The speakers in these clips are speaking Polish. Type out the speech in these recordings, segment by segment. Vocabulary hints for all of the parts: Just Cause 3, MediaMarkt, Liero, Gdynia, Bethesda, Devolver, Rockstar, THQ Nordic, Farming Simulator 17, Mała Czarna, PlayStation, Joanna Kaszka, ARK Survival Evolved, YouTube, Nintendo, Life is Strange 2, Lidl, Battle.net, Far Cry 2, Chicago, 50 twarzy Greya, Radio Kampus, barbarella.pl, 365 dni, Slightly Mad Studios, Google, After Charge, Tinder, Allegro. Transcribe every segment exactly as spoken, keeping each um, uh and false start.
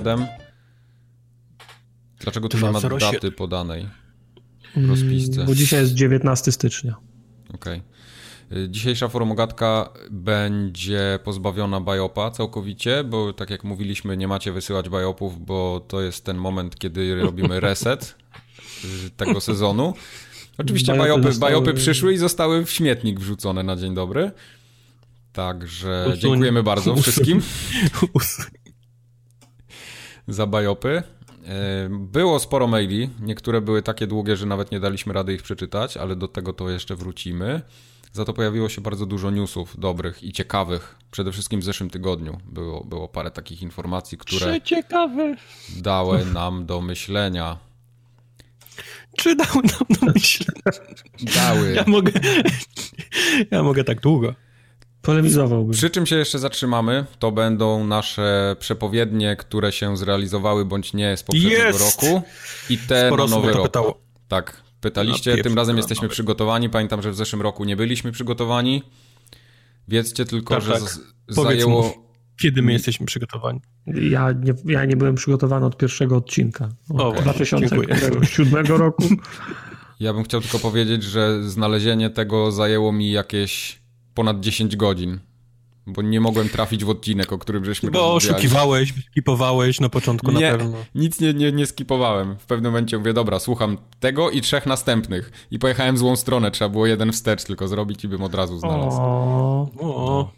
dwa zero zero siedem. Dlaczego tu nie ma daty podanej w rozpisce? Bo dzisiaj jest dziewiętnastego stycznia. Okej. Okay. Dzisiejsza forumogatka będzie pozbawiona biopa całkowicie, bo tak jak mówiliśmy, nie macie wysyłać biopów, bo to jest ten moment, kiedy robimy reset tego sezonu. Oczywiście biopy, biopy, zostały... biopy przyszły i zostały w śmietnik wrzucone na dzień dobry. Także Usuń. dziękujemy bardzo Usuń. wszystkim Usuń. za biopy. Było sporo maili, niektóre były takie długie, że nawet nie daliśmy rady ich przeczytać, ale do tego to jeszcze wrócimy. Za to pojawiło się bardzo dużo newsów dobrych i ciekawych. Przede wszystkim w zeszłym tygodniu było, było parę takich informacji, które dały nam do myślenia. Czy dały nam do myślenia? Dały. Ja mogę, ja mogę tak długo. Polewizowałbym. Przy czym się jeszcze zatrzymamy, to będą nasze przepowiednie, które się zrealizowały bądź nie z poprzedniego Jest! roku i te Sporo na nowy rok. Pytało. Tak, pytaliście, na tym razem jesteśmy nowy. przygotowani. Pamiętam, że w zeszłym roku nie byliśmy przygotowani. Wiedzcie tylko, tak, że tak. Z- zajęło... Powiedz mu, kiedy my jesteśmy przygotowani? Ja nie, ja nie byłem przygotowany od pierwszego odcinka. Od o, dwa tysiące siódmego roku. Ja bym chciał tylko powiedzieć, że znalezienie tego zajęło mi jakieś... ponad dziesięć godzin, bo nie mogłem trafić w odcinek, o którym żeśmy rozmawiali. Bo oszukiwałeś, skipowałeś na początku nie, na pewno. Nic nie, nie, nie skipowałem. W pewnym momencie mówię, dobra, słucham tego i trzech następnych. I pojechałem w złą stronę, trzeba było jeden wstecz tylko zrobić i bym od razu znalazł. O, o.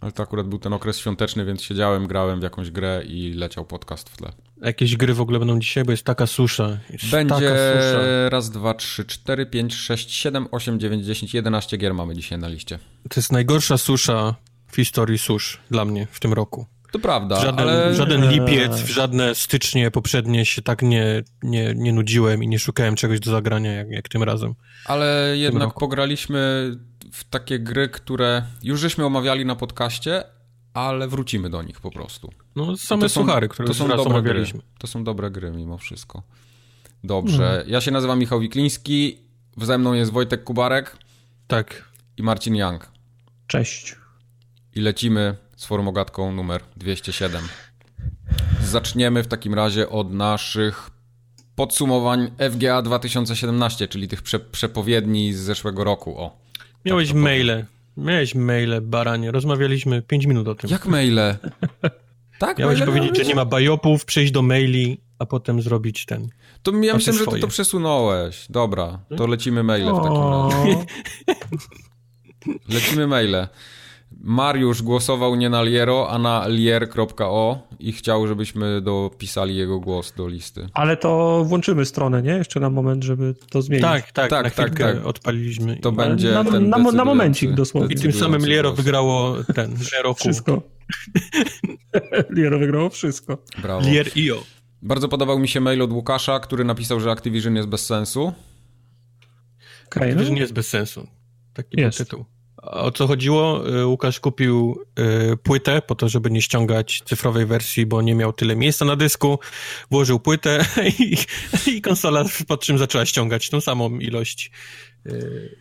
Ale to akurat był ten okres świąteczny, więc siedziałem, grałem w jakąś grę i leciał podcast w tle. Jakieś gry w ogóle będą dzisiaj, bo jest taka susza. Jest Będzie taka susza. Raz, dwa, trzy, cztery, pięć, sześć, siedem, osiem, dziewięć, dziesięć, jedenaście gier mamy dzisiaj na liście. To jest najgorsza susza w historii susz dla mnie w tym roku. To prawda, żaden, ale... Żaden lipiec, w żadne stycznie poprzednie się tak nie, nie, nie nudziłem i nie szukałem czegoś do zagrania jak, jak tym razem. Ale tym jednak roku. Pograliśmy w takie gry, które już żeśmy omawiali na podcaście, ale wrócimy do nich po prostu. No same suchary, które już raz omawialiśmy. Gry. To są dobre gry mimo wszystko. Dobrze, no. Ja się nazywam Michał Wikliński, ze mną jest Wojtek Kubarek. Tak. I Marcin Young. Cześć. I lecimy... z forumogatką numer dwieście siedem. Zaczniemy w takim razie od naszych podsumowań F G A dwa tysiące siedemnaście, czyli tych prze- przepowiedni z zeszłego roku. O, Miałeś tak maile. Miałeś maile, baranie. Rozmawialiśmy pięć minut o tym. Jak maile? Tak, Miałeś maile powiedzieć, że nie ma bajopów, przejść do maili, a potem zrobić ten... To ja myślę, że ty to przesunąłeś. Dobra, to lecimy maile w takim razie. Lecimy maile. Mariusz głosował nie na Liero, a na lier kropka o i chciał, żebyśmy dopisali jego głos do listy. Ale to włączymy stronę, nie? Jeszcze na moment, żeby to zmienić. Tak, tak, tak, na tak, tak. Odpaliliśmy. To będzie na, ten na, na momencik dosłownie. I tym samym Liero głos. wygrało ten Żeroku. Wszystko. Liero wygrało wszystko. Brawo. Lier i o. Bardzo podobał mi się mail od Łukasza, który napisał, że Activision jest bez sensu. Okay, Activision no? jest bez sensu. Taki był tytuł. O co chodziło? Łukasz kupił y, płytę po to, żeby nie ściągać cyfrowej wersji, bo nie miał tyle miejsca na dysku. Włożył płytę i, i konsola pod czym zaczęła ściągać tą samą ilość, y,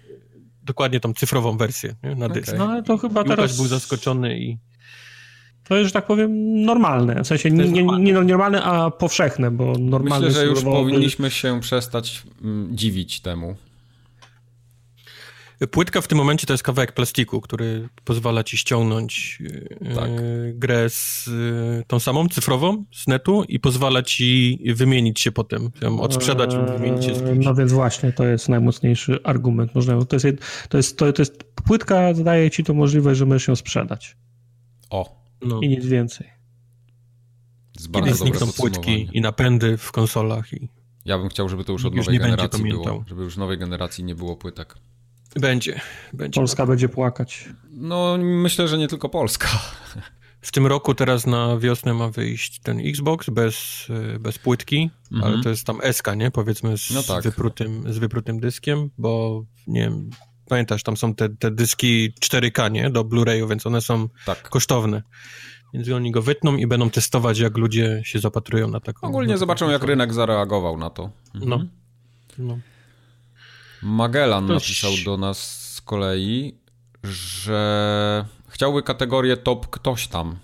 dokładnie tą cyfrową wersję nie, na dysk. Okay. No ale to chyba Łukasz teraz... był zaskoczony i... To jest, że tak powiem, normalne. W sensie nie, nie, nie normalne, a powszechne, bo normalne... Myślę, że już surowałoby... powinniśmy się przestać mm, dziwić temu. Płytka w tym momencie to jest kawałek plastiku, który pozwala ci ściągnąć tak. grę z tą samą, cyfrową, z netu i pozwala ci wymienić się potem, odsprzedać, eee, wymienić się z kimś. No więc właśnie, to jest najmocniejszy argument. Można, to, jest, to, jest, to, to jest płytka, daje ci to możliwość, że możesz ją sprzedać. O. No. I nic więcej. Kiedy znikną płytki i napędy w konsolach. I ja bym chciał, żeby to już od już nowej generacji było. Żeby już nowej generacji nie było płytek. Będzie, będzie. Polska tak. będzie płakać. No myślę, że nie tylko Polska. W tym roku teraz na wiosnę ma wyjść ten Xbox bez, bez płytki, mm-hmm. ale to jest tam eska, nie? Powiedzmy z, no tak. wyprutym, z wyprutym dyskiem, bo nie wiem, pamiętasz, tam są te, te dyski cztery K, nie? Do Blu-rayu, więc one są tak. kosztowne. Więc oni go wytną i będą testować, jak ludzie się zapatrują na taką... Ogólnie na zobaczą, taką jak rynek zareagował na to. Mhm. No, no. Magellan napisał do nas z kolei, że chciałby kategorię top ktoś tam.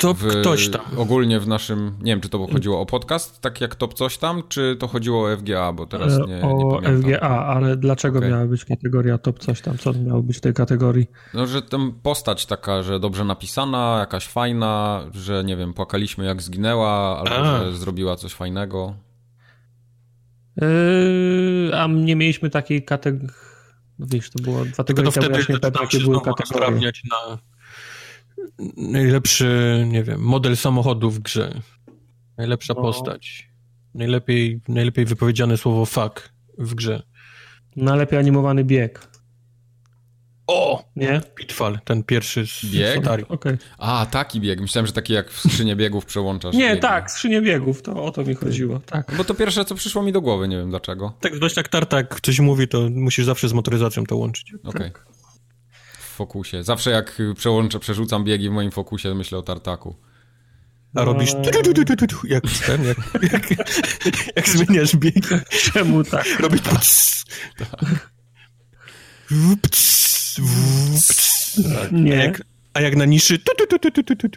Top w, ktoś tam. Ogólnie w naszym, nie wiem, czy to chodziło o podcast, tak jak Top coś tam, czy to chodziło o F G A, bo teraz nie, nie o pamiętam. O F G A, ale dlaczego okay. miała być kategoria Top coś tam? Co miało być w tej kategorii? No, że tam postać taka, że dobrze napisana, jakaś fajna, że nie wiem, płakaliśmy jak zginęła, albo A. że zrobiła coś fajnego. Yy, a nie mieliśmy takiej kategorii, wiesz, to było dwa tygodnie temu, jaśnie pewnie, jakie były kategorie. Na... Najlepszy, nie wiem, model samochodu w grze. Najlepsza no. postać. Najlepiej, najlepiej wypowiedziane słowo fuck w grze. Najlepiej animowany bieg. O! Nie? Pitfall, ten pierwszy z bieg? Okay. A, taki bieg. Myślałem, że taki jak w skrzynie biegów przełączasz. Nie, biegi. Tak, skrzynie biegów, to o to mi chodziło. Tak. Bo to pierwsze, co przyszło mi do głowy, nie wiem dlaczego. Tak, dość jak Tartak coś mówi, to musisz zawsze z motoryzacją to łączyć. Okej. Okay. W fokusie. Zawsze jak przełączę, przerzucam biegi w moim fokusie, myślę o Tartaku. A robisz tu, tu, tu, tu, tu, tu, jak ten, jak, jak, jak zmieniasz biegi. Czemu tak? Robisz pss, tak. Pss. Tak. Nie. A jak, a jak na niszy tu, tu, tu, tu, tu, tu.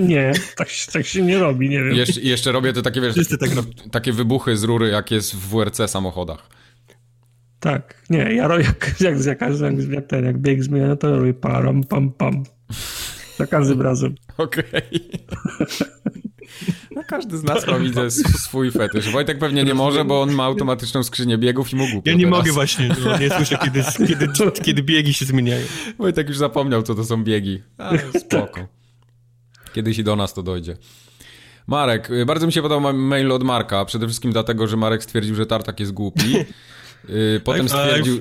Nie, tak, tak się nie robi, nie wiem. Jesz, jeszcze robię te takie, wiesz, tak takie wybuchy z rury, jak jest w W R C samochodach. Tak, nie, ja robię jak, jak, jak, jak, ten, jak bieg zmienia, to robię param, pam, pam. Za każdym razem. Okej. Okay. No każdy z nas ma, widzę, swój fetysz. Wojtek pewnie nie może, bo on ma automatyczną skrzynię biegów i mu głupio. Ja nie teraz. mogę właśnie, no, nie słyszę, kiedy, kiedy, kiedy biegi się zmieniają. Wojtek już zapomniał, co to są biegi. Ale spoko. Kiedyś i do nas to dojdzie. Marek, bardzo mi się podobał mail od Marka. Przede wszystkim dlatego, że Marek stwierdził, że Tartak jest głupi. Potem stwierdził...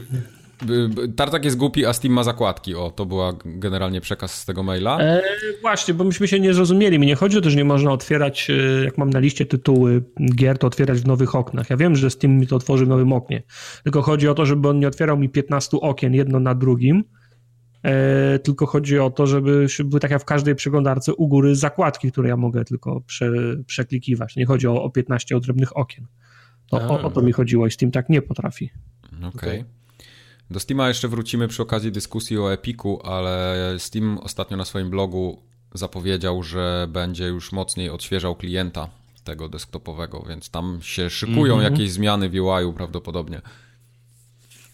Tartak jest głupi, a Steam ma zakładki. O, to była generalnie przekaz z tego maila. E, właśnie, bo myśmy się nie zrozumieli. Mnie chodzi o to, że nie można otwierać, jak mam na liście tytuły gier, to otwierać w nowych oknach. Ja wiem, że Steam mi to otworzy w nowym oknie. Tylko chodzi o to, żeby on nie otwierał mi piętnastu okien, jedno na drugim. E, tylko chodzi o to, żeby były tak jak w każdej przeglądarce u góry zakładki, które ja mogę tylko prze, przeklikiwać. Nie chodzi o, o piętnaście odrębnych okien. To, o, o to mi chodziło i Steam tak nie potrafi. Okej. Okay. Do Steama jeszcze wrócimy przy okazji dyskusji o Epiku, ale Steam ostatnio na swoim blogu zapowiedział, że będzie już mocniej odświeżał klienta tego desktopowego, więc tam się szykują mm-hmm. jakieś zmiany w U I-u prawdopodobnie.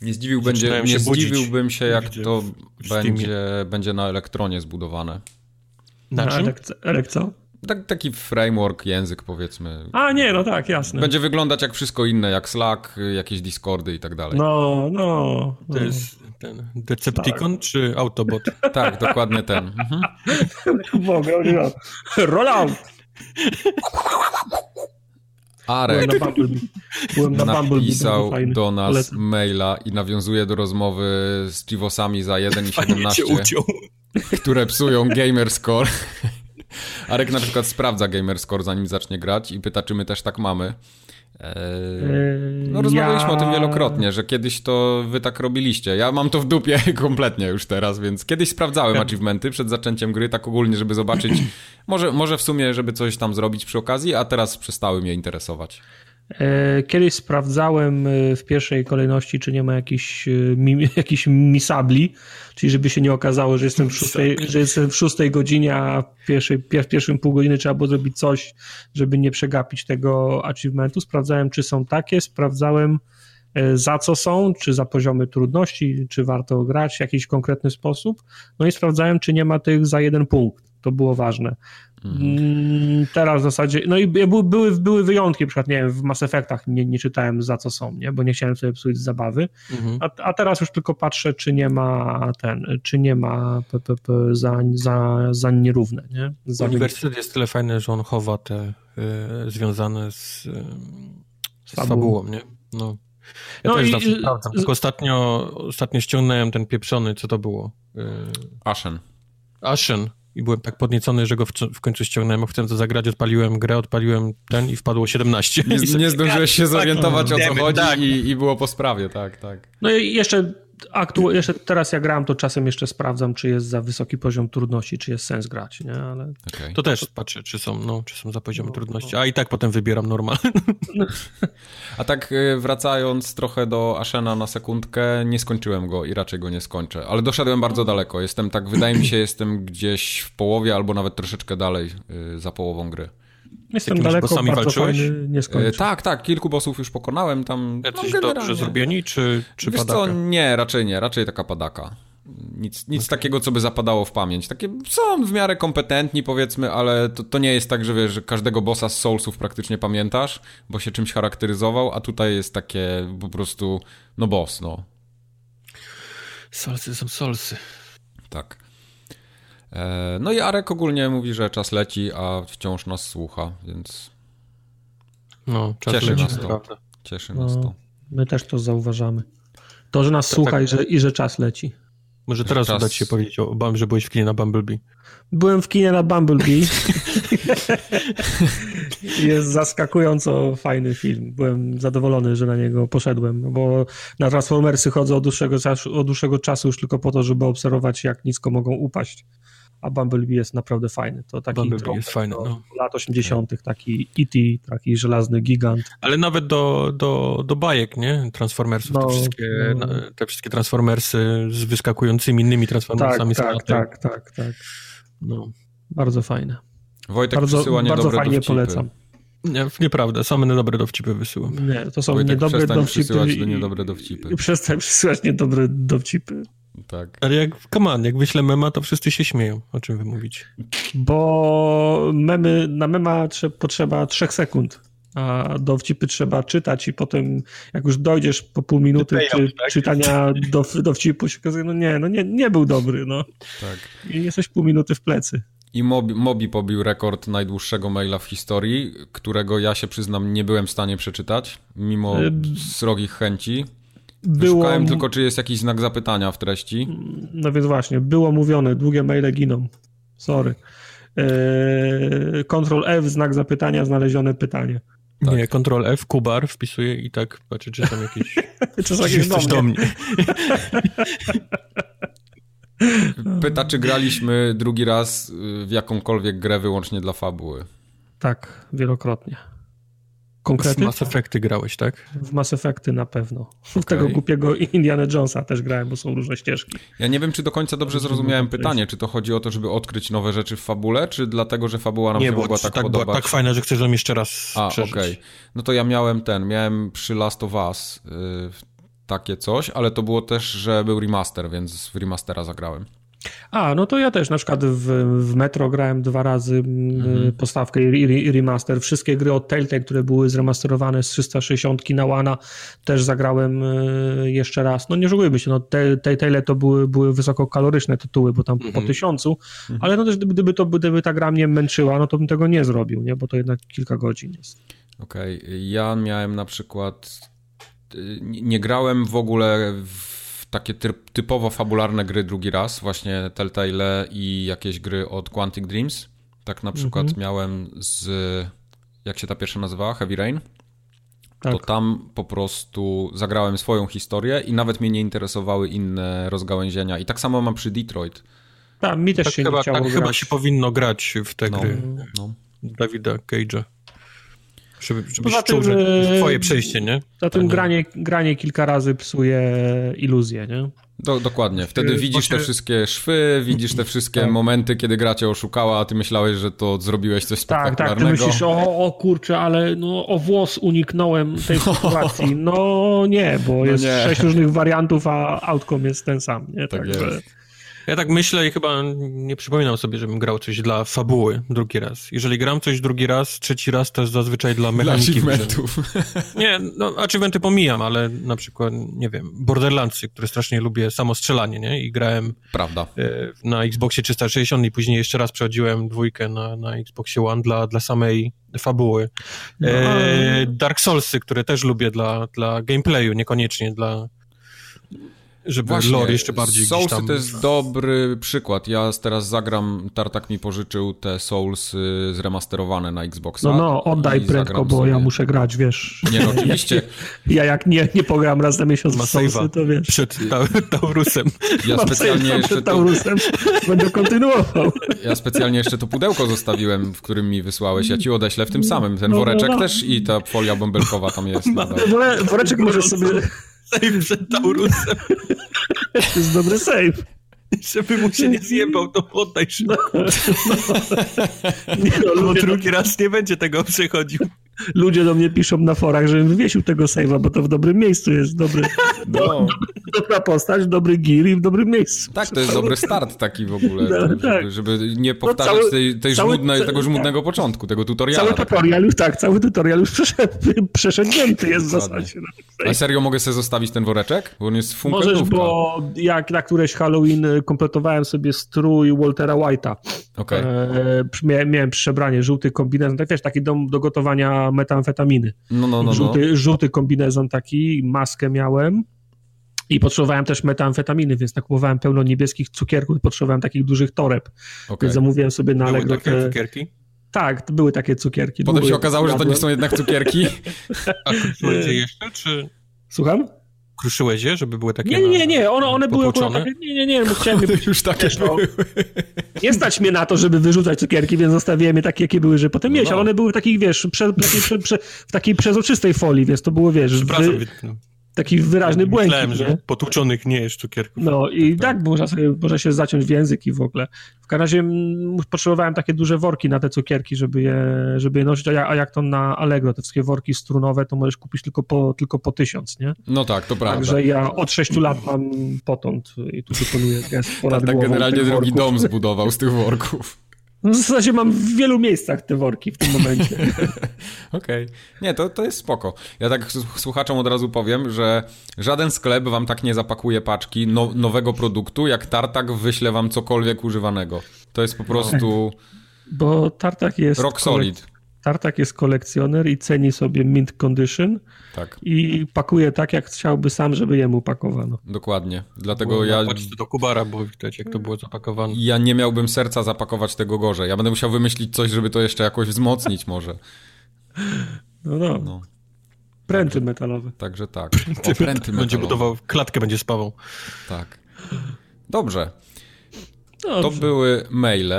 Nie, zdziwił będzie, nie się zdziwiłbym się, jak Gdzie to będzie, będzie na Elektronie zbudowane. Na, na czym? Elektro? Tak, taki framework, język powiedzmy. A nie, no tak, jasne. Będzie wyglądać jak wszystko inne, jak Slack, jakieś Discordy i tak dalej. No, no. no. To jest ten Decepticon tak. czy Autobot? Tak, dokładnie ten. Mhm. Boga, rollout! Arek napisał do nas maila i nawiązuje do rozmowy z Chivosami za jeden i siedemnaście, które psują gamer score. Arek na przykład sprawdza gamerscore, zanim zacznie grać i pyta, czy my też tak mamy. Eee, no rozmawialiśmy ja... o tym wielokrotnie, że kiedyś to wy tak robiliście. Ja mam to w dupie kompletnie już teraz, więc kiedyś sprawdzałem achievementy przed zaczęciem gry, tak ogólnie, żeby zobaczyć, może, może w sumie, żeby coś tam zrobić przy okazji, a teraz przestały mnie interesować. Kiedyś sprawdzałem w pierwszej kolejności, czy nie ma jakichś mi, jakich misabli, czyli żeby się nie okazało, że jestem w szóstej, że jestem w szóstej godzinie, a w, pierwszej, w pierwszym pół godziny trzeba było zrobić coś, żeby nie przegapić tego achievementu. Sprawdzałem, czy są takie, sprawdzałem za co są, czy za poziomy trudności, czy warto grać w jakiś konkretny sposób, no i sprawdzałem, czy nie ma tych za jeden punkt. To było ważne. Mm. Teraz w zasadzie, no i były, były, były wyjątki, na przykład, nie wiem, w Mass Effectach nie, nie czytałem za co są, nie, bo nie chciałem sobie psuć zabawy, mm-hmm. a, a teraz już tylko patrzę, czy nie ma ten, czy nie ma p, p, p, za, za, za nierówne, nie? Za Uniwersytet wynik. Jest tyle fajny, że on chowa te y, związane z, y, z fabułą, nie? No. Ja no też i, zawsze i, sprawdzam, tylko ostatnio, ostatnio ściągnąłem ten pieprzony, co to było? Y, Ashen. Ashen. I byłem tak podniecony, że go w, w końcu ściągnąłem, bo chcę to zagrać, odpaliłem grę, odpaliłem ten i wpadło siedemnaście. Nie, nie zdążyłeś się zorientować, o co chodzi i, i było po sprawie, tak, tak. No i jeszcze aktu- jeszcze teraz jak gram, to czasem jeszcze sprawdzam, czy jest za wysoki poziom trudności, czy jest sens grać, nie? Ale okay. To też patrzę, czy są, no, czy są za poziomy no, trudności, a i tak potem wybieram normalny. No. A tak wracając trochę do Ashena na sekundkę, nie skończyłem go i raczej go nie skończę, ale doszedłem bardzo daleko. Jestem tak, wydaje mi się, jestem gdzieś w połowie albo nawet troszeczkę dalej yy, za połową gry. Jestem daleko, bardzo walczyłeś? Fajny, nie skończył. E, tak, tak, kilku bossów już pokonałem tam. Jacyś no, dobrze zrobieni, czy, czy wiesz padaka? Co, nie, raczej nie, raczej taka padaka. Nic, nic okay. takiego, co by zapadało w pamięć. Takie są w miarę kompetentni, powiedzmy, ale to, to nie jest tak, że wiesz, że każdego bossa z Soulsów praktycznie pamiętasz, bo się czymś charakteryzował, a tutaj jest takie po prostu, no boss, no. Soulsy są Soulsy. Tak. No i Arek ogólnie mówi, że czas leci, a wciąż nas słucha, więc no, czas cieszy leci, nas to. Cieszy no, nas to. My też to zauważamy. To, że nas to słucha tak, i, że, i że czas leci. Może teraz czas... uda ci się powiedzieć, o, że byłeś w kinie na Bumblebee. Byłem w kinie na Bumblebee. Jest zaskakująco fajny film. Byłem zadowolony, że na niego poszedłem, bo na Transformersy chodzę od dłuższego czasu, od dłuższego czasu już tylko po to, żeby obserwować, jak nisko mogą upaść. A Bumblebee jest naprawdę fajny. To taki Bumblebee jest fajny, no. Lat osiemdziesiątych. Taki E T, taki żelazny gigant. Ale nawet do, do, do bajek, nie? Transformersów, no, te, wszystkie, no. te wszystkie Transformersy z wyskakującymi innymi Transformersami. Tak, tak, tak, tak, tak. No. Bardzo fajne. Wojtek bardzo, przysyła niedobre bardzo fajnie dowcipy. Polecam. Nie, nieprawda, same niedobre dowcipy wysyłam. Nie, to są Wojtek, niedobre przestań dowcipy. Przysyłać i, do niedobre dowcipy. Przestań przysyłać niedobre dowcipy. Tak. Ale jak, come on, jak wyślę mema, to wszyscy się śmieją, o czym wy mówicie. Bo memy, na mema trze, potrzeba trzech sekund, a dowcipy trzeba czytać i potem jak już dojdziesz po pół minuty czy, tak? czytania do, dowcipu się okazuje, no nie, no nie, nie był dobry, no. Tak. I jesteś pół minuty w plecy. I Mobi, Mobi pobił rekord najdłuższego maila w historii, którego ja się przyznam nie byłem w stanie przeczytać, mimo y- srogich chęci. Było... Szukałem tylko, czy jest jakiś znak zapytania w treści. No więc właśnie, było mówione, długie maile giną. Sorry. Eee, Control F, znak zapytania, znalezione pytanie. Tak. Nie, Control F, Kubar wpisuje i tak patrzę, czy tam jakieś... czy są jakieś coś do mnie. Do mnie. Pyta, czy graliśmy drugi raz w jakąkolwiek grę wyłącznie dla fabuły. Tak, wielokrotnie. Konkrety? W Mass Effecty grałeś, tak? W Mass Effecty na pewno. Okay. W tego głupiego Indiana Jonesa też grałem, bo są różne ścieżki. Ja nie wiem, czy do końca dobrze zrozumiałem pytanie, czy to chodzi o to, żeby odkryć nowe rzeczy w fabule, czy dlatego, że fabuła nam nie, się bo mogła tak, tak podobać? Nie, tak fajna, że chcesz ją jeszcze raz A, przeżyć. A, okej. Okay. No to ja miałem ten, miałem przy Last of Us yy, takie coś, ale to było też, że był remaster, więc w remastera zagrałem. A, no to ja też na przykład w, w Metro grałem dwa razy mhm. postawkę i remaster. Wszystkie gry od Telltale, które były zremasterowane z trzysta sześćdziesiąt na Łana, też zagrałem jeszcze raz. No nie żałujmy się, no Telltale to były, były wysokokaloryczne tytuły, bo tam mhm. po tysiącu, mhm. ale no też gdyby, to, gdyby ta gra mnie męczyła, no to bym tego nie zrobił, nie? Bo to jednak kilka godzin jest. Okej, okay. Ja miałem na przykład... Nie grałem w ogóle w takie typ, typowo fabularne gry drugi raz, właśnie Telltale i jakieś gry od Quantic Dreams. Tak na przykład mhm. miałem z, jak się ta pierwsza nazywała? Heavy Rain. Tak. To tam po prostu zagrałem swoją historię i nawet mnie nie interesowały inne rozgałęzienia. I tak samo mam przy Detroit. Tak, mi też tak się chyba, nie chciało tak grać. Chyba się powinno grać w te no, gry no. Davida Cage'a. Żeby, żebyś tym, czuł, że twoje przejście, nie? Za tym granie, granie kilka razy psuje iluzję, nie? Do, dokładnie. Wtedy Ty, widzisz się... te wszystkie szwy, widzisz te wszystkie tak. momenty, kiedy gra cię oszukała, a ty myślałeś, że to zrobiłeś coś spektakularnego. Tak, tak. Ty myślisz, o, o kurczę, ale no, o włos uniknąłem tej sytuacji. No nie, bo no jest nie. sześć różnych wariantów, a outcome jest ten sam, nie? Tak, tak jest. Że... Ja tak myślę i chyba nie przypominam sobie, żebym grał coś dla fabuły drugi raz. Jeżeli gram coś drugi raz, trzeci raz to jest zazwyczaj dla mechaniki. Dla achievementów. Nie, no achievementy pomijam, ale na przykład, nie wiem, Borderlandsy, które strasznie lubię, samo strzelanie, nie? I grałem Prawda. na Xboxie trzysta sześćdziesiąt i później jeszcze raz przechodziłem dwójkę na, na Xboxie One dla, dla samej fabuły. No. Dark Soulsy, które też lubię dla, dla gameplayu, niekoniecznie dla... żeby właśnie, lore jeszcze bardziej Soulsy gdzieś tam... to jest dobry przykład. Ja teraz zagram, Tartak mi pożyczył te Souls zremasterowane na Xboxa. No, no, oddaj prędko, bo sobie... ja muszę grać, wiesz. Nie, no, oczywiście. Ja jak nie, nie pogram raz na miesiąc w Soulsy, to wiesz. Przed ta- Taurusem. Ja specjalnie jeszcze przed Taurusem to... będę kontynuował. Ja specjalnie jeszcze to pudełko zostawiłem, w którym mi wysłałeś. Ja ci odeślę w tym samym. Ten no, woreczek no, no. też i ta folia bąbelkowa tam jest. No, no. Woreczek może sobie... Sejf przed Taurusem. To jest dobry sejf. Żeby mu się nie zjebał, to poddaj szybko. No, no. Nie, no, bo drugi do... raz nie będzie tego przechodził. Ludzie do mnie piszą na forach, żebym wywiesił tego sejwa, bo to w dobrym miejscu jest dobry. No. Do, dobra postać, dobry gear i w dobrym miejscu. Tak, to jest dobry start taki w ogóle, no, żeby, tak. żeby nie powtarzać no, cały, tej, tej cały, żmudnej, tego żmudnego tak. początku, tego tutoriala. Cały tutorial już tak, cały tutorial już przeszednięty jest w zasadzie. A serio mogę sobie zostawić ten woreczek? Bo on jest funkcjonalny. Możesz, bo jak na któreś Halloween kompletowałem sobie strój Waltera White'a. Okay. E, miałem, miałem przebranie, żółty kombinezon, tak wiesz, taki dom do gotowania metamfetaminy. No, no, no, żółty, no. żółty kombinezon taki, maskę miałem i potrzebowałem też metamfetaminy, więc nakupowałem pełno niebieskich cukierków i potrzebowałem takich dużych toreb. Okay. Więc zamówiłem sobie na Allegro. Były takie cukierki? Tak, były takie cukierki. Potem się okazało, że to nie są jednak cukierki. A kupujecie jeszcze, czy... Słucham? Kruszyłeś je, żeby były takie... Nie, nie, nie, one, one były akurat takie... Nie, nie, nie, chciałem... One już takie wiesz, były. No, nie stać mnie na to, żeby wyrzucać cukierki, więc zostawiłem je takie, jakie były, że potem no, jeść, ale one były takich, wiesz, prze, prze, prze, prze, w takiej przezroczystej folii, więc to było, wiesz... Wy, taki wyraźny ja błękit. Myślałem, że potłuczonych nie jest cukierków. No i tak, tak można, sobie, można się zaciąć w język i w ogóle. W każdym razie m, potrzebowałem takie duże worki na te cukierki, żeby je, żeby je nosić, a, ja, a jak to na Allegro, te wszystkie worki strunowe, to możesz kupić tylko po, tylko po tysiąc, nie? No tak, to prawda. Także ja od sześciu lat mam potąd i tu wykonuję gest ponad głową. Tak generalnie drugi dom zbudował z tych worków. No w zasadzie mam w wielu miejscach te worki w tym momencie. Okej. Okay. Nie, to, to jest spoko. Ja tak słuchaczom od razu powiem, że żaden sklep wam tak nie zapakuje paczki no, nowego produktu, jak Tartak wyśle wam cokolwiek używanego. To jest po prostu... Bo Tartak jest... Rock solid. Kolek- Tartak jest kolekcjoner i ceni sobie mint condition tak. i pakuje tak, jak chciałby sam, żeby jemu pakowano. Dokładnie. Dlatego było ja... Chodź do Kubara, bo widać, jak to było zapakowane. Ja nie miałbym serca zapakować tego gorzej. Ja będę musiał wymyślić coś, żeby to jeszcze jakoś wzmocnić może. No no. no. Pręty także, metalowe. Także tak. O, pręty będzie budował, klatkę będzie spawał. Tak. Dobrze. Dobrze. To były maile.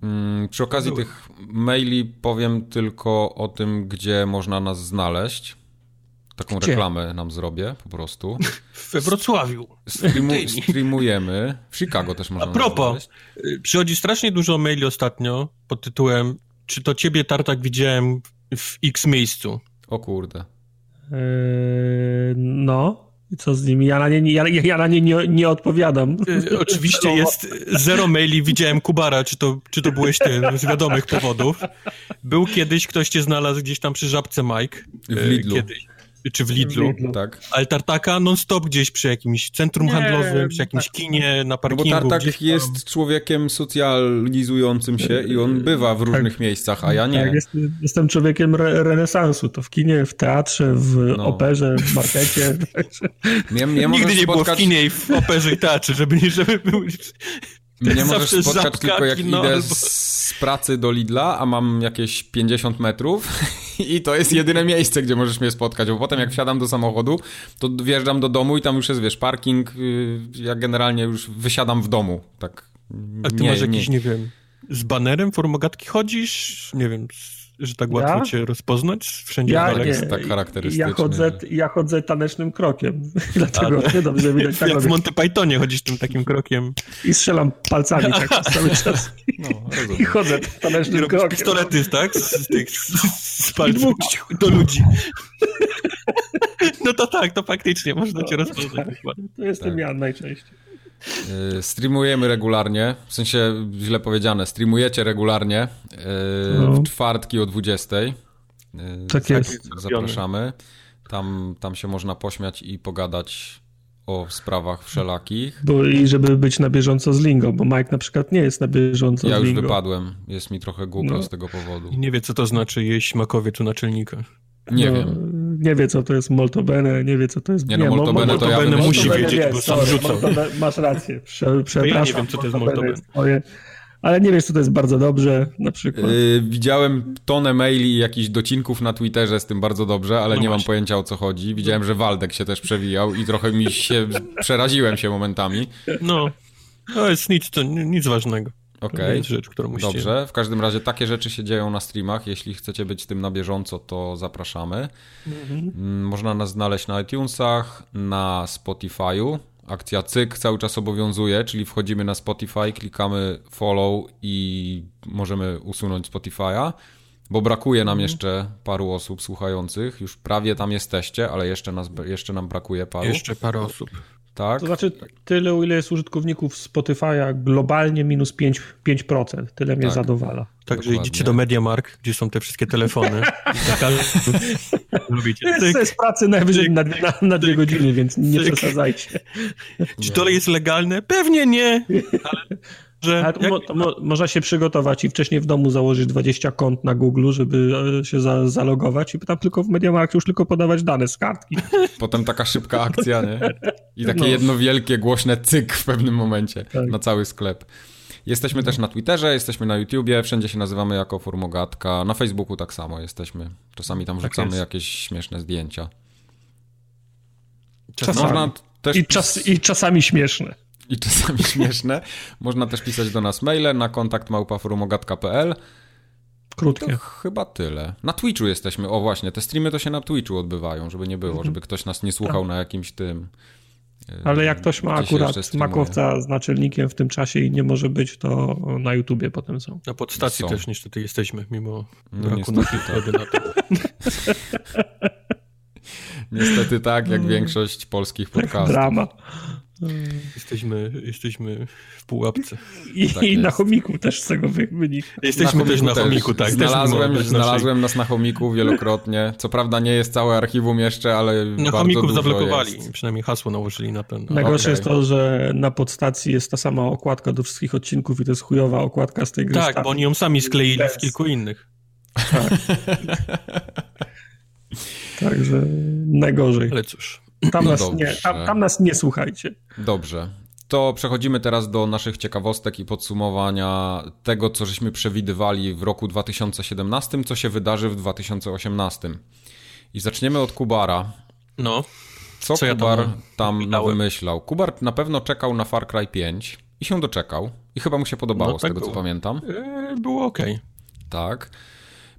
Hmm, przy okazji Były. tych maili powiem tylko o tym, gdzie można nas znaleźć. Taką gdzie? reklamę nam zrobię po prostu. We Wrocławiu. Streamu- streamujemy. W Chicago też można nas znaleźć. A propos, przychodzi strasznie dużo maili ostatnio pod tytułem czy to ciebie, Tartak, widziałem w X miejscu? O kurde. Eee, no. Co z nimi? Ja na nie, ja, ja na nie, nie, nie odpowiadam. E, oczywiście jest zero maili, widziałem Kubara, czy to, czy to byłeś ty, z wiadomych powodów. Był kiedyś, ktoś cię znalazł gdzieś tam przy żabce Mike. W Lidlu. Kiedyś, czy w Lidlu. W Lidlu. Tak. Ale Tartaka non-stop gdzieś przy jakimś centrum nie, handlowym, przy jakimś tak. kinie, na parkingu. No bo Tartak jest człowiekiem socjalizującym się i on bywa w różnych tak. miejscach, a ja nie. Tak, jest, jestem człowiekiem re- renesansu. To w kinie, w teatrze, w no. operze, w markecie. Mnie, mnie Nigdy nie spotkać... było w kinie i w operze i teatrze, żeby nie żeby był... Mnie możesz spotkać żabka, tylko jak kino, idę albo... z pracy do Lidla, a mam jakieś pięćdziesiąt metrów i to jest jedyne miejsce, gdzie możesz mnie spotkać, bo potem jak wsiadam do samochodu, to wjeżdżam do domu i tam już jest, wiesz, parking, ja generalnie już wysiadam w domu, tak. A ty nie, masz jakiś, nie. nie wiem, z banerem formogatki chodzisz, nie wiem... Że tak łatwo ja? cię rozpoznać? Wszędzie ja, Alex nie. tak charakterystyczny. Ja chodzę, ja chodzę tanecznym krokiem. Dlatego nie dobrze widać. Tak jak robię. W Monty Pythonie chodzisz tym takim krokiem. I strzelam palcami tak cały czas. No, i chodzę tanecznym I krokiem. Pistolety, tak? Z, tych, z palców do ludzi. No to tak, to faktycznie można no, cię rozpoznać. Tak. To jestem tak. ja najczęściej. Yy, streamujemy regularnie, w sensie źle powiedziane, streamujecie regularnie yy, no. w czwartki o dwudziestej. Yy, tak jest. Zapraszamy. Tam, tam się można pośmiać i pogadać o sprawach wszelakich. Bo i żeby być na bieżąco z Lingo, bo Mike na przykład nie jest na bieżąco ja z Lingo. Ja już wypadłem, jest mi trochę głupio no. z tego powodu. I nie wie, co to znaczy jeść makowie tu naczelnika. Nie no, wiem. nie wie, co to jest Moltobene, nie wie, co to jest... Nie, no, nie no, Moltobene, Moltobene to ja bym musi wiedzieć, wie, bo sam rzucam. Masz rację, prze, przepraszam. Ja nie wiem, co to jest Moltobene. Moltobene. Ale nie wiesz, co to jest bardzo dobrze, na przykład. Yy, widziałem tonę maili i jakichś docinków na Twitterze z tym bardzo dobrze, ale no nie właśnie. Mam pojęcia, o co chodzi. Widziałem, że Waldek się też przewijał i trochę mi się... przeraziłem się momentami. No, to jest nic, to nic ważnego. Okej, okay. Dobrze. W każdym razie takie rzeczy się dzieją na streamach. Jeśli chcecie być tym na bieżąco, to zapraszamy. Mm-hmm. Można nas znaleźć na iTunesach, na Spotify'u. Akcja Cyk cały czas obowiązuje, czyli wchodzimy na Spotify, klikamy follow i możemy usunąć Spotify'a, bo brakuje nam jeszcze paru osób słuchających. Już prawie tam jesteście, ale jeszcze, nas, jeszcze nam brakuje paru. Jeszcze parę osób. Tak? To znaczy tyle, o ile jest użytkowników Spotify'a globalnie minus pięć procent. Tyle mnie tak. zadowala. Także dokładnie. Idziecie do MediaMarkt, gdzie są te wszystkie telefony. To jest pracy najwyżej na, na, na dwie godziny, więc nie przesadzajcie. Czy to jest legalne? Pewnie nie. Ale, że Ale jak... to mo- można się przygotować i wcześniej w domu założyć dwadzieścia kont na Google, żeby się za- zalogować i tam tylko w MediaMarkt już tylko podawać dane z kartki. Potem taka szybka akcja, nie? I takie no. jedno wielkie, głośne cyk w pewnym momencie tak. na cały sklep. Jesteśmy też na Twitterze, jesteśmy na YouTubie, wszędzie się nazywamy jako Formogatka, na Facebooku tak samo jesteśmy. Czasami tam wrzucamy tak jakieś śmieszne zdjęcia. Czasami. Można też... I, czas, I czasami śmieszne. I czasami śmieszne. Można też pisać do nas maile na kontakt małpa formogatka kropka p l. Krótkie. To chyba tyle. Na Twitchu jesteśmy, o właśnie, te streamy to się na Twitchu odbywają, żeby nie było, mhm. żeby ktoś nas nie słuchał tak. na jakimś tym... Ale jak ktoś ma akurat makowca z naczelnikiem w tym czasie i nie może być, to na YouTubie potem są. Na podstacji są. Też niestety jesteśmy, mimo no braku niestety na to. Niestety tak, jak większość polskich podcastów. Drama. Jesteśmy, jesteśmy w pułapce. I, tak i na chomiku też z tego wynika. Jesteśmy też na chomiku, też. tak. Znalazłem, też znalazłem nas na chomiku wielokrotnie. Co prawda nie jest całe archiwum jeszcze, ale na bardzo chomików dużo zablokowali. Jest. Przynajmniej hasło nałożyli na ten. Najgorsze okay. jest to, że na podstacji jest ta sama okładka do wszystkich odcinków i to jest chujowa okładka z tej gry. Tak, bo oni ją sami skleili bez. Z kilku innych. Tak. Także najgorzej. Ale cóż. Tam, no nas nie, tam, tam nas nie słuchajcie. Dobrze. To przechodzimy teraz do naszych ciekawostek i podsumowania tego, co żeśmy przewidywali w roku dwa tysiące siedemnastym, co się wydarzy w dwa tysiące osiemnastym. I zaczniemy od Kubara. No. Co, co Kubar ja tam, tam wymyślał? Kubar na pewno czekał na Far Cry pięć i się doczekał. I chyba mu się podobało, no, tak z tego było. Co pamiętam. Yy, było okej. Okay. Tak.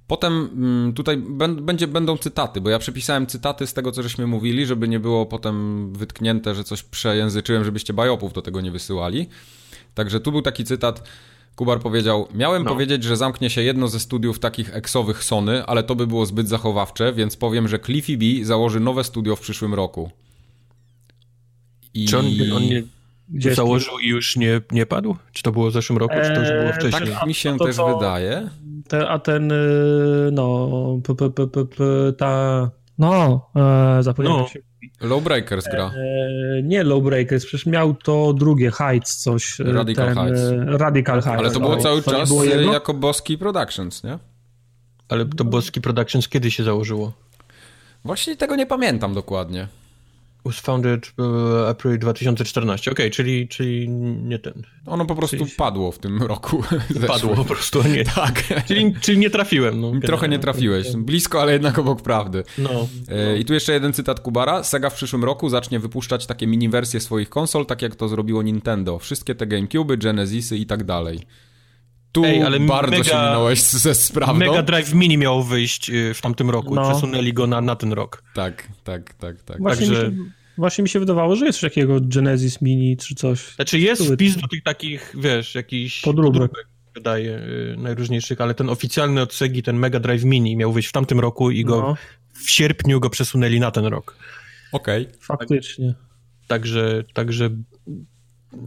Potem tutaj będzie, będą cytaty, bo ja przepisałem cytaty z tego, co żeśmy mówili, żeby nie było potem wytknięte, że coś przejęzyczyłem, żebyście bajopów do tego nie wysyłali. Także tu był taki cytat, Kubar powiedział, miałem no. powiedzieć, że zamknie się jedno ze studiów takich eksowych Sony, ale to by było zbyt zachowawcze, więc powiem, że Cliffy B założy nowe studio w przyszłym roku. I... Czy on, on nie... Gdzie założył i już nie, nie padł? Czy to było w zeszłym roku, eee, czy to już było wcześniej? Tak mi się to, też to, wydaje. Te, a ten, no, p, p, p, p, p, ta, no, e, zapomniałem no. się. Lowbreakers gra. E, nie Lowbreakers, przecież miał to drugie, Heights coś. Radical ten, Heights. Radical Heights. Ale to było no, cały to czas było jako Boski Productions, nie? Ale to Boski Productions kiedy się założyło? Właśnie tego nie pamiętam dokładnie. Was founded uh, April dwa tysiące czternastym. Okej, okay, czyli, czyli nie ten. Ono po prostu czyli... padło w tym roku. Padło po prostu, nie. Tak. Czyli, czyli nie trafiłem. No. Trochę nie trafiłeś. Blisko, ale jednak obok prawdy. No, no. I tu jeszcze jeden cytat Kubara. Sega w przyszłym roku zacznie wypuszczać takie mini wersje swoich konsol, tak jak to zrobiło Nintendo. Wszystkie te GameCube'y, Genesis'y i tak dalej. Tu Ej, ale bardzo mega, się minąłeś ze sprawą. Mega Drive Mini miał wyjść w tamtym roku. No. Przesunęli go na, na ten rok. Tak, tak, tak, tak. Właśnie, Także... mi się, właśnie mi się wydawało, że jest coś takiego Genesis Mini czy coś. Znaczy jest wpis do tych takich, wiesz, jakichś podróbek, wydaje, najróżniejszych, ale ten oficjalny od Segi, ten Mega Drive Mini miał wyjść w tamtym roku i go no. w sierpniu go przesunęli na ten rok. Okej. Okay. Faktycznie. Także, także...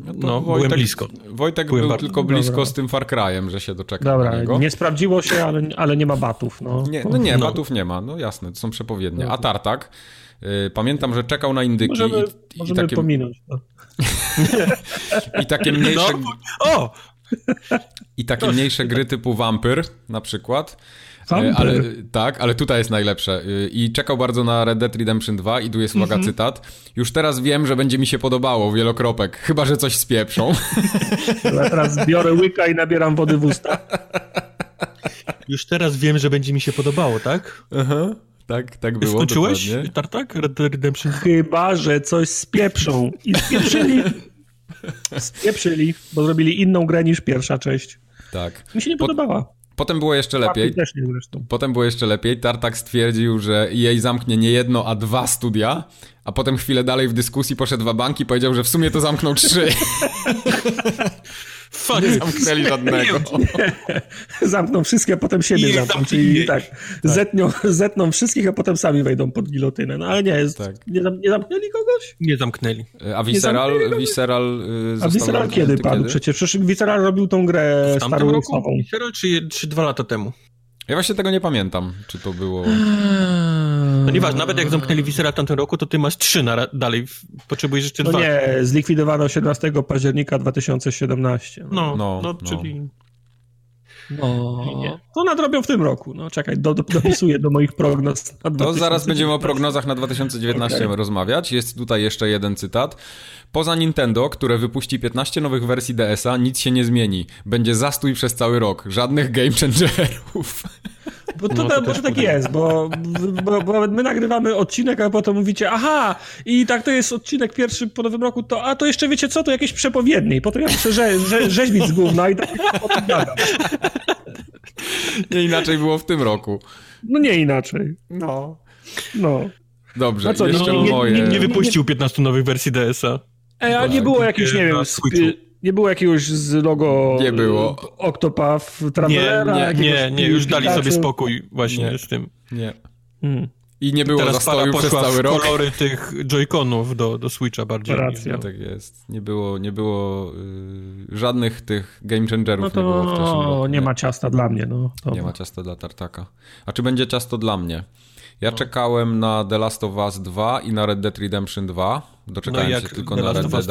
No, no Wojtek, byłem blisko. Wojtek byłem był bardzo... tylko blisko Dobra. z tym Far Cry'em, że się doczeka Dobra, do niego. Nie sprawdziło się, ale, ale nie ma batów. No nie, no nie no. batów nie ma, no jasne, to są przepowiednie. No. A Tartak, y, pamiętam, że czekał na indyki. Możemy, i, możemy i takie... pominąć. No. I takie mniejsze... No. O! I takie mniejsze gry typu Vampyr na przykład. Ale, tak, ale tutaj jest najlepsze. I czekał bardzo na Red Dead Redemption dwa i tu jest, uwaga, mm-hmm. cytat. Już teraz wiem, że będzie mi się podobało, wielokropek. Chyba że coś spieprzą. Teraz biorę łyka i nabieram wody w usta. Już teraz wiem, że będzie mi się podobało, tak? Aha. Tak, tak było. Skończyłeś, Tartak? Red Dead Redemption? Chyba że coś spieprzą. I spieprzyli. Spieprzyli, bo zrobili inną grę niż pierwsza część. Tak. Mi się nie po... podobała. Potem było jeszcze lepiej. Też nie zresztą. Potem było jeszcze lepiej. Tartak stwierdził, że E A zamknie nie jedno, a dwa studia, a potem chwilę dalej w dyskusji poszedł wabank i powiedział, że w sumie to zamknął trzy. Fuck, nie zamknęli żadnego. Zamkną wszystkie, a potem siebie zamkną. Czyli tak, tak. Zetną, zetną wszystkich, a potem sami wejdą pod gilotynę. No ale nie, jest, tak. nie, zam, nie zamknęli kogoś? Nie zamknęli. A Visceral, nie zamknęli Visceral został... A Visceral kiedy padł? Kiedy? Przecież, przecież Visceral robił tą grę w Star Wars. Visceral czy, czy dwa lata temu? Ja właśnie tego nie pamiętam, czy to było... No nieważne, nawet jak zamknęli Viscera w tamtym roku, to ty masz trzy na dalej, potrzebujesz jeszcze dwa. No nie, zlikwidowano siedemnastego października dwa tysiące siedemnastego. No, no, no czyli... No, to nadrobią w tym roku. No czekaj, do, do, dopisuję do moich prognoz. Na to zaraz będziemy o prognozach na dwa tysiące dziewiętnasty okay. rozmawiać. Jest tutaj jeszcze jeden cytat. Poza Nintendo, które wypuści piętnaście nowych wersji D S a, nic się nie zmieni. Będzie zastój przez cały rok. Żadnych game changerów. Bo to, no, to, bo to tak jest, bo, bo, bo my nagrywamy odcinek, a potem mówicie, aha, i tak to jest odcinek pierwszy po nowym roku, to a to jeszcze wiecie co, to jakieś przepowiednie. I potem ja muszę rze, rze, rzeźbić z gówna i tak potem gadam. Nie inaczej było w tym roku. No nie inaczej. No. No. Dobrze, co, jeszcze no, moje... Nie, nie wypuścił piętnastu nowych wersji D S a. E, a tak. Nie było jakichś, nie wiem... Nie było jakiegoś z logo... Nie było. Octopath, Travelera... Nie, nie, nie, nie, już dali sobie spokój właśnie nie, z tym. Nie. Hmm. I nie było zastoju przez cały rok. Teraz kolory tych Joy-Conów do, do Switcha bardziej. Racja. Nie, tak jest. Nie było, nie było yy, żadnych tych game changerów. No to nie, było w zeszłym roku, nie. nie ma ciasta dla mnie. No, to... Nie ma ciasta dla Tartaka. A czy będzie ciasto dla mnie? Ja no. czekałem na The Last of Us dwa i na Red Dead Redemption dwa. Doczekałem no jak się tylko na Red Dead.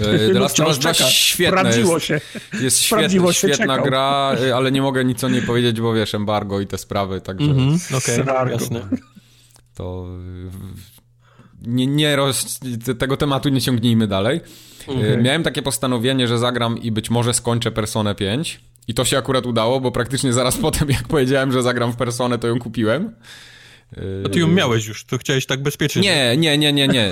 The no Last of Us dwa świetne sprawdziło jest, się. Jest świetna, się świetna gra, ale nie mogę nic o niej powiedzieć, bo wiesz, embargo i te sprawy, także mm-hmm. okay, jasne. To nie, nie roz... tego tematu nie ciągnijmy dalej. Okay. Miałem takie postanowienie, że zagram i być może skończę Personę pięć i to się akurat udało, bo praktycznie zaraz potem jak powiedziałem, że zagram w Personę, to ją kupiłem. A ty ją miałeś już, to chciałeś tak bezpiecznie. Nie, nie, nie, nie, nie.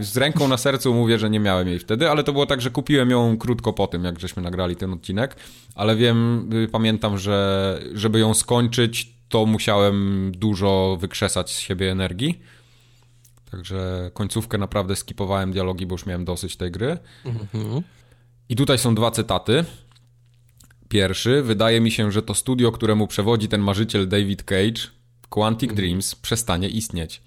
Z ręką na sercu mówię, że nie miałem jej wtedy, ale to było tak, że kupiłem ją krótko po tym, jak żeśmy nagrali ten odcinek, ale wiem, pamiętam, że żeby ją skończyć, to musiałem dużo wykrzesać z siebie energii. Także końcówkę naprawdę skipowałem dialogi, bo już miałem dosyć tej gry. Mhm. I tutaj są dwa cytaty. Pierwszy, wydaje mi się, że to studio, któremu przewodzi ten marzyciel David Cage, Quantic Dreams przestanie istnieć.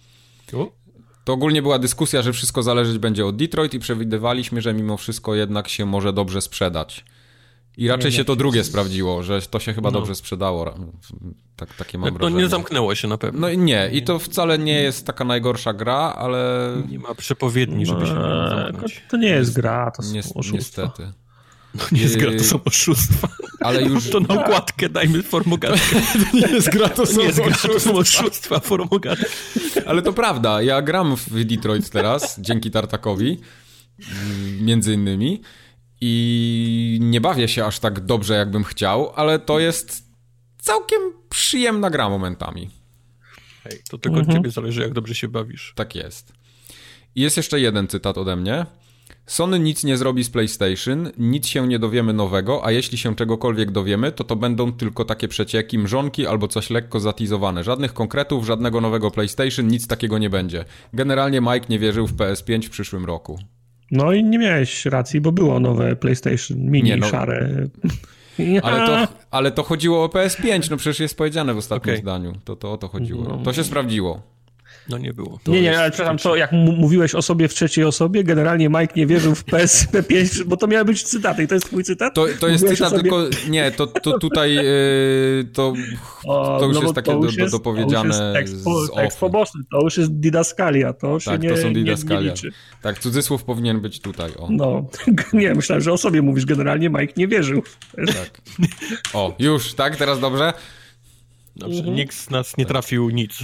To ogólnie była dyskusja, że wszystko zależeć będzie od Detroit i przewidywaliśmy, że mimo wszystko jednak się może dobrze sprzedać. I raczej nie, się to drugie sprawdziło, że to się chyba no. dobrze sprzedało. Tak, takie mam wrażenie. No nie zamknęło się na pewno. No i nie. I to wcale nie jest taka najgorsza gra, ale... Nie ma przepowiedni, żeby się nie zamknąć. To nie jest gra, to są Nies- oszustwa. Niestety. No nie jest gra, to są oszustwa. Ale już... To na okładkę dajmy formogatkę. To nie jest gra, to są, to nie jest gra, to są oszustwa, formogatkę. Ale to prawda, ja gram w Detroit teraz, dzięki Tartakowi, między innymi, i nie bawię się aż tak dobrze, jakbym chciał, ale to jest całkiem przyjemna gra momentami. Hej, to tylko mhm. od ciebie zależy, jak dobrze się bawisz. Tak jest. I jest jeszcze jeden cytat ode mnie. Sony nic nie zrobi z PlayStation, nic się nie dowiemy nowego, a jeśli się czegokolwiek dowiemy, to to będą tylko takie przecieki, mrzonki albo coś lekko zatizowane. Żadnych konkretów, żadnego nowego PlayStation, nic takiego nie będzie. Generalnie Mike nie wierzył w P S pięć w przyszłym roku. No i nie miałeś racji, bo było nowe PlayStation mini, nie, no, szare. Ale to, ale to chodziło o P S pięć, no przecież jest powiedziane w ostatnim okay. zdaniu. To, to o to chodziło. No. To się sprawdziło. No nie było. To nie, nie, ale przepraszam, to jak m- mówiłeś o sobie w trzeciej osobie, generalnie Mike nie wierzył w P S P pięć, bo to miały być cytaty i to jest twój cytat? To, to jest cytat, sobie... tylko nie, to, to tutaj yy, to, to o, już no jest takie już do, do, dopowiedziane tekst poboczny, to już jest didaskalia, to się tak, nie, to są didaskalia. Nie, nie liczy. Tak, cudzysłów powinien być tutaj. O. No, nie, myślałem, że o sobie mówisz, generalnie Mike nie wierzył. Tak. O, już, tak? Teraz dobrze? Znaczy, mhm. nikt z nas nie trafił nic.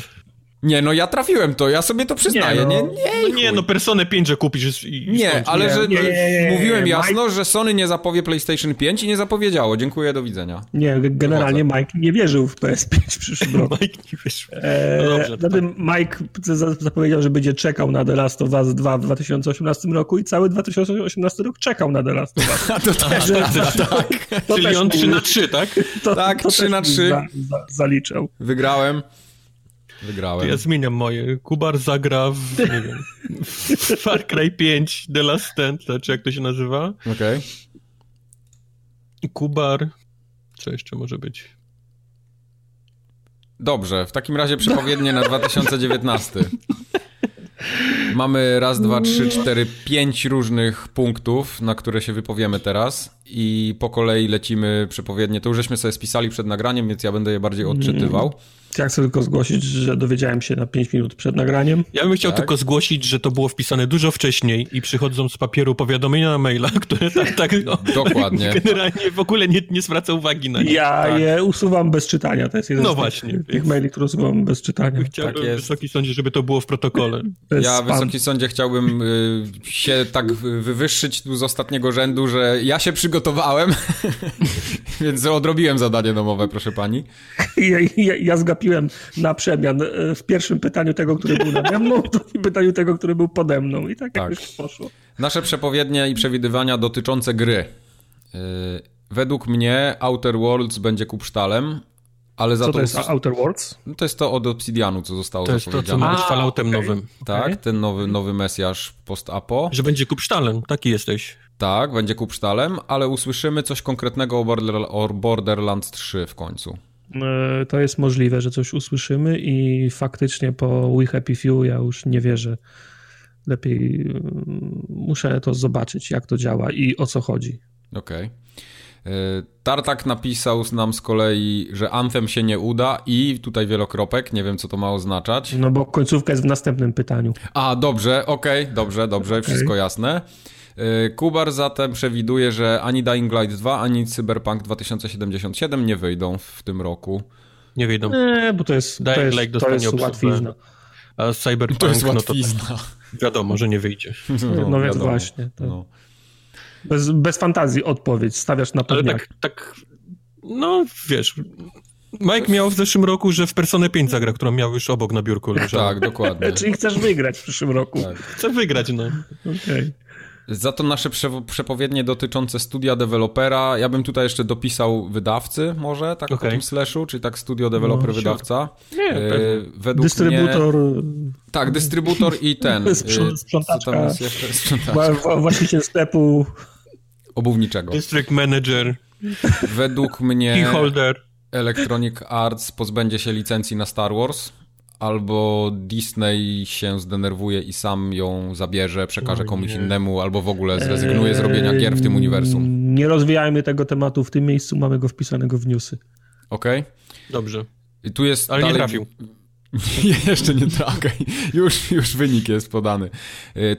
Nie, no ja trafiłem to, ja sobie to przyznaję. Nie, no, nie, nie, nie no Personę pięć, że kupisz i, i nie, ale że nie, nie, mówiłem nie, jasno, Mike... że Sony nie zapowie PlayStation pięć i nie zapowiedziało. Dziękuję, do widzenia. Nie, generalnie Mike nie wierzył w P S pięć w przyszłym roku. Mike nie wierzył. No dobrze, tak. Mike zapowiedział, że będzie czekał na The Last of Us dwa w dwa tysiące osiemnastym roku i cały dwa tysiące osiemnasty rok czekał na The Last of Us. A to tak, że, tak, tak. To czyli on trzy na trzy, tak? To, tak, to trzy na trzy. Za, za, zaliczał. Wygrałem. Wygrałem. Ja zmieniam moje. Kubar zagra w, nie wiem, w Far Cry pięć, The Last Stand, czy jak to się nazywa. Okej. Okay. Kubar, co jeszcze może być? Dobrze, w takim razie przepowiednie na dwa tysiące dziewiętnasty. Mamy raz, dwa, trzy, cztery, pięć różnych punktów, na które się wypowiemy teraz i po kolei lecimy przepowiednie. To już żeśmy sobie spisali przed nagraniem, więc ja będę je bardziej odczytywał. Ja chcę tylko zgłosić, że dowiedziałem się na pięć minut przed nagraniem. Ja bym chciał tak. tylko zgłosić, że to było wpisane dużo wcześniej i przychodzą z papieru powiadomienia na maila, które tak, tak no, dokładnie. Generalnie w ogóle nie, nie zwraca uwagi na nie. Ja tak. je usuwam bez czytania. To jest jeden no z tych, właśnie, tych więc... maili, które usuwam bez czytania. Chciałbym, tak jest. Wysoki Sądzie, żeby to było w protokole. Bez ja, spam. Wysoki Sądzie, chciałbym y, się tak wywyższyć tu z ostatniego rzędu, że ja się przygotowałem, więc odrobiłem zadanie domowe, proszę pani. ja, ja, ja zgapiłem na przemian w pierwszym pytaniu tego, który był nade mną, w drugim pytaniu tego, który był pode mną i tak, tak. jakoś poszło. Nasze przepowiednie i przewidywania dotyczące gry. Yy, według mnie Outer Worlds będzie kupsztalem, ale za co to... Co to jest us... Outer Worlds? No to jest to od Obsidianu, co zostało to zapowiedziane. To jest to, co ma być Falloutem okay. nowym. Tak, okay. ten nowy, nowy mesjasz post-apo. Że będzie kupsztalem, taki jesteś. Tak, będzie kupsztalem, ale usłyszymy coś konkretnego o, border... o Borderlands trzy w końcu. To jest możliwe, że coś usłyszymy i faktycznie po We Happy Few ja już nie wierzę. Lepiej muszę to zobaczyć, jak to działa i o co chodzi. Okej. Okay. Tartak napisał nam z kolei, że Anthem się nie uda i tutaj wielokropek, nie wiem co to ma oznaczać. No bo końcówka jest w następnym pytaniu. A, dobrze, okej, okay, dobrze, dobrze, okay. Wszystko jasne. Kubar zatem przewiduje, że ani Dying Light dwa, ani Cyberpunk dwa tysiące siedemdziesiąt siedem nie wyjdą w tym roku. Nie wyjdą. Nie, bo to jest, Dying to jest, Light to jest łatwizna. A Cyberpunk to jest łatwizna. No to tak, wiadomo, że nie wyjdzie. No, no więc właśnie. Tak. No. Bez, bez fantazji odpowiedź, stawiasz na pewniak. Ale tak, tak, no wiesz... Mike miał w zeszłym roku, że w Personę pięć zagra, którą miał już obok na biurku. Tak, dokładnie. Czyli chcesz wygrać w przyszłym roku. Tak. Chcę wygrać, no. Okej. Okay. Za to nasze przepowiednie dotyczące studia dewelopera, ja bym tutaj jeszcze dopisał wydawcy może, tak okay. po tym slashu, czyli tak studio, deweloper, no, wydawca. Nie, pewnie. Według dystrybutor. Mnie... Tak, dystrybutor i ten. Sprzątaczka. Tam jest jeszcze? Sprzątaczka. Właściciel sklepu. Obuwniczego. District manager. Według mnie keyholder. Electronic Arts pozbędzie się licencji na Star Wars. Albo Disney się zdenerwuje i sam ją zabierze, przekaże komuś innemu, albo w ogóle zrezygnuje z robienia gier w tym uniwersum. Nie rozwijajmy tego tematu w tym miejscu, mamy go wpisanego w newsy. Okej. Okay. Dobrze. I tu jest Ale dalej... nie trafił. Jeszcze nie trafił. Już, już wynik jest podany.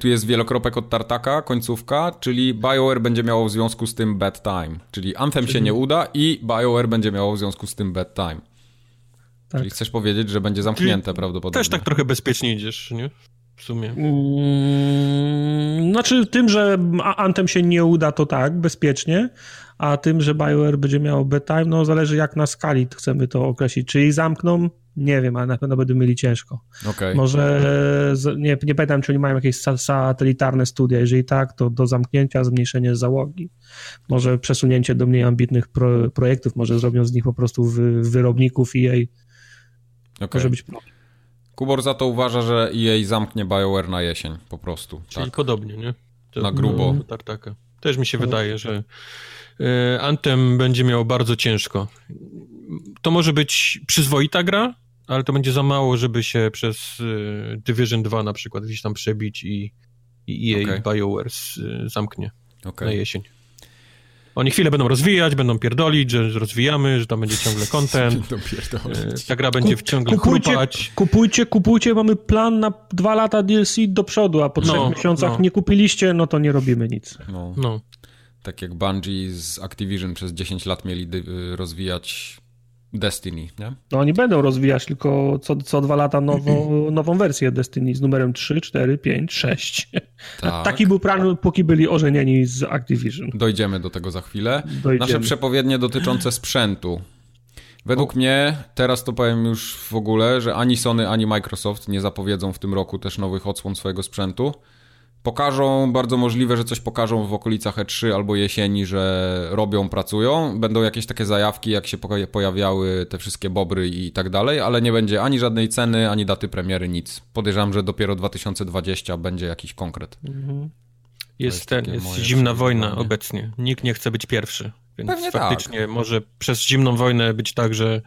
Tu jest wielokropek od Tartaka, końcówka, czyli BioWare będzie miało w związku z tym bad time. Czyli Anthem się nie uda i BioWare będzie miało w związku z tym bad time. Tak. Czyli chcesz powiedzieć, że będzie zamknięte Czyli prawdopodobnie. Też tak trochę bezpiecznie idziesz, nie? W sumie. Mm, znaczy tym, że Anthem się nie uda, to tak, bezpiecznie, a tym, że BioWare będzie miało bad time, no zależy jak na skali chcemy to określić. Czyli zamkną, nie wiem, ale na pewno będą mieli ciężko. Okay. Może, nie, nie pamiętam, czy oni mają jakieś satelitarne studia, jeżeli tak, to do zamknięcia, zmniejszenie załogi. Może przesunięcie do mniej ambitnych pro, projektów, może zrobią z nich po prostu wy, wyrobników i jej Okay. Może być problem. Kubor za to uważa, że E A zamknie BioWare na jesień po prostu. Czyli tak. podobnie, nie? To na grubo. No, Tartaka. Też mi się no, wydaje, tak. że y, Anthem będzie miało bardzo ciężko. To może być przyzwoita gra, ale to będzie za mało, żeby się przez y, Division dwa na przykład gdzieś tam przebić i, i E A okay. BioWare z, y, zamknie okay. na jesień. Oni chwilę będą rozwijać, będą pierdolić, że rozwijamy, że tam będzie ciągle content. Ta gra będzie Kup, ciągle kupujcie, chrupać. Kupujcie, kupujcie, mamy plan na dwa lata D L C do przodu, a po no, trzech miesiącach no. nie kupiliście, no to nie robimy nic. No. No. Tak jak Bungie z Activision przez dziesięć lat mieli rozwijać Destiny, nie? No oni będą rozwijać tylko co, co dwa lata nową, nową wersję Destiny z numerem trzy, cztery, pięć, sześć. Tak. Taki był plan, póki byli ożenieni z Activision. Dojdziemy do tego za chwilę. Dojdziemy. Nasze przepowiednie dotyczące sprzętu. Według o. mnie, teraz to powiem już w ogóle, że ani Sony, ani Microsoft nie zapowiedzą w tym roku też nowych odsłon swojego sprzętu. Pokażą, bardzo możliwe, że coś pokażą w okolicach E trzy albo jesieni, że robią, pracują. Będą jakieś takie zajawki, jak się pojawiały te wszystkie bobry i tak dalej, ale nie będzie ani żadnej ceny, ani daty premiery, nic. Podejrzewam, że dopiero dwa tysiące dwudziesty będzie jakiś konkret. Mhm. Jest, jest, ten, jest zimna wojna pytanie. Obecnie. Nikt nie chce być pierwszy. Więc pewnie faktycznie tak. Może przez zimną wojnę być tak, że,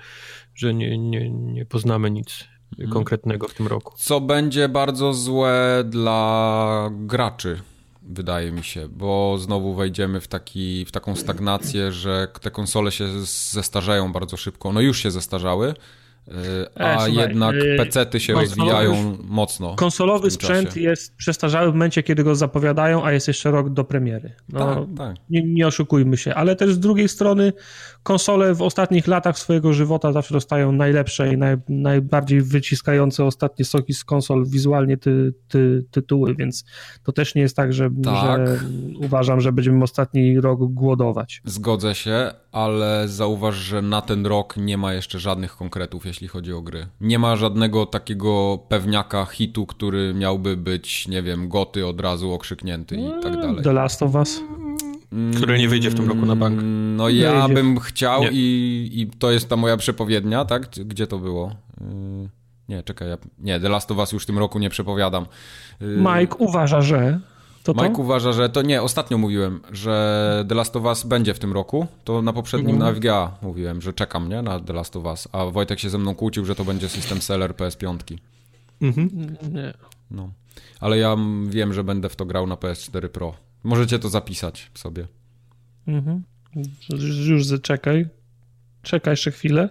że nie, nie, nie poznamy nic konkretnego w tym roku. Co będzie bardzo złe dla graczy, wydaje mi się, bo znowu wejdziemy w, taki, w taką stagnację, że te konsole się zestarzają bardzo szybko. No już się zestarzały, a e, jednak e, pecety się rozwijają mocno. Konsolowy sprzęt jest przestarzały w momencie, kiedy go zapowiadają, a jest jeszcze rok do premiery. No, tak, tak. Nie, nie oszukujmy się, ale też z drugiej strony konsole w ostatnich latach swojego żywota zawsze dostają najlepsze i naj, najbardziej wyciskające ostatnie soki z konsol wizualnie ty, ty, tytuły, więc to też nie jest tak, że, tak. że uważam, że będziemy ostatni rok głodować. Zgodzę się, ale zauważ, że na ten rok nie ma jeszcze żadnych konkretów, jeśli chodzi o gry. Nie ma żadnego takiego pewniaka hitu, który miałby być, nie wiem, goty od razu okrzyknięty i tak dalej. The Last of Us? Który nie wyjdzie w tym roku na bank. No nie ja wyjdzie. Bym chciał i, i to jest ta moja przepowiednia, tak? Gdzie to było? Nie, czekaj. Ja... Nie, The Last of Us już w tym roku nie przepowiadam. Mike uważa, że... To Mike to? uważa, że to nie, ostatnio mówiłem, że The Last of Us będzie w tym roku, to na poprzednim mm. na F G A mówiłem, że czekam nie, na The Last of Us, a Wojtek się ze mną kłócił, że to będzie system seller P S pięć. Mm-hmm. Nie. No. Ale ja wiem, że będę w to grał na P S cztery Pro. Możecie to zapisać sobie. Mm-hmm. Już zaczekaj. Czekaj jeszcze chwilę.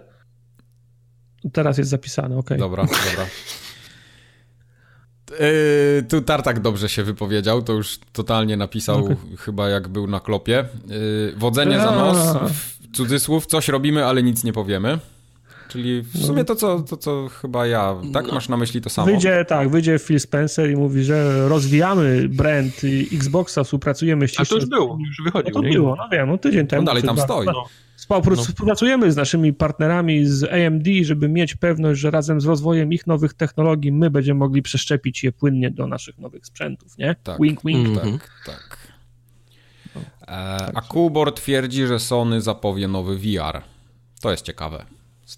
Teraz jest zapisane, okej. Okay. Dobra, dobra. Yy, tu Tartak dobrze się wypowiedział, to już totalnie napisał okay. chyba jak był na klopie. Yy, wodzenie za nos, cudzysłów, coś robimy, ale nic nie powiemy. Czyli w sumie to, co, to, co chyba ja, tak? No. Masz na myśli to samo. Wyjdzie, tak, wyjdzie Phil Spencer i mówi, że rozwijamy brand Xboxa, współpracujemy ściśle. A to już było, już wychodził. No to było, no wiem, no tydzień temu. No dalej tam stoi. No. Współpracujemy z naszymi partnerami z A M D, żeby mieć pewność, że razem z rozwojem ich nowych technologii my będziemy mogli przeszczepić je płynnie do naszych nowych sprzętów, nie? Tak. Wink, wink. Mm-hmm. Tak, tak. No. E, a Kubor twierdzi, że Sony zapowie nowy V R. To jest ciekawe.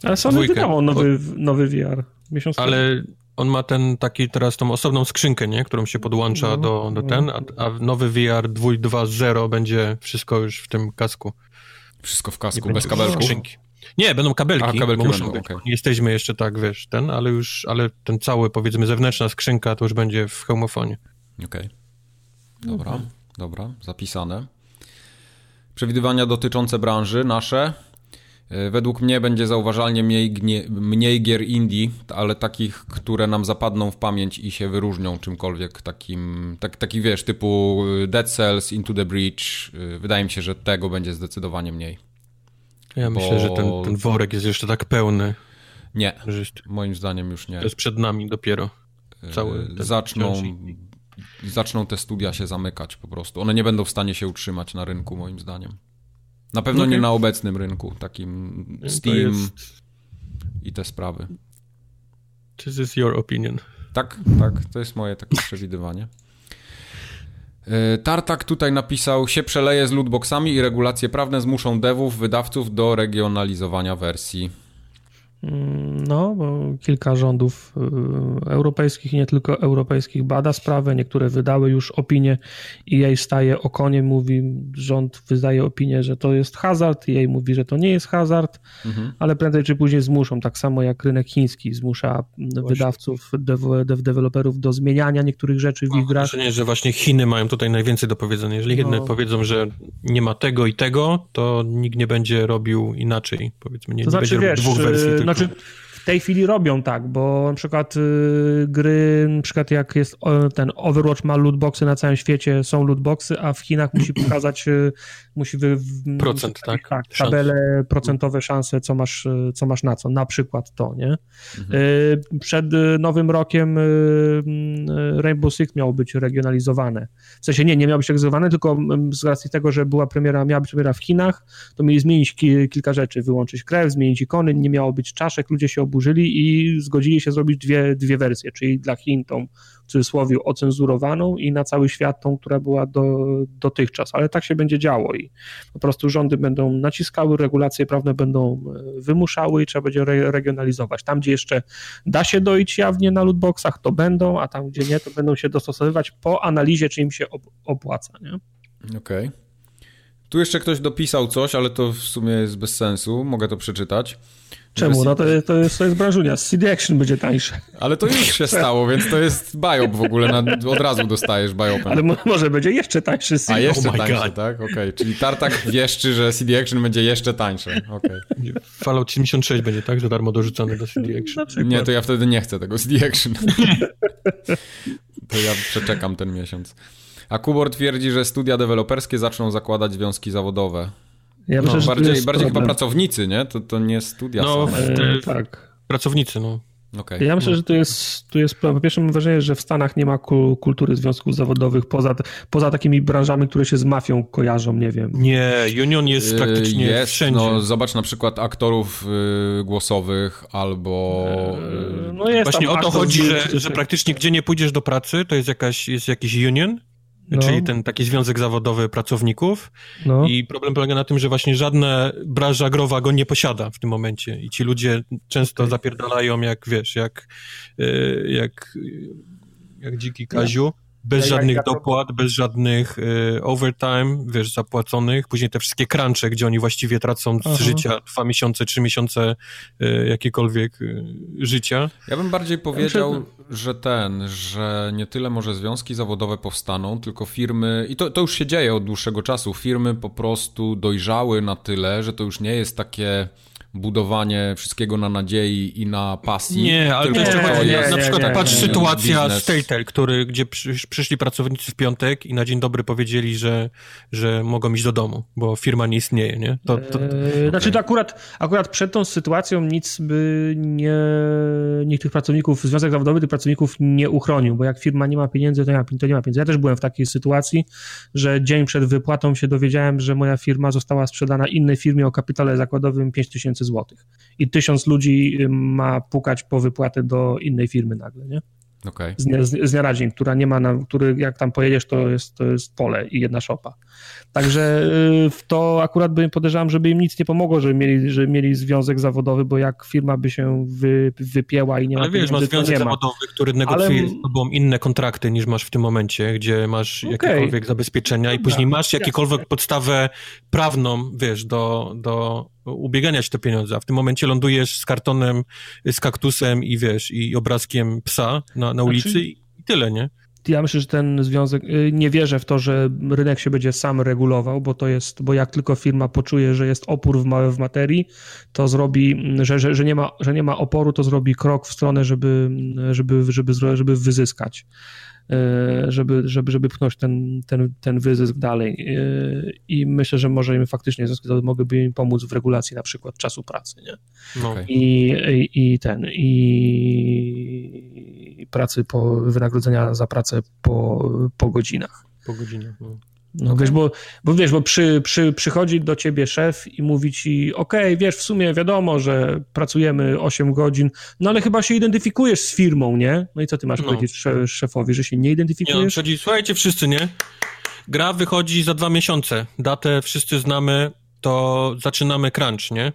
Ale Sony wydało nowy, nowy V R. Miesiąc Ale temu. On ma ten taki teraz tą osobną skrzynkę, nie? Którą się podłącza no, do, do no. ten, a, a nowy V R dwa zero będzie wszystko już w tym kasku. Wszystko w kasku, nie bez kabelków? Nie, będą kabelki, a, kabelki bo muszą będą, być. Okay. Nie jesteśmy jeszcze tak, wiesz, ten, ale już, ale ten cały, powiedzmy, zewnętrzna skrzynka to już będzie w hełmofonie. Okej. Okay. Dobra, okay. dobra, zapisane. Przewidywania dotyczące branży nasze. Według mnie będzie zauważalnie mniej, mniej gier indie, ale takich, które nam zapadną w pamięć i się wyróżnią czymkolwiek takim, tak, taki wiesz, typu Dead Cells, Into the Breach. Wydaje mi się, że tego będzie zdecydowanie mniej. Ja Bo... myślę, że ten, ten worek jest jeszcze tak pełny. Nie, moim zdaniem już nie. To jest przed nami dopiero. Cały zaczną, zaczną te studia się zamykać po prostu. One nie będą w stanie się utrzymać na rynku, moim zdaniem. Na pewno okay. nie na obecnym rynku, takim Steam jest... i te sprawy. This is your opinion. Tak, tak, to jest moje takie przewidywanie. Tartak tutaj napisał, się przeleje z lootboxami i regulacje prawne zmuszą devów, wydawców do regionalizowania wersji. No, bo kilka rządów europejskich, nie tylko europejskich, bada sprawę. Niektóre wydały już opinie i jej staje o konie, mówi, rząd wydaje opinię, że to jest hazard, jej mówi, że to nie jest hazard, mhm. ale prędzej czy później zmuszą, tak samo jak rynek chiński zmusza właśnie. wydawców, dew- dew- deweloperów do zmieniania niektórych rzeczy w ich grach. Mam wrażenie, że właśnie Chiny mają tutaj najwięcej do powiedzenia. Jeżeli jedne no. powiedzą, że nie ma tego i tego, to nikt nie będzie robił inaczej, powiedzmy, nie, to nie znaczy, będzie wiesz, dwóch wersji. Znaczy, w tej chwili robią tak, bo na przykład y, gry, na przykład jak jest o, ten Overwatch ma lootboxy na całym świecie, są lootboxy, a w Chinach musi pokazać, y, musi wy, w, procent, tak, tak tabele procentowe, szanse, co masz, co masz na co, na przykład to, nie? Mhm. Y, przed nowym rokiem y, Rainbow Six miało być regionalizowane. W sensie nie, nie miało być regionalizowane, tylko z racji tego, że była premiera, miała być premiera w Chinach, to mieli zmienić ki, kilka rzeczy, wyłączyć krew, zmienić ikony, nie miało być czaszek, ludzie się oburzyli i zgodzili się zrobić dwie, dwie wersje, czyli dla Chin tą w cudzysłowie ocenzurowaną i na cały świat tą, która była do, dotychczas, ale tak się będzie działo i po prostu rządy będą naciskały, regulacje prawne będą wymuszały i trzeba będzie re- regionalizować. Tam, gdzie jeszcze da się dojść jawnie na lootboxach, to będą, a tam, gdzie nie, to będą się dostosowywać po analizie, czy im się ob- opłaca, nie? Okej. Okay. Tu jeszcze ktoś dopisał coś, ale to w sumie jest bez sensu, mogę to przeczytać. Czemu? No to, to jest, to jest branżunia. C D Action będzie tańsze. Ale to już się stało, więc to jest biop w ogóle. Na, od razu dostajesz biopem. Ale m- może będzie jeszcze tańszy C D. A jeszcze oh tańszy, God. Tak? Okej. Okay. Czyli Tartak wieszczy, że C D Action będzie jeszcze tańsze. Okay. Fallout siedemdziesiąt sześć będzie tak, że darmo dorzucony do C D Action. Nie, to ja wtedy nie chcę tego C D Action. To ja przeczekam ten miesiąc. A Kubor twierdzi, że studia deweloperskie zaczną zakładać związki zawodowe. Ja no, myślę, bardziej bardziej chyba pracownicy, nie? To, to nie studia no, są. E, tak. Pracownicy, no. Okay. Ja myślę, no. że tu jest, tu jest, po pierwsze mam wrażenie, że w Stanach nie ma ku, kultury związków zawodowych poza, poza takimi branżami, które się z mafią kojarzą, nie wiem. Nie, union jest praktycznie jest, wszędzie. No, zobacz na przykład aktorów y, głosowych albo... Y, no jest właśnie o to chodzi, z... że, że praktycznie gdzie nie pójdziesz do pracy, to jest, jakaś, jest jakiś union. No. Czyli ten taki związek zawodowy pracowników no. I problem polega na tym, że właśnie żadna branża growa go nie posiada w tym momencie i ci ludzie często okay. zapierdalają jak wiesz, jak jak, jak dziki Kaziu, no. bez ja, żadnych ja, ja, dopłat, bez żadnych y, overtime, wiesz, zapłaconych, później te wszystkie crunche, gdzie oni właściwie tracą z Aha. życia dwa miesiące, trzy miesiące y, jakiekolwiek y, życia. Ja bym bardziej powiedział, ja muszę... że ten, że nie tyle może związki zawodowe powstaną, tylko firmy, i to, to już się dzieje od dłuższego czasu, firmy po prostu dojrzały na tyle, że to już nie jest takie... budowanie wszystkiego na nadziei i na pasji. Nie, ale tylko to nie, jest... Nie, nie, na przykład nie, nie, patrz nie, nie, sytuacja z Telltale, który gdzie przysz, przyszli pracownicy w piątek i na dzień dobry powiedzieli, że, że mogą iść do domu, bo firma nie istnieje, nie? To, to... Okay. Znaczy to akurat, akurat przed tą sytuacją nic by nie... nikt tych pracowników, Związek Zawodowy tych pracowników nie uchronił, bo jak firma nie ma pieniędzy, to nie ma, to nie ma pieniędzy. Ja też byłem w takiej sytuacji, że dzień przed wypłatą się dowiedziałem, że moja firma została sprzedana innej firmie o kapitale zakładowym pięć tysięcy złotych. I tysiąc ludzi ma pukać po wypłatę do innej firmy nagle, nie? Okay. Z, z, z dnia na dzień, która nie ma, na, który jak tam pojedziesz, to jest, to jest pole i jedna szopa. Także w to akurat bym podejrzewam, żeby im nic nie pomogło, żeby mieli, żeby mieli związek zawodowy, bo jak firma by się wy, wypięła i nie ale ma... Ale wiesz, masz związek zawodowy, który negocjuje ale... z tobą inne kontrakty niż masz w tym momencie, gdzie masz jakiekolwiek okay. zabezpieczenia i Dobra. Później masz jakiekolwiek podstawę prawną, wiesz, do... do... ubiegania się te pieniądze, a w tym momencie lądujesz z kartonem, z kaktusem i wiesz, i obrazkiem psa na, na ulicy znaczy... i tyle, nie? Ja myślę, że ten związek, nie wierzę w to, że rynek się będzie sam regulował, bo to jest, bo jak tylko firma poczuje, że jest opór w, w materii, to zrobi, że, że, że, nie ma, że nie ma oporu, to zrobi krok w stronę, żeby, żeby, żeby, żeby wyzyskać. Żeby, żeby, żeby pchnąć ten, ten, ten wyzysk dalej i myślę, że może im faktycznie mogłyby im pomóc w regulacji na przykład czasu pracy, nie? Okay. I, i, i ten i pracy po wynagrodzenia za pracę po, po godzinach. Po godzinach, no. No okay. wiesz, bo, bo wiesz, bo przy, przy, przychodzi do ciebie szef i mówi ci okej, okay, wiesz, w sumie wiadomo, że pracujemy osiem godzin, no ale chyba się identyfikujesz z firmą, nie? No i co ty masz no. powiedzieć szefowi, że się nie identyfikujesz? Nie, chodzi, słuchajcie wszyscy, nie? Gra wychodzi za dwa miesiące, datę wszyscy znamy, to zaczynamy crunch, nie?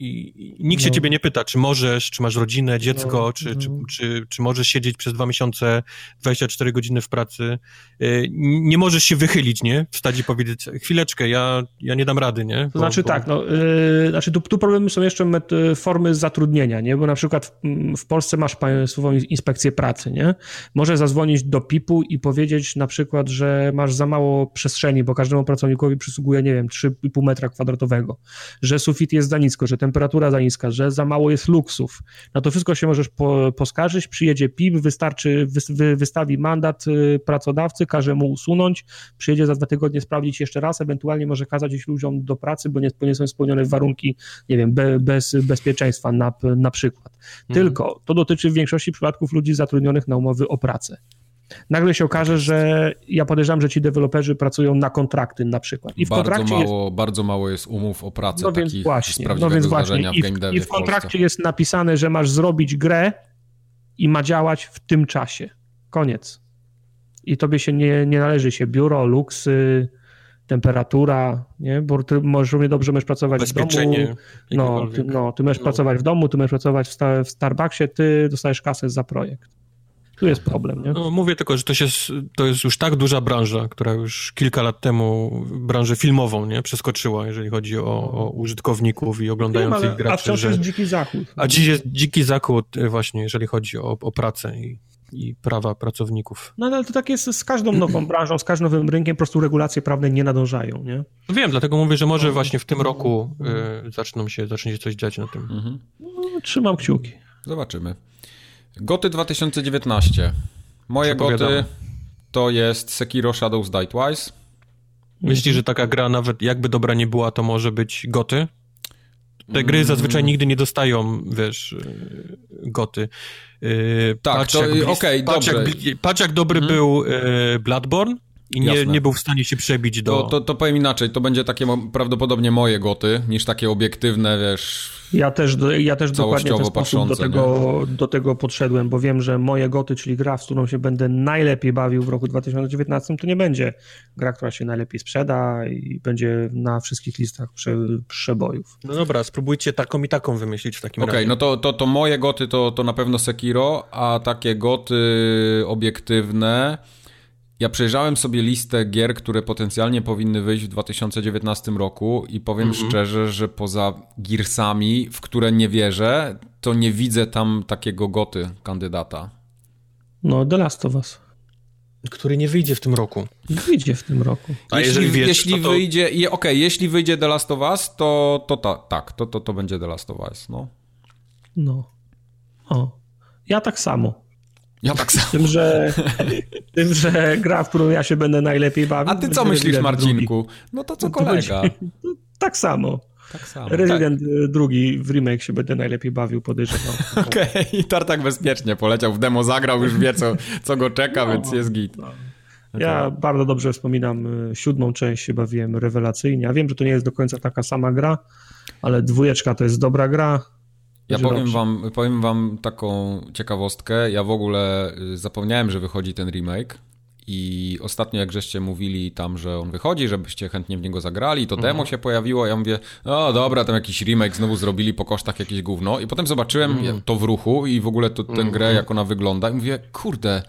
I, i nikt się no. ciebie nie pyta, czy możesz, czy masz rodzinę, dziecko, no. czy, czy, czy, czy możesz siedzieć przez dwa miesiące, dwadzieścia cztery godziny w pracy. Yy, nie możesz się wychylić, nie? Wstać i powiedzieć, chwileczkę, ja, ja nie dam rady, nie? Bo, znaczy bo... tak, no, yy, znaczy tu, tu problemy są jeszcze met, formy zatrudnienia, nie? Bo na przykład w, w Polsce masz Państwową Inspekcję Pracy, nie? Możesz zadzwonić do pipu i powiedzieć na przykład, że masz za mało przestrzeni, bo każdemu pracownikowi przysługuje, nie wiem, trzy i pół metra kwadratowego, że sufit jest za nisko, że ten temperatura za niska, że za mało jest luksów. Na to wszystko się możesz po, poskarżyć, przyjedzie P I P, wystarczy, wy, wy, wystawi mandat pracodawcy, każe mu usunąć, przyjedzie za dwa tygodnie sprawdzić jeszcze raz, ewentualnie może kazać iść ludziom do pracy, bo nie, nie są spełnione warunki, nie wiem, be, bez bezpieczeństwa na, na przykład. Mhm. Tylko to dotyczy w większości przypadków ludzi zatrudnionych na umowy o pracę. Nagle się okaże, że ja podejrzewam, że ci deweloperzy pracują na kontrakty na przykład. I w bardzo, mało, jest... bardzo mało jest umów o pracę no takich właśnie, z no więc właśnie. I w, game i w kontrakcie w jest napisane, że masz zrobić grę i ma działać w tym czasie. Koniec. I tobie się nie, nie należy się biuro, luksy, temperatura, nie? Bo ty możesz równie dobrze możesz pracować w domu. No, ty, no, ty możesz no. pracować w domu, ty możesz pracować w, sta- w Starbucksie, ty dostajesz kasę za projekt. Tu jest problem, nie? No, mówię tylko, że to, się, to jest już tak duża branża, która już kilka lat temu branżę filmową nie przeskoczyła, jeżeli chodzi o, o użytkowników i oglądających Film, ale, graczy. A wciąż że, jest dziki zachód. A dziś jest dziki zachód właśnie, jeżeli chodzi o, o pracę i, i prawa pracowników. No ale to tak jest z każdą nową branżą, z każdym nowym rynkiem, po prostu regulacje prawne nie nadążają, nie? Wiem, dlatego mówię, że może właśnie w tym roku y, zaczną się, zacznie się coś dziać na tym. Mhm. No, trzymam kciuki. Zobaczymy. Goty dwa tysiące dziewiętnaście. Moje goty to jest Sekiro Shadows Die Twice. Myślisz, że taka gra nawet jakby dobra nie była, to może być goty? Te gry zazwyczaj nigdy nie dostają, wiesz, goty. Tak, patrz, to okej, okay, dobrze. Jak, patrz jak dobry hmm. był Bloodborne i nie, nie był w stanie się przebić do... To, to, to powiem inaczej, to będzie takie prawdopodobnie moje goty, niż takie obiektywne, wiesz... Ja też, ja też dokładnie w ten sposób do tego, do tego podszedłem, bo wiem, że moje goty, czyli gra, w którą się będę najlepiej bawił w roku dwa tysiące dziewiętnastym, to nie będzie gra, która się najlepiej sprzeda i będzie na wszystkich listach prze, przebojów. No dobra, spróbujcie taką i taką wymyślić w takim okay, razie. Okej, no to, to, to moje goty to, to na pewno Sekiro, a takie goty obiektywne... Ja przejrzałem sobie listę gier, które potencjalnie powinny wyjść w dwa tysiące dziewiętnastym roku i powiem mm-hmm. szczerze, że poza Gearsami, w które nie wierzę, to nie widzę tam takiego goty kandydata. No, The Last of Us. Który nie wyjdzie w tym roku. Wyjdzie w tym roku. A jeśli, jeżeli wiesz, jeśli to wyjdzie, to... Okej, okay, jeśli wyjdzie The Last of Us, to, to ta, tak, to, to, to będzie The Last of Us, no. No. O. Ja tak samo. Ja tak samo. Tym, że, tym, że gra, w którą ja się będę najlepiej bawił. A ty co myślisz, Resident Marcinku? Drugi. No to co kolega? No, tak samo. Tak samo. Resident tak. drugi w remake się będę najlepiej bawił, podejrzewam. Okej, okay. I Tartak bezpiecznie poleciał, w demo zagrał, już wie co, co go czeka, no, więc jest git. No. Okay. Ja bardzo dobrze wspominam siódmą część, się bawiłem rewelacyjnie. Ja wiem, że to nie jest do końca taka sama gra, ale dwójeczka to jest dobra gra. Ja powiem wam, powiem wam taką ciekawostkę. Ja w ogóle zapomniałem, że wychodzi ten remake i ostatnio jak żeście mówili tam, że on wychodzi, żebyście chętnie w niego zagrali, to demo mhm. się pojawiło. Ja mówię, o dobra, tam jakiś remake znowu zrobili po kosztach jakieś gówno. I potem zobaczyłem mhm. to w ruchu i w ogóle to, tę mhm. grę, jak ona wygląda i mówię, kurde,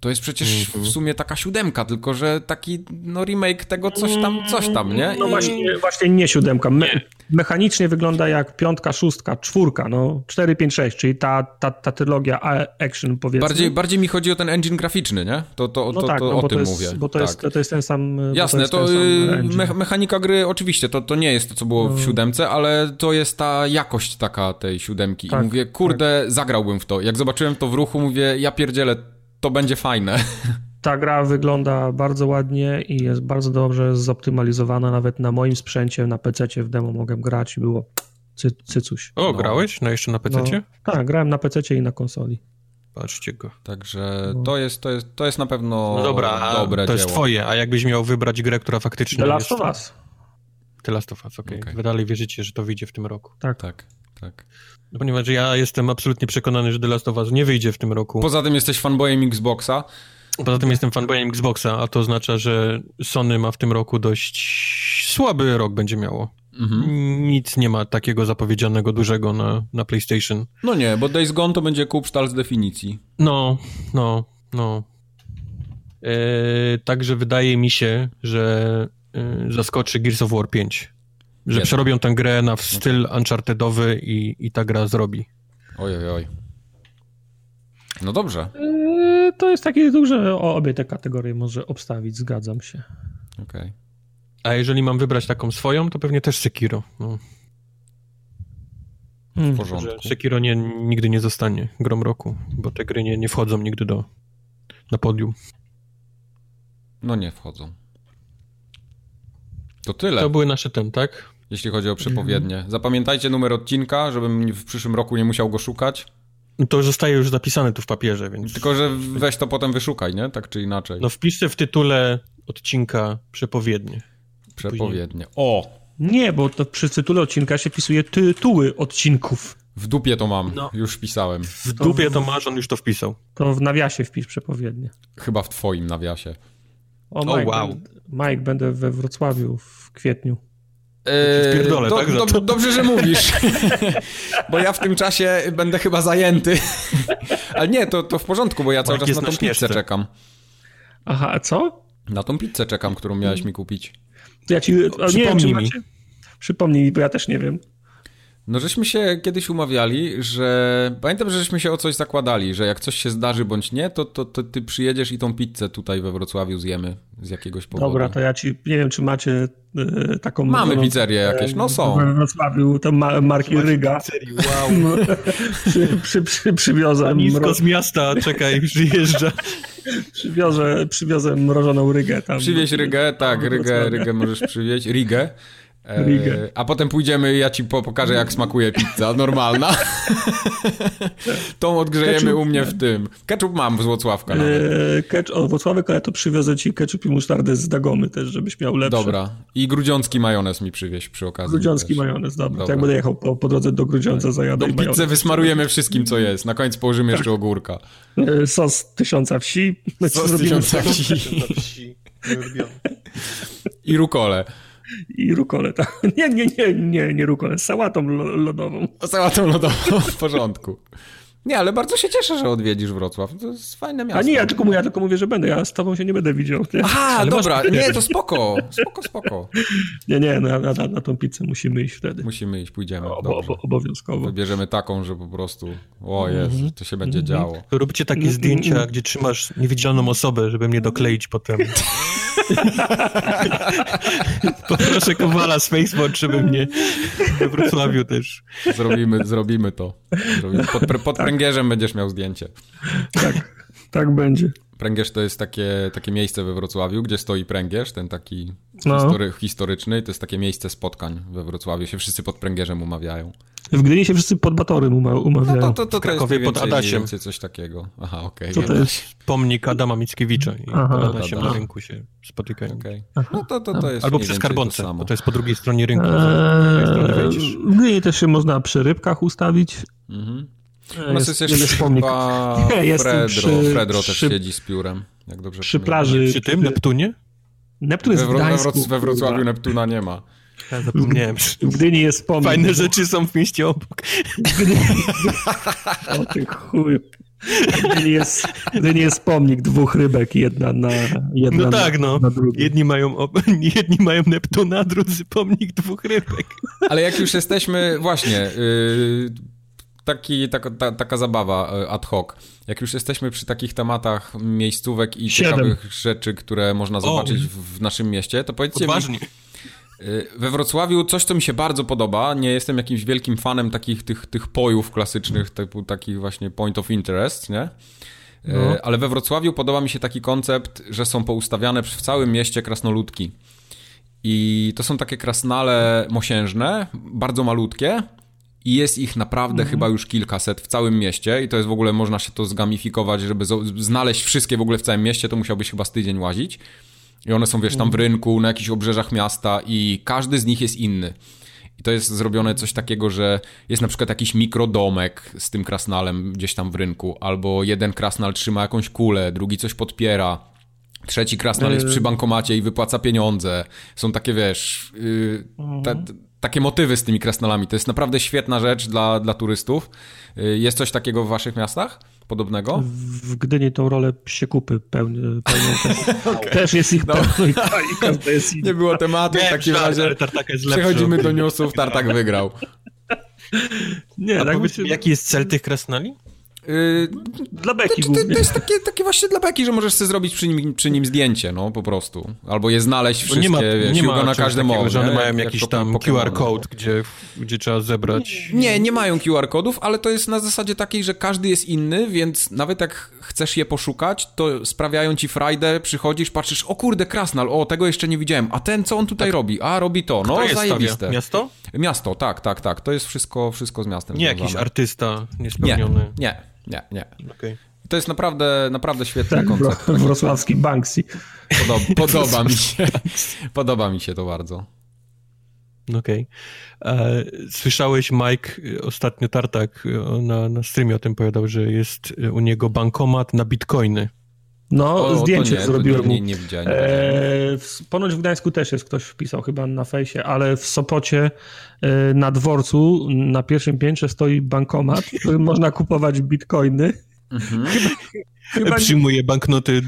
to jest przecież w sumie taka siódemka, tylko że taki no remake tego coś tam, coś tam, nie? I... No właśnie, właśnie nie siódemka. Me- mechanicznie wygląda jak piątka, szóstka, czwórka, no cztery, pięć, sześć, czyli ta, ta, ta trylogia action powiedzmy. Bardziej, bardziej mi chodzi o ten engine graficzny, nie? To, to, to, no tak, to, to no, o tym jest, mówię. Bo to, tak. jest, to jest ten sam... Jasne, to, to sam mechanika gry oczywiście, to, to nie jest to, co było w siódemce, ale to jest ta jakość taka tej siódemki. Tak, I mówię, kurde, tak. zagrałbym w to. Jak zobaczyłem to w ruchu, mówię, ja pierdzielę, to będzie fajne. Ta gra wygląda bardzo ładnie i jest bardzo dobrze zoptymalizowana, nawet na moim sprzęcie, na pececie w demo mogłem grać i było cy, cycuś. O, no. grałeś? No jeszcze na pececie? No, tak, grałem na pececie i na konsoli. Patrzcie go. Także no. to, jest, to, jest, to jest na pewno no dobra, dobre to jest dzieło. Twoje, a jakbyś miał wybrać grę, która faktycznie... The Last of Us. The Last of Us, okej. Okay. Okay. Wy dalej wierzycie, że to wyjdzie w tym roku. Tak, tak, tak. Ponieważ ja jestem absolutnie przekonany, że The Last of Us nie wyjdzie w tym roku. Poza tym jesteś fanbojem Xboxa. Poza tym jestem fanbojem Xboxa, a to oznacza, że Sony ma w tym roku dość słaby rok będzie miało. Mhm. Nic nie ma takiego zapowiedzianego dużego na, na PlayStation. No nie, bo Days Gone to będzie kupsztal z definicji. No, no, no. Eee, także wydaje mi się, że e, zaskoczy Gears of War pięć. Że Jeden. przerobią tę grę na styl Unchartedowy i, i ta gra zrobi. Oj, oj, oj. No dobrze. Yy, to jest takie duże, o, obie te kategorie może obstawić, zgadzam się. Okej. Okay. A jeżeli mam wybrać taką swoją, to pewnie też Sekiro. No. w porządku. Że Sekiro nie, nigdy nie zostanie grą roku, bo te gry nie, nie wchodzą nigdy do, na podium. No nie wchodzą. To tyle. To były nasze ten, tak? Jeśli chodzi o przepowiednie. Zapamiętajcie numer odcinka, żebym w przyszłym roku nie musiał go szukać. To zostaje już zapisane tu w papierze, więc... Tylko, że weź to potem wyszukaj, nie? Tak czy inaczej. No wpiszcie w tytule odcinka przepowiednie. Przepowiednie. O! Nie, bo to przy tytule odcinka się wpisuje tytuły odcinków. W dupie to mam, no. Już wpisałem. W dupie to masz, on już to wpisał. To w nawiasie wpisz przepowiednie. Chyba w twoim nawiasie. O, o Mike, wow. Mike, będę we Wrocławiu w kwietniu. Eee, do, tak, do, do, dobrze, że mówisz. Bo ja w tym czasie będę chyba zajęty. Ale nie, to, to w porządku, bo ja cały Mike czas na tą na pizzę czekam. Aha, a co? Na tą pizzę czekam, którą miałeś mi kupić. Ja ci, no, przypomnij mi. Przypomnij mi, bo ja też nie wiem. No żeśmy się kiedyś umawiali, że... Pamiętam, że żeśmy się o coś zakładali, że jak coś się zdarzy bądź nie, to, to, to ty przyjedziesz i tą pizzę tutaj we Wrocławiu zjemy z jakiegoś powodu. Dobra, to ja ci... Nie wiem, czy macie y, taką... Mamy no, pizzerię jakieś, no są. We Wrocławiu, to ma, marki Ryga. Pizzerii, wow. przy, przy, przy, przywiozę... Panisko z miasta, czekaj, przyjeżdża. przywiozę, przywiozę mrożoną Rygę tam. Przywieź Rygę, tak, Rygę, Rygę możesz przywieźć. Rigę. Eee, a potem pójdziemy i ja ci pokażę, jak smakuje pizza normalna. Tą odgrzejemy ketchup, u mnie w tym. Ketchup mam z Wrocławka nawet. Eee, ketchup, o, Wrocławek, ale to przywiozę ci ketchup i musztardę z Dagomy też, żebyś miał lepsze. Dobra. I grudziącki majonez mi przywieź przy okazji. Grudziącki majonez, dobra. dobra. Tak będę jechał po, po drodze do Grudziądza, zajadę. Tą pizzę majonez. Wysmarujemy wszystkim, co jest. Na końcu położymy jeszcze ogórka. Eee, sos tysiąca wsi. Sos tysiąca wsi. I rukole. I rukole, tak. Nie, nie, nie, nie, nie rukole, z sałatą lodową. Sałatą lodową, w porządku. Nie, ale bardzo się cieszę, że odwiedzisz Wrocław. To jest fajne miasto. A nie, ja tylko, ja tylko mówię, że będę, ja z tobą się nie będę widział. Nie? A, ale dobra, masz... nie, to spoko, spoko, spoko. Nie, nie, na, na, na tą pizzę musimy iść wtedy. Musimy iść, pójdziemy. Obo, obo, obowiązkowo. Wybierzemy taką, że po prostu, o Jezu, mm-hmm. to się będzie mm-hmm. działo. Róbcie takie mm-hmm. zdjęcia, gdzie trzymasz niewidzialną osobę, żeby mnie dokleić potem. Poproszę Kowala z Facebook, żeby mnie we Wrocławiu też. Zrobimy, zrobimy to. Zrobimy. Pod, pod tak. pręgierzem będziesz miał zdjęcie. Tak, tak będzie. Pręgierz to jest takie, takie miejsce we Wrocławiu, gdzie stoi pręgierz, ten taki no. history, historyczny. To jest takie miejsce spotkań we Wrocławiu. Się wszyscy pod pręgierzem umawiają. W Gdyni się wszyscy pod Batorym umawiają. No to, to, to, w Krakowie to jest pod Adasiem. Więcej coś takiego. Aha, okej. Okay, to jest pomnik Adama Mickiewicza. I Aha, pod Adasiem na rynku się spotykają. Okay. No to, to, to jest Albo przez Skarbonce, to, bo to jest po drugiej stronie rynku. Eee, w Gdyni też się można przy rybkach ustawić. Mhm. No jest, jest jeszcze chyba nie, Fredro, przy, Fredro przy, też siedzi z piórem, jak dobrze przy pamiętam. Plaży. Przy tym, Neptunie? Neptun jest we, w Gdańsku, we Wrocławiu kurwa. Neptuna nie ma. Ja zapomniałem. W Gdyni jest pomnik. Fajne rzeczy są w mieście obok. O ty chuj. Gdyni jest, Gdyni jest pomnik dwóch rybek, jedna na jedna No tak, na, no. Na jedni, mają ob... jedni mają Neptuna, drudzy pomnik dwóch rybek. Ale jak już jesteśmy, właśnie... Yy... Taki, taka, ta, taka zabawa ad hoc. Jak już jesteśmy przy takich tematach miejscówek i Siedem. ciekawych rzeczy, które można zobaczyć o, w naszym mieście, to powiedzcie odważnie. Mi, we Wrocławiu coś, co mi się bardzo podoba, nie jestem jakimś wielkim fanem takich tych, tych pojów klasycznych, typu takich właśnie point of interest, nie? No. Ale we Wrocławiu podoba mi się taki koncept, że są poustawiane w całym mieście krasnoludki. I to są takie krasnale mosiężne, bardzo malutkie. I jest ich naprawdę mhm. chyba już kilkaset w całym mieście i to jest w ogóle, można się to zgamifikować, żeby znaleźć wszystkie w ogóle w całym mieście, to musiałbyś chyba z tydzień łazić. I one są, wiesz, tam w rynku, na jakichś obrzeżach miasta i każdy z nich jest inny. I to jest zrobione coś takiego, że jest na przykład jakiś mikrodomek z tym krasnalem gdzieś tam w rynku, albo jeden krasnal trzyma jakąś kulę, drugi coś podpiera, trzeci krasnal jest przy bankomacie i wypłaca pieniądze. Są takie, wiesz... Yy, ta, Takie motywy z tymi krasnalami. To jest naprawdę świetna rzecz dla, dla turystów. Jest coś takiego w waszych miastach? Podobnego? W Gdyni tą rolę psie kupy pełnią. Okay. Też jest ich no. pełno i każda jest inna. Nie było tematu, nie, w takim razie przechodzimy do newsów, Tartak wygrał. Nie, a tak powiedz, się... jaki jest cel tych krasnali? Yy, dla beki to, to, to jest takie, takie właśnie dla beki, że możesz sobie zrobić przy nim, przy nim zdjęcie, no po prostu. Albo je znaleźć wszystkie, nie ma, wiesz, nie ma na każdym takiego, że one nie? mają jak, jakiś jak tam Q R code, gdzie, gdzie trzeba zebrać... Nie, nie mają Q R kodów, ale to jest na zasadzie takiej, że każdy jest inny, więc nawet jak chcesz je poszukać, to sprawiają ci frajdę, przychodzisz, patrzysz, o kurde, krasnal, o, tego jeszcze nie widziałem, a ten, co on tutaj tak. robi? A, robi to, no jest zajebiste. Miasto? Miasto, tak, tak, tak, to jest wszystko, wszystko z miastem. Nie związane. Jakiś artysta niespełniony. Nie, nie. Nie, nie. Okay. To jest naprawdę, naprawdę świetny koncept. Wrocławski Banksy. Podoba, podoba mi się. Podoba mi się to bardzo. Okej. Okay. Słyszałeś, Mike, ostatnio Tartak na, na streamie o tym powiadał, że jest u niego bankomat na bitcoiny. No, o, zdjęcie nie, zrobiłem. Nie, nie widziałem. E, ponoć w Gdańsku też jest, ktoś wpisał chyba na fejsie, ale w Sopocie e, na dworcu na pierwszym piętrze stoi bankomat, w którym można kupować bitcoiny. Mhm. Chyba, chyba przyjmuję nie... banknoty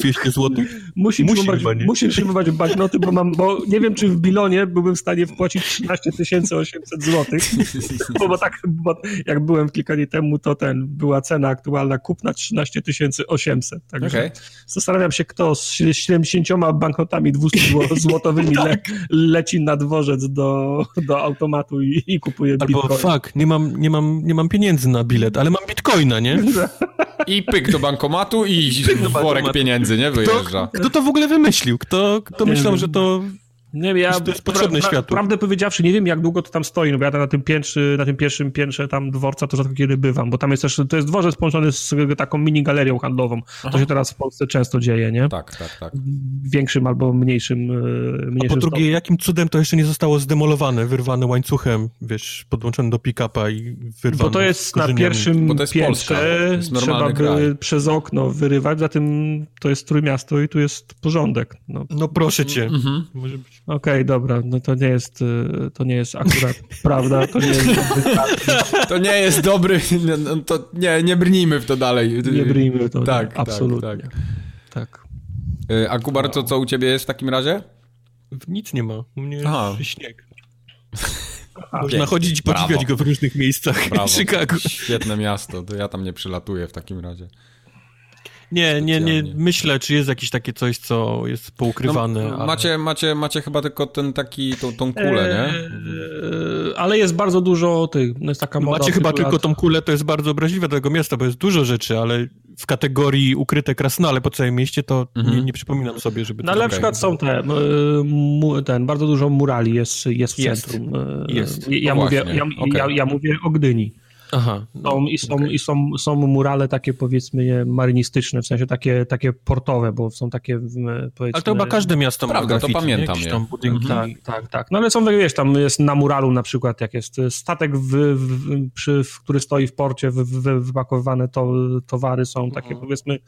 dwieście złotych. Musi Musi przyjmować, musi przyjmować banknoty, bo, mam, bo nie wiem, czy w bilonie byłbym w stanie wpłacić trzynaście tysięcy osiemset złotych, bo, bo tak bo jak byłem kilka dni temu, to ten była cena aktualna kupna trzynaście tysięcy osiemset. Także okay. Zastanawiam się, kto z siedemdziesięcioma banknotami dwuzłotówkowymi tak. le, leci na dworzec do, do automatu i, i kupuje albo bitcoin. Albo fuck, nie mam, nie, mam, nie mam pieniędzy na bilet, ale mam bitcoina, nie? I pyk do bankomatu i do worek bankomatu. Pieniędzy, nie? Wyjeżdża. Kto, kto to w ogóle wymyślił? Kto, kto myślał, że to, nie wiem, ja, to jest potrzebne pra, pra, światu? Prawdę powiedziawszy, nie wiem, jak długo to tam stoi, no bo ja na tym, piętrze, na tym pierwszym piętrze tam dworca to rzadko kiedy bywam, bo tam jest też, to jest dworzec połączony z taką mini galerią handlową. Aha. To się teraz w Polsce często dzieje, nie? Tak, tak, tak. Większym albo mniejszym. mniejszym A po drugie, stopniu. Jakim cudem to jeszcze nie zostało zdemolowane, wyrwane łańcuchem, wiesz, podłączone do pick-upa i wyrwane. Bo to jest na pierwszym jest piętrze, to jest trzeba by kraj. Przez okno wyrywać, za tym to jest Trójmiasto i tu jest porządek. No, no proszę cię. Mhm. Okej, okay, dobra, no to nie jest to nie jest akurat prawda, to nie jest to nie jest dobry, no to nie, nie brnijmy w to dalej. Nie brnijmy w to, tak, absolutnie. Tak, tak. tak. A Kubar, to co u ciebie jest w takim razie? Nic nie ma, u mnie jest Aha. śnieg. Można pięknie. Chodzić i podziwiać Brawo. Go w różnych miejscach Brawo. W Chicago. Świetne miasto, to ja tam nie przylatuję w takim razie. Nie, nie, nie. Myślę, czy jest jakieś takie coś, co jest poukrywane. No, ale... macie, macie, macie chyba tylko ten taki, tą, tą kulę, nie? Eee, ale jest bardzo dużo tych, no jest taka moda. Macie chyba tylko tą kulę, to jest bardzo obraźliwe do tego miasta, bo jest dużo rzeczy, ale w kategorii ukryte krasnale po całym mieście to mhm. nie, nie przypominam sobie, żeby... No ale na przykład są te, ten, bardzo dużo murali jest, jest w jest. Centrum. Jest, ja, no mówię, ja, okay. ja, ja mówię o Gdyni. Aha, no, są, i są, okay. i są, są murale takie, powiedzmy, marynistyczne, w sensie takie, takie portowe, bo są takie, powiedzmy... Ale to chyba każde miasto ma graffiti, to pamiętam je. Tam budynki. Tak, tak, tak. No ale są, wiesz, tam jest na muralu na przykład, jak jest statek, w, w, przy, w, który stoi w porcie, w, w, wypakowywane to, towary są takie, mhm. powiedzmy,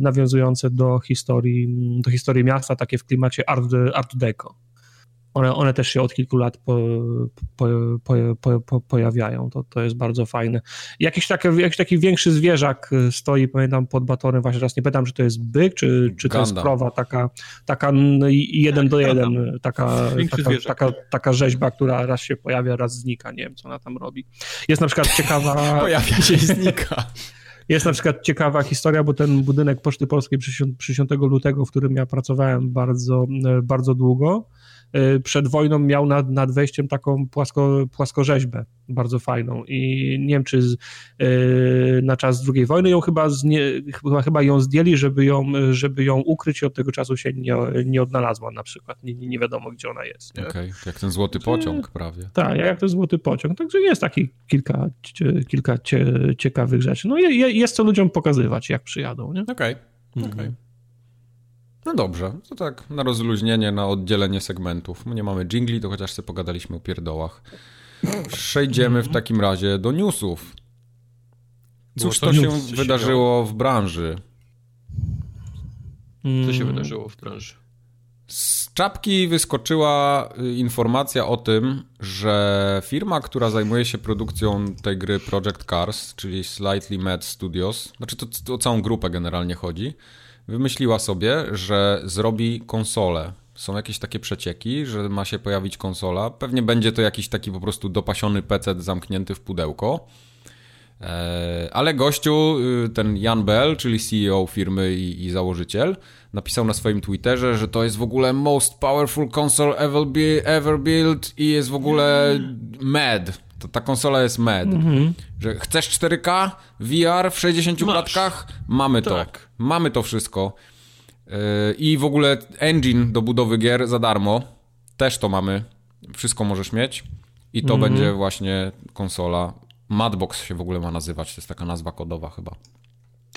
nawiązujące do historii, do historii miasta, takie w klimacie art, art deco. One, one też się od kilku lat po, po, po, po, po pojawiają, to, to jest bardzo fajne. Jakiś taki, jakiś taki większy zwierzak stoi, pamiętam, pod batorem, właśnie raz nie pytam, czy to jest byk, czy, czy to jest krowa, taka, taka jeden do jeden, taka, taka, taka, taka rzeźba, która raz się pojawia, raz znika, nie wiem, co ona tam robi. Jest na przykład ciekawa... Pojawia się i znika. Jest na przykład ciekawa historia, bo ten budynek Poczty Polskiej dziesiątego lutego, w którym ja pracowałem bardzo, bardzo długo, przed wojną miał nad, nad wejściem taką płasko, płaskorzeźbę bardzo fajną i nie wiem, czy z, yy, na czas drugiej wojny ją chyba, znie, chyba, chyba ją zdjęli, żeby ją, żeby ją ukryć i od tego czasu się nie, nie odnalazła na przykład, nie, nie wiadomo, gdzie ona jest. Okej, okay. Jak ten złoty pociąg prawie. Tak, jak ten złoty pociąg, także jest takich kilka, kilka cie, ciekawych rzeczy. No je, jest co ludziom pokazywać, jak przyjadą, nie? Okej, okay. okej. Okay. No dobrze, to tak na rozluźnienie, na oddzielenie segmentów. My nie mamy dżingli, to chociaż sobie pogadaliśmy o pierdołach. Przejdziemy w takim razie do newsów. Cóż to, to się wydarzyło w branży? Co się wydarzyło w branży? Z czapki wyskoczyła informacja o tym, że firma, która zajmuje się produkcją tej gry Project Cars, czyli Slightly Mad Studios, znaczy to, to o całą grupę generalnie chodzi, wymyśliła sobie, że zrobi konsolę. Są jakieś takie przecieki, że ma się pojawić konsola. Pewnie będzie to jakiś taki po prostu dopasiony pecet zamknięty w pudełko. Ale gościu, ten Jan Bell, czyli C E O firmy i, i założyciel, napisał na swoim Twitterze, że to jest w ogóle most powerful console ever, be, ever built i jest w ogóle mad. To, ta konsola jest mad. Mm-hmm. Że chcesz cztery K, V R w sześćdziesięciu Masz. klatkach? Mamy tak. to. Mamy to wszystko. Yy, I w ogóle engine do budowy gier za darmo. Też to mamy. Wszystko możesz mieć. I to mm-hmm. będzie właśnie konsola. Madbox się w ogóle ma nazywać. To jest taka nazwa kodowa chyba.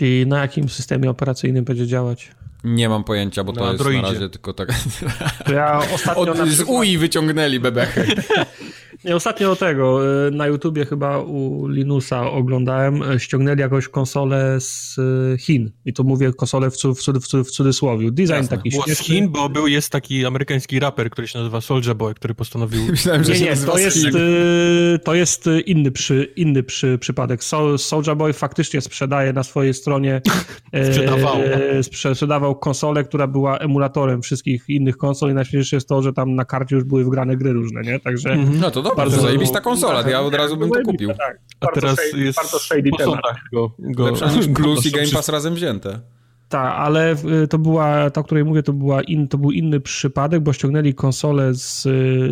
I na jakim systemie operacyjnym będzie działać? Nie mam pojęcia, bo no, to jest droidzie. Na razie tylko tak... Ja ostatnio Od, przykład... Z U I wyciągnęli bebechy. Nie, ostatnio tego na YouTubie chyba u Linusa oglądałem, ściągnęli jakąś konsolę z Chin. I to mówię konsolę w, cud, w, cud, w, cud, w cudzysłowiu. Design Jasne. taki śmieszny. Z Chin, bo był, jest taki amerykański raper, który się nazywa Soulja Boy, który postanowił... Myślałem, że nie, się nie, to jest, to jest inny, przy, inny przy, przypadek. Soulja Boy faktycznie sprzedaje na swojej stronie... Sprzedawał. E, sprzedawał konsolę, która była emulatorem wszystkich innych konsol i najśmieszniejsze jest to, że tam na karcie już były wgrane gry różne, nie? Także... Mm-hmm. No to dobrze, bardzo zajebista konsola, tak, ja od razu bym to kupił. Tak. A teraz shady, jest po sądach go, go. Lepsza niż Plus i Game Pass razem wzięte. Tak, ale to była, ta, o której mówię, to, była in, to był inny przypadek, bo ściągnęli konsolę z,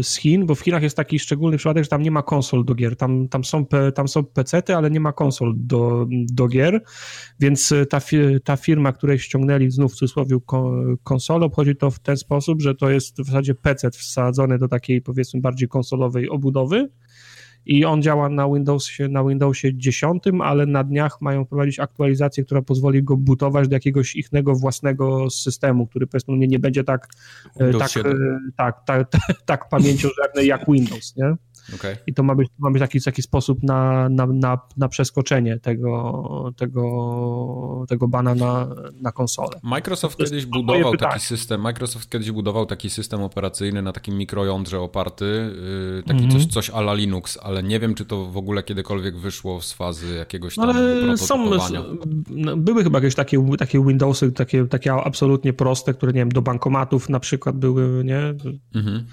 z Chin, bo w Chinach jest taki szczególny przypadek, że tam nie ma konsol do gier. Tam, tam są, tam są pecety, ale nie ma konsol do, do gier, więc ta, ta firma, której ściągnęli znów w cudzysłowie konsolę, obchodzi to w ten sposób, że to jest w zasadzie pecet wsadzony do takiej, powiedzmy, bardziej konsolowej obudowy. I on działa na Windowsie, na Windowsie dziesięć, ale na dniach mają prowadzić aktualizację, która pozwoli go butować do jakiegoś ichnego własnego systemu, który powiedzmy nie będzie tak tak, tak, tak, tak pamięciożerny jak Windows, nie? Okay. I to ma być, ma być taki, taki sposób na, na, na, na przeskoczenie tego, tego, tego bana na, na konsolę. Microsoft kiedyś budował taki system, Microsoft kiedyś budował taki system operacyjny na takim mikrojądrze oparty, yy, taki mm-hmm. coś, coś a la Linux, ale nie wiem, czy to w ogóle kiedykolwiek wyszło z fazy jakiegoś tam ale prototypowania. Są, były chyba jakieś takie, takie Windowsy, takie, takie absolutnie proste, które nie wiem, do bankomatów na przykład były, nie? Mm-hmm.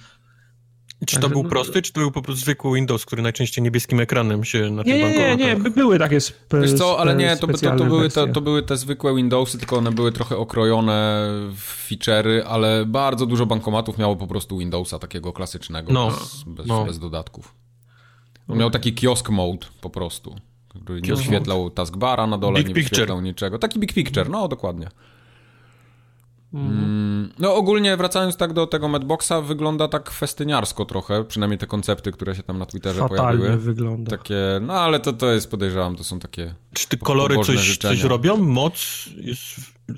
Czy to był prosty, czy to był po prostu zwykły Windows, który najczęściej niebieskim ekranem się na tym bankomatach... Nie, nie, nie, były takie spe, Wiesz co, ale nie, to, to, to, były te, to były te zwykłe Windowsy, tylko one były trochę okrojone w feature'y, ale bardzo dużo bankomatów miało po prostu Windowsa takiego klasycznego, no, bez, no. bez dodatków. On miał taki kiosk mode po prostu, który nie oświetlał taskbara na dole, big nie picture. Oświetlał niczego. Taki big picture, no dokładnie. Mm. No ogólnie wracając tak do tego Madboxa, wygląda tak festyniarsko trochę, przynajmniej te koncepty, które się tam na Twitterze Fatalnie pojawiły. Fatalnie wygląda. Takie, no ale to, to jest, podejrzewam, to są takie... Czy te kolory coś, coś robią? Moc? Jest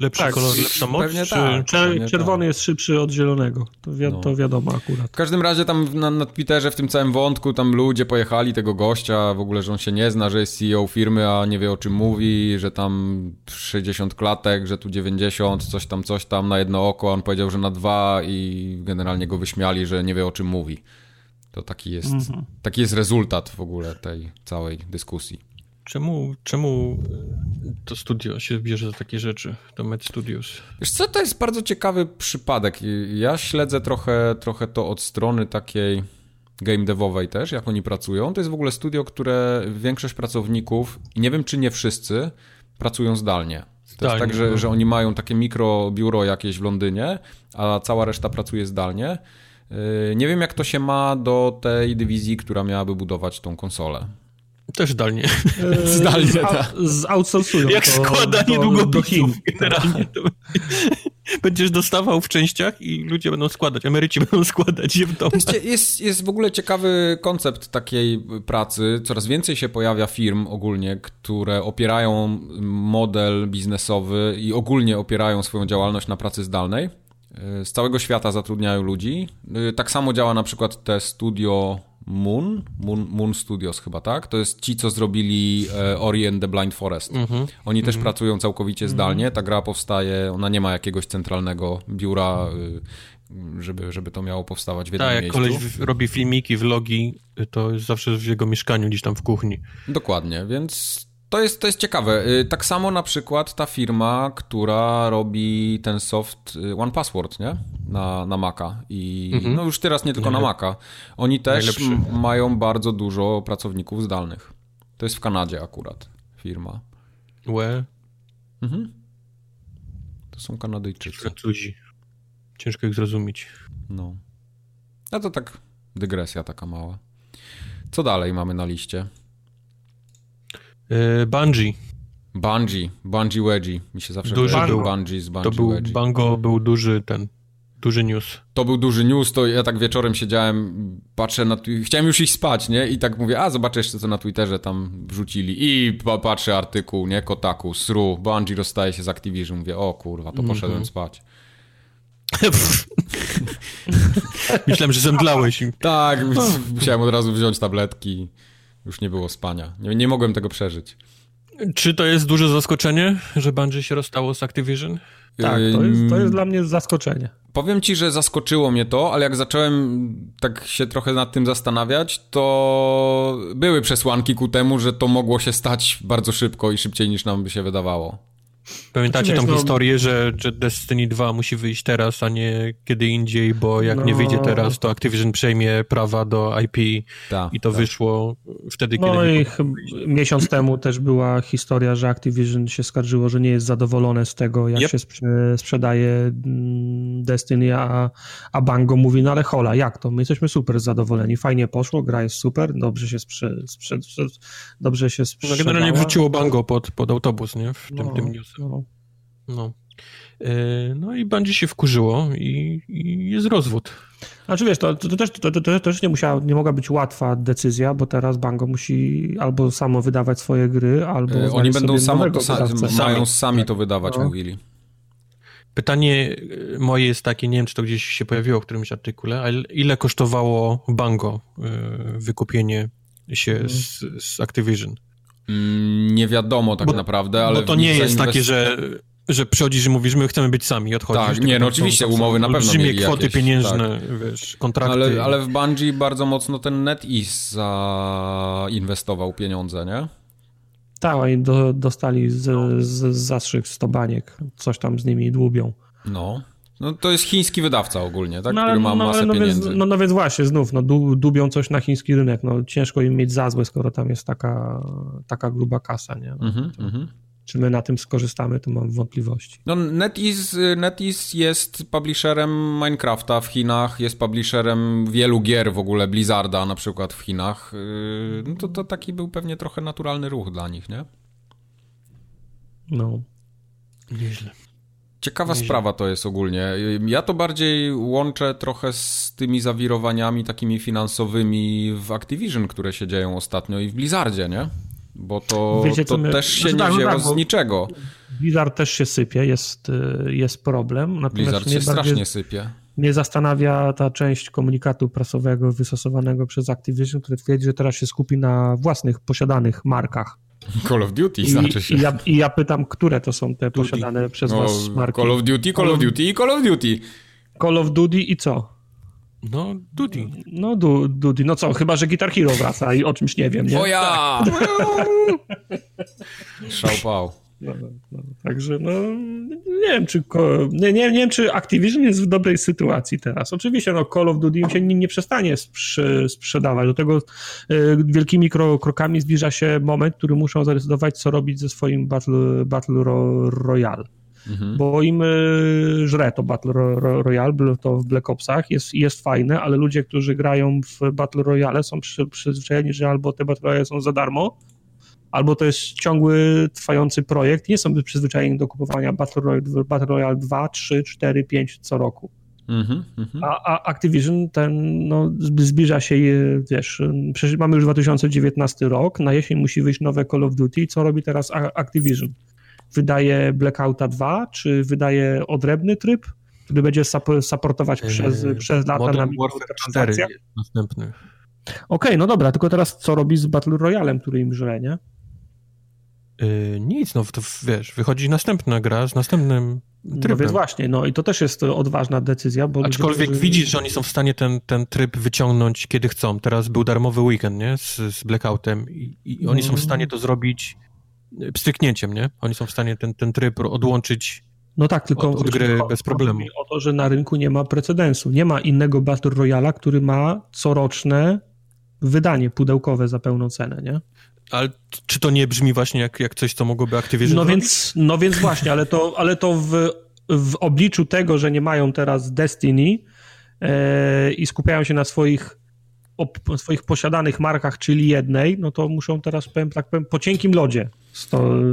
lepszy tak, kolor, lepsza moc? Pewnie czy... tak. Pewnie czerwony tak. jest szybszy od zielonego, to, wi- no. to wiadomo akurat. W każdym razie tam na, na Twitterze w tym całym wątku tam ludzie pojechali tego gościa, w ogóle, że on się nie zna, że jest C E O firmy, a nie wie o czym mówi, że tam sześćdziesiąt klatek, że tu dziewięćdziesiąt, coś tam, coś tam na jedno oko, a on powiedział, że na dwa i generalnie go wyśmiali, że nie wie o czym mówi. To taki jest, mm-hmm. taki jest rezultat w ogóle tej całej dyskusji. Czemu, czemu to studio się bierze za takie rzeczy, to Med Studios? Wiesz co, to jest bardzo ciekawy przypadek. Ja śledzę trochę, trochę to od strony takiej game devowej też, jak oni pracują. To jest w ogóle studio, które większość pracowników, nie wiem czy nie wszyscy, pracują zdalnie. To jest tak, że, że oni mają takie mikro biuro jakieś w Londynie, a cała reszta pracuje zdalnie. Nie wiem jak to się ma do tej dywizji, która miałaby budować tą konsolę. Też zdalnie. Zdalnie, tak. Zoutsourcują. Jak składanie długopisów generalnie. To będziesz dostawał w częściach i ludzie będą składać, emeryci będą składać je w domu. Jest, jest w ogóle ciekawy koncept takiej pracy. Coraz więcej się pojawia firm ogólnie, które opierają model biznesowy i ogólnie opierają swoją działalność na pracy zdalnej. Z całego świata zatrudniają ludzi. Tak samo działa na przykład te studio... Moon? Moon, Moon Studios chyba, tak? To jest ci, co zrobili e, Ori and the Blind Forest. Mm-hmm. Oni mm-hmm. też pracują całkowicie zdalnie. Ta gra powstaje, ona nie ma jakiegoś centralnego biura, y, żeby, żeby to miało powstawać w jednym Ta, miejscu. Tak, jak koleś robi filmiki, vlogi, to jest zawsze w jego mieszkaniu, gdzieś tam w kuchni. Dokładnie, więc to jest, to jest ciekawe. Tak samo na przykład ta firma, która robi ten soft one password, nie? Na, na Maca i mm-hmm. no już teraz nie tylko nie. na Maca. Oni też Najlepszy. mają bardzo dużo pracowników zdalnych. To jest w Kanadzie akurat firma. Łe? Mhm. To są Kanadyjczycy. Francuzi. Ciężko ich zrozumieć. No. A to tak dygresja taka mała. Co dalej mamy na liście? Yy, Bungie. Bungie. Bungie Wedgie. Mi się zawsze kojarzy Bungie z Bungie to był, Wedgie. Bungo był duży ten... Duży news. To był duży news, to ja tak wieczorem siedziałem, patrzę na... Chciałem już iść spać, nie? I tak mówię, a zobaczę jeszcze co na Twitterze tam wrzucili. I pa- patrzę artykuł, nie? Kotaku, sru, Bungie rozstaje się z Activision. Mówię, o kurwa, to poszedłem mm-hmm. spać. Myślałem, że zemdlałeś. Tak, musiałem od razu wziąć tabletki. Już nie było spania. Nie, nie mogłem tego przeżyć. Czy to jest duże zaskoczenie, że Bungie się rozstało z Activision? Tak, to jest, to jest dla mnie zaskoczenie. Powiem ci, że zaskoczyło mnie to, ale jak zacząłem tak się trochę nad tym zastanawiać, to były przesłanki ku temu, że to mogło się stać bardzo szybko i szybciej niż nam by się wydawało. Pamiętacie wiesz, tą no... historię, że, że Destiny dwa musi wyjść teraz, a nie kiedy indziej, bo jak no... nie wyjdzie teraz, to Activision przejmie prawa do I P ta, i to ta. wyszło wtedy, no kiedy... No i nie... miesiąc temu też była historia, że Activision się skarżyło, że nie jest zadowolone z tego, jak yep. się sprzedaje Destiny, a, a Bungo mówi, no ale hola, jak to? My jesteśmy super zadowoleni, fajnie poszło, gra jest super, dobrze się sprze... Sprze... dobrze się sprzedała. No generalnie wrzuciło Bungo pod, pod autobus, nie? W tym, no. tym news. No. No. Yy, no i Bungie się wkurzyło i, i jest rozwód. Znaczy wiesz, to, to, też, to, to, to też nie musiała, nie mogła być łatwa decyzja, bo teraz Bungie musi albo samo wydawać swoje gry, albo... Yy, oni będą samo, to, sami, sami tak. to wydawać, no. mówili. Pytanie moje jest takie, nie wiem, czy to gdzieś się pojawiło w którymś artykule, ale ile kosztowało Bungie yy, wykupienie się hmm. z, z Activision? Nie wiadomo tak bo, naprawdę, ale... Bo to nie jest takie, że, że przychodzisz i mówisz, my chcemy być sami i odchodzisz. Tak, nie, no oczywiście umowy na pewno mieli jakieś. Kwoty pieniężne, tak. wiesz, kontrakty. Ale, ale w Bungie bardzo mocno ten NetEase zainwestował pieniądze, nie? Tak, oni do, dostali z, z zastrzyk sto baniek, coś tam z nimi dłubią. No... No to jest chiński wydawca ogólnie, tak? No, który ma no, masę no, pieniędzy. Więc, no, no więc właśnie, znów, no du, dubią coś na chiński rynek, no ciężko im mieć za złe, skoro tam jest taka, taka gruba kasa, nie? No, mm-hmm, to, mm-hmm. Czy my na tym skorzystamy, to mam wątpliwości. No NetEase, NetEase jest publisherem Minecrafta w Chinach, jest publisherem wielu gier w ogóle, Blizzarda na przykład w Chinach. No to, to taki był pewnie trochę naturalny ruch dla nich, nie? No. Nieźle. Ciekawa sprawa to jest ogólnie. Ja to bardziej łączę trochę z tymi zawirowaniami takimi finansowymi w Activision, które się dzieją ostatnio i w Blizzardzie, nie? Bo to, Wiecie, to my... też się znaczy, nie tak, wzięło tak, z niczego. Blizzard też się sypie, jest, jest problem. Natomiast Blizzard się strasznie sypie. Mnie zastanawia ta część komunikatu prasowego wystosowanego przez Activision, który twierdzi, że teraz się skupi na własnych posiadanych markach. Call of Duty I, znaczy się. I ja, I ja pytam, które to są te Duty. posiadane przez no, was marki. Call of Duty, Call of Duty i Call of Duty. Call of Duty i co? No, Duty. No, du, Duty. No co, chyba, że Guitar Hero wraca i o czymś nie wiem, nie? O ja! Tak. Szałpał. No, no, także no nie wiem, czy nie, nie wiem, czy Activision jest w dobrej sytuacji teraz. Oczywiście no Call of Duty im się nie, nie przestanie sprze- sprzedawać. Do tego y, wielkimi kro- krokami zbliża się moment, który muszą zadecydować, co robić ze swoim Battle, battle ro- Royale. Mhm. Bo im y, żre to Battle ro- ro- Royale, to w Black Opsach jest, jest fajne, ale ludzie, którzy grają w Battle Royale są przy, przyzwyczajeni, że albo te Battle Royale są za darmo, albo to jest ciągły, trwający projekt. Nie są przyzwyczajeni do kupowania Battle Royale, Battle Royale dwa, trzy, cztery, pięć co roku. Mm-hmm, mm-hmm. A, a Activision ten, no, zbliża się, wiesz, mamy już dwa tysiące dziewiętnasty rok, na jesień musi wyjść nowe Call of Duty. Co robi teraz Activision? Wydaje Blackouta dwa, czy wydaje odrębny tryb, który będzie sap- supportować eee, przez, przez lata na mikrotransakcjach? Następny. Okej, okay, no dobra, tylko teraz co robi z Battle Royalem, który im żre, nie? Yy, nic, no to wiesz, wychodzi następna gra z następnym trybem. No więc właśnie, no i to też jest odważna decyzja, bo... Aczkolwiek ludzie... widzisz, że oni są w stanie ten, ten tryb wyciągnąć kiedy chcą. Teraz był darmowy weekend, nie? Z, z Blackoutem i, i oni mm. są w stanie to zrobić pstryknięciem, nie? Oni są w stanie ten, ten tryb odłączyć no tak, tylko od, od gry tylko, bez problemu. O to, że na rynku nie ma precedensu. Nie ma innego Battle Royala, który ma coroczne wydanie pudełkowe za pełną cenę, nie? Ale czy to nie brzmi właśnie jak, jak coś, co mogłoby Activision no więc No więc właśnie, ale to, ale to w, w obliczu tego, że nie mają teraz Destiny e, i skupiają się na swoich, op, swoich posiadanych markach, czyli jednej, no to muszą teraz, powiem, tak powiem, po cienkim lodzie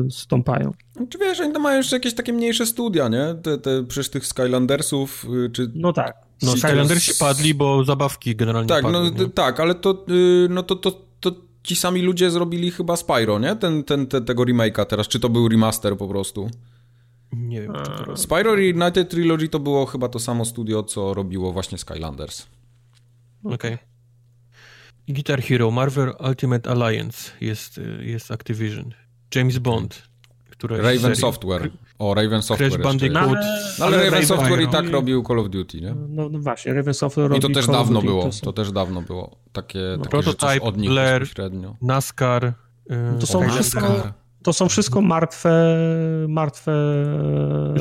stąpają. Czy wiesz, oni tam mają jeszcze jakieś takie mniejsze studia, nie? Te, te, przecież tych Skylandersów, czy... No tak. No Skylandersi padli, bo zabawki generalnie tak, padły. No, tak, ale to, no to, to, to ci sami ludzie zrobili chyba Spyro, nie? Ten, ten, te, tego remake'a teraz. Czy to był remaster po prostu? Nie wiem. A... Spyro Reignited Trilogy to było chyba to samo studio, co robiło właśnie Skylanders. Okej. Okay. Guitar Hero, Marvel Ultimate Alliance jest, jest Activision. James Bond, które Raven serii... Software. O, Raven Software. Crash Bandicoot. No, ale Raven Software i tak robił Call of Duty, nie? No, no właśnie, Raven Software robił Call of Duty. I to też dawno było, to też dawno było. Takie, no, takie Prototype, od nich Blair, NASCAR. Yy, to, są wszystko, to są wszystko martwe... martwe...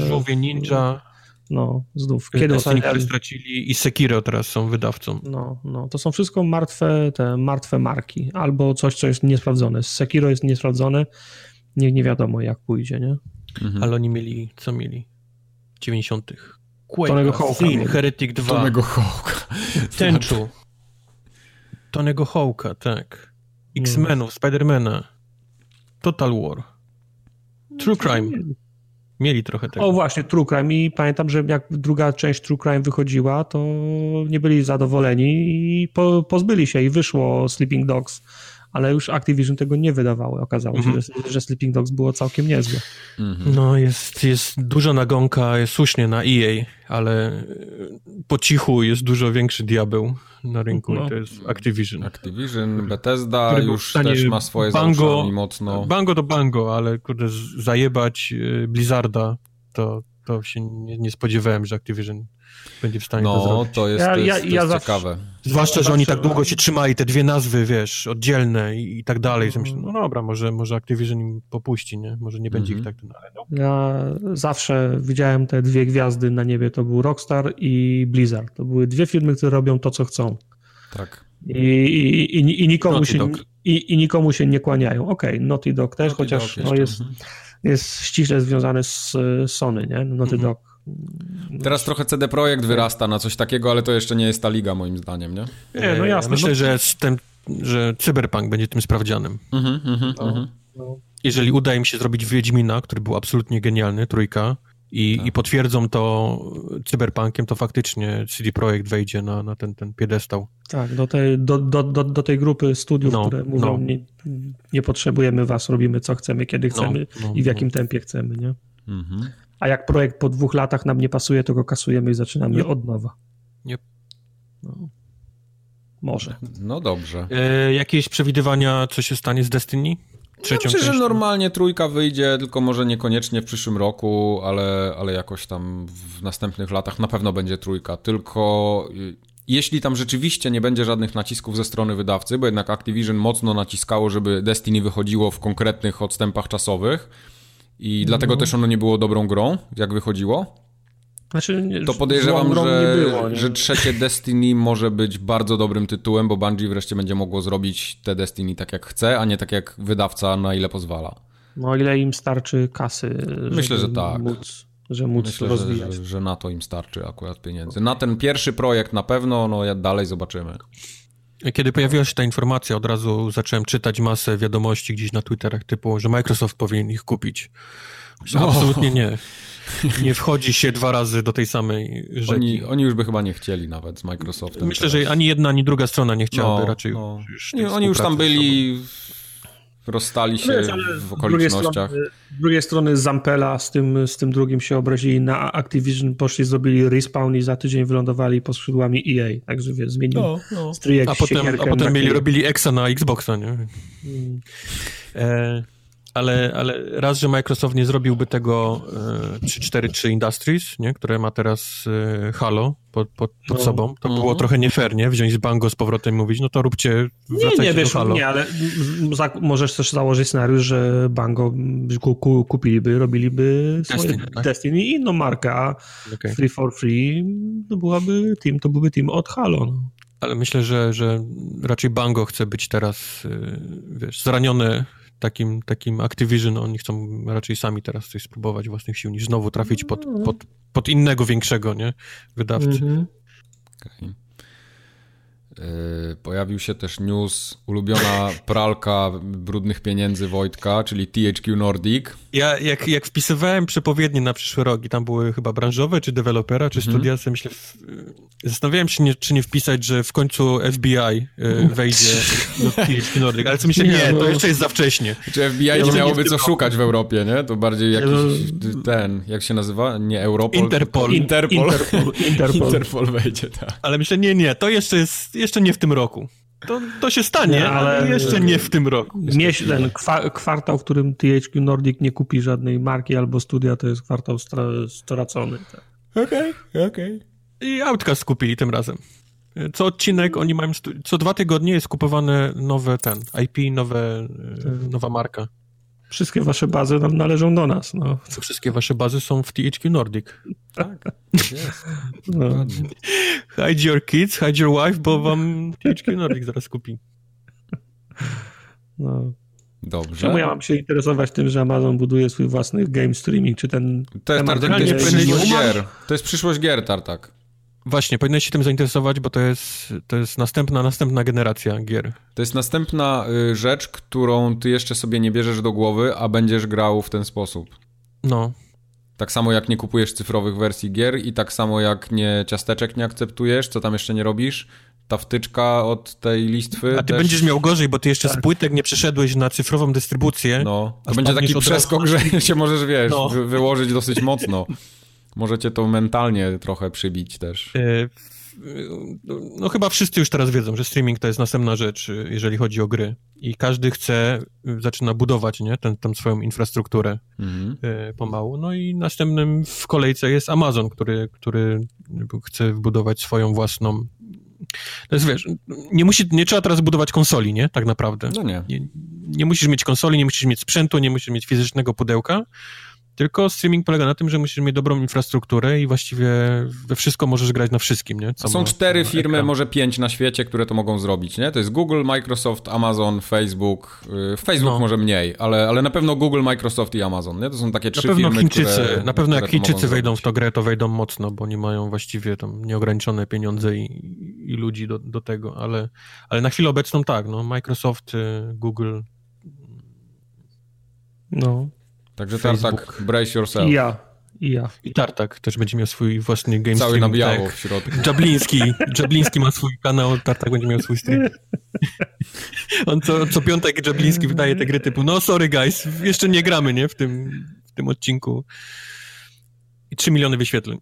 Żółwie Ninja. No, znów. Kiedy ostatni, ale... stracili i Sekiro teraz są wydawcą. No, no, to są wszystko martwe, te martwe marki. Albo coś, co jest niesprawdzone. Sekiro jest niesprawdzone. Nie, nie wiadomo, jak pójdzie, nie? Mhm. Ale oni mieli, co mieli? dziewięćdziesiątych Quake, Flynn, Heretic dwa. Tonego Hołka. Tenchu. Tonego Hołka, tak. X-Menów, Spidermana. Total War. True Crime. Mieli trochę tego. O właśnie, True Crime. I pamiętam, że jak druga część True Crime wychodziła, to nie byli zadowoleni i po, pozbyli się i wyszło Sleeping Dogs. Ale już Activision tego nie wydawało. Okazało się, mm-hmm. że, że Sleeping Dogs było całkiem niezłe. Mm-hmm. No jest, jest duża nagonka, jest słusznie na E A, ale po cichu jest dużo większy diabeł na rynku no. I to jest Activision. Activision, Bethesda już też ma swoje założenie mocno. Bango to bango, ale kurde, zajebać Blizzarda to, to się nie, nie spodziewałem, że Activision będzie w stanie no, to zrobić. No, to jest, to jest, ja, ja, to jest ja zawsze, ciekawe. Zwłaszcza, ja że oni tak długo się trzymali, te dwie nazwy, wiesz, oddzielne i, i tak dalej. No, myślę, no dobra, może, może Activision im popuści, nie? Może nie będzie mhm. ich tak dalej. No. Ja zawsze widziałem te dwie gwiazdy na niebie, to był Rockstar i Blizzard. To były dwie firmy, które robią to, co chcą. Tak. I, i, i, i, nikomu, Naughty się, Dog. I, i nikomu się nie kłaniają. Okej, okay, Naughty Dog też, Naughty chociaż Dog no, jest, mhm. jest ściśle związany z Sony, nie? Naughty mhm. Dog. Teraz trochę C D Projekt wyrasta na coś takiego, ale to jeszcze nie jest ta liga moim zdaniem, nie? Nie, no jasne. Myślę, że, z tym, że Cyberpunk będzie tym sprawdzianem. Mm-hmm, mm-hmm, no, mm-hmm. No. Jeżeli uda im się zrobić Wiedźmina, który był absolutnie genialny, trójka, i, tak. i potwierdzą to Cyberpunkiem, to faktycznie C D Projekt wejdzie na, na ten, ten piedestał. Tak, do tej, do, do, do, do tej grupy studiów, no, które mówią, no. nie, nie potrzebujemy was, robimy co chcemy, kiedy chcemy no, no, i w jakim no. tempie chcemy, nie? Mhm. A jak projekt po dwóch latach nam nie pasuje, to go kasujemy i zaczynamy yep. od nowa. Yep. No. Może. No dobrze. E, jakieś przewidywania, co się stanie z Destiny? Trzecią ja myślę, częścią. Że normalnie trójka wyjdzie, tylko może niekoniecznie w przyszłym roku, ale, ale jakoś tam w następnych latach na pewno będzie trójka. Tylko jeśli tam rzeczywiście nie będzie żadnych nacisków ze strony wydawcy, bo jednak Activision mocno naciskało, żeby Destiny wychodziło w konkretnych odstępach czasowych, i dlatego no. też ono nie było dobrą grą, jak wychodziło. Znaczy, nie, to podejrzewam, że, nie było, nie? że trzecie Destiny może być bardzo dobrym tytułem, bo Bungie wreszcie będzie mogło zrobić te Destiny tak jak chce, a nie tak jak wydawca na ile pozwala. No ile im starczy kasy. Myślę, że tak. Móc, że móc Myślę, rozwijać. Że, że na to im starczy akurat pieniędzy. Na ten pierwszy projekt na pewno, no ja dalej zobaczymy. Kiedy pojawiła się ta informacja, od razu zacząłem czytać masę wiadomości gdzieś na Twitterach typu, że Microsoft powinien ich kupić. Myślę, absolutnie nie. Nie wchodzi się dwa razy do tej samej rzeki. Oni, oni już by chyba nie chcieli nawet z Microsoftem. Myślę, teraz. że ani jedna, ani druga strona nie chciałaby no, raczej. No. Już nie, oni już tam byli, rozstali się jest, w okolicznościach. Z drugiej strony, z drugiej strony Zampella z tym, z tym drugim się obrazili na Activision, poszli, zrobili respawn i za tydzień wylądowali pod skrzydłami E A. Także wie, zmienili no, no. stryjek a potem, a potem na mieli, robili Exa na Xboxa, nie? Hmm. E, ale, ale raz, że Microsoft nie zrobiłby tego e, trzy cztery trzy Industries, nie? Które ma teraz e, Halo pod, pod, pod no. sobą. To było no. trochę nie fair, nie? Wziąć z Bango z powrotem i mówić, no to róbcie, wracajcie nie, nie, do wiesz, Halo. Nie, ale możesz też założyć scenariusz, że Bango ku, ku, kupiliby, robiliby Destiny, swoje tak? Destiny i inną markę, a okay. Free for Free to byłaby team, to byłby team od Halo. Ale myślę, że, że raczej Bungie chce być teraz, wiesz, zraniony takim, takim Activision. Oni chcą raczej sami teraz coś spróbować własnych sił, niż znowu trafić pod, pod, pod innego, większego, nie? Wydawcy. Mhm. Okay. Yy, pojawił się też news, ulubiona pralka brudnych pieniędzy Wojtka, czyli T H Q Nordic. Ja jak, jak wpisywałem przepowiednie na przyszły rok i tam były chyba branżowe, czy dewelopera, czy mm-hmm. studia, sobie myślę, w, zastanawiałem się, nie, czy nie wpisać, że w końcu F B I y, wejdzie do T H Q Nordic, ale co myślę, nie, nie no, to jeszcze jest za wcześnie. Czy F B I ja nie miałoby co szukać w Europie, nie? To bardziej jakiś ten, jak się nazywa? Nie Europol? Interpol. Interpol. Interpol, Interpol. Interpol wejdzie, tak. Ale myślę, nie, nie, to jeszcze jest jeszcze nie w tym roku. To, to się stanie, nie, ale jeszcze nie w tym roku. Mieś, ten kwa, kwartał, w którym T H Q Nordic nie kupi żadnej marki albo studia, to jest kwartał stracony. Okej, okej. Okay, okay. I Outkast kupili tym razem. Co odcinek oni mają, studi- co dwa tygodnie jest kupowane nowe ten, I P, nowe, nowa marka. Wszystkie wasze bazy nam należą do nas. No. Wszystkie wasze bazy są w T H Q Nordic. Tak, jest. No. Hide your kids, hide your wife, bo wam T H Q Nordic zaraz kupi. No. Dobrze. Czemu ja mam się interesować tym, że Amazon buduje swój własny game streaming? Czy ten to jest, temat... Tartak, to jest przyszłość gier. To jest przyszłość gier, Tartak. Właśnie, powinieneś się tym zainteresować, bo to jest, to jest następna, następna generacja gier. To jest następna y, rzecz, którą ty jeszcze sobie nie bierzesz do głowy, a będziesz grał w ten sposób. No. Tak samo jak nie kupujesz cyfrowych wersji gier i tak samo jak nie ciasteczek nie akceptujesz, co tam jeszcze nie robisz, ta wtyczka od tej listwy. A ty też... będziesz miał gorzej, bo ty jeszcze tak. z płytek nie przeszedłeś na cyfrową dystrybucję. No, to będzie taki przeskok, że się możesz, wiesz, no. wy- wyłożyć dosyć mocno. Możecie to mentalnie trochę przybić też. No chyba wszyscy już teraz wiedzą, że streaming to jest następna rzecz, jeżeli chodzi o gry. I każdy chce, zaczyna budować, nie? Ten, tam swoją infrastrukturę mhm. pomału. No i następnym w kolejce jest Amazon, który, który chce wbudować swoją własną... To jest, wiesz, nie, musi, nie trzeba teraz budować konsoli, nie? Tak naprawdę. No nie. Nie, nie musisz mieć konsoli, nie musisz mieć sprzętu, nie musisz mieć fizycznego pudełka. Tylko streaming polega na tym, że musisz mieć dobrą infrastrukturę i właściwie we wszystko możesz grać na wszystkim, nie? Są cztery firmy, ekran. Może pięć na świecie, które to mogą zrobić, nie? To jest Google, Microsoft, Amazon, Facebook. Facebook no. może mniej, ale, ale na pewno Google, Microsoft i Amazon, nie? To są takie trzy firmy, które... Na pewno Chińczycy, które, na pewno jak Chińczycy wejdą w tę grę, to wejdą mocno, bo nie mają właściwie tam nieograniczone pieniądze i, i ludzi do, do tego, ale, ale na chwilę obecną tak, no Microsoft, Google... No... Także Facebook. Tartak, brace yourself. I ja. I ja. I Tartak też będzie miał swój własny game stream. Cały na biało tak. w środku. Dżabliński. Dżabliński ma swój kanał, Tartak będzie miał swój stream. On co, co piątek Dżabliński wydaje te gry typu no sorry guys, jeszcze nie gramy, nie? W tym, w tym odcinku. I trzy miliony wyświetleń.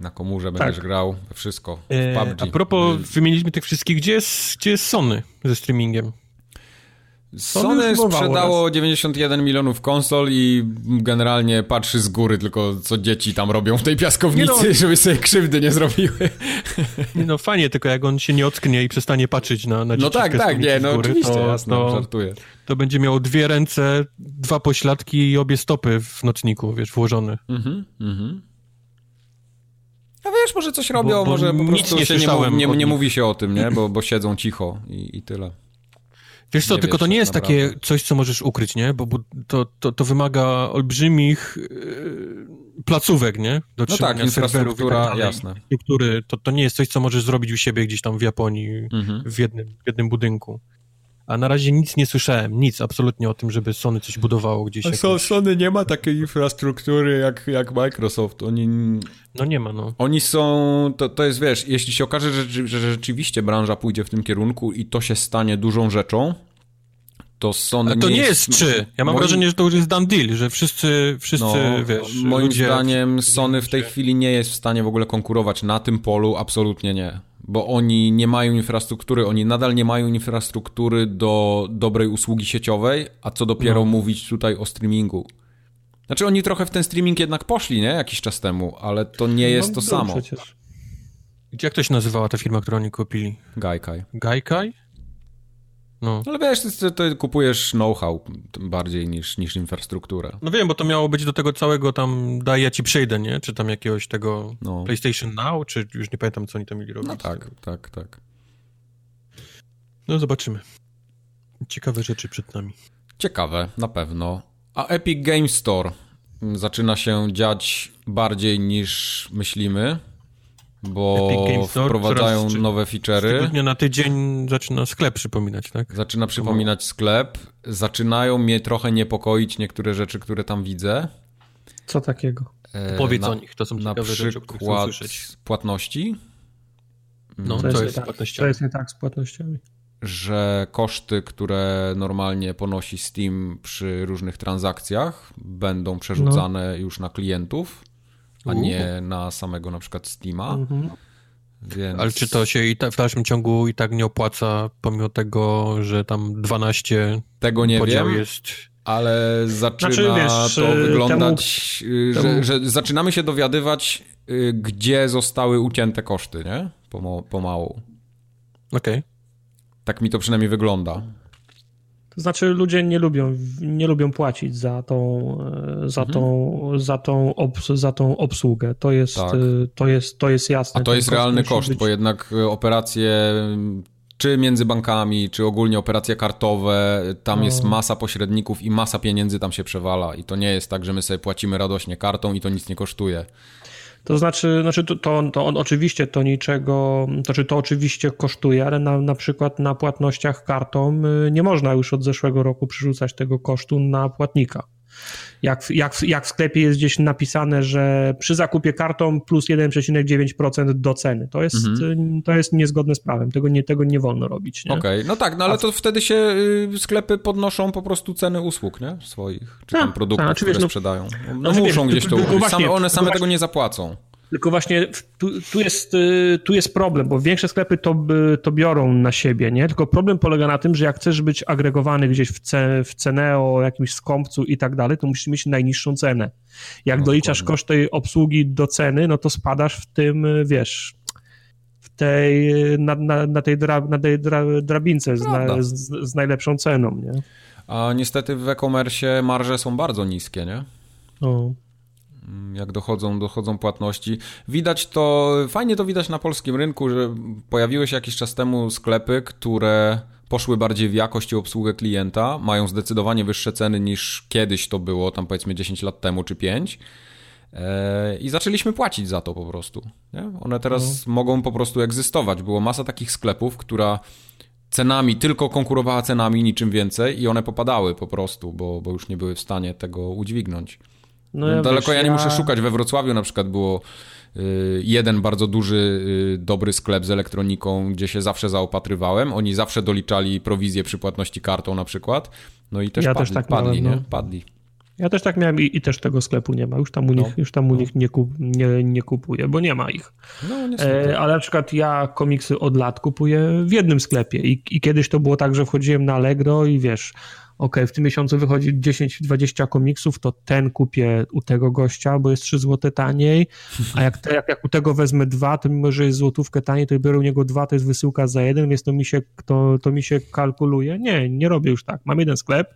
Na komórze tak. będziesz grał we wszystko. W P U B G. A propos, hmm. wymieniliśmy tych wszystkich. Gdzie jest, gdzie jest Sony ze streamingiem? Sony sprzedało dziewięćdziesiąt jeden milionów konsol i generalnie patrzy z góry tylko, co dzieci tam robią w tej piaskownicy, no. żeby sobie krzywdy nie zrobiły. No fajnie, tylko jak on się nie ocknie i przestanie patrzeć na, na dzieci no tak, w piaskownicy tak, nie, no z góry, oczywiście, to, jasne, to, żartuję. To będzie miało dwie ręce, dwa pośladki i obie stopy w nocniku, wiesz, włożone. Mhm, mhm. A wiesz, może coś robią, bo, bo może po prostu nie, się nie, nie, nie mówi się o tym, nie, bo, bo siedzą cicho i, i tyle. Wiesz co, nie tylko wiesz, to nie jest naprawdę. Takie coś, co możesz ukryć, nie? Bo, bo to, to, to wymaga olbrzymich yy, placówek, nie? Do no tak, infrastruktura, tak jasne. Struktury, to, to nie jest coś, co możesz zrobić u siebie gdzieś tam w Japonii, mhm. w, jednym, w jednym budynku. A na razie nic nie słyszałem, nic absolutnie o tym, żeby Sony coś budowało gdzieś. A so, Sony nie ma takiej infrastruktury jak, jak Microsoft. Oni... No nie ma, no. Oni są, to, to jest, wiesz, jeśli się okaże, że, że rzeczywiście branża pójdzie w tym kierunku i to się stanie dużą rzeczą, to Sony... Ale to nie, nie jest czy. Ja mam moim... wrażenie, że to już jest done deal, że wszyscy, wszyscy no, wiesz... Moim ludzie... zdaniem Sony w tej chwili nie jest w stanie w ogóle konkurować na tym polu, absolutnie nie. Bo oni nie mają infrastruktury, oni nadal nie mają infrastruktury do dobrej usługi sieciowej, a co dopiero no. mówić tutaj o streamingu. Znaczy oni trochę w ten streaming jednak poszli, nie? Jakiś czas temu, ale to nie jest no, to samo. Przecież. Jak to się nazywała ta firma, którą oni kupili? Gaikai. Gaikai? No. Ale wiesz, ty, ty kupujesz know-how bardziej niż, niż infrastrukturę. No wiem, bo to miało być do tego całego tam daj, ja ci przejdę, nie? Czy tam jakiegoś tego no. PlayStation Now, czy już nie pamiętam, co oni tam mieli robić. No tak, tak, tak. No zobaczymy. Ciekawe rzeczy przed nami. Ciekawe, na pewno. A Epic Games Store zaczyna się dziać bardziej niż myślimy, bo wprowadzają coraz, nowe feature'y. Z tygodnia na tydzień zaczyna sklep przypominać, tak? Zaczyna przypominać sklep. Zaczynają mnie trochę niepokoić niektóre rzeczy, które tam widzę. Co takiego? E, Powiedz na, o nich, to są ciekawe rzeczy, o których chcę usłyszeć. Płatności. No, to, to, jest jest tak, płatnościami. To jest nie tak z płatnościami. Że koszty, które normalnie ponosi Steam przy różnych transakcjach, będą przerzucane no. już na klientów, a uh. nie na samego na przykład Steama. Uh-huh. Więc... Ale czy to się i ta, w dalszym ciągu i tak nie opłaca, pomimo tego, że tam dwanaście tego nie podział wiem, jest... ale zaczyna znaczy, wiesz, to wyglądać, temu, że, temu... że zaczynamy się dowiadywać, gdzie zostały ucięte koszty, nie? Pomo- pomału. Okej. Okay. Tak mi to przynajmniej wygląda. To znaczy ludzie nie lubią, nie lubią płacić za tą, za mhm. tą, za tą, obs, za tą obsługę. To jest, tak. to jest, to jest jasne. A to ten jest koszt realny koszt, być... bo jednak operacje czy między bankami, czy ogólnie operacje kartowe, tam no. jest masa pośredników i masa pieniędzy tam się przewala. I to nie jest tak, że my sobie płacimy radośnie kartą i to nic nie kosztuje. To znaczy, znaczy to, to, to on oczywiście to niczego, to znaczy to oczywiście kosztuje, ale na, na przykład na płatnościach kartą nie można już od zeszłego roku przerzucać tego kosztu na płatnika. Jak, jak, jak w sklepie jest gdzieś napisane, że przy zakupie kartą plus jeden przecinek dziewięć procent do ceny. To jest, mhm. to jest niezgodne z prawem. Tego nie, tego nie wolno robić. Okej, okay. no tak, no ale A... to wtedy się sklepy podnoszą po prostu ceny usług, nie? Swoich, czy tam A, produktów, ta, które wiesz, no, sprzedają. No, no znaczy, muszą wiesz, gdzieś to ułożyć. Same, one same tego nie zapłacą. Tylko właśnie tu, tu, jest, tu jest problem, bo większe sklepy to, to biorą na siebie, nie? Tylko problem polega na tym, że jak chcesz być agregowany gdzieś w, ce, w Ceneo, jakimś skąpcu i tak dalej, to musisz mieć najniższą cenę. Jak no, doliczasz koszt tej obsługi do ceny, no to spadasz w tym, wiesz, w tej, na, na, na tej, dra, na tej dra, drabince z, na, z, z najlepszą ceną, nie? A niestety w e-commerce marże są bardzo niskie, nie? No. Jak dochodzą, dochodzą płatności. Widać to, fajnie to widać na polskim rynku, że pojawiły się jakiś czas temu sklepy, które poszły bardziej w jakość i obsługę klienta, mają zdecydowanie wyższe ceny niż kiedyś to było, tam powiedzmy dziesięć lat temu czy pięć i zaczęliśmy płacić za to po prostu. Nie? One teraz no. mogą po prostu egzystować. Było masa takich sklepów, która cenami, tylko konkurowała cenami, niczym więcej i one popadały po prostu, bo, bo już nie były w stanie tego udźwignąć. No ja daleko wiesz, ja nie ja... muszę szukać. We Wrocławiu na przykład było y, jeden bardzo duży, y, dobry sklep z elektroniką, gdzie się zawsze zaopatrywałem. Oni zawsze doliczali prowizję przy płatności kartą na przykład. No i też ja padli, też tak padli, miałem, nie? No. padli. Ja też tak miałem i, i też tego sklepu nie ma. Już tam u no. nich, już tam u no. nich nie, kup, nie, nie kupuję, bo nie ma ich. No, e, ale na przykład ja komiksy od lat kupuję w jednym sklepie i, i kiedyś to było tak, że wchodziłem na Allegro i wiesz... Okej, okay, w tym miesiącu wychodzi dziesięć dwadzieścia komiksów, to ten kupię u tego gościa, bo jest trzy złote taniej, a jak, te, jak, jak u tego wezmę dwa, to mimo, że jest złotówkę taniej, to biorę u niego dwa, to jest wysyłka za jeden, więc to mi się, to, to mi się kalkuluje. Nie, nie robię już tak. Mam jeden sklep,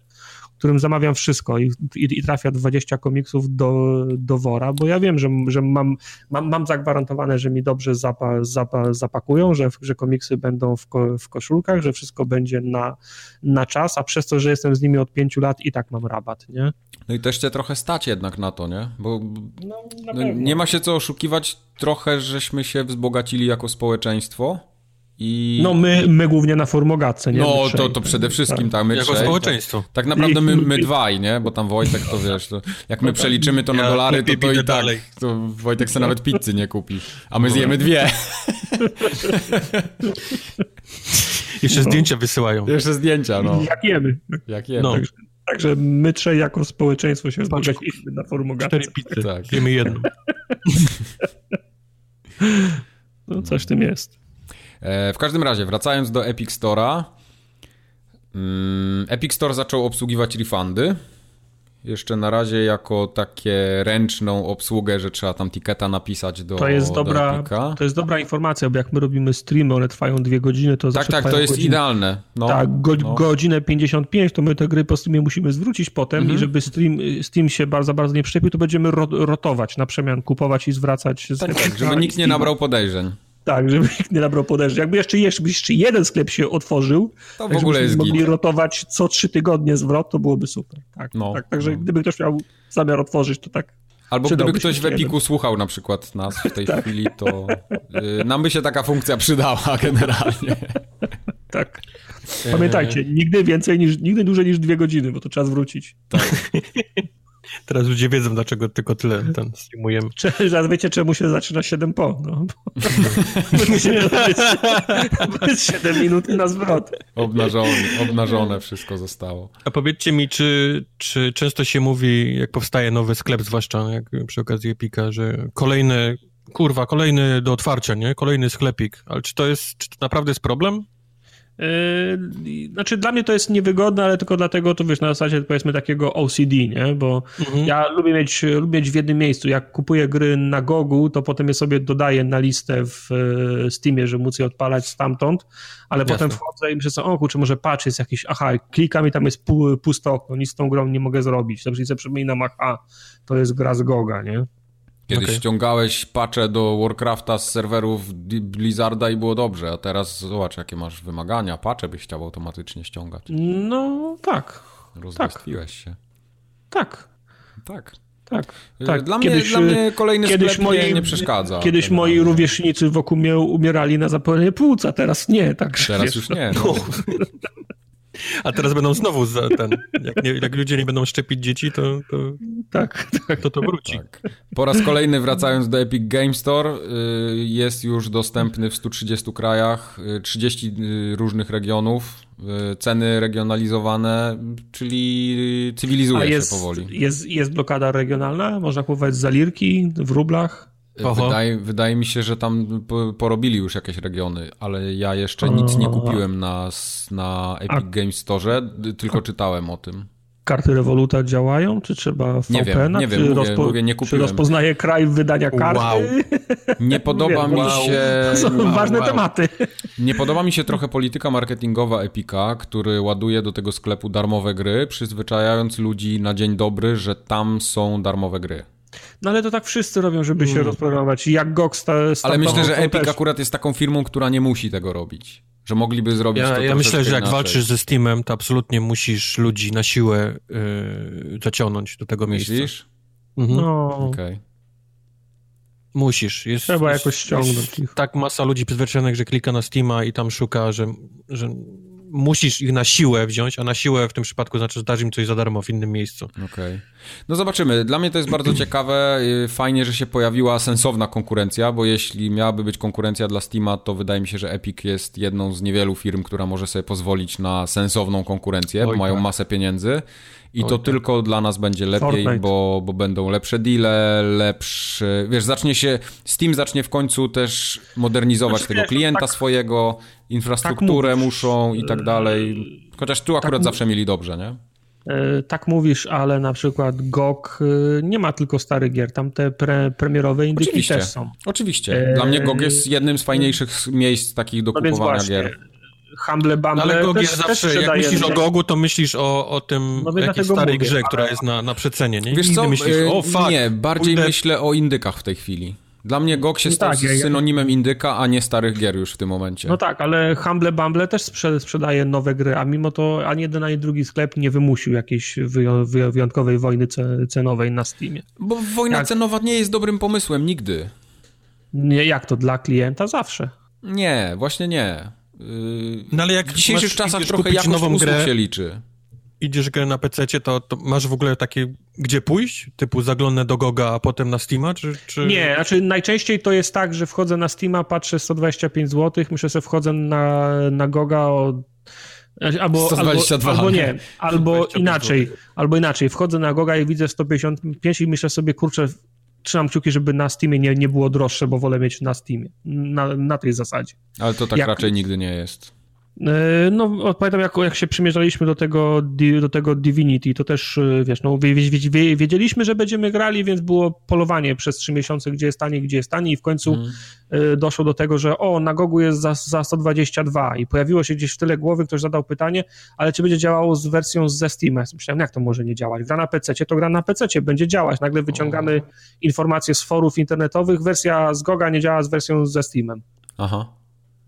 w którym zamawiam wszystko i, i, i trafia dwadzieścia komiksów do, do wora, bo ja wiem, że, że mam, mam, mam zagwarantowane, że mi dobrze zapa, zapa, zapakują, że, że komiksy będą w, ko, w koszulkach, że wszystko będzie na, na czas, a przez to, że jestem z nimi od pięciu lat i tak mam rabat, nie? No i też cię trochę stać jednak na to, nie? Bo no, no, nie ma się co oszukiwać, trochę żeśmy się wzbogacili jako społeczeństwo. I... No my, my głównie na formogatce, nie? No to, to przede wszystkim tak, tak my jako trzej, społeczeństwo. Tak, tak naprawdę my, my dwaj, nie? Bo tam Wojtek to wiesz, to, jak my przeliczymy to na ja dolary, to, to i tak to Wojtek se nawet pizzy nie kupi, a my zjemy dwie. Jeszcze no. zdjęcia wysyłają. Jeszcze zdjęcia, no. Jak jemy. Jak jemy. No. Także, także my trzej jako społeczeństwo się wzbogaciliśmy na formogatce. Cztery pizzy, tak. Jemy jedną. No coś w tym jest. W każdym razie, wracając do Epic Store'a, Epic Store zaczął obsługiwać refundy jeszcze na razie jako takie ręczną obsługę, że trzeba tam tiketa napisać do, to jest dobra, do Epica. To jest dobra informacja, bo jak my robimy streamy, one trwają dwie godziny, to zawsze tak, tak, to jest godzinę. Idealne. No, tak, go, no. godzinę pięćdziesiąt pięć, to my te gry po streamie musimy zwrócić potem mhm. i żeby stream, stream się bardzo, bardzo nie przyczepił, to będziemy ro, rotować na przemian, kupować i zwracać. Tak, z... tak żeby nikt nie nabrał podejrzeń. Tak, żeby nikt nie nabrał podejrzeń. Jakby jeszcze, jeszcze jeden sklep się otworzył, to w ogóle jest mogli rotować co trzy tygodnie zwrot, to byłoby super. Tak, no, tak, także no. gdyby ktoś miał zamiar otworzyć, to tak. Albo gdyby ktoś w Epiku słuchał na przykład nas w tej tak. chwili, to yy, nam by się taka funkcja przydała generalnie. Tak. Pamiętajcie, nigdy więcej niż, nigdy dłużej niż dwie godziny, bo to trzeba zwrócić. Tak. Teraz ludzie wiedzą, dlaczego tylko tyle tam streamujemy. Cze, wiecie, czemu się zaczyna siedem po? No, bo, bo jest siedem minut na zwrot. Obnażone, obnażone wszystko zostało. A powiedzcie mi, czy, czy często się mówi, jak powstaje nowy sklep, zwłaszcza jak przy okazji Epica, że kolejny, kurwa, kolejny do otwarcia, nie? Kolejny sklepik. Ale czy to jest, czy to naprawdę jest problem? Yy, znaczy dla mnie to jest niewygodne, ale tylko dlatego, to wiesz, na zasadzie powiedzmy takiego O C D, nie? Bo mhm. ja lubię mieć, lubię mieć w jednym miejscu. Jak kupuję gry na gogu, to potem je sobie dodaję na listę w Steamie, żeby móc je odpalać stamtąd, ale Jasne. Potem wchodzę i myślę sobie, o kurczę, może patch jest jakiś, aha, klikam i tam jest pu- puste okno, nic z tą grą nie mogę zrobić. Dobrze, i sobie przypominam, aha, to jest gra z goga, nie? Kiedyś okay. ściągałeś patche do Warcrafta z serwerów Blizzarda i było dobrze, a teraz zobacz, jakie masz wymagania, patche byś chciał automatycznie ściągać. No tak. Rozdrostwiłeś tak. się. Tak. Tak. Tak, tak. Dla, kiedyś, mnie, dla mnie kolejny sklep moi, nie przeszkadza. Kiedyś moi moment. Rówieśnicy wokół mnie umierali na zapalenie płuca, teraz nie. Tak, teraz wiesz, już nie. No. No. A teraz będą znowu za ten. Jak, nie, jak ludzie nie będą szczepić dzieci, to to, tak, tak. to, to wróci. Tak. Po raz kolejny, wracając do Epic Games Store, jest już dostępny w stu trzydziestu krajach, trzydziestu różnych regionów, ceny regionalizowane, czyli cywilizuje A jest, się powoli. Jest, jest blokada regionalna? Można kupować za lirki w rublach? Wydaje, wydaje mi się, że tam porobili już jakieś regiony, ale ja jeszcze nic nie kupiłem na, na Epic Games Store, tylko czytałem o tym. Karty Revoluta działają? Czy trzeba V P N-a? Nie wiem, nie, wiem, mówię, rozpo... mówię, nie kupiłem. Czy rozpoznaje kraj wydania karty? Wow. Nie podoba mi się... To są wow, ważne wow. tematy. Nie podoba mi się trochę polityka marketingowa Epica, który ładuje do tego sklepu darmowe gry, przyzwyczajając ludzi na dzień dobry, że tam są darmowe gry. No ale to tak wszyscy robią, żeby się mm. rozprogramować. Jak G O G startował... Ale myślę, że Epic też... akurat jest taką firmą, która nie musi tego robić. Że mogliby zrobić ja, to Ja myślę, że jak inaczej. Walczysz ze Steamem, to absolutnie musisz ludzi na siłę yy, zaciągnąć do tego Myślisz? Miejsca. Mhm. No. Okej. Okay. Musisz. Jest, Trzeba jest, jakoś ściągnąć ich. Tak masa ludzi przyzwyczajonych, że klika na Steama i tam szuka, że... że... musisz ich na siłę wziąć, a na siłę w tym przypadku znaczy, że dasz im coś za darmo w innym miejscu. Okej. Okay. No zobaczymy. Dla mnie to jest bardzo ciekawe. Fajnie, że się pojawiła sensowna konkurencja, bo jeśli miałaby być konkurencja dla Steama, to wydaje mi się, że Epic jest jedną z niewielu firm, która może sobie pozwolić na sensowną konkurencję, Oj, bo mają tak. masę pieniędzy i Oj, to tak. tylko dla nas będzie lepiej, bo, bo będą lepsze deale, lepsze... Wiesz, zacznie się... Steam zacznie w końcu też modernizować znaczy, tego wiesz, klienta tak. swojego... infrastrukturę tak muszą i tak dalej. Chociaż tu akurat tak zawsze mieli dobrze, nie? Yy, tak mówisz, ale na przykład G O G yy, nie ma tylko starych gier, tam te pre, premierowe indyki Oczywiście. Też są. Oczywiście. Dla mnie G O G jest jednym z fajniejszych yy, miejsc takich do no kupowania gier. Humble Bumble. No ale G O G też, zawsze, też jak myślisz o Gogu, to myślisz o, o tym no jakiejś starej mówię, grze, ale... która jest na, na przecenie, nie? Wiesz co? Myślisz, o, fuck, nie, bardziej pójdę... myślę o indykach w tej chwili. Dla mnie G O G się no stał tak, ja, ja... synonimem indyka, a nie starych gier już w tym momencie. No tak, ale Humble Bumble też sprzedaje nowe gry, a mimo to ani jeden, ani drugi sklep nie wymusił jakiejś wyjątkowej wojny cenowej na Steamie. Bo wojna jak... cenowa nie jest dobrym pomysłem nigdy. Nie, jak to? Dla klienta zawsze. Nie, właśnie nie. Yy... No ale jak w dzisiejszych czasach trochę jakość usług grę... się liczy. Idziesz grę na pececie, to, to masz w ogóle takie, gdzie pójść? Typu zaglądnę do Goga, a potem na Steama? Czy, czy... Nie, znaczy najczęściej to jest tak, że wchodzę na Steama, patrzę sto dwadzieścia pięć złotych, myślę, że wchodzę na, na Goga o... Albo, sto dwadzieścia dwa. Albo, albo nie, albo inaczej, albo inaczej, wchodzę na Goga i widzę sto pięćdziesiąt pięć i myślę sobie, kurczę, trzymam kciuki, żeby na Steamie nie, nie było droższe, bo wolę mieć na Steamie, na, na tej zasadzie. Ale to tak Jak... raczej nigdy nie jest. No, pamiętam, jak, jak się przymierzaliśmy do tego, do tego Divinity, to też, wiesz, no, wiedzieliśmy, że będziemy grali, więc było polowanie przez trzy miesiące, gdzie jest taniej, gdzie jest taniej i w końcu hmm. doszło do tego, że o, na Gogu jest za, za sto dwadzieścia dwa i pojawiło się gdzieś w tyle głowy, ktoś zadał pytanie, ale czy będzie działało z wersją ze Steam? Myślałem, jak to może nie działać? Gra na pececie, to gra na pececie, będzie działać. Nagle wyciągamy oh. informacje z forów internetowych, wersja z Goga nie działa z wersją ze Steamem. Aha.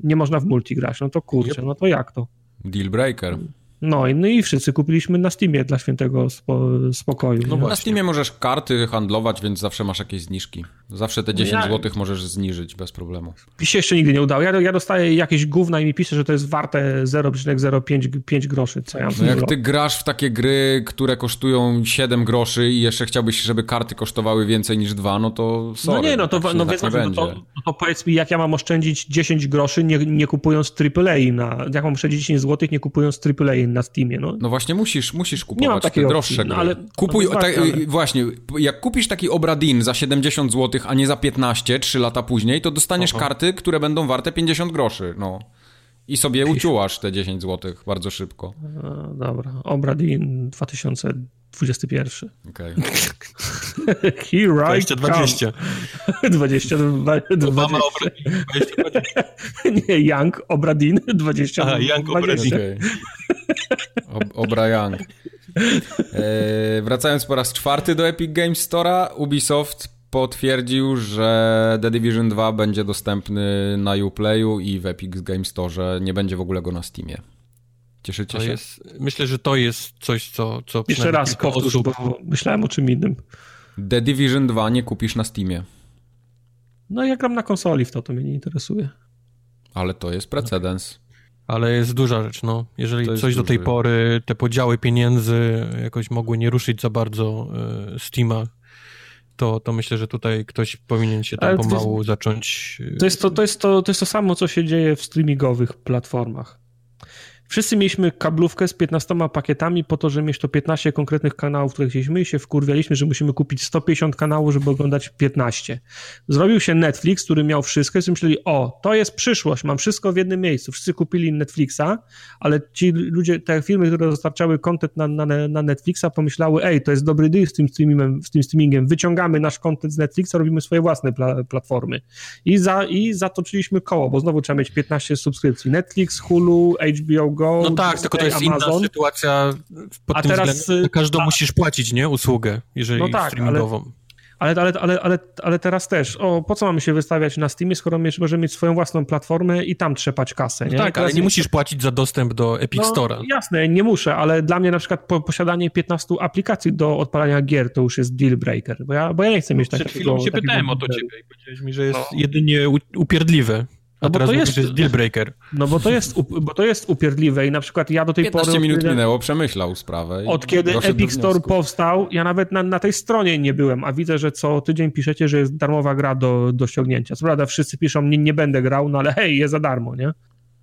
Nie można w multi grać, no to kurczę, no to jak to? Deal breaker. No i, no i wszyscy kupiliśmy na Steamie dla świętego spo, spokoju. No na Steamie możesz karty handlować, więc zawsze masz jakieś zniżki. Zawsze te dziesięć ja... zł możesz zniżyć bez problemu. Mi się jeszcze nigdy nie udało. Ja, ja dostaję jakieś gówna i mi pisze, że to jest warte zero przecinek zero pięć groszy. Co ja no jak zero. Ty grasz w takie gry, które kosztują siedem groszy i jeszcze chciałbyś, żeby karty kosztowały więcej niż dwa, no to sorry. No nie, no to, tak no, tak no, tak to, to, to powiedz mi, jak ja mam oszczędzić dziesięć groszy, nie, nie kupując triple A. Na, jak mam oszczędzić dziesięć złotych, nie kupując triple A na Steamie. No, no właśnie, musisz, musisz kupować te opcji, droższe gry. No ale, kupuj, no tak, ale... Właśnie, jak kupisz taki Obradin za siedemdziesiąt złotych, a nie za piętnaście, trzy lata później, to dostaniesz Aha. karty, które będą warte pięćdziesiąt groszy. No. I sobie uciułasz te dziesięć złotych bardzo szybko. No, dobra, Obradin dwa tysiące dwudziesty pierwszy. Okej. Okay. Here I dwadzieścia. dwadzieścia dwadzieścia. Obama Obradin. dwadzieścia, dwadzieścia. Nie, Young Obradin dwadzieścia. Aha, Young Obradin. Okay. Obra Young. E, wracając po raz czwarty do Epic Games Store'a, Ubisoft potwierdził, że The Division dwa będzie dostępny na Uplayu i w Epic Games Store, nie będzie w ogóle go na Steamie. Cieszycie to się? Jest, myślę, że to jest coś, co... co Jeszcze raz powtórz, osób... bo myślałem o czym innym. The Division dwa nie kupisz na Steamie. No ja gram na konsoli w to, to mnie nie interesuje. Ale to jest precedens. Ale jest duża rzecz, no. Jeżeli coś duży. Do tej pory te podziały pieniędzy jakoś mogły nie ruszyć za bardzo y, Steama, To, to myślę, że tutaj ktoś powinien się tam pomału jest, zacząć... To jest to, to jest to, to jest to samo, co się dzieje w streamingowych platformach. Wszyscy mieliśmy kablówkę z piętnastoma pakietami po to, żeby mieć to piętnaście konkretnych kanałów, które chcieliśmy i się wkurwialiśmy, że musimy kupić sto pięćdziesiąt kanałów, żeby oglądać piętnaście. Zrobił się Netflix, który miał wszystko i sobie myśleli, o, to jest przyszłość, mam wszystko w jednym miejscu. Wszyscy kupili Netflixa, ale ci ludzie, te firmy, które dostarczały content na, na, na Netflixa pomyślały, ej, to jest dobry deal z tym streamingiem, z tym streamingiem. Wyciągamy nasz content z Netflixa, robimy swoje własne pla- platformy. I, za, I zatoczyliśmy koło, bo znowu trzeba mieć piętnaście subskrypcji. Netflix, Hulu, H B O Go, no tak, Disney, tylko to jest Amazon. Inna sytuacja pod a tym teraz, względem, każdą a... musisz płacić, nie? Usługę, jeżeli no tak, streamingową. Ale, ale, ale, ale, ale teraz też, o, po co mamy się wystawiać na Steamie, skoro możemy mieć swoją własną platformę i tam trzepać kasę, nie? No tak, ale nie musisz płacić za dostęp do Epic no, Store'a. Jasne, nie muszę, ale dla mnie na przykład po, posiadanie piętnastu aplikacji do odpalania gier to już jest deal breaker, bo ja, bo ja nie chcę no, mieć takiego... Przed chwilą się pytałem o to ciebie i powiedziałeś mi, że jest no. jedynie upierdliwe. No bo to jest deal breaker. No bo to jest, bo to jest upierdliwe i na przykład ja do tej piętnaście pory... piętnaście minut minęło, przemyślał sprawę. Od kiedy Epic Store powstał, ja nawet na, na tej stronie nie byłem, a widzę, że co tydzień piszecie, że jest darmowa gra do, do ściągnięcia. Co prawda wszyscy piszą, nie, nie będę grał, no ale hej, jest za darmo, nie?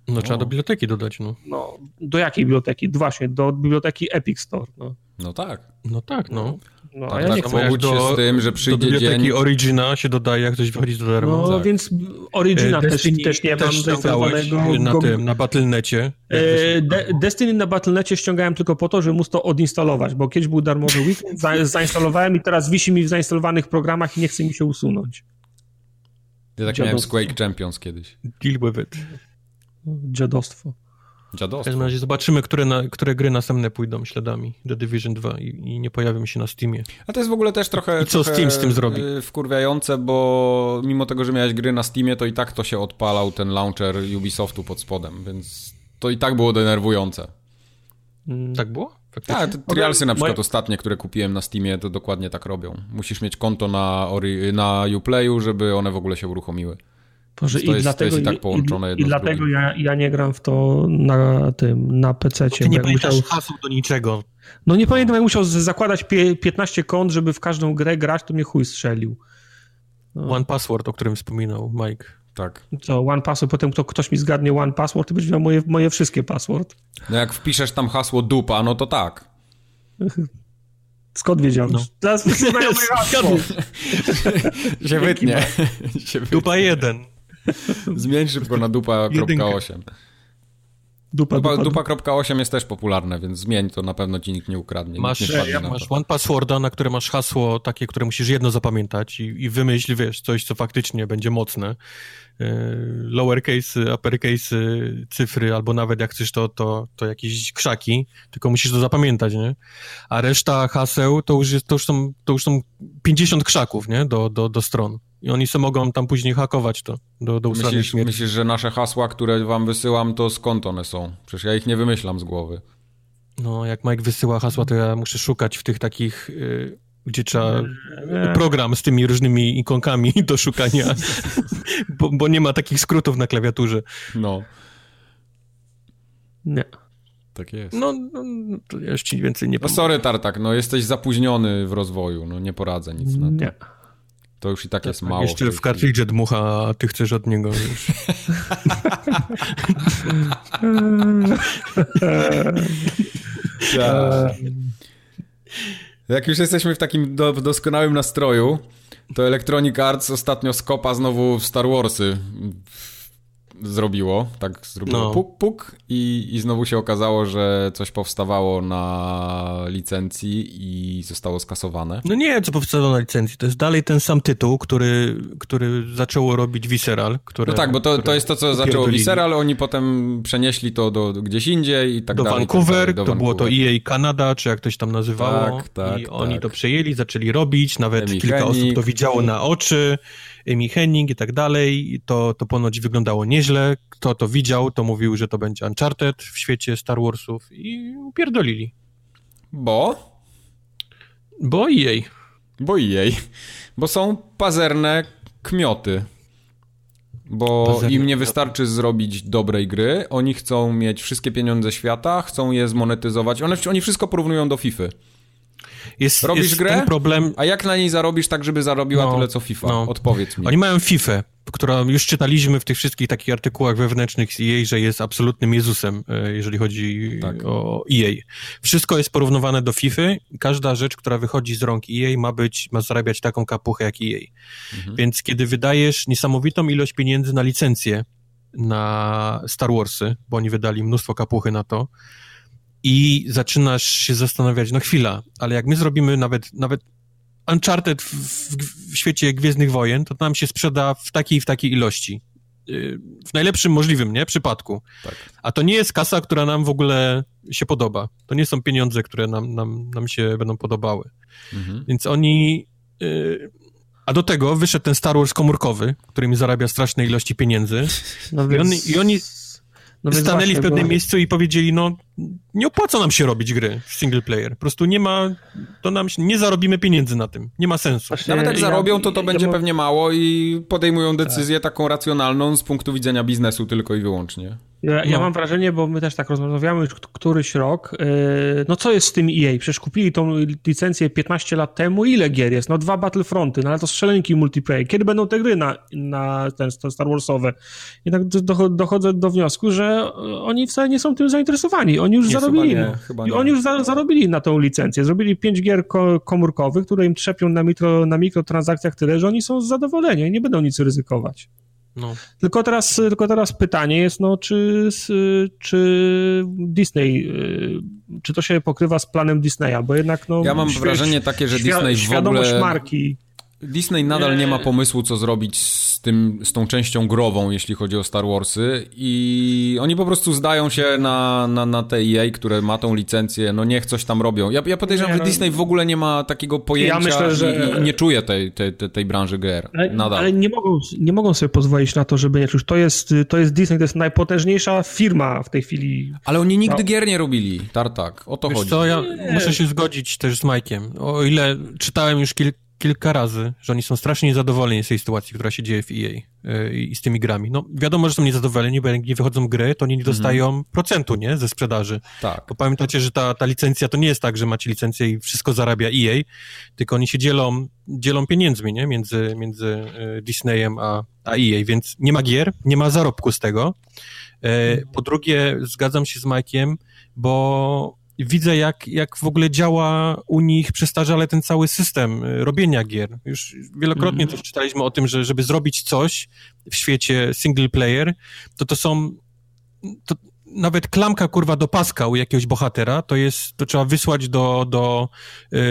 No, no trzeba do biblioteki dodać, no. No, do jakiej biblioteki? Właśnie, do biblioteki Epic Store, no. No tak. No tak, no. No, tak, a ja tak, nie chcę się do, z tym, że przyjdzie do biblioteki dzień... Origina się dodaje, jak ktoś wychodzi do darmo. No, tak. Więc Origina e, Destiny, też, też nie też mam zainstalowanego. Na tym, na Battle dot net. E, De- Destiny na Battle dot net ściągałem tylko po to, żeby móc to odinstalować, bo kiedyś był darmowy weekend, za- zainstalowałem i teraz wisi mi w zainstalowanych programach i nie chce mi się usunąć. Ja tak Dziadostwo. Miałem z Quake Champions kiedyś. Deal with it. Dziadostwo. Dziadostwo. W każdym razie zobaczymy, które, na, które gry następne pójdą śladami do Division dwa i, i nie pojawią się na Steamie. A to jest w ogóle też trochę, I co trochę Steam z tym zrobi? Wkurwiające, bo mimo tego, że miałeś gry na Steamie, to i tak to się odpalał ten launcher Ubisoftu pod spodem, więc to i tak było denerwujące. Hmm. Tak było? Faktycznie? Tak, trialsy na przykład Moje... ostatnie, które kupiłem na Steamie, to dokładnie tak robią. Musisz mieć konto na, na Uplayu, żeby one w ogóle się uruchomiły. Boże, to, i jest, dlatego, to jest i tak połączone jedno I, i dlatego ja, ja nie gram w to na tym, na pececie. Ty nie pamiętasz musiał... haseł do niczego. No nie pamiętam, jak musiał zakładać piętnaście kont, żeby w każdą grę grać, to mnie chuj strzelił. No. One Password, o którym wspominał Mike. Tak. Co, One Password, potem kto, ktoś mi zgadnie One Password, to będzie miał moje, moje wszystkie password. No jak wpiszesz tam hasło dupa, no to tak. Skąd wiedział? No. Teraz wysyłają moje hasło. Się wytnie. Dupa jeden. Zmień szybko na dupa kropka osiem. Dupa, dupa, dupa, dupa. dupa kropka osiem jest też popularne, więc zmień to, na pewno ci nikt nie ukradnie. Masz, nikt nie wpadnie, ja masz one passworda, na które masz hasło takie, które musisz jedno zapamiętać i, i wymyśl, wiesz, coś, co faktycznie będzie mocne. Lowercase, uppercase, cyfry, albo nawet jak chcesz to, to, to jakieś krzaki, tylko musisz to zapamiętać, nie? A reszta haseł to już, jest, to już, są, to już są pięćdziesiąt krzaków, nie? Do, do, do stron. I oni sobie mogą tam później hakować to do, do ustalenia myślisz, śmierci. Myślisz, że nasze hasła, które wam wysyłam, to skąd one są? Przecież ja ich nie wymyślam z głowy. No, jak Mike wysyła hasła, to ja muszę szukać w tych takich... Yy... gdzie trzeba program z tymi różnymi ikonkami do szukania, bo, bo nie ma takich skrótów na klawiaturze. No. Nie. Tak jest. No, no to ja już ci więcej nie powiem. No sorry, Tartak, no jesteś zapóźniony w rozwoju, no nie poradzę nic na to. Nie. To już i tak jest tak, mało. Jeszcze w kartridże dmucha, a ty chcesz od niego już. Tak. Jak już jesteśmy w takim do, doskonałym nastroju, to Electronic Arts ostatnio skopa znowu w Star Warsy zrobiło. Tak zrobiło no. puk, puk i, i znowu się okazało, że coś powstawało na licencji i zostało skasowane. No nie, co powstało na licencji. To jest dalej ten sam tytuł, który, który zaczęło robić Visceral. Które, no tak, bo to, to jest to, co zaczęło Visceral. Oni potem przenieśli to do, do gdzieś indziej i tak do dalej. Vancouver, tak dalej do to Vancouver. Było to E A Canada, czy jak ktoś tam nazywało. Tak, tak, I tak. Oni to przejęli, zaczęli robić. Nawet Amy kilka Hennig. Osób to widziało na oczy. Amy Hennig i tak dalej. To, to ponoć wyglądało nieźle. Kto to widział, to mówił, że to będzie Uncharted w świecie Star Warsów i upierdolili. Bo? Bo i jej. Bo i jej. Bo są pazerne kmioty. Bo pazerne im nie wystarczy zrobić dobrej gry. Oni chcą mieć wszystkie pieniądze świata, chcą je zmonetyzować. One, oni wszystko porównują do FIFA. Jest, Robisz jest grę, ten problem... a jak na niej zarobisz tak, żeby zarobiła no, tyle co FIFA? No. Odpowiedz mi. Oni mają FIFA, którą już czytaliśmy w tych wszystkich takich artykułach wewnętrznych z E A, że jest absolutnym Jezusem, jeżeli chodzi tak. o E A. Wszystko jest porównywane do FIFA. Każda rzecz, która wychodzi z rąk E A ma być, ma zarabiać taką kapuchę jak E A. Mhm. Więc kiedy wydajesz niesamowitą ilość pieniędzy na licencję na Star Warsy, bo oni wydali mnóstwo kapuchy na to, i zaczynasz się zastanawiać, no chwila, ale jak my zrobimy nawet, nawet Uncharted w, w, w świecie Gwiezdnych Wojen, to nam się sprzeda w takiej i w takiej ilości. W najlepszym możliwym, nie? Przypadku. Tak. A to nie jest kasa, która nam w ogóle się podoba. To nie są pieniądze, które nam, nam, nam się będą podobały. Mhm. Więc oni... Y- A do tego wyszedł ten Star Wars komórkowy, który mi zarabia straszne ilości pieniędzy. No więc... I oni... I oni No stanęli właśnie, w pewnym bo... miejscu i powiedzieli, no nie opłaca nam się robić gry w single player. Po prostu nie ma, to nam się, nie zarobimy pieniędzy na tym. Nie ma sensu. Właśnie, nawet jak zarobią, to to ja, będzie ja, pewnie mało i podejmują decyzję tak. taką racjonalną z punktu widzenia biznesu tylko i wyłącznie. Ja, no. ja mam wrażenie, bo my też tak rozmawiamy już któryś rok, yy, no co jest z tym E A? Przecież kupili tą licencję piętnaście lat temu. Ile gier jest? No dwa Battlefronty, no ale to strzelanki multiplayer. Kiedy będą te gry na, na ten Star Warsowe? Jednak do, dochodzę do wniosku, że oni wcale nie są tym zainteresowani. Oni już nie, zarobili. Chyba nie, chyba nie. Oni już za, zarobili na tą licencję. Zrobili pięć gier ko- komórkowych, które im trzepią na, mikro, na mikrotransakcjach tyle, że oni są zadowoleni i nie będą nic ryzykować. No. Tylko teraz, tylko teraz pytanie jest, no, czy, czy Disney, czy to się pokrywa z planem Disneya, bo jednak, no... Ja mam świe- wrażenie takie, że świ- Disney w ogóle... marki. Disney nadal nie. nie ma pomysłu, co zrobić z tym, z tą częścią grową, jeśli chodzi o Star Warsy i oni po prostu zdają się na, na, na te E A, które ma tą licencję, no niech coś tam robią. Ja, ja podejrzewam, nie, że Disney w ogóle nie ma takiego pojęcia ja myślę, że... i, i nie czuje tej, tej, tej branży gier. Nadal. Ale nie mogą, nie mogą sobie pozwolić na to, żeby nie czuć. To jest, to jest Disney, to jest najpotężniejsza firma w tej chwili. Ale oni nigdy no. gier nie robili, Tartak, o to Wiesz chodzi. Co, ja nie. muszę się zgodzić też z Majkiem, o ile czytałem już kilka Kilka razy, że oni są strasznie niezadowoleni z tej sytuacji, która się dzieje w E A yy, i z tymi grami. No wiadomo, że są niezadowoleni, bo jak nie wychodzą gry, to oni nie dostają mm. procentu, nie? Ze sprzedaży. Tak. Bo pamiętacie, że ta, ta licencja to nie jest tak, że macie licencję i wszystko zarabia E A, tylko oni się dzielą, dzielą pieniędzmi, nie? Między, między Disneyem a, a E A, więc nie ma gier, nie ma zarobku z tego. Yy, po drugie, zgadzam się z Majkiem, bo... Widzę, jak, jak w ogóle działa u nich przestarzale ten cały system robienia gier. Już wielokrotnie mm-hmm. też czytaliśmy o tym, że żeby zrobić coś w świecie single player, to to są... To nawet klamka, kurwa, do paska u jakiegoś bohatera, to jest, to trzeba wysłać do, do,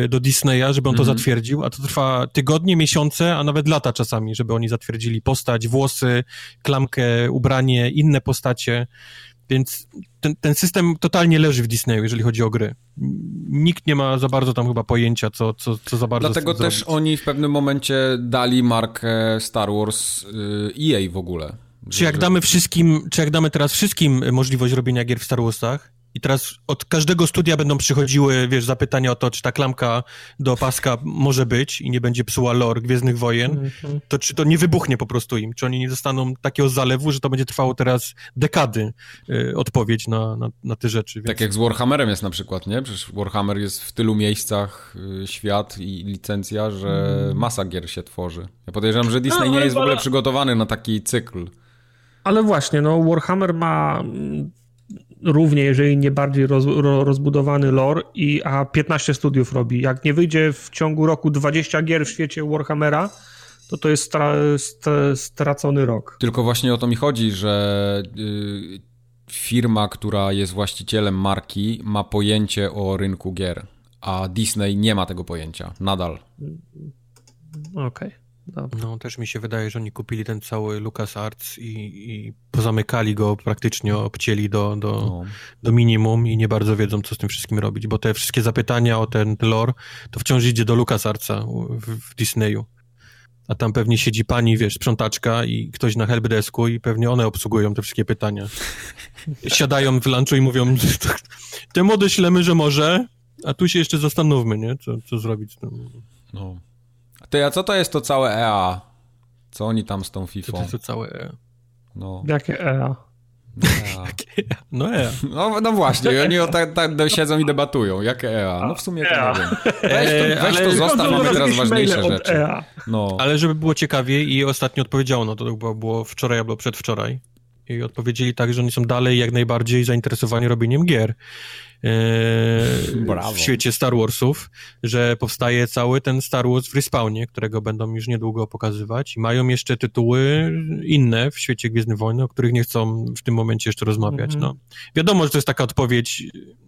do Disneya, żeby on to mhm. zatwierdził, a to trwa tygodnie, miesiące, a nawet lata czasami, żeby oni zatwierdzili postać, włosy, klamkę, ubranie, inne postacie, więc ten, ten system totalnie leży w Disneyu, jeżeli chodzi o gry. Nikt nie ma za bardzo tam chyba pojęcia, co, co, co za bardzo dlatego też zrobić. Oni w pewnym momencie dali markę Star Wars E A w ogóle. Czy jak damy wszystkim, czy jak damy teraz wszystkim możliwość robienia gier w Star Warsach i teraz od każdego studia będą przychodziły, wiesz, zapytania o to, czy ta klamka do paska może być i nie będzie psuła lore Gwiezdnych Wojen, to czy to nie wybuchnie po prostu im? Czy oni nie dostaną takiego zalewu, że to będzie trwało teraz dekady y, odpowiedź na, na, na te rzeczy? Więc... Tak jak z Warhammerem jest na przykład, nie? Przecież Warhammer jest w tylu miejscach y, świat i licencja, że masa gier się tworzy. Ja podejrzewam, że Disney nie jest w ogóle przygotowany na taki cykl. Ale właśnie, no Warhammer ma równie, jeżeli nie bardziej roz, ro, rozbudowany lore, i, a piętnaście studiów robi. Jak nie wyjdzie w ciągu roku dwadzieścia gier w świecie Warhammera, to to jest stra, st, stracony rok. Tylko właśnie o to mi chodzi, że yy, firma, która jest właścicielem marki, ma pojęcie o rynku gier, a Disney nie ma tego pojęcia nadal. Okej. Okay. Dobra. No też mi się wydaje, że oni kupili ten cały LucasArts i, i pozamykali go, praktycznie obcięli do, do, no. do minimum i nie bardzo wiedzą, co z tym wszystkim robić, bo te wszystkie zapytania o ten lore to wciąż idzie do LucasArtsa w, w Disneyu, a tam pewnie siedzi pani, wiesz, sprzątaczka i ktoś na helpdesku i pewnie one obsługują te wszystkie pytania. Siadają w lunchu i mówią, te mody ślemy, że może, a tu się jeszcze zastanówmy, nie, co, co zrobić z tym. No. Ty, a co to jest to całe E A? Co oni tam z tą FIFA? Co to jest to całe E A? No. Jakie E A? E A. No E A. No, no właśnie, i oni tak ta, siedzą i debatują. Jakie E A? No w sumie E A. To nie wiem. Weź to, weź to zostaw, mamy teraz ważniejsze rzeczy. No. Ale żeby było ciekawie i ostatnio odpowiedziało, no to chyba było wczoraj albo przedwczoraj. I odpowiedzieli tak, że oni są dalej jak najbardziej zainteresowani robieniem gier w świecie Star Warsów, że powstaje cały ten Star Wars w respawnie, którego będą już niedługo pokazywać i mają jeszcze tytuły inne w świecie Gwiezdnych Wojen, o których nie chcą w tym momencie jeszcze rozmawiać. Mhm. No. Wiadomo, że to jest taka odpowiedź,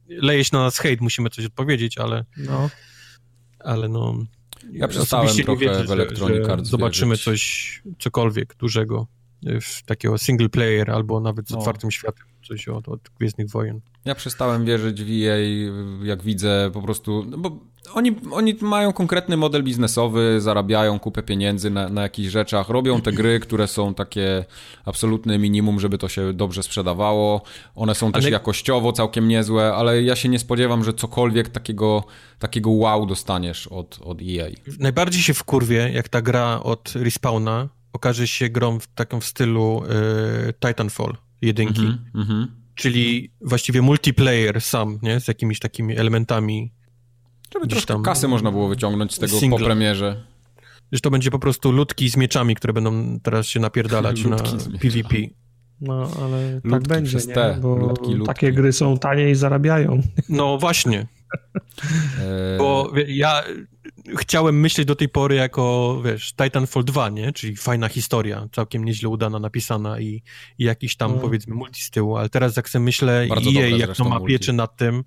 leje się na nas hejt, musimy coś odpowiedzieć, ale no... Ale no ja przestałem trochę nie wierzę, w Electronic Arts zobaczymy coś, cokolwiek dużego. W takiego single player albo nawet z no. otwartym światem, coś od, od Gwiezdnych Wojen. Ja przestałem wierzyć w E A, jak widzę po prostu, no bo oni, oni mają konkretny model biznesowy, zarabiają kupę pieniędzy na, na jakichś rzeczach, robią te gry, które są takie absolutne minimum, żeby to się dobrze sprzedawało. One są ale... też jakościowo całkiem niezłe, ale ja się nie spodziewam, że cokolwiek takiego, takiego wow dostaniesz od, od E A. Najbardziej się wkurwię, jak ta gra od Respawna okaże się grą w taką w stylu y, Titanfall jedynki, mm-hmm, mm-hmm. czyli właściwie multiplayer sam, nie? Z jakimiś takimi elementami. Żeby troszkę tam kasy można było wyciągnąć z tego singla po premierze. Że to będzie po prostu ludki z mieczami, które będą teraz się napierdalać na PvP. No, ale tak ludki będzie, nie? Te, bo ludki, ludki. Takie gry są tanie i zarabiają. No właśnie. Bo ja chciałem myśleć do tej pory jako, wiesz, Titanfall dwa, nie? Czyli fajna historia, całkiem nieźle udana, napisana i, i jakiś tam, no. powiedzmy, multi z tyłu, ale teraz jak sobie myślę i jej, jak to ma pieczę nad tym,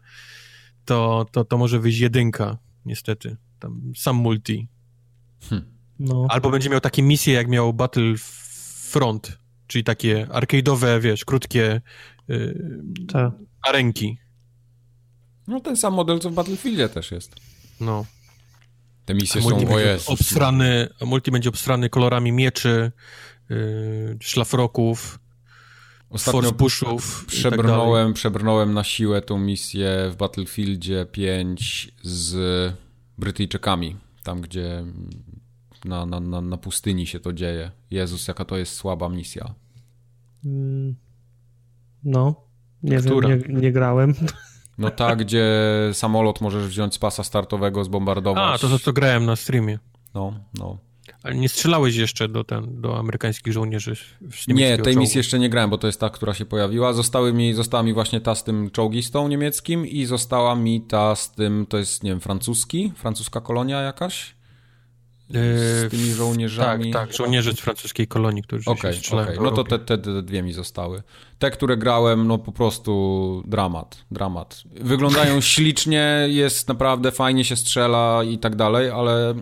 to, to, to może wyjść jedynka, niestety. Tam sam multi. Hmm. No. Albo będzie miał takie misje, jak miał Battlefront, czyli takie arcade'owe, wiesz, krótkie yy, arenki. No ten sam model, co w Battlefieldzie też jest. No. Te misje są obsrane, multi będzie obsrany kolorami mieczy, yy, szlafroków, force pushów. Przebrnąłem, tak przebrnąłem na siłę tą misję w Battlefieldzie pięć z Brytyjczykami. Tam, gdzie na, na, na, na pustyni się to dzieje. Jezus, jaka to jest słaba misja. No, nie Która? wiem, nie, nie grałem. No tak, gdzie samolot możesz wziąć z pasa startowego, zbombardować. A, to za co grałem na streamie. No, no. Ale nie strzelałeś jeszcze do, ten, do amerykańskich żołnierzy? Z nie, tej misji jeszcze nie grałem, bo to jest ta, która się pojawiła. Zostały mi, została mi właśnie ta z tym czołgistą niemieckim i została mi ta z tym, to jest, nie wiem, francuski? Francuska kolonia jakaś? Z tymi żołnierzami. Tak, tak, żołnierze z francuskiej kolonii, którzy okay, się strzelają. Okay. No to te, te, te dwie mi zostały. Te, które grałem, no po prostu dramat, dramat. Wyglądają ślicznie, jest naprawdę fajnie się strzela i tak dalej, ale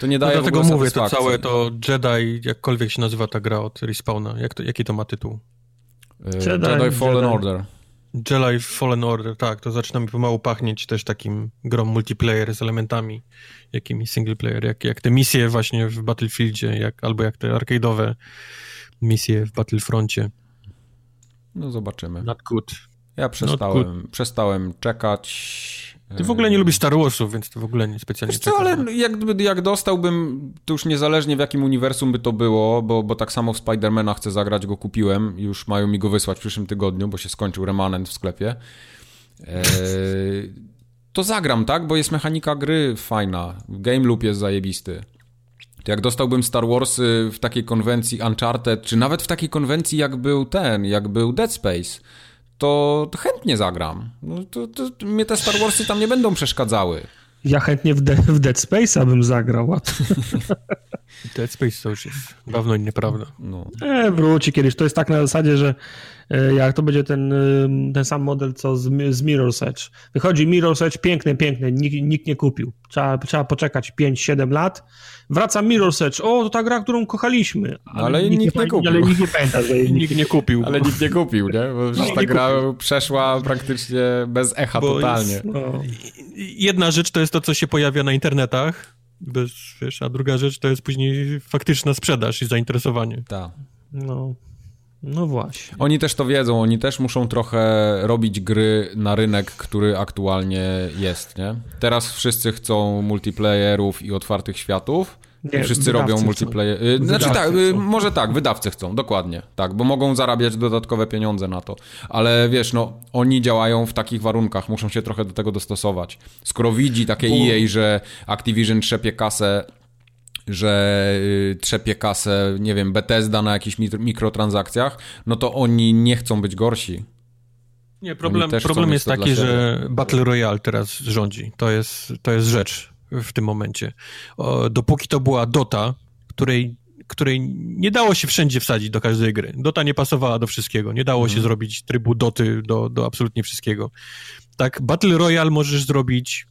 to nie daje no, w ogóle dlatego mówię, to całe to Jedi, jakkolwiek się nazywa ta gra od Respawna, jak to, jaki to ma tytuł? Jedi, Jedi Fallen Jedi. Order. Jedi Fallen Order, tak, to zaczyna mi pomału pachnieć też takim grą multiplayer z elementami, jakimi single player, jak, jak te misje właśnie w Battlefieldzie, jak, albo jak te arcade'owe misje w Battlefroncie. No zobaczymy. Not good. Ja przestałem, good. przestałem czekać. Ty w ogóle nie lubisz Star Warsów, więc to w ogóle nie specjalnie wiesz co, czekasz, ale jak, jak dostałbym, to już niezależnie w jakim uniwersum by to było, bo, bo tak samo w Spidermana chcę zagrać, go kupiłem, już mają mi go wysłać w przyszłym tygodniu, bo się skończył remanent w sklepie. E, to zagram, tak? Bo jest mechanika gry fajna, game loop jest zajebisty. To jak dostałbym Star Wars w takiej konwencji Uncharted, czy nawet w takiej konwencji jak był ten, jak był Dead Space, to, to chętnie zagram. No, to, to, to mnie te Star Warsy tam nie będą przeszkadzały. Ja chętnie w, de- w Dead Space'a bym zagrał. Dead Space to już jest dawno nieprawda. No. E, wróci kiedyś. To jest tak na zasadzie, że e, jak to będzie ten, e, ten sam model, co z, z Mirror's Edge. Wychodzi Mirror's Edge, piękny, piękny, nikt, nikt nie kupił. Trzeba, trzeba poczekać pięć siedem lat. Wraca Mirror's Edge. O, to ta gra, którą kochaliśmy. Ale, ale nikt, nikt nie kupił. Ale nikt nie pamięta, że nikt, nikt nie kupił. Ale nikt nie kupił, nie? Bo no, ta gra kupił. Przeszła praktycznie bez echa, bo totalnie. Jest, no. Jedna rzecz to jest to, co się pojawia na internetach, bez, wiesz, a druga rzecz to jest później faktyczna sprzedaż i zainteresowanie. Tak. No. No właśnie. Oni też to wiedzą, oni też muszą trochę robić gry na rynek, który aktualnie jest, nie? Teraz wszyscy chcą multiplayerów i otwartych światów. Nie, wszyscy robią multiplayer. Chcą. Znaczy wydawcy tak, chcą. Może tak, wydawcy chcą, dokładnie. Tak, bo mogą zarabiać dodatkowe pieniądze na to. Ale wiesz, no, oni działają w takich warunkach, muszą się trochę do tego dostosować. Skoro widzi takie E A, że Activision trzepie kasę, że trzepie kasę, nie wiem, Bethesda na jakichś mikrotransakcjach, no to oni nie chcą być gorsi. Nie, problem, problem jest taki, że Battle Royale teraz rządzi. To jest, to jest rzecz w tym momencie. O, dopóki to była Dota, której, której nie dało się wszędzie wsadzić do każdej gry. Dota nie pasowała do wszystkiego. Nie dało hmm. się zrobić trybu Doty do, do absolutnie wszystkiego. Tak, Battle Royale możesz zrobić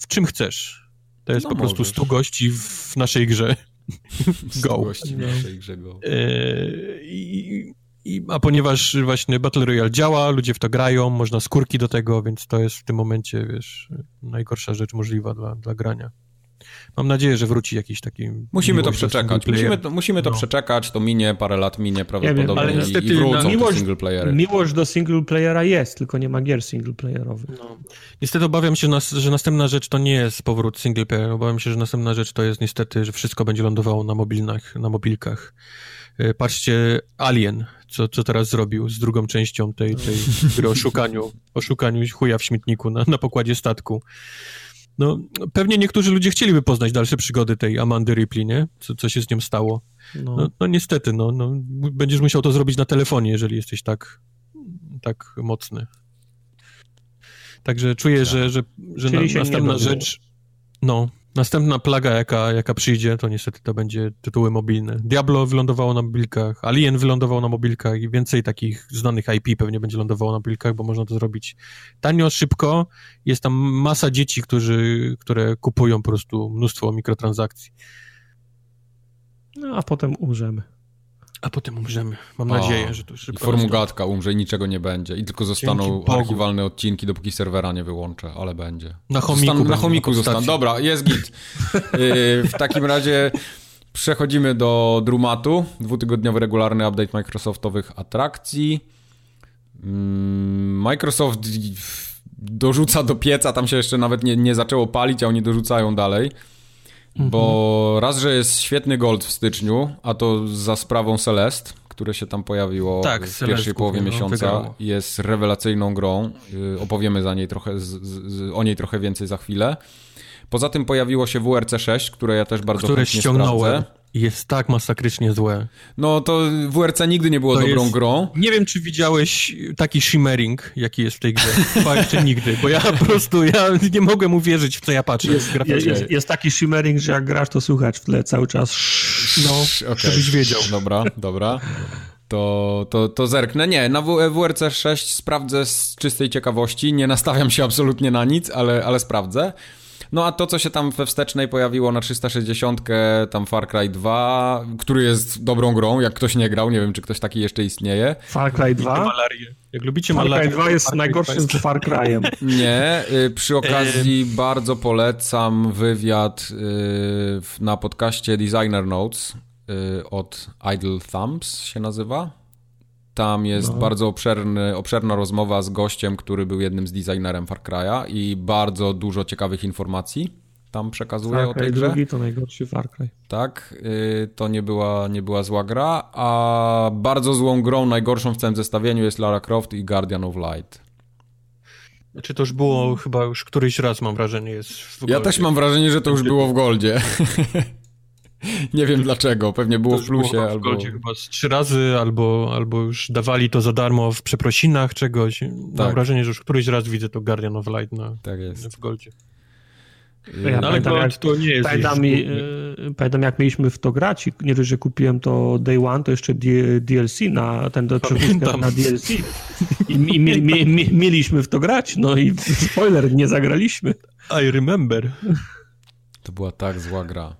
w czym chcesz. To jest no po możesz. prostu stu gości w naszej grze. Go. stu gości w naszej grze, go. I, i, a ponieważ właśnie Battle Royale działa, ludzie w to grają, można skórki do tego, więc to jest w tym momencie, wiesz, najgorsza rzecz możliwa dla, dla grania. Mam nadzieję, że wróci jakiś taki... Musimy to przeczekać. Musimy to, musimy to no. przeczekać, to minie, parę lat minie prawdopodobnie ja wiem, ale i, i wrócą no, miłość, te singleplayery. Miłość do singleplayera jest, tylko nie ma gier singleplayerowych. No. Niestety obawiam się, że następna rzecz to nie jest powrót singleplayera. Obawiam się, że następna rzecz to jest niestety, że wszystko będzie lądowało na mobilnych, na mobilkach. Patrzcie, Alien, co, co teraz zrobił z drugą częścią tej, tej gry o szukaniu, o szukaniu chuja w śmietniku na, na pokładzie statku. No, pewnie niektórzy ludzie chcieliby poznać dalsze przygody tej Amandy Ripley, nie? Co, co się z nią stało. No, no, no niestety, no, no, będziesz musiał to zrobić na telefonie, jeżeli jesteś tak, tak mocny. Także czuję, tak. że, że, że na, następna rzecz, no, następna plaga, jaka, jaka przyjdzie, to niestety to będzie tytuły mobilne. Diablo wylądowało na mobilkach, Alien wylądował na mobilkach i więcej takich znanych I P pewnie będzie lądowało na mobilkach, bo można to zrobić tanio, szybko. Jest tam masa dzieci, którzy, które kupują po prostu mnóstwo mikrotransakcji. No a potem umrzemy. A potem umrzemy. Mam a, nadzieję, że to szybko. I formugatka umrze i niczego nie będzie. I tylko zostaną archiwalne odcinki, dopóki serwera nie wyłączę, ale będzie. Na chomiku, Zostan- na chomiku zostaną. Dobra, jest git. yy, w takim razie przechodzimy do Drumatu. Dwutygodniowy regularny update Microsoftowych atrakcji. Microsoft dorzuca do pieca, tam się jeszcze nawet nie, nie zaczęło palić, a oni dorzucają dalej. Bo raz, że jest świetny gold w styczniu, a to za sprawą Celeste, które się tam pojawiło tak, w Celeste pierwszej połowie no, miesiąca, wygrało. Jest rewelacyjną grą. Opowiemy za niej trochę, z, z, o niej trochę więcej za chwilę. Poza tym pojawiło się W R C sześć, które ja też bardzo które chętnie ściągnąłem. Sprawdzę. jest tak masakrycznie złe. No to W R C nigdy nie było to dobrą jest... grą. Nie wiem, czy widziałeś taki shimmering, jaki jest w tej grze. Chyba jeszcze nigdy, bo ja po prostu ja nie mogłem uwierzyć, w co ja patrzę. Jest, jest, jest, jest taki shimmering, że jak grasz, to słychać w tle cały czas. No, okay. Żebyś wiedział. Dobra, dobra. To, to, to zerknę. Nie, na W R C sześć sprawdzę z czystej ciekawości. Nie nastawiam się absolutnie na nic, ale, ale sprawdzę. No a to, co się tam we wstecznej pojawiło na trzysta sześćdziesiąt, tam Far Cry dwa, który jest dobrą grą, jak ktoś nie grał, nie wiem, czy ktoś taki jeszcze istnieje. Far Cry dwa? Jak lubicie Far Cry dwa jest najgorszym z Far Cry'em. Nie, przy okazji bardzo polecam wywiad na podcaście Designer Notes od Idle Thumbs się nazywa. Tam jest no. bardzo obszerny, obszerna rozmowa z gościem, który był jednym z designerem Far Cry'a i bardzo dużo ciekawych informacji tam przekazuje Far Cry o tej grze. Drugi to najgorszy Far Cry. Tak, yy, to nie była, nie była zła gra, a bardzo złą grą, najgorszą w całym zestawieniu jest Lara Croft i Guardian of Light. Znaczy to już było chyba już któryś raz, mam wrażenie, jest w Goldzie. Ja też mam wrażenie, że to już było w Goldzie. Nie wiem dlaczego, pewnie było w plusie. Było albo... w Goldzie chyba z trzy razy, albo, albo już dawali to za darmo w przeprosinach czegoś. Tak. Mam wrażenie, że już któryś raz widzę to Guardian of Light na, tak jest. W Goldzie. Ja no, ale pamiętam, to nie jest pamiętam, mi, e, pamiętam, jak mieliśmy w to grać i nie dość, że kupiłem to Day One, to jeszcze D L C na ten do na D L C i, i mi, mi, mi, mieliśmy w to grać, no i spoiler, nie zagraliśmy. I remember. To była tak zła gra.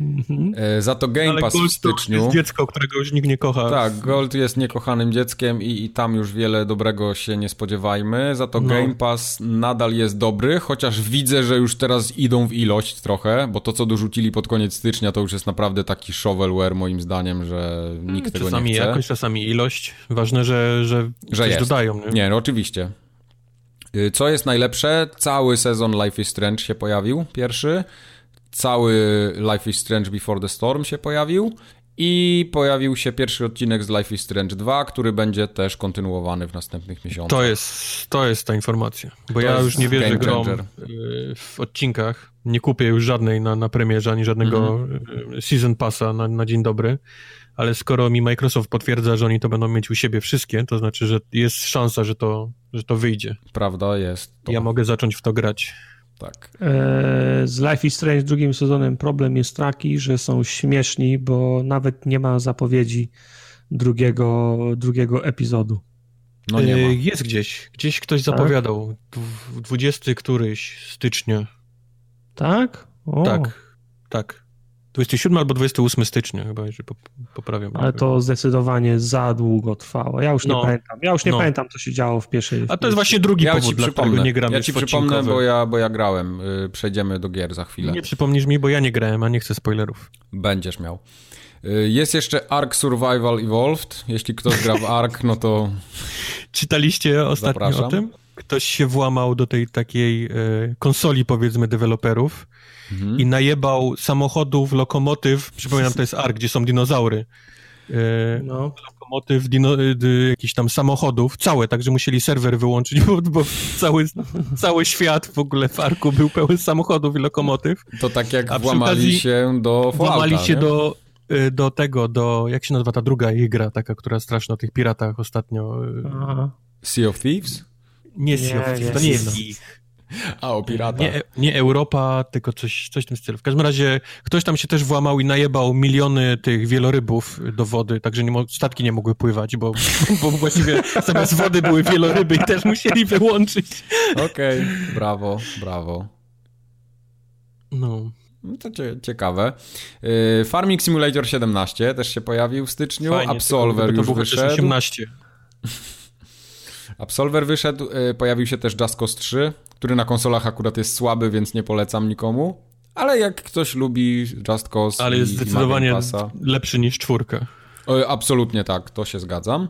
Mm-hmm. Za to Game Pass w styczniu. To jest dziecko, którego już nikt nie kocha. Tak, Gold jest niekochanym dzieckiem i, i tam już wiele dobrego się nie spodziewajmy. Za to no. Game Pass nadal jest dobry, chociaż widzę, że już teraz idą w ilość trochę, bo to, co dorzucili pod koniec stycznia, to już jest naprawdę taki shovelware moim zdaniem, że nikt hmm, tego nie chce. Czasami jakoś, czasami ilość. Ważne, że, że, że coś jest. Dodają. Nie, nie no, oczywiście. Co jest najlepsze? Cały sezon Life is Strange się pojawił, pierwszy. Cały Life is Strange Before the Storm się pojawił i pojawił się pierwszy odcinek z Life is Strange dwa, który będzie też kontynuowany w następnych miesiącach. To jest, to jest ta informacja, bo to ja już nie wierzę grom w odcinkach, nie kupię już żadnej na, na premierze, ani żadnego mhm. season passa na, na dzień dobry, ale skoro mi Microsoft potwierdza, że oni to będą mieć u siebie wszystkie, to znaczy, że jest szansa, że to, że to wyjdzie. Prawda jest. To. Ja mogę zacząć w to grać. Tak. Z Life is Strange drugim sezonem problem jest taki, że są śmieszni, bo nawet nie ma zapowiedzi drugiego, drugiego epizodu. No nie ma. Jest gdzieś. Gdzieś ktoś tak? zapowiadał. dwudziestego któryś stycznia. Tak? O. Tak. Tak. dwudziestego siódmego albo dwudziestego ósmego stycznia chyba, jeżeli poprawiam. Ale to zdecydowanie za długo trwało. Ja już nie no, pamiętam, ja już nie no. pamiętam, co się działo w pierwszej... A to jest w... właśnie drugi ja powód, dla którego nie gram. Ja ci przypomnę, bo ja, bo ja grałem. Przejdziemy do gier za chwilę. Nie przypomnisz mi, bo ja nie grałem, a nie chcę spoilerów. Będziesz miał. Jest jeszcze ARK Survival Evolved. Jeśli ktoś gra w ARK, no to... Czytaliście ostatnio Zapraszam. o tym? Ktoś się włamał do tej takiej y, konsoli, powiedzmy, deweloperów mhm. i najebał samochodów, lokomotyw, przypominam, to jest ARK, gdzie są dinozaury, y, no. lokomotyw, dino, y, jakichś tam samochodów, całe, także musieli serwer wyłączyć, bo, bo cały, cały świat w ogóle w ARKu był pełen samochodów i lokomotyw. To tak jak A włamali okazji, się do Fallouta, Włamali się nie? do... do tego, do, jak się nazywa ta druga gra, taka, która straszna o tych piratach ostatnio... Aha. Sea of Thieves? Nie Sea of Thieves, to nie jest ich. A, o pirata. Nie, nie Europa, tylko coś, coś w tym stylu. W każdym razie ktoś tam się też włamał i najebał miliony tych wielorybów do wody, także nie mo- statki nie mogły pływać, bo, bo właściwie zamiast wody były wieloryby i też musieli wyłączyć. Okej, okay. brawo, brawo. No... To ciekawe. Farming Simulator siedemnaście też się pojawił w styczniu. Fajnie, Absolver już wyszedł. osiemnaście Absolver wyszedł. Pojawił się też Just Cause trzy, który na konsolach akurat jest słaby, więc nie polecam nikomu. Ale jak ktoś lubi Just Cause... Ale jest i, zdecydowanie i lepszy niż czwórka. Absolutnie tak, to się zgadzam.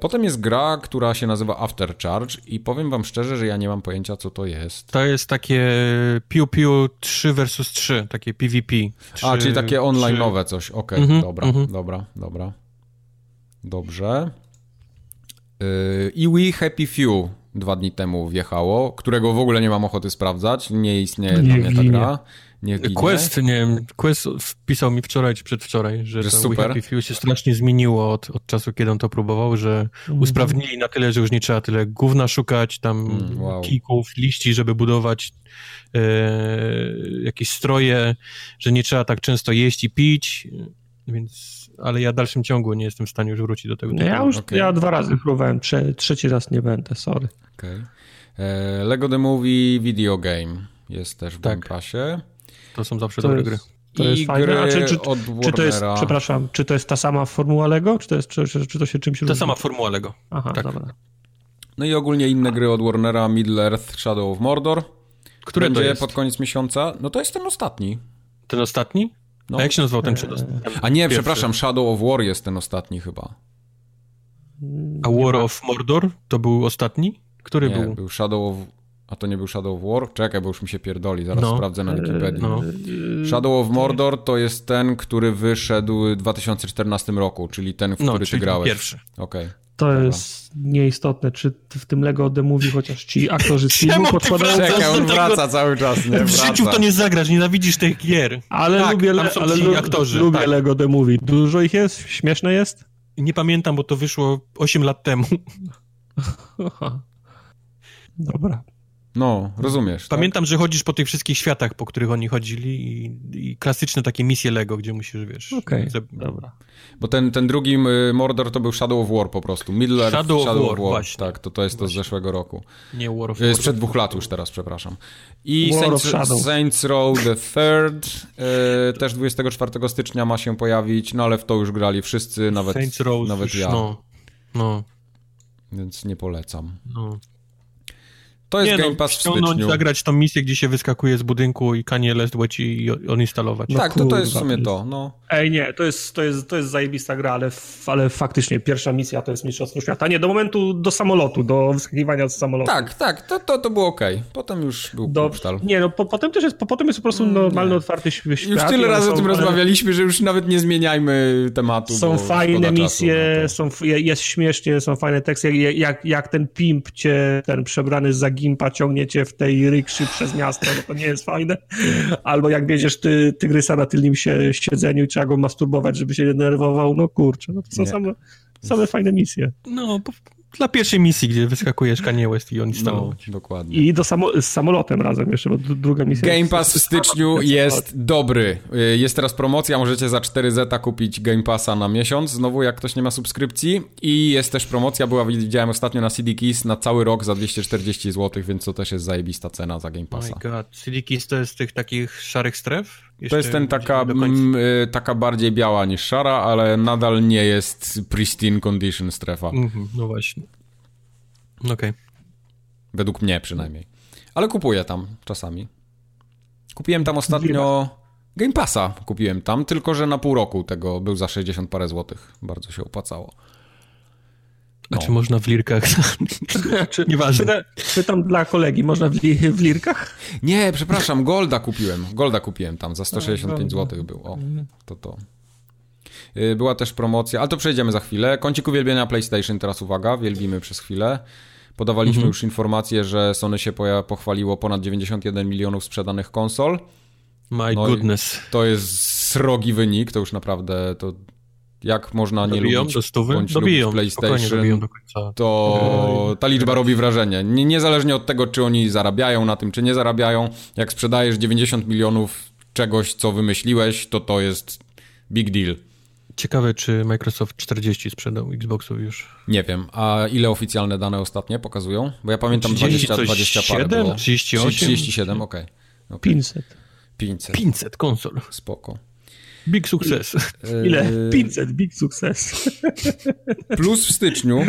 Potem jest gra, która się nazywa After Charge i powiem wam szczerze, że ja nie mam pojęcia, co to jest. To jest takie piu-piu trzy versus trzy, takie P V P. trzy, A, czyli takie online'owe coś. Okej, okay, mm-hmm, dobra, mm-hmm. dobra, dobra. Dobrze. Yy, I We Happy Few dwa dni temu wjechało, którego w ogóle nie mam ochoty sprawdzać, nie istnieje nie dla mnie ta gra. Nie Quest, nie wiem, Quest wpisał mi wczoraj czy przedwczoraj, że, że super. We Happy Few się strasznie zmieniło od, od czasu, kiedy on to próbował, że mm. usprawnili na tyle, że już nie trzeba tyle gówna szukać, tam mm, wow. kików, liści, żeby budować e, jakieś stroje, że nie trzeba tak często jeść i pić, więc... ale ja w dalszym ciągu nie jestem w stanie już wrócić do tego. Ja typu. już okay. ja dwa razy próbowałem, Trze- trzeci raz nie będę, sorry. Okay. E, Lego The Movie Video Game jest też w Game Passie. To są zawsze to dobre jest, gry. To jest I fajne. Gry A czy, czy, od czy to jest, przepraszam, czy to jest ta sama formuła Lego? Czy to, jest, czy, czy, czy to się czymś różni? Ta sama formuła Lego. Aha, tak. Dobra. No i ogólnie inne gry od Warnera, Middle Earth, Shadow of Mordor. Które będzie to jest? Pod koniec miesiąca. No to jest ten ostatni. Ten ostatni? No. A jak się nazywał ten przedostatni? A nie, Pierwszy. przepraszam, Shadow of War jest ten ostatni chyba. A War of Mordor to był ostatni? Który nie, był? był Shadow of... A to nie był Shadow of War? Czekaj, bo już mi się pierdoli, zaraz no. sprawdzę na Wikipedii. No. Shadow of Mordor to jest ten, który wyszedł w dwa tysiące czternastym roku, czyli ten, w no, który ty grałeś. Pierwszy. Okay. To Dobra. jest nieistotne, czy w tym Lego The Movie chociaż ci aktorzy z filmu podkładają... Czekaj, on wraca cały czas, nie? W życiu to nie zagrasz, nienawidzisz tych gier. Ale tak, lubię, le- ale lu- aktorzy, lubię tak. Lego The Movie. Dużo ich jest? Śmieszne jest? Nie pamiętam, bo to wyszło osiem lat temu. Dobra. No, rozumiesz. Pamiętam, tak? że chodzisz po tych wszystkich światach, po których oni chodzili i, i klasyczne takie misje Lego, gdzie musisz, wiesz... Okej, okay, zeb... dobra. Bo ten, ten drugi Mordor to był Shadow of War po prostu. Middle Earth, Shadow, Shadow of War, War. Właśnie. Tak, to, to jest właśnie. to z zeszłego roku. Nie War of War. Sprzed dwóch lat już teraz, przepraszam. I Saints, Saints Row the Third e, też dwudziestego czwartego stycznia ma się pojawić, no ale w to już grali wszyscy, nawet, Saints Row, nawet już, ja. No, no. Więc nie polecam. No. To jest nie, Game Pass no, w styczniu. Zagrać tą misję, gdzie się wyskakuje z budynku i Kanye Lest łeci i odinstalować. No tak, to, to jest w sumie to. No. Ej, nie, to jest, to jest, to jest zajebista gra, ale, ale faktycznie pierwsza misja to jest mistrzostwo świata. Nie, do momentu do samolotu, do wyskakiwania z samolotu. Tak, tak, to, to, to było okej. Okay. Potem już był kupsztal. Nie, no po, potem też jest, po, potem jest po prostu normalny, nie. otwarty świat. Już tyle razy o tym ale... rozmawialiśmy, że już nawet nie zmieniajmy tematu. Są fajne misje, czasu, są, jest śmiesznie, są fajne teksty, jak, jak, jak ten pimp cię, ten przebrany za Gimpa ciągniecie w tej rykszy przez miasto, no to nie jest fajne. Albo jak wiedziesz ty, tygrysa na tylnym się, siedzeniu i trzeba go masturbować, żeby się denerwował, no kurczę, no to są same, same fajne misje. No, dla pierwszej misji, gdzie wyskakujesz Kanye West i on stał. No, dokładnie. I do samo, z samolotem razem jeszcze, bo d- druga misja... Game Pass w styczniu jest dobry. Jest teraz promocja, możecie za cztery zeta kupić Game Passa na miesiąc, znowu jak ktoś nie ma subskrypcji. I jest też promocja, była, widziałem ostatnio na C D Keys, na cały rok za dwieście czterdzieści złotych, więc to też jest zajebista cena za Game Passa. Oh my God. C D Keys to jest tych takich szarych stref? Jeszcze to jest ten taka, m, taka bardziej biała niż szara, ale nadal nie jest pristine condition strefa. Mm-hmm, no właśnie. Okej. Okay. Według mnie przynajmniej. Ale kupuję tam czasami. Kupiłem tam ostatnio... Game Passa kupiłem tam, tylko że na pół roku tego był za sześćdziesiąt parę złotych. Bardzo się opłacało. No. A czy można w lirkach? Czy, Nieważne. Pyta, pytam dla kolegi, można w, li, w lirkach? Nie, przepraszam, Golda kupiłem. Golda kupiłem tam, za sto sześćdziesiąt pięć złotych był. O, to to. Była też promocja, ale to przejdziemy za chwilę. Kącik uwielbienia PlayStation, teraz uwaga, wielbimy przez chwilę. Podawaliśmy mhm. już informację, że Sony się pochwaliło ponad dziewięćdziesiąt jeden milionów sprzedanych konsol. My no goodness. To jest srogi wynik, to już naprawdę... to. Jak można nie dobiją, lubić, bądź dobiją, lubić PlayStation, do końca. To ta liczba robi wrażenie. Nie, niezależnie od tego, czy oni zarabiają na tym, czy nie zarabiają, jak sprzedajesz dziewięćdziesiąt milionów czegoś, co wymyśliłeś, to to jest big deal. Ciekawe, czy Microsoft czterdzieści sprzedał Xboxów już. Nie wiem, a ile oficjalne dane ostatnie pokazują? Bo ja pamiętam trzydzieści, dwadzieścia, dwadzieścia parę było. trzydzieści osiem, trzydzieści siedem, okej. Okay. Okay. pięćset. pięćset. pięćset konsol. Spoko. Big sukces. Ile? pięćset, big sukces. Plus w styczniu,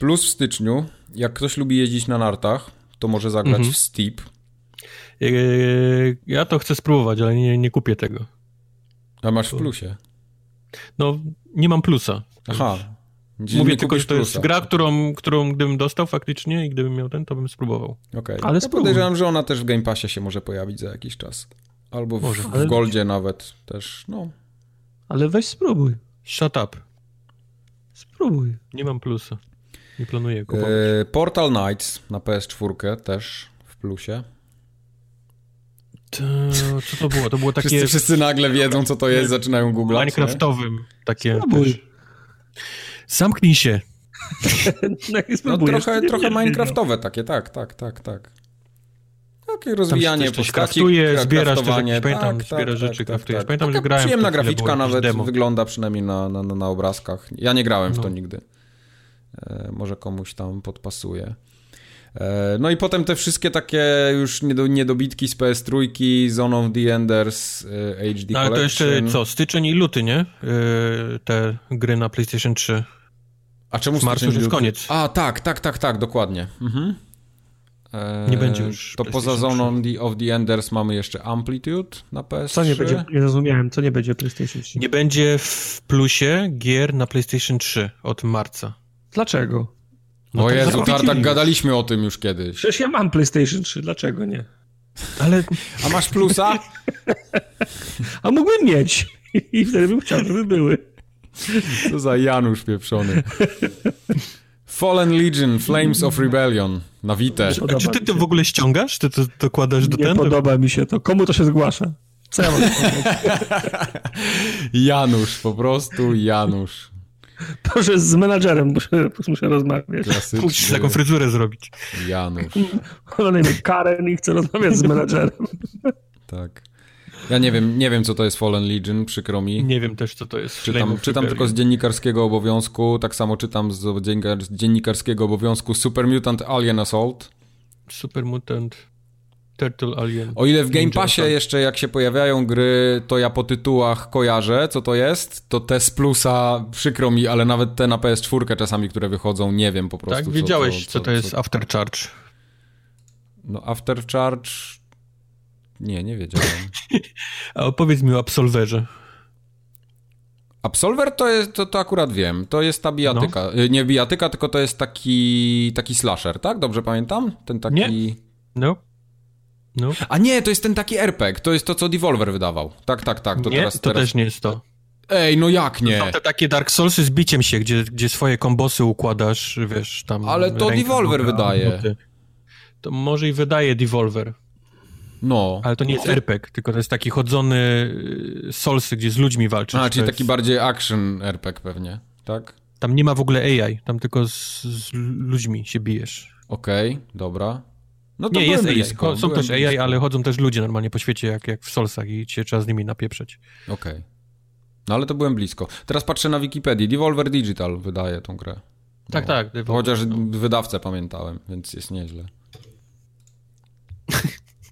plus w styczniu, jak ktoś lubi jeździć na nartach, to może zagrać mhm. w Steep. Ja to chcę spróbować, ale nie, nie kupię tego. A masz w plusie? No, nie mam plusa. Aha. Dziś Mówię tylko, że to jest plusa. gra, którą, którą gdybym dostał faktycznie i gdybym miał ten, to bym spróbował. Okej, okay. Ja podejrzewam, że ona też w Game Passie się może pojawić za jakiś czas. Albo w, Boże, w Goldzie ale... nawet też, no. Ale weź spróbuj. Shut up. Spróbuj. Nie mam plusa. Nie planuję kupować. Yy, Portal Knights na P S cztery też w plusie. To, co to było? To było takie... Wszyscy, wszyscy nagle wiedzą, co to jest, zaczynają googlać. Minecraftowym nie? Takie... Zamknij się. No, no, trochę trochę Minecraftowe takie, tak, tak, tak, tak. Takie rozwijanie postaci, kraftuje, zbierasz te rzeczy, pamiętam, tak, zbierasz tak, rzeczy, tak, kraftujesz. Tak, pamiętam, tak, że grałem przyjemna graficzka nawet demo. Wygląda przynajmniej na, na, na, na obrazkach. Ja nie grałem no. w to nigdy. E, może komuś tam podpasuje. E, no i potem te wszystkie takie już niedobitki z P S trzy, Zone of the Enders, e, H D no, ale Collection. Ale to jeszcze co, styczeń i luty, nie? E, te gry na PlayStation trzy. A czemu w marcu już jest koniec. A, tak, tak, tak, tak, dokładnie. Mhm. Eee, nie będzie już. To poza Zone of the Enders mamy jeszcze Amplitude na P S trzy. Co nie będzie, nie rozumiałem, co nie będzie PlayStation trzy? Nie będzie w plusie gier na PlayStation trzy od marca. Dlaczego? No o Jezu, tak, tak gadaliśmy o tym już kiedyś. Przecież ja mam PlayStation trzy, dlaczego nie? Ale... A masz plusa? A mógłbym mieć. I wtedy bym chciał, żeby były. Co za Janusz pieprzony. Fallen Legion, Flames of Rebellion na Vita. Czy ty to w ogóle ściągasz? Ty to dokładasz do ten? Nie podoba mi się to. Komu to się zgłasza? Co ja mam? Janusz, po prostu Janusz. Boże, z menadżerem muszę, muszę rozmawiać. Musisz taką fryzurę zrobić. Janusz. Ona na imię Karen i chce rozmawiać z menadżerem. Tak. Ja nie wiem, nie wiem co to jest Fallen Legion, przykro mi. Nie wiem też co to jest. Czytam, czytam tylko z dziennikarskiego obowiązku, tak samo czytam z dziennikarskiego obowiązku Super Mutant Alien Assault. Super Mutant Turtle Alien. O ile w Game Passie jeszcze jak się pojawiają gry, to ja po tytułach kojarzę co to jest, to te z plusa, przykro mi, ale nawet te na P S cztery czasami, które wychodzą, nie wiem po prostu. Tak, wiedziałeś co, co, co, co to jest co... After Charge. No After Charge... Nie, nie wiedziałem. A opowiedz mi o Absolverze. Absolver to, jest, to, to akurat wiem. To jest ta bijatyka. No. Nie bijatyka, tylko to jest taki taki slasher, tak? Dobrze pamiętam? Ten taki... Nie. No. No. A nie, to jest ten taki R P G. To jest to, co Devolver wydawał. Tak, tak, tak. To nie, teraz, to teraz... też nie jest to. Ej, no jak nie? To są te takie Dark Soulsy z biciem się, gdzie, gdzie swoje kombosy układasz, wiesz, tam... Ale to Devolver dobra, wydaje. No to może i wydaje Devolver. No. Ale to nie jest R P G, tylko to jest taki chodzony Soulsy, gdzie z ludźmi walczysz. A, czyli taki jest... bardziej action R P G pewnie, tak? Tam nie ma w ogóle A I, tam tylko z, z ludźmi się bijesz. Okej, okay, dobra. No to nie, jest blisko. A I, są byłem też blisko. A I, ale chodzą też ludzie normalnie po świecie, jak, jak w Soulsach i się trzeba z nimi napieprzeć. Okej. Okay. No ale to byłem blisko. Teraz patrzę na Wikipedii. Devolver Digital wydaje tą grę. No. Tak, tak. Devolver, chociaż no. wydawcę pamiętałem, więc jest nieźle.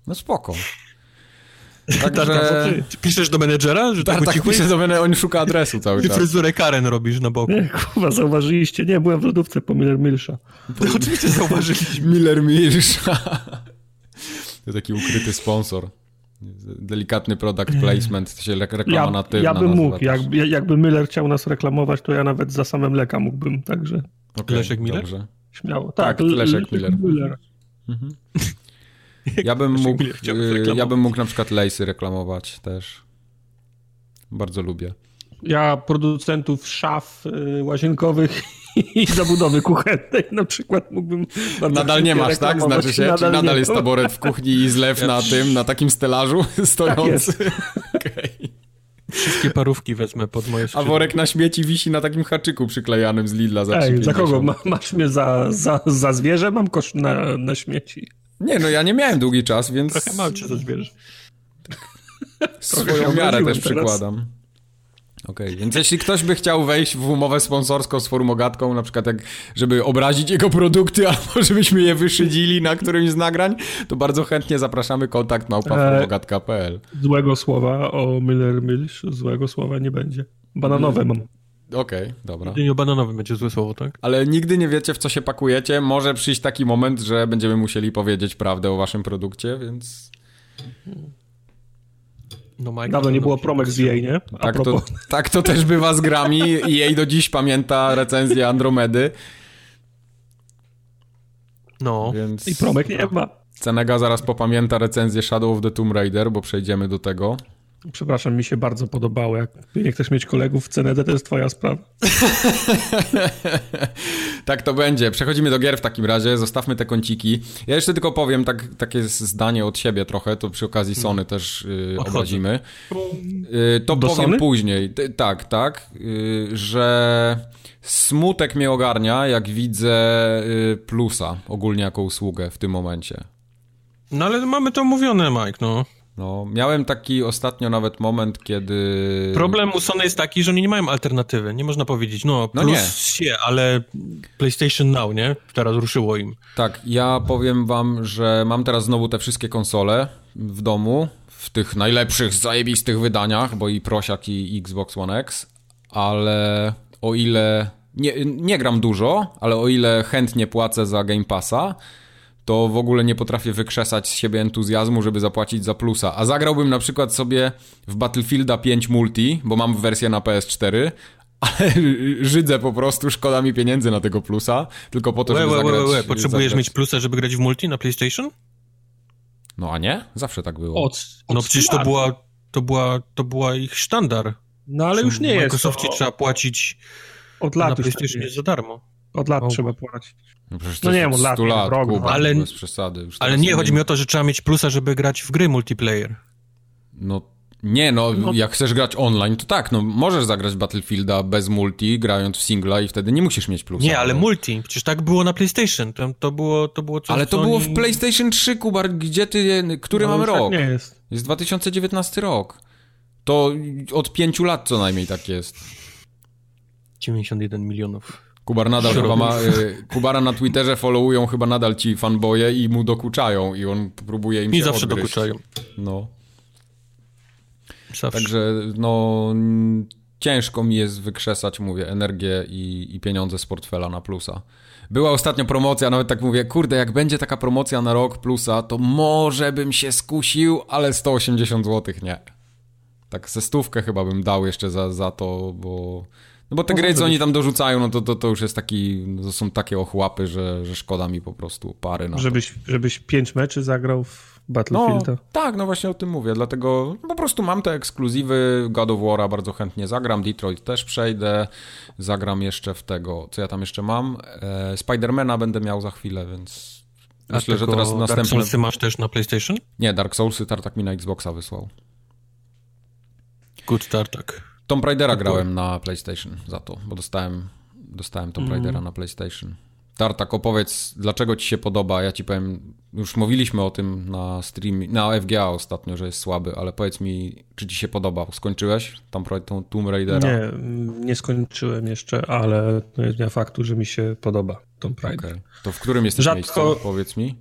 No spoko. Także... Piszesz do menedżera? Że tak, tak piszę do menedżera, on szuka adresu cały czas. I fryzurę Karen robisz na boku. Nie, kurwa, zauważyliście? Nie, byłem w lodówce po Miller Milsza. No, oczywiście zauważyliście. Miller Milsza. To taki ukryty sponsor. Delikatny product placement, to się reklama ja, natywna. Ja bym mógł, jak, jakby Miller chciał nas reklamować, to ja nawet za samym mleka mógłbym, także... Okay, Leszek Miller? Dobrze. Śmiało. Tak, tak Leszek Miller. Miller. Mhm. Ja bym mógł, ja bym mógł na przykład Lejsy reklamować też. Bardzo lubię. Ja producentów szaf łazienkowych i zabudowy kuchennej na przykład mógłbym... Nadal nie masz, tak? Znaczy się, nadal, nadal jest taboret w kuchni i zlew ja na przy... tym, na takim stelażu stojący. Tak okay. Wszystkie parówki wezmę pod moje skrzydło. A worek na śmieci wisi na takim haczyku przyklejanym z Lidla za Ej, za kogo? Ma, masz mnie za, za, za zwierzę? Mam kosz na, na śmieci. Nie, no ja nie miałem długi czas, więc... Trochę mało cię zazbierzesz. Swoją miarę też przykładam. Okej, okay, więc jeśli ktoś by chciał wejść w umowę sponsorską z Formogatką, na przykład jak, żeby obrazić jego produkty, albo żebyśmy je wyszydzili na którymś z nagrań, to bardzo chętnie zapraszamy kontakt małpa formogatka kropka p l. Złego słowa o Miller Milch, złego słowa nie będzie. Bananowe mam. Okej, okay, dobra. Nigdy nie o bananowym będzie złe słowo, tak? Ale nigdy nie wiecie, w co się pakujecie. Może przyjść taki moment, że będziemy musieli powiedzieć prawdę o waszym produkcie, więc... No Dawno no, nie było no, promek z E A, nie? Tak to, tak to też bywa z grami. E A do dziś pamięta recenzję Andromedy. No. Więc... I promek nie ma. Cenega zaraz popamięta recenzję Shadow of the Tomb Raider, bo przejdziemy do tego. Przepraszam, mi się bardzo podobało. Jak nie chcesz mieć kolegów w C N D, to jest twoja sprawa. Tak to będzie. Przechodzimy do gier w takim razie. Zostawmy te kąciki. Ja jeszcze tylko powiem tak, takie zdanie od siebie trochę. To przy okazji Sony też yy, obrazimy. Yy, to do powiem Sony? Później. T- tak, tak. Yy, że smutek mnie ogarnia, jak widzę yy, Plusa ogólnie jako usługę w tym momencie. No ale mamy to mówione, Mike, no. No, miałem taki ostatnio nawet moment, kiedy... Problem u Sony jest taki, że oni nie mają alternatywy. Nie można powiedzieć, no, no plus nie. się, ale PlayStation Now, nie? Teraz ruszyło im. Tak, ja powiem wam, że mam teraz znowu te wszystkie konsole w domu, w tych najlepszych, zajebistych wydaniach, bo i Prosiak, i Xbox One X, ale o ile... Nie, nie gram dużo, ale o ile chętnie płacę za Game Passa, to w ogóle nie potrafię wykrzesać z siebie entuzjazmu, żeby zapłacić za plusa. A zagrałbym na przykład sobie w Battlefielda pięć Multi, bo mam wersję na P S cztery, ale żydzę po prostu, szkoda mi pieniędzy na tego plusa, tylko po to, żeby we, we, zagrać... We, we. Potrzebujesz zagrać. Mieć plusa, żeby grać w Multi na PlayStation? No a nie? Zawsze tak było. Od, od no przecież to była, to, była, to była ich sztandar. No ale już nie jest. W Microsoftie to... trzeba płacić od lat na PlayStation za darmo. Od lat o. trzeba płacić. No, no nie wiem, od lat, lat rok, Kuba, ale, bez przesady. Ale nie, nie chodzi mi o to, że trzeba mieć plusa, żeby grać w gry multiplayer. No nie, no, no jak chcesz grać online, to tak, no możesz zagrać Battlefielda bez multi, grając w singla i wtedy nie musisz mieć plusa. Nie, ale no. multi, przecież tak było na PlayStation, to, to było to było coś. Ale to co było oni... w PlayStation trzy, Kubar, gdzie ty, który no, mamy rok? Nie jest. Jest dwa tysiące dziewiętnasty rok. To od pięciu lat co najmniej tak jest. dziewięćdziesiąt jeden milionów. Kubar nadal chyba ma, y, Kubara na Twitterze followują chyba nadal ci fanboje i mu dokuczają i on próbuje im I się zawsze odgryźć. Dokuczają. No. Zawsze. Także no ciężko mi jest wykrzesać, mówię, energię i, i pieniądze z portfela na plusa. Była ostatnio promocja, nawet tak mówię, kurde, jak będzie taka promocja na rok plusa, to może bym się skusił, ale sto osiemdziesiąt złotych nie. Tak ze stówkę chyba bym dał jeszcze za, za to, bo... No bo te gry, co oni tam dorzucają, no to, to, to już jest taki, to są takie ochłapy, że, że szkoda mi po prostu pary na żebyś, to. Żebyś pięć meczy zagrał w Battlefield. No, tak, no właśnie o tym mówię, dlatego po prostu mam te ekskluzywy, God of War'a bardzo chętnie zagram, Detroit też przejdę, zagram jeszcze w tego, co ja tam jeszcze mam, e, Spidermana będę miał za chwilę, więc A myślę, że teraz następne... Dark Souls'y masz też na PlayStation? Nie, Dark Souls'y Tartak mi na Xboxa wysłał. Good Tartak. Tomb Raidera grałem na PlayStation za to, bo dostałem, dostałem Tomb Raidera mm. na PlayStation. Tartak, opowiedz, dlaczego ci się podoba? Ja ci powiem, już mówiliśmy o tym na streamie, na F G A ostatnio, że jest słaby, ale powiedz mi, czy ci się podobał? Skończyłeś tam Tomb Raidera? Nie, nie skończyłem jeszcze, ale to jest dnia faktu, że mi się podoba Tomb Raider. Okay. To w którym jesteś Rzadko... miejscu? Powiedz mi.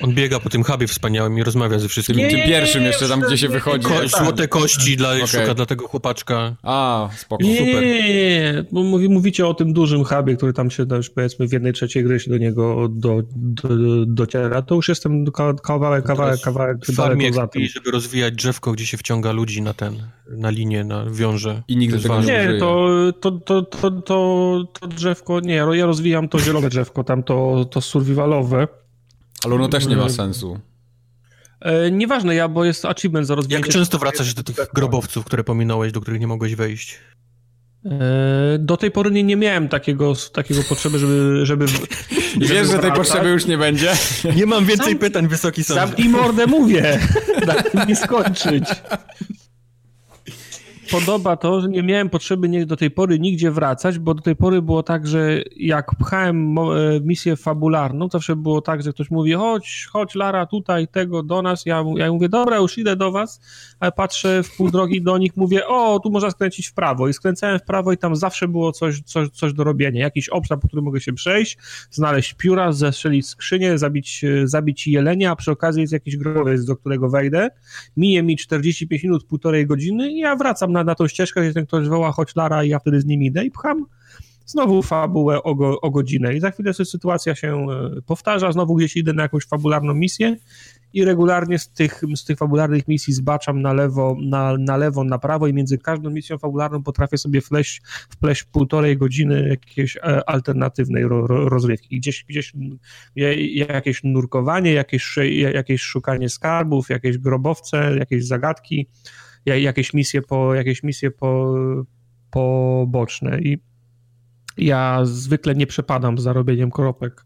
On biega po tym hubie wspaniałym i rozmawia ze wszystkimi. Tym, tym pierwszym jeszcze tam, gdzie się wychodzi. Ko- złote kości dla, okay. szuka dla tego chłopaczka. A, spoko, nie, super. Nie, nie, nie. Bo mówicie o tym dużym hubie, który tam się już powiedzmy w jednej trzeciej gry się do niego do, do, do, dociera. To już jestem kawałek, kawałek, kawałek. Farmie za tym. Żeby rozwijać drzewko, gdzie się wciąga ludzi na ten, na linię, na wiąże. I nigdy tego nie użyje. Nie, to, to, to, to, to, to drzewko, nie, ja rozwijam to zielone drzewko, tam to, to survivalowe. Ale ono też nie ma sensu. E, nieważne, ja, bo jest achievement za rozwijanie... Jak często wracasz do tych grobowców, które pominąłeś, do których nie mogłeś wejść? E, do tej pory nie, nie miałem takiego, takiego potrzeby, żeby... żeby, żeby Wiesz, żeby że tej wracać. Potrzeby już nie będzie? Nie mam więcej sam, pytań, wysoki sądzie. Sam i mordę mówię. Tak, nie skończyć. Podoba to, że nie miałem potrzeby nie, do tej pory nigdzie wracać, bo do tej pory było tak, że jak pchałem misję fabularną, zawsze było tak, że ktoś mówi chodź, chodź Lara tutaj, tego do nas, ja, ja mówię dobra, już idę do was, ale patrzę w pół drogi do nich, mówię o, tu można skręcić w prawo i skręcałem w prawo i tam zawsze było coś, coś, coś do robienia, jakiś obszar, po którym mogę się przejść, znaleźć pióra, zestrzelić skrzynię, zabić, zabić jelenia, a przy okazji jest jakiś grobowiec, do którego wejdę, minie mi czterdzieści pięć minut, półtorej godziny i ja wracam na na tą ścieżkę, gdzie ten ktoś woła chodź Lara i ja wtedy z nim idę i pcham znowu fabułę o, go, o godzinę i za chwilę sytuacja się powtarza, znowu gdzieś idę na jakąś fabularną misję i regularnie z tych, z tych fabularnych misji zbaczam na lewo, na, na lewo, na prawo i między każdą misją fabularną potrafię sobie wleść, wpleść półtorej godziny jakiejś alternatywnej ro, ro, rozrywki. Gdzieś, gdzieś jakieś nurkowanie, jakieś, jakieś szukanie skarbów, jakieś grobowce, jakieś zagadki, jakieś misje, po, jakieś misje po, poboczne i ja zwykle nie przepadam za robieniem kropek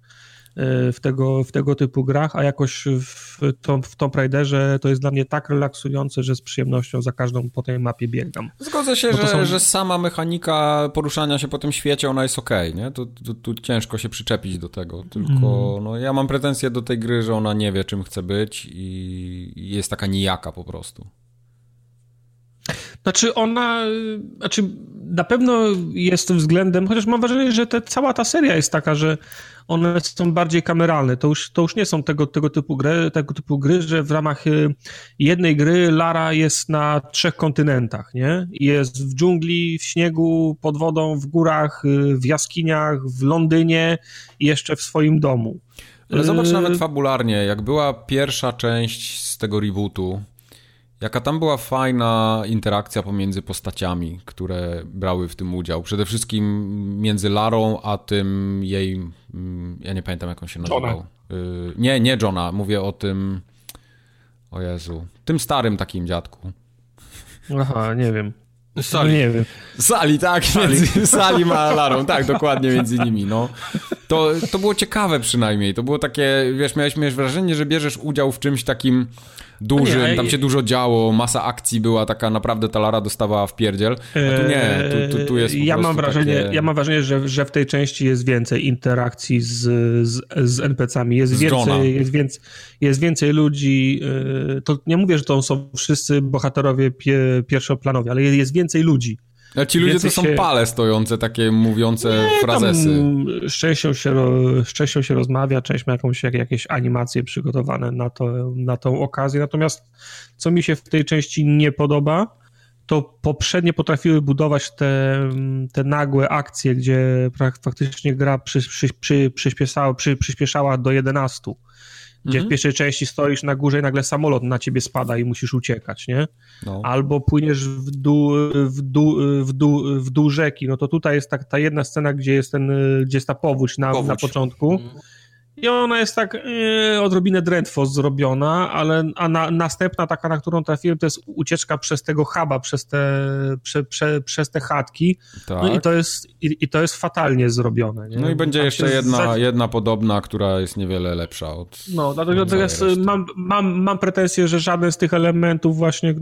w tego, w tego typu grach, a jakoś w, to, w Tomb Raiderze to jest dla mnie tak relaksujące, że z przyjemnością za każdą po tej mapie biegam. Zgodzę się, że, są... że sama mechanika poruszania się po tym świecie, ona jest okej, okay, nie? Tu, tu, tu ciężko się przyczepić do tego, tylko mm. no, ja mam pretensje do tej gry, że ona nie wie, czym chce być i jest taka nijaka po prostu. Znaczy ona, znaczy na pewno jest względem, chociaż mam wrażenie, że te, cała ta seria jest taka, że one są bardziej kameralne. To już, to już nie są tego, tego, typu gry, tego typu gry, że w ramach jednej gry Lara jest na trzech kontynentach, nie? Jest w dżungli, w śniegu, pod wodą, w górach, w jaskiniach, w Londynie i jeszcze w swoim domu. Ale zobacz nawet fabularnie, jak była pierwsza część z tego rebootu, jaka tam była fajna interakcja pomiędzy postaciami, które brały w tym udział. Przede wszystkim między Larą, a tym jej... Ja nie pamiętam, jak on się nazywał. Yy, nie, nie Johna. Mówię o tym... O Jezu. Tym starym takim dziadku. Aha, nie wiem. Sali. No nie wiem. Sali, tak. Sali. Między, Sali ma Larą, tak, dokładnie między nimi, no. To, to było ciekawe przynajmniej. To było takie, wiesz, miałeś, miałeś wrażenie, że bierzesz udział w czymś takim dużym, nie, tam się dużo działo, masa akcji była taka, naprawdę ta Lara dostawała w pierdziel, a tu nie, tu, tu, tu jest po ja mam wrażenie, takie... Ja mam wrażenie, że, że w tej części jest więcej interakcji z, z, z en pe ce ami, jest, z więcej, jest, więcej, jest więcej ludzi, to nie mówię, że to są wszyscy bohaterowie pie, pierwszoplanowi, ale jest więcej ludzi. A ci ludzie więcej to są się... pale stojące, takie mówiące nie, frazesy. Szczęścią się, szczęścią się rozmawia, część ma jakąś, jakieś animacje przygotowane na, to, na tą okazję. Natomiast co mi się w tej części nie podoba, to poprzednie potrafiły budować te, te nagłe akcje, gdzie faktycznie gra przy, przy, przy, przyspieszała, przy, przyspieszała do jedenastu. Gdzie w pierwszej części stoisz na górze i nagle samolot na ciebie spada i musisz uciekać, nie? No. Albo płyniesz w dół, w dół, w dół, w dół rzeki. No to tutaj jest tak, ta jedna scena, gdzie jest, ten, gdzie jest ta powódź na, powódź. na początku. Mhm. I ona jest tak yy, odrobinę drętwo zrobiona, ale a na, następna taka, na którą trafiłem, to jest ucieczka przez tego huba, przez te, prze, prze, przez te chatki. Tak. No i to jest, i, i to jest fatalnie zrobione. Nie? No i będzie tak jeszcze jedna, za... jedna podobna, która jest niewiele lepsza od... No, dlatego teraz mam, mam, mam pretensję, że żaden z tych elementów właśnie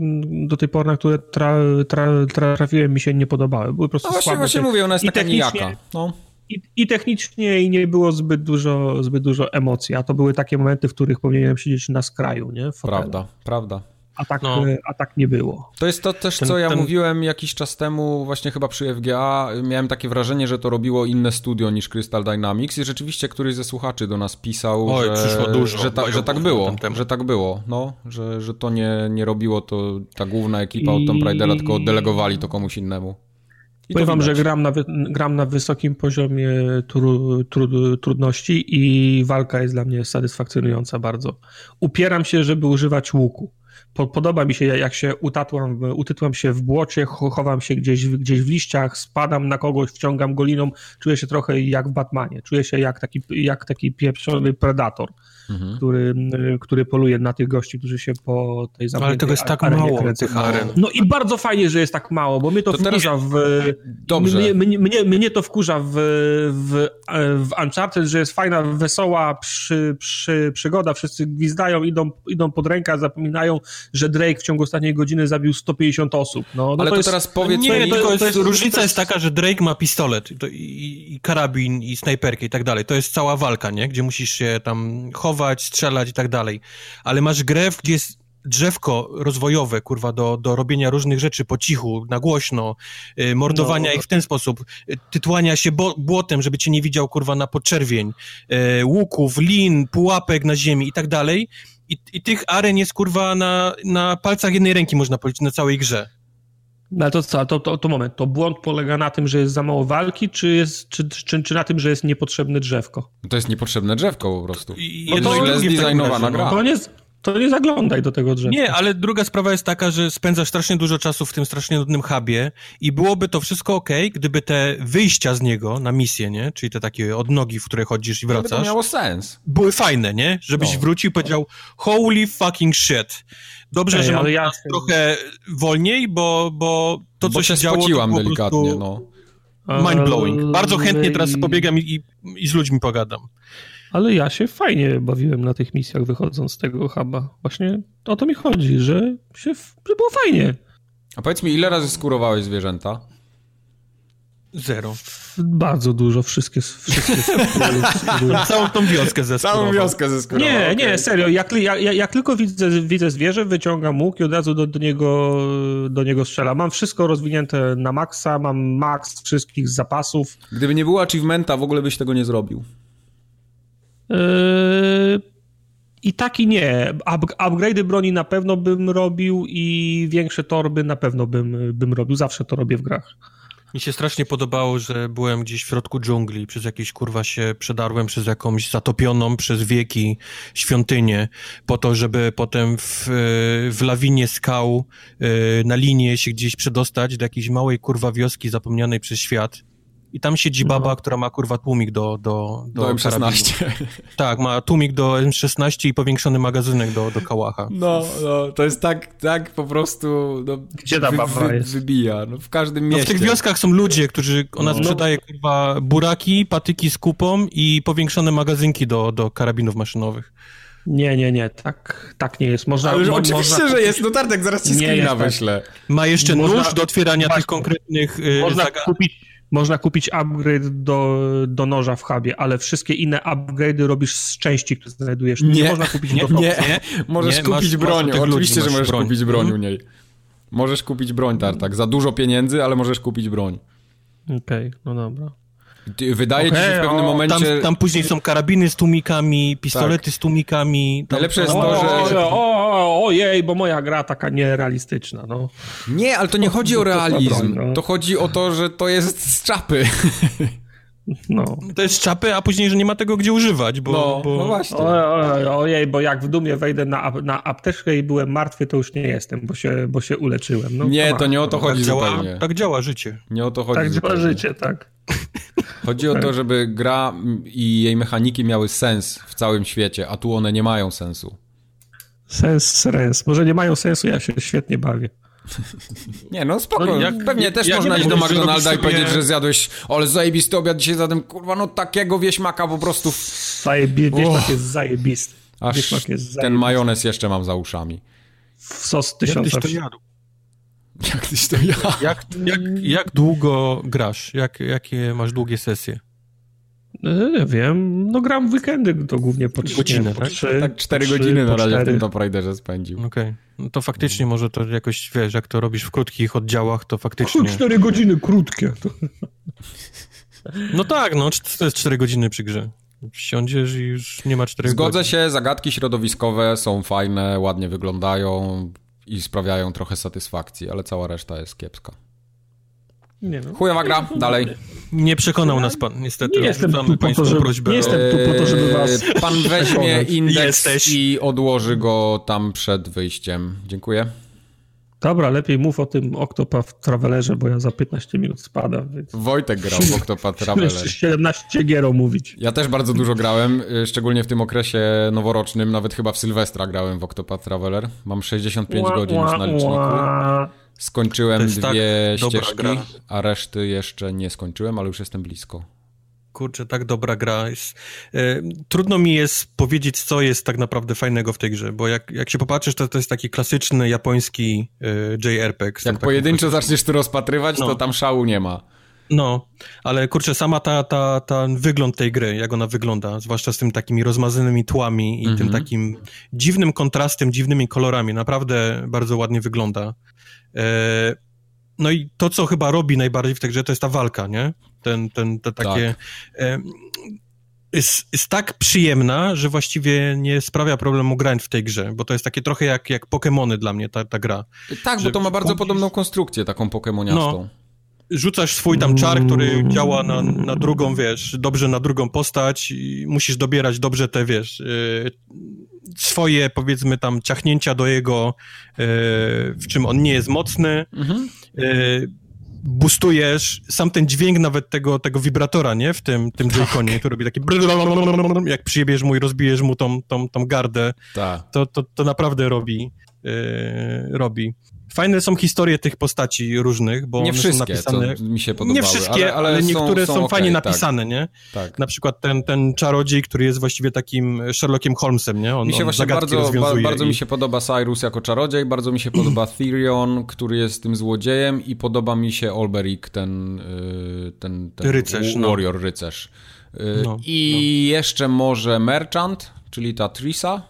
do tej pory, na które tra, tra, tra, trafiłem, mi się nie podobały. Były po prostu no właśnie, słabe. Właśnie mówię, ona jest I taka nijaka. No. I, I technicznie i nie było zbyt dużo, zbyt dużo emocji, a to były takie momenty, w których powinienem siedzieć na skraju, nie? Fotelu. Prawda, prawda. A tak, no. a tak nie było. To jest to też, co ten, ja ten... mówiłem jakiś czas temu, właśnie chyba przy F G A, miałem takie wrażenie, że to robiło inne studio niż Crystal Dynamics i rzeczywiście któryś ze słuchaczy do nas pisał, Oj, że, dużo, że, ta, że tak było, że tak było, no, że, że to nie, nie robiło to ta główna ekipa od Tomb Raidera, tylko oddelegowali to komuś innemu. I powiem wam, że gram na, gram na wysokim poziomie tru, tru, trudności i walka jest dla mnie satysfakcjonująca bardzo. Upieram się, żeby używać łuku. Podoba mi się, jak się utatłam, utytłam się w błocie, chowam się gdzieś, gdzieś w liściach, spadam na kogoś, wciągam go liną, czuję się trochę jak w Batmanie, czuję się jak taki, jak taki pieprzony predator, mhm. który, który poluje na tych gości, którzy się po tej zamkniętej ale tego jest tak mało. Kręcych aren. No i bardzo fajnie, że jest tak mało, bo mnie to, to wkurza w... Dobrze. Mnie, mnie, mnie, mnie to wkurza w, w, w Uncharted, że jest fajna, wesoła przy, przy, przygoda, wszyscy gwizdają, idą, idą pod rękę, zapominają, że Drake w ciągu ostatniej godziny zabił sto pięćdziesiąt osób. No, no ale to, to jest... teraz powiedz... Nie, mi, to, to jest, to jest, różnica to jest... jest taka, że Drake ma pistolet i, to, i, i karabin, i snajperkę i tak dalej. To jest cała walka, nie? Gdzie musisz się tam chować, strzelać i tak dalej. Ale masz grę, gdzie jest drzewko rozwojowe, kurwa, do, do robienia różnych rzeczy po cichu, na głośno, yy, mordowania no. ich w ten sposób, yy, tytłania się bo- błotem, żeby cię nie widział, kurwa, na podczerwień, yy, łuków, lin, pułapek na ziemi i tak dalej. I, I tych aren jest, kurwa, na, na palcach jednej ręki można powiedzieć, na całej grze. No ale to co, to, to, to moment, to błąd polega na tym, że jest za mało walki, czy, jest, czy, czy, czy na tym, że jest niepotrzebne drzewko? To jest niepotrzebne drzewko po prostu. I, no to, to jest designowana gra. To nie jest, to nie zaglądaj do tego drzewka. Nie, ale druga sprawa jest taka, że spędzasz strasznie dużo czasu w tym strasznie nudnym hubie i byłoby to wszystko okej, okay, gdyby te wyjścia z niego na misję, nie? Czyli te takie odnogi, w które chodzisz i wracasz. To miało sens. Były fajne, nie? Żebyś no, wrócił i powiedział holy fucking shit. Dobrze, Ej, że mam ja trochę wolniej, bo, bo to, co bo się działo... Bo się spociłam delikatnie, prostu... no. Mindblowing. Bardzo chętnie teraz pobiegam i, i z ludźmi pogadam. Ale ja się fajnie bawiłem na tych misjach, wychodząc z tego huba. Właśnie o to mi chodzi, że, się, że było fajnie. A powiedz mi, ile razy skórowałeś zwierzęta? Zero. Bardzo dużo, wszystkie... wszystkie Całą tą wioskę zeskurował. Całą wioskę zeskurował. Nie, okay. nie, serio. Jak, jak, jak tylko widzę, widzę zwierzę, wyciągam łuk i od razu do, do, niego, do niego strzelam. Mam wszystko rozwinięte na maksa, mam maks wszystkich zapasów. Gdyby nie było achievementa, w ogóle byś tego nie zrobił. Yy, I tak i nie. Up, upgrade'y broni na pewno bym robił i większe torby na pewno bym, bym robił. Zawsze to robię w grach. Mi się strasznie podobało, że byłem gdzieś w środku dżungli, przez jakieś kurwa się przedarłem przez jakąś zatopioną przez wieki świątynię, po to, żeby potem w, w lawinie skał na linię się gdzieś przedostać do jakiejś małej kurwa wioski zapomnianej przez świat. I tam siedzi baba, no. która ma kurwa tłumik do... Do, do, do em szesnaście. Karabinu. Tak, ma tłumik do em szesnaście i powiększony magazynek do, do kałacha. No, no, to jest tak, tak po prostu... No, gdzie ta baba wy, wy, jest? Wybija, no, w każdym mieście. No, w tych wioskach są ludzie, którzy... Ona no, sprzedaje no. kurwa buraki, patyki z kupą i powiększone magazynki do, do karabinów maszynowych. Nie, nie, nie, tak, tak nie jest. Można, ale mo- oczywiście, można... że jest, no Tartek, zaraz ci screena wyślę. Tak. Ma jeszcze można... nóż do otwierania Właśnie. tych konkretnych... Yy, można zaga- kupić... Można kupić upgrade do, do noża w hubie, ale wszystkie inne upgrade'y robisz z części, które znajdujesz. Nie, nie można kupić nie, nie, nie, możesz nie, kupić masz, bronią, masz oczywiście, ludzi, że możesz broń. kupić broń u niej. Możesz kupić broń, Tartak. Za dużo pieniędzy, ale możesz kupić broń. Okej, okay, no dobra. Wydaje okay, ci się w pewnym o, momencie... Tam, tam później są karabiny z tłumikami, pistolety tak. z tłumikami. Tam... Najlepsze jest to, że... O, o, o, jej, bo moja gra taka nierealistyczna, no. Nie, ale to nie chodzi o realizm. To chodzi o to, że to jest z czapy. No. To jest z czapy, a później, że nie ma tego gdzie używać, bo... No, bo... no właśnie. Ojej, bo jak w Dumie wejdę na, na apteczkę i byłem martwy, to już nie jestem, bo się, bo się uleczyłem. No, nie, to, to nie o to chodzi tak zupełnie. Działa, tak działa życie. Nie o to chodzi Tak zupełnie. działa życie, tak. Chodzi o to, żeby gra i jej mechaniki miały sens w całym świecie, a tu one nie mają sensu. Sens, sens. Może nie mają sensu, ja się świetnie bawię. Nie, no spoko. No, jak, Pewnie też jak można iść do McDonalda sobie... i powiedzieć, że zjadłeś, ale zajebisty obiad dzisiaj za tym, kurwa, no takiego wieśmaka po prostu. Zajebie, wieśmak oh. jest zajebisty. Aż wieśmak jest zajebisty. Ten majonez jeszcze mam za uszami. W sos tysiąca. Jak tyś to ja. Jak, jak, jak długo grasz? Jak, jakie masz długie sesje? Nie wiem, no gram w weekendy to głównie po trzy godziny. Tak, trzy, tak cztery trzy, godziny na razie w tym Top Raiderze spędził. Okej, okay. No to faktycznie może to jakoś, wiesz, jak to robisz w krótkich oddziałach, to faktycznie... Chuj, cztery godziny krótkie. No tak, no to jest cztery godziny przy grze. Siądziesz i już nie ma czterech godzin. Zgodzę się, zagadki środowiskowe są fajne, ładnie wyglądają... I sprawiają trochę satysfakcji, ale cała reszta jest kiepska. Nie no. Chujowa gra, dalej. Nie przekonał nas pan, niestety. Nie jestem tu po to, żeby, prośbę. Nie jestem tu po to, żeby was Pan weźmie indeks Jesteś. i odłoży go tam przed wyjściem. Dziękuję. Dobra, lepiej mów o tym Octopath Travelerze, bo ja za piętnaście minut spadam. Więc... Wojtek grał w Octopath Traveler. siedemnaście gier omówić. Ja też bardzo dużo grałem, szczególnie w tym okresie noworocznym, nawet chyba w Sylwestra grałem w Octopath Traveler. Mam sześćdziesiąt pięć ła, godzin ła, już na liczniku. Skończyłem dwie tak ścieżki, a reszty jeszcze nie skończyłem, ale już jestem blisko. Kurczę, tak dobra gra jest. Yy, trudno mi jest powiedzieć, co jest tak naprawdę fajnego w tej grze, bo jak, jak się popatrzysz, to to jest taki klasyczny japoński yy, J R P G. Jak pojedynczo zaczniesz to rozpatrywać, no. to tam szału nie ma. No, ale kurczę, sama ta, ta, ta wygląd tej gry, jak ona wygląda, zwłaszcza z tym takimi rozmazanymi tłami i mm-hmm. tym takim dziwnym kontrastem, dziwnymi kolorami, naprawdę bardzo ładnie wygląda. Yy, No i to, co chyba robi najbardziej w tej grze, to jest ta walka, nie? Ten, ten, te takie... Tak. E, jest, jest tak przyjemna, że właściwie nie sprawia problemu grań w tej grze, bo to jest takie trochę jak, jak Pokemony dla mnie, ta, ta gra. Tak, że bo to ma bardzo kupisz... podobną konstrukcję, taką pokemoniastą. No. Rzucasz swój tam czar, który działa na, na drugą, wiesz, dobrze na drugą postać i musisz dobierać dobrze te, wiesz, yy, swoje, powiedzmy tam, ciachnięcia do jego, yy, w czym on nie jest mocny, mhm. yy, boostujesz, sam ten dźwięk nawet tego, tego wibratora, nie? W tym, tym tak. Joy-Conie, który robi taki jak przyjebiesz mu i rozbijesz mu tą, tą, tą gardę, tak. to, to, to naprawdę robi, yy, robi. Fajne są historie tych postaci różnych, bo nie one są napisane... mi się podobały, nie wszystkie, ale, ale, ale niektóre są, są, są fajnie okay, napisane, tak, nie? Tak. Na przykład ten, ten czarodziej, który jest właściwie takim Sherlockiem Holmesem, nie? On, mi się on właśnie zagadki bardzo, rozwiązuje. Ba- bardzo i... mi się podoba Cyrus jako czarodziej, bardzo mi się podoba Therion, który jest tym złodziejem i podoba mi się Olberic, ten, yy, ten, ten rycerz, warrior, no. rycerz. Yy, no, I no. jeszcze może Merchant, czyli ta Trisa,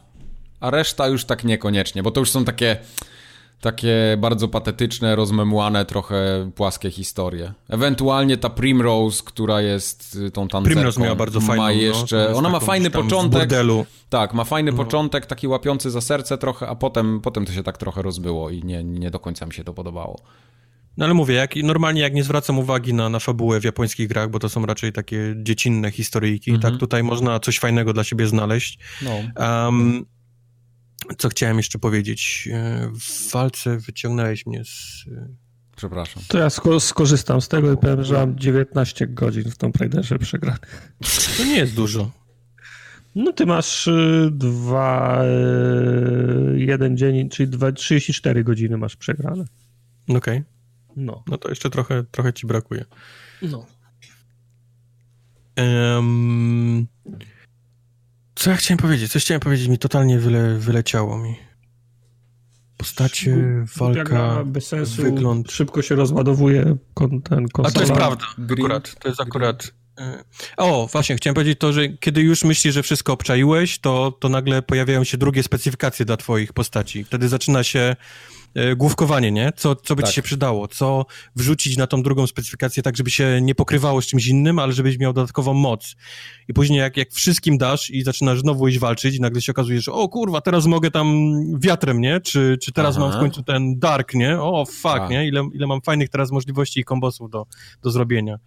a reszta już tak niekoniecznie, bo to już są takie... Takie bardzo patetyczne, rozmemłane, trochę płaskie historie. Ewentualnie ta Primrose, która jest tą tancerką. Primrose miała bardzo fajną. Ma jeszcze, no, ona ma fajny początek. Bordelu. Tak, ma fajny no. początek, taki łapiący za serce trochę, a potem, potem to się tak trochę rozbyło i nie, nie do końca mi się to podobało. No ale mówię, jak, normalnie jak nie zwracam uwagi na, na fabułę w japońskich grach, bo to są raczej takie dziecinne historyjki, mhm. tak tutaj można coś fajnego dla siebie znaleźć. No. Um, Co chciałem jeszcze powiedzieć? W walce wyciągnąłeś mnie z... Przepraszam. To ja skorzystam z tego i powiem, że mam dziewiętnaście godzin w Tomb Raiderze przegranych. To nie jest dużo. No ty masz dwa... jeden dzień, czyli dwa, trzydzieści cztery godziny masz przegrane. Okej. Okay. No. No to jeszcze trochę, trochę ci brakuje. No. Um... Co ja chciałem powiedzieć? Coś chciałem powiedzieć, mi totalnie wyle, wyleciało mi. Postacie, walka, bez sensu, wygląd. Szybko się rozładowuje kon, ten konsola. A to jest prawda, akurat, to jest akurat. O, właśnie, chciałem powiedzieć to, że kiedy już myślisz, że wszystko obczaiłeś, to, to nagle pojawiają się drugie specyfikacje dla twoich postaci. Wtedy zaczyna się główkowanie, nie? Co, co by tak. ci się przydało? Co wrzucić na tą drugą specyfikację tak, żeby się nie pokrywało z czymś innym, ale żebyś miał dodatkową moc. I później jak, jak wszystkim dasz i zaczynasz znowu iść walczyć i nagle się okazuje, że o kurwa, teraz mogę tam wiatrem, nie? Czy, czy teraz Aha. mam w końcu ten dark, nie? O fuck, tak. nie? Ile, ile mam fajnych teraz możliwości i kombosów do, do zrobienia.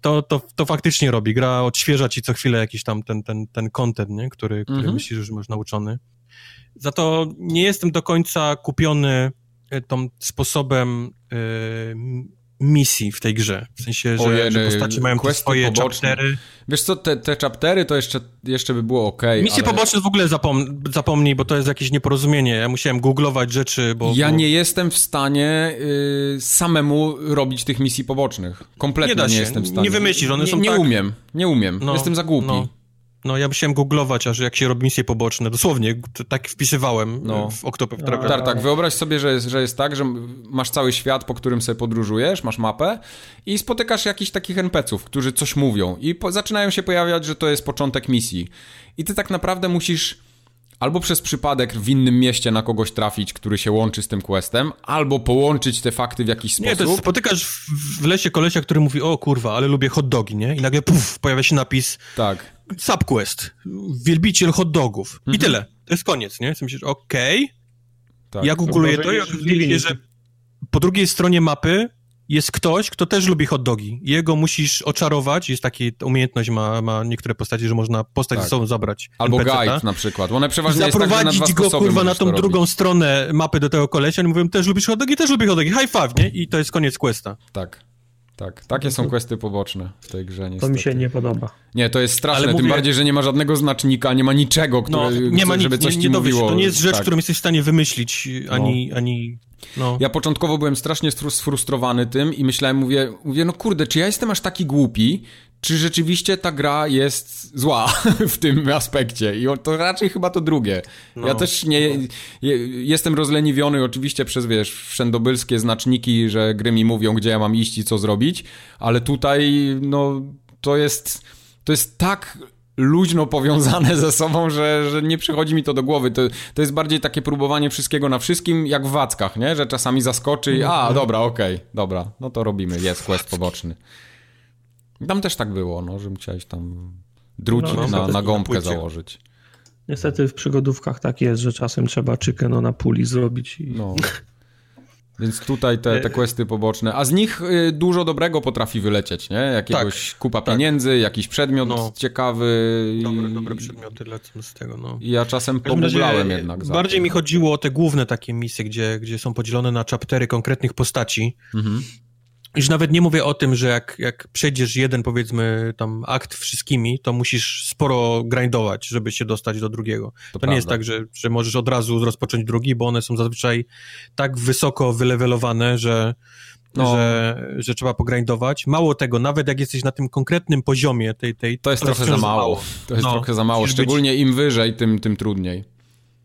To, to, to faktycznie robi. Gra odświeża ci co chwilę jakiś tam ten, ten, ten content, nie? Który, który mhm. myślisz, że masz nauczony. Za to nie jestem do końca kupiony tą sposobem y, misji w tej grze. W sensie, że, Ojej, że postacie mają te swoje poboczne. Chaptery. Wiesz co, te, te chaptery to jeszcze, jeszcze by było okej. Okay, misje ale... poboczne w ogóle zapom- zapomnij, bo to jest jakieś nieporozumienie. Ja musiałem googlować rzeczy, bo... Ja bo... nie jestem w stanie y, samemu robić tych misji pobocznych. Kompletnie nie, da się. nie jestem w stanie. Nie wymyślisz, one nie, są nie tak... Nie umiem, nie umiem. No, jestem za głupi. No. No, ja musiałem googlować, aż jak się robi misje poboczne. Dosłownie, tak wpisywałem no. w Octopath Traveler. Tak, tak. Wyobraź sobie, że jest, że jest tak, że masz cały świat, po którym sobie podróżujesz, masz mapę i spotykasz jakichś takich en pe ce ów, którzy coś mówią i po- zaczynają się pojawiać, że to jest początek misji. I ty tak naprawdę musisz... Albo przez przypadek w innym mieście na kogoś trafić, który się łączy z tym questem, albo połączyć te fakty w jakiś sposób. Nie, to jest, spotykasz w lesie kolesia, który mówi, o kurwa, ale lubię hot dogi, nie? I nagle puf, pojawia się napis tak. subquest, wielbiciel hot dogów. Mhm. I tyle. To jest koniec, nie? Myślisz, okej. Okay. Tak. Ja googluję to, to i okazuje się, że po drugiej stronie mapy jest ktoś, kto też lubi hot dogi. Jego musisz oczarować. Jest taki, umiejętność ma, ma niektóre postaci, że można postać tak. ze sobą zabrać. Albo guide na przykład. One przeważnie jest tak, że na dwa go, kurwa, na tą drugą robić. Stronę mapy do tego kolesia. Oni mówią, też lubisz hot dogi? Też lubię hot dogi. High five, nie? I to jest koniec questa. Tak. Tak, takie są questy poboczne w tej grze, niestety. To mi się nie podoba. Nie, to jest straszne, mówię... tym bardziej, że nie ma żadnego znacznika, nie ma niczego, który, no, nie ma nic, żeby coś nie, nie ci dowiesz, mówiło. To nie jest rzecz, tak. którą jesteś w stanie wymyślić, ani... No. ani no. Ja początkowo byłem strasznie sfrustrowany tym i myślałem, mówię, mówię, no kurde, czy ja jestem aż taki głupi, czy rzeczywiście ta gra jest zła w tym aspekcie i to raczej chyba to drugie. No. Ja też nie jestem rozleniwiony oczywiście przez, wiesz, wszędobylskie znaczniki, że gry mi mówią, gdzie ja mam iść i co zrobić, ale tutaj no to jest to jest tak luźno powiązane ze sobą, że, że nie przychodzi mi to do głowy. To, to jest bardziej takie próbowanie wszystkiego na wszystkim, jak w wackach, nie? Że czasami zaskoczy i a, dobra, okej, okay, dobra, no to robimy, jest quest poboczny. Tam też tak było, no, że musiałeś tam drucik no, na, na gąbkę na założyć. Niestety w przygodówkach tak jest, że czasem trzeba chickeno na puli zrobić. I... No. Więc tutaj te, te questy poboczne. A z nich dużo dobrego potrafi wylecieć, nie? Jakiegoś tak, kupa tak. pieniędzy, jakiś przedmiot no. ciekawy. Dobre, dobre przedmioty lecą z tego, no. I ja czasem pogublałem jednak. Bardziej za mi chodziło o te główne takie misje, gdzie, gdzie są podzielone na chaptery konkretnych postaci. Mhm. Już nawet nie mówię o tym, że jak, jak przejdziesz jeden, powiedzmy, tam akt wszystkimi, to musisz sporo grindować, żeby się dostać do drugiego. To, to nie jest tak, że, że możesz od razu rozpocząć drugi, bo one są zazwyczaj tak wysoko wylewelowane, że, no. że, że trzeba pogrindować. Mało tego, nawet jak jesteś na tym konkretnym poziomie tej... tej to jest to trochę za mało. mało. To jest no, trochę za mało. Szczególnie być... im wyżej, tym, tym trudniej.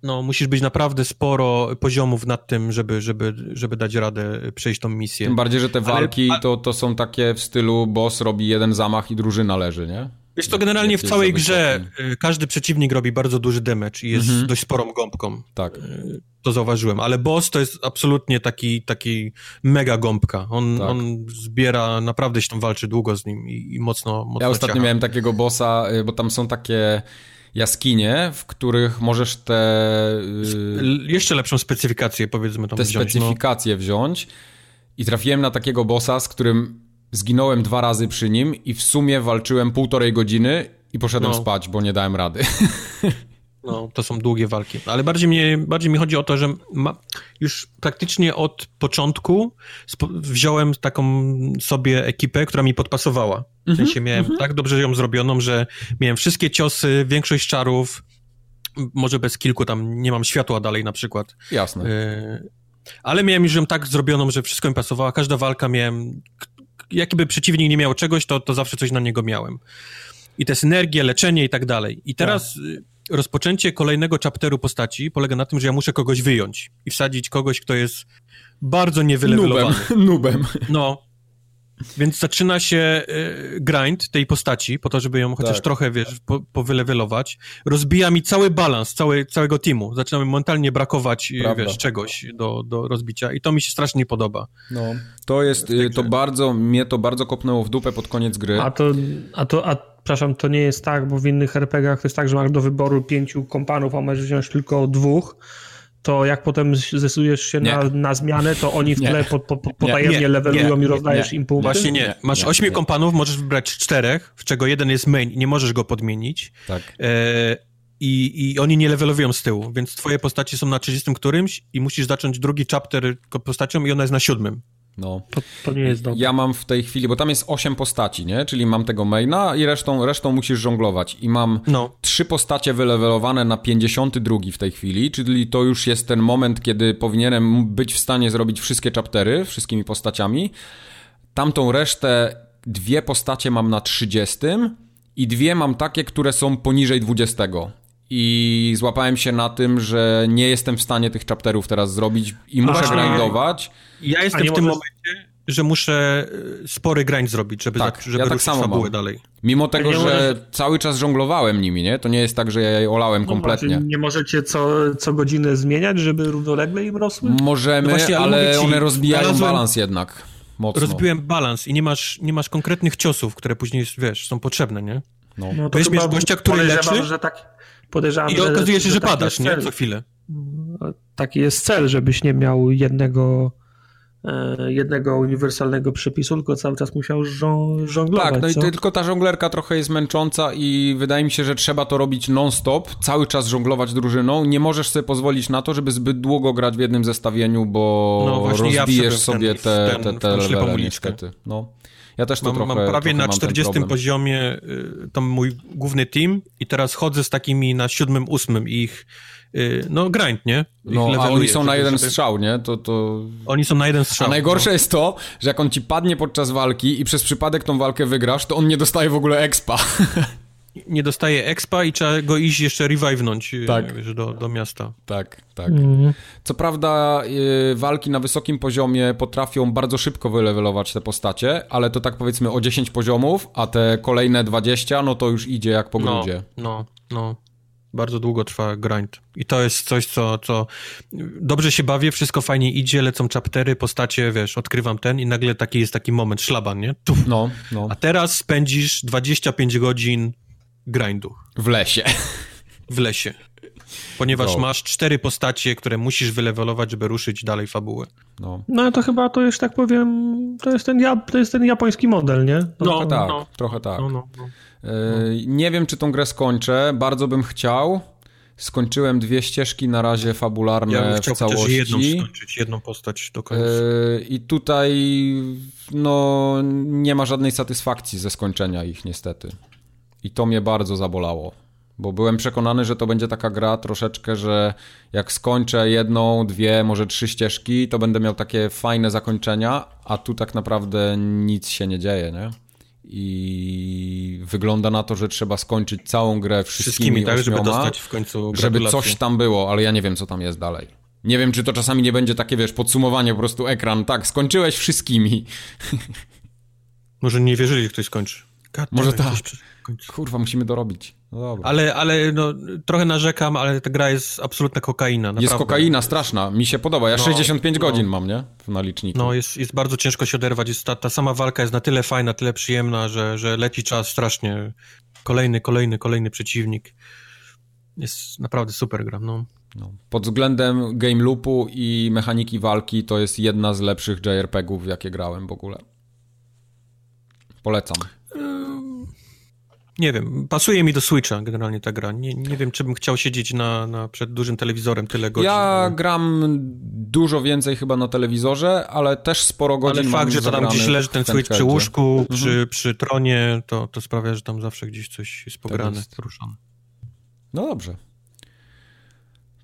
No, musisz być naprawdę sporo poziomów nad tym, żeby, żeby, żeby dać radę przejść tą misję. Tym bardziej, że te walki ale, a... to, to są takie w stylu boss robi jeden zamach i drużyna leży, nie? Wiesz, to generalnie w całej grze każdy przeciwnik robi bardzo duży damage i jest mhm. dość sporą gąbką. Tak. To zauważyłem, ale boss to jest absolutnie taki, taki mega gąbka. On, tak. on zbiera, naprawdę się tam walczy długo z nim i, i mocno, mocno Ja ostatnio ciacha. miałem takiego bossa, bo tam są takie... jaskinie, w których możesz te... Jeszcze lepszą specyfikację, powiedzmy, tam te wziąć. Te specyfikacje no. wziąć i trafiłem na takiego bossa, z którym zginąłem dwa razy przy nim i w sumie walczyłem półtorej godziny i poszedłem no. spać, bo nie dałem rady. No, to są długie walki. Ale bardziej, mnie, bardziej mi chodzi o to, że ma, już praktycznie od początku spo, wziąłem taką sobie ekipę, która mi podpasowała. W sensie miałem mm-hmm. tak dobrze ją zrobioną, że miałem wszystkie ciosy, większość czarów, może bez kilku tam nie mam światła dalej na przykład. Jasne. Y- ale miałem już ją tak zrobioną, że wszystko mi pasowała. Każda walka miałem... Jaki by przeciwnik nie miał czegoś, to, to zawsze coś na niego miałem. I te synergie, leczenie i tak dalej. I teraz... Ja. Rozpoczęcie kolejnego chapteru postaci polega na tym, że ja muszę kogoś wyjąć i wsadzić kogoś, kto jest bardzo niewylewelowany. Nubem, nubem. No, więc zaczyna się grind tej postaci po to, żeby ją chociaż tak. trochę, wiesz, po, powylewelować. Rozbija mi cały balans cały, całego teamu. Zaczyna mi mentalnie brakować, Prawda. wiesz, czegoś do, do rozbicia i to mi się strasznie nie podoba. No, to jest, to bardzo, mnie to bardzo kopnęło w dupę pod koniec gry. A to, a to, a przepraszam, to nie jest tak, bo w innych er pe gie ach to jest tak, że masz do wyboru pięciu kompanów, a możesz wziąć tylko dwóch. To jak potem zdecydujesz się na, na zmianę, to oni w tle po, po, po, potajemnie nie. levelują nie. i rozdajesz nie. im pół. Właśnie nie. nie. Masz ośmiu kompanów, możesz wybrać czterech, w czego jeden jest main i nie możesz go podmienić. Tak. E, i, I oni nie levelują z tyłu, więc twoje postacie są na trzydziestym którymś i musisz zacząć drugi chapter postacią i ona jest na siódmym. No. To, to nie jest dobre. Ja mam w tej chwili, bo tam jest osiem postaci, nie? Czyli mam tego maina i resztą, resztą musisz żonglować. I mam no. trzy postacie wylewelowane na pięćdziesiąt dwa w tej chwili, czyli to już jest ten moment, kiedy powinienem być w stanie zrobić wszystkie chaptery, wszystkimi postaciami. Tamtą resztę dwie postacie mam na trzydziestym i dwie mam takie, które są poniżej dwudziestego. I złapałem się na tym, że nie jestem w stanie tych chapterów teraz zrobić i muszę Aha. grindować. Ja jestem w tym możesz... momencie, że muszę spory grind zrobić, żeby, tak, żeby ja tak ruszyć fabułę dalej. Mimo tego, że możesz... cały czas żonglowałem nimi, nie? To nie jest tak, że ja je olałem no kompletnie. Nie możecie co, co godzinę zmieniać, żeby równolegle im rosły? Możemy, no właśnie, ale, ale ci, one rozbijają znalazłem... balans jednak mocno. Rozbiłem balans i nie masz, nie masz konkretnych ciosów, które później, wiesz, są potrzebne, nie? No. No to weźmiesz gościa, który leczy... Że tak... Podejrzewam, I że, okazuje się, że, że padasz, nie? Co chwilę. Taki jest cel, żebyś nie miał jednego, e, jednego uniwersalnego przepisu, tylko cały czas musiał żon- żonglować. Tak, no co? I tylko ta żonglerka trochę jest męcząca i wydaje mi się, że trzeba to robić non-stop, cały czas żonglować drużyną. Nie możesz sobie pozwolić na to, żeby zbyt długo grać w jednym zestawieniu, bo no właśnie rozbijesz ja sobie ten, te, ten, te, te lewele niestety. No. Ja też to mam, trochę, mam prawie trochę na czterdziestym poziomie y, tam mój główny team i teraz chodzę z takimi na siódmym, ósmym i ich y, no grind, nie? Ich no, a oni są na jeden sobie... strzał, nie? To, to... Oni są na jeden strzał. A najgorsze no. jest to, że jak on ci padnie podczas walki i przez przypadek tą walkę wygrasz, to on nie dostaje w ogóle expa. Nie dostaje expa i trzeba go iść jeszcze revivenąć tak. wiesz, do, do miasta. Tak, tak. Mm. Co prawda yy, walki na wysokim poziomie potrafią bardzo szybko wylewelować te postacie, ale to tak powiedzmy o dziesięć poziomów, a te kolejne dwadzieścia, no to już idzie jak po grudzie. No, no, no. Bardzo długo trwa grind. I to jest coś, co, co... Dobrze się bawię, wszystko fajnie idzie, lecą chaptery, postacie, wiesz, odkrywam ten i nagle taki jest taki moment, szlaban, nie? Tuf. No, no. A teraz spędzisz dwadzieścia pięć godzin grindu. W lesie. W lesie. Ponieważ no. masz cztery postacie, które musisz wylewelować, żeby ruszyć dalej fabułę. No, no to chyba to jest, tak powiem, to jest ten, to jest ten japoński model, nie? No, trochę tak, no. trochę tak. No, no, no. Yy, nie wiem, czy tą grę skończę, bardzo bym chciał. Skończyłem dwie ścieżki na razie fabularne ja bym chciał w całości. Też jedną skończyć, jedną postać do końca. Yy, I tutaj no, nie ma żadnej satysfakcji ze skończenia ich niestety. I to mnie bardzo zabolało. Bo byłem przekonany, że to będzie taka gra troszeczkę, że jak skończę jedną, dwie, może trzy ścieżki, to będę miał takie fajne zakończenia, a tu tak naprawdę nic się nie dzieje, nie? I wygląda na to, że trzeba skończyć całą grę wszystkimi, wszystkimi tak, ośmioma, żeby dostać w końcu gratulację, żeby coś tam było, ale ja nie wiem, co tam jest dalej. Nie wiem, czy to czasami nie będzie takie, wiesz, podsumowanie, po prostu ekran, tak, skończyłeś wszystkimi. Może nie wierzyli, że ktoś skończy. God, może tak. Kurwa, musimy dorobić. No dobra. Ale, ale no, trochę narzekam, ale ta gra jest absolutna kokaina. Naprawdę. Jest kokaina straszna, mi się podoba. Ja no, sześćdziesiąt pięć no. godzin mam, nie? Na liczniku. No, jest, jest bardzo ciężko się oderwać. Jest ta, ta sama walka jest na tyle fajna, tyle przyjemna, że, że leci czas strasznie. Kolejny, kolejny, kolejny przeciwnik. Jest naprawdę super gra. No. No. Pod względem game loopu i mechaniki walki to jest jedna z lepszych J R P G ów, jakie grałem w ogóle. Polecam. Nie wiem, pasuje mi do Switcha generalnie ta gra. Nie, nie wiem, czy bym chciał siedzieć na, na przed dużym telewizorem tyle godzin. Ja gram dużo więcej chyba na telewizorze, ale też sporo godzin mam. Ale fakt, że to tam gdzieś leży ten Switch przy łóżku, mhm. przy, przy tronie, to, to sprawia, że tam zawsze gdzieś coś jest pograne, ruszane. No dobrze.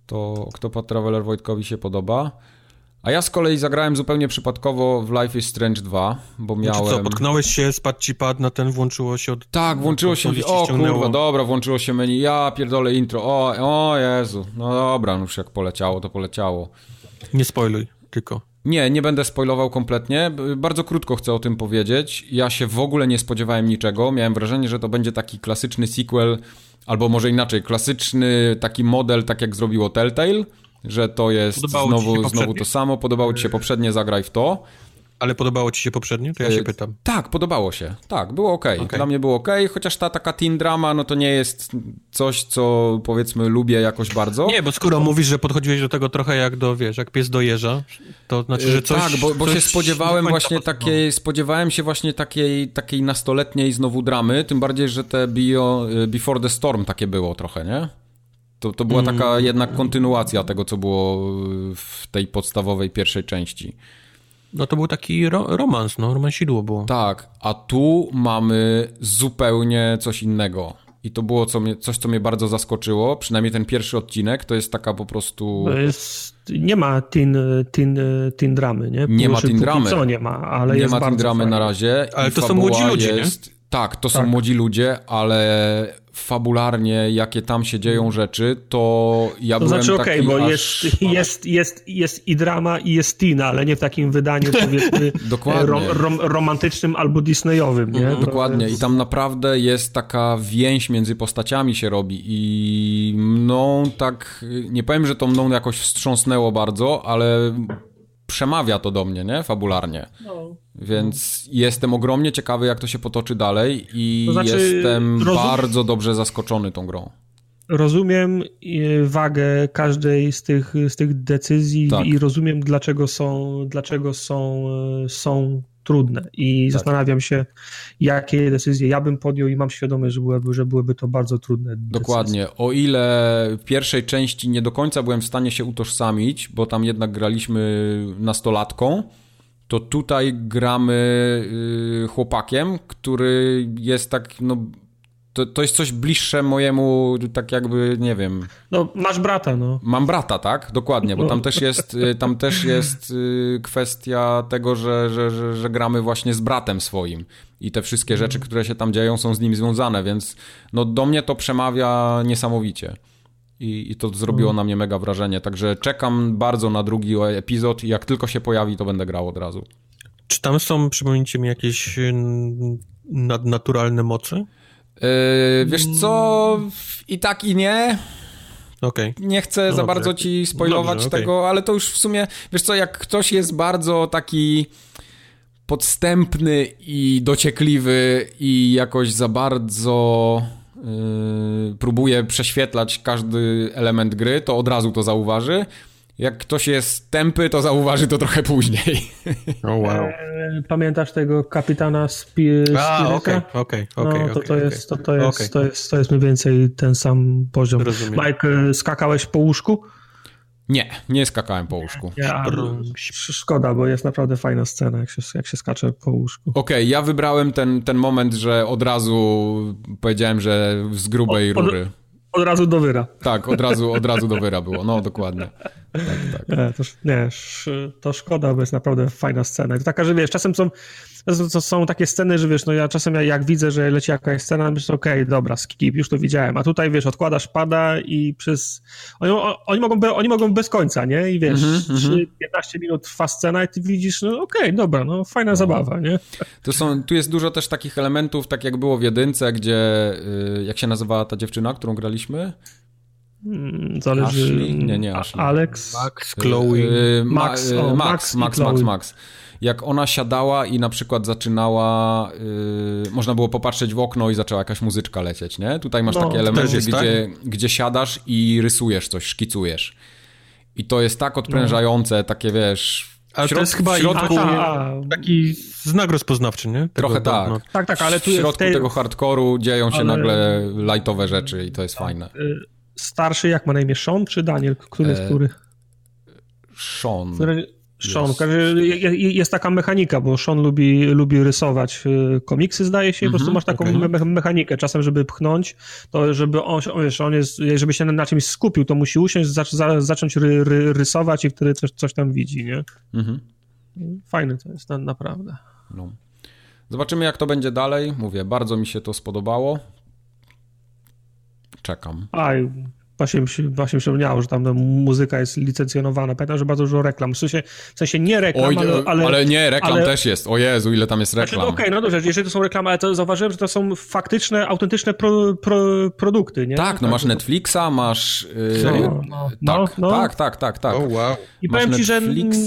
To Octopath Traveler Wojtkowi się podoba. A ja z kolei zagrałem zupełnie przypadkowo w Life is Strange dwa, bo miałem... Znaczy co, potknąłeś się, spadł ci pad na ten, włączyło się... Od... Tak, włączyło się... O kurwa, dobra, włączyło się menu, ja pierdolę intro, o, o Jezu, no dobra, już jak poleciało, to poleciało. Nie spoiluj, tylko... Nie, nie będę spoilował kompletnie, bardzo krótko chcę o tym powiedzieć, ja się w ogóle nie spodziewałem niczego, miałem wrażenie, że to będzie taki klasyczny sequel, albo może inaczej, klasyczny taki model, tak jak zrobiło Telltale... Że to jest znowu, znowu to samo. Podobało ci się poprzednie, zagraj w to. Ale podobało ci się poprzednie? To ja się pytam. Tak, podobało się. Tak, było okej. Okay. Okay. Dla mnie było okej, okay, chociaż ta taka teen drama, no to nie jest coś, co powiedzmy lubię jakoś bardzo. Nie, bo skoro mówisz, że podchodziłeś do tego trochę jak do, wiesz, jak pies do jeża, to znaczy, że coś... Tak, bo, bo coś się spodziewałem właśnie pod... takiej, spodziewałem się właśnie takiej, takiej nastoletniej znowu dramy, tym bardziej, że te bio, Before the Storm takie było trochę, nie? To, to była taka jednak kontynuacja tego, co było w tej podstawowej pierwszej części. No to był taki ro- romans, no, romansidło było. Tak, a tu mamy zupełnie coś innego. I to było co mnie, coś, co mnie bardzo zaskoczyło, przynajmniej ten pierwszy odcinek, to jest taka po prostu... To jest, nie ma teen, teen, teen dramy, nie? Nie ma teen dramy. Co nie ma, ale nie jest ma teen dramy fajnie. Na razie. Ale i to są młodzi ludzie, jest... nie? Tak, to tak. są młodzi ludzie, ale... fabularnie, jakie tam się dzieją rzeczy, to ja to byłem znaczy, taki okay, bo aż... jest, jest, jest, jest i drama, i jest teen, ale nie w takim wydaniu, powiedzmy, rom, rom, romantycznym albo disneyowym, nie? Mm, dokładnie. Jest... I tam naprawdę jest taka więź między postaciami się robi i mną tak, nie powiem, że to mną jakoś wstrząsnęło bardzo, ale przemawia to do mnie, nie? Fabularnie. No. Więc jestem ogromnie ciekawy, jak to się potoczy dalej i to znaczy, jestem rozum... bardzo dobrze zaskoczony tą grą. Rozumiem wagę każdej z tych, z tych decyzji tak. i rozumiem, dlaczego są, dlaczego są, są trudne i tak. zastanawiam się, jakie decyzje ja bym podjął i mam świadomość, że byłyby, że byłyby to bardzo trudne decyzje. Dokładnie. O ile w pierwszej części nie do końca byłem w stanie się utożsamić, bo tam jednak graliśmy nastolatką, to tutaj gramy yy, chłopakiem, który jest tak, no, to, to jest coś bliższe mojemu, tak jakby, nie wiem. No, masz brata, no. Mam brata, tak? Dokładnie, bo tam też jest, yy, tam też jest yy, kwestia tego, że, że, że, że gramy właśnie z bratem swoim i te wszystkie rzeczy, które się tam dzieją, są z nim związane, więc no, do mnie to przemawia niesamowicie. I, i to zrobiło hmm. na mnie mega wrażenie. Także czekam bardzo na drugi epizod i jak tylko się pojawi, to będę grał od razu. Czy tam są, przypomnijcie mi, jakieś nadnaturalne moce? Yy, wiesz co, i tak i nie. Okay. Nie chcę no za dobrze. bardzo ci spoilować dobrze, tego, okay. ale to już w sumie, wiesz co, jak ktoś jest bardzo taki... podstępny i dociekliwy i jakoś za bardzo... yy, próbuje prześwietlać każdy element gry, to od razu to zauważy. Jak ktoś jest tępy, to zauważy to trochę później. Oh, wow. Pamiętasz tego kapitana Spiraka? A, okej, okej, okej. To jest mniej więcej ten sam poziom. Rozumiem. Mike, skakałeś po łóżku? Nie, nie skakałem po łóżku. Ja, szkoda, bo jest naprawdę fajna scena, jak się, jak się skacze po łóżku. Okej, okay, ja wybrałem ten, ten moment, że od razu powiedziałem, że z grubej od, rury. Od, od razu do wyra. Tak, od razu, od razu do wyra było, no dokładnie. Tak, tak. Nie, to, nie, to szkoda, bo jest naprawdę fajna scena. To taka, że wiesz, czasem są, to są takie sceny, że wiesz, no ja czasem jak, jak widzę, że leci jakaś scena, myślę, okej, okay, dobra, skip, już to widziałem. A tutaj, wiesz, odkładasz pada i przez... Oni, oni, mogą, oni mogą bez końca, nie? I wiesz, mm-hmm, piętnaście minut trwa scena i ty widzisz, no okej, okay, dobra, no fajna no. zabawa, nie? To są, tu jest dużo też takich elementów, tak jak było w jedynce, gdzie, jak się nazywała ta dziewczyna, którą graliśmy? Zależy... Ashley? Nie, nie Ashley. Alex, Max, Chloe, yy, Max, Ma, o, Max, Max, Max, Max, Max. Jak ona siadała i na przykład zaczynała, yy, można było popatrzeć w okno i zaczęła jakaś muzyczka lecieć, nie? Tutaj masz no, takie elementy, jest, gdzie, tak? gdzie siadasz i rysujesz coś, szkicujesz. I to jest tak odprężające, no. takie wiesz... Ale środ... to jest chyba w środku... ta... taki znak rozpoznawczy, nie? Tego trochę tak. No. tak, tak ale tu w środku tej... tego hardkoru dzieją się ale... nagle lightowe rzeczy i to jest tak, fajne. Y... Starszy, jak ma na imię, Sean czy Daniel? Który jest który? Sean. Sean. Jest taka mechanika, bo Sean lubi, lubi rysować komiksy, zdaje się, i po prostu masz taką okay. me- mechanikę. Czasem, żeby pchnąć, to żeby on, wiesz, on jest, żeby się na czymś skupił, to musi usiąść, za- zacząć ry- ry- rysować i wtedy coś, coś tam widzi, nie? Mhm. Fajny to jest, naprawdę. No. Zobaczymy, jak to będzie dalej. Mówię, bardzo mi się to spodobało. Czekam. Aj, właśnie mi się przypomniało, że tam no, muzyka jest licencjonowana. Pamiętam, że bardzo dużo reklam. W sensie, w sensie nie reklam, Oj, ale, ale... Ale nie, reklam ale... też jest. O Jezu, ile tam jest reklam. Znaczy, no, Okej, okay, no dobrze, jeżeli to są reklamy, ale to zauważyłem, że to są faktyczne, autentyczne pro, pro, produkty, nie? Tak, no tak, masz Netflixa, masz... Yy... No, no, tak, no, no. tak, tak, tak, tak. Oh, wow. I masz powiem ci, że,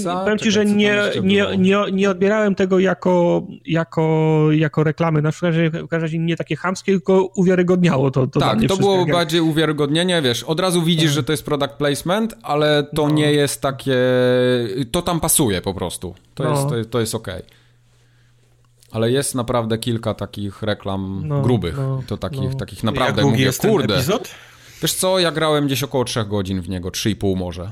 powiem ci, że nie, nie, nie, nie odbierałem tego jako, jako, jako reklamy. Na przykład, w każdym razie nie takie chamskie, tylko uwiarygodniało to. to tak, to było bardziej uwiarygodnienie, wiesz, od razu widzisz, że to jest product placement, ale to no. nie jest takie... To tam pasuje po prostu. To no. jest, to jest, to jest okej. Okay. Ale jest naprawdę kilka takich reklam no, grubych. No, to takich, no. takich naprawdę, jak mówię, jest kurde. Ten epizod? Wiesz co, ja grałem gdzieś około trzech godzin w niego, trzy i pół może.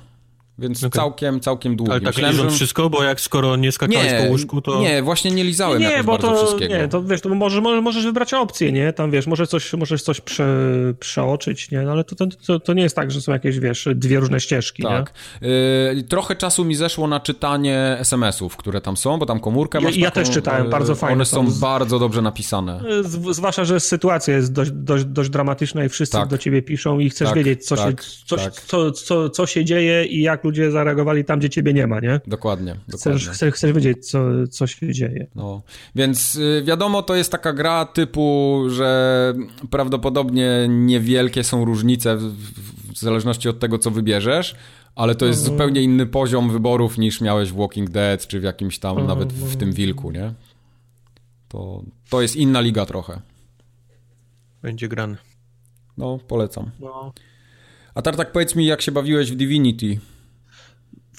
Więc okay. całkiem, całkiem długo. Ale tak myślałem, liżąc że... wszystko, bo jak skoro nie skakałeś nie, po łóżku, to... Nie, właśnie nie lizałem nie, jakoś bo bardzo to, wszystkiego. Nie, to wiesz, to może, może, możesz wybrać opcję, nie? Tam wiesz, może coś, możesz coś prze, przeoczyć, nie? No, ale to, to, to nie jest tak, że są jakieś, wiesz, dwie różne ścieżki, tak. nie? Yy, trochę czasu mi zeszło na czytanie es em esów, które tam są, bo tam komórkę masz. Ja, ja taką, też czytałem, bardzo fajnie. One są z... bardzo dobrze napisane. Z, zwłaszcza, że sytuacja jest dość, dość, dość dramatyczna i wszyscy tak. do ciebie piszą i chcesz tak, wiedzieć, co, tak, się, coś, tak. co, co, co się dzieje i jak ludzie zareagowali tam, gdzie ciebie nie ma, nie? Dokładnie. dokładnie. Chcesz, chcesz, chcesz wiedzieć, co, co się dzieje. No. Więc wiadomo, to jest taka gra typu, że prawdopodobnie niewielkie są różnice w, w zależności od tego, co wybierzesz, ale to jest mhm. zupełnie inny poziom wyborów niż miałeś w Walking Dead, czy w jakimś tam, mhm. nawet w tym Wilku, nie? To, to jest inna liga trochę. Będzie grany. No, polecam. No. A Tartak, powiedz mi, jak się bawiłeś w Divinity?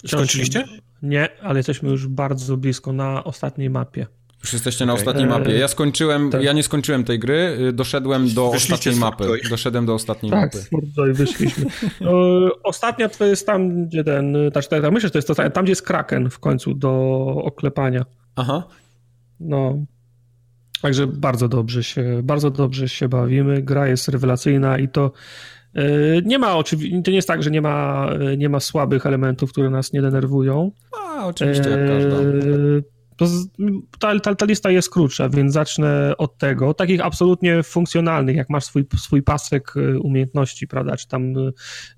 Skończyliście? Nie, ale jesteśmy już bardzo blisko na ostatniej mapie. Już jesteście na okay. ostatniej mapie. Ja skończyłem, tak. ja nie skończyłem tej gry, doszedłem do Wyszliście ostatniej mapy. Doszedłem do ostatniej tak, mapy. Tak, wyszliśmy. Ostatnia to jest tam, gdzie ten... Myślę, że to jest to, tam, gdzie jest Kraken w końcu do oklepania. Aha. No... Także bardzo dobrze się, bardzo dobrze się bawimy. Gra jest rewelacyjna i to... Nie ma oczywiście, to nie jest tak, że nie ma, nie ma słabych elementów, które nas nie denerwują. A, oczywiście, jak każda. Ta, ta, ta lista jest krótsza, więc zacznę od tego. Takich absolutnie funkcjonalnych, jak masz swój, swój pasek umiejętności, prawda, czy tam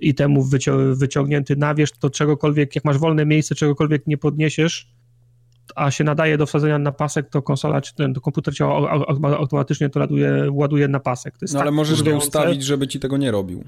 itemów wyciągnięty na wierzch, to czegokolwiek, jak masz wolne miejsce, czegokolwiek nie podniesiesz, a się nadaje do wsadzenia na pasek, to konsola, czy ten, to komputer cię automatycznie to ładuje, ładuje na pasek. To jest no tak ale możesz go ustawić, żeby ci tego nie robił.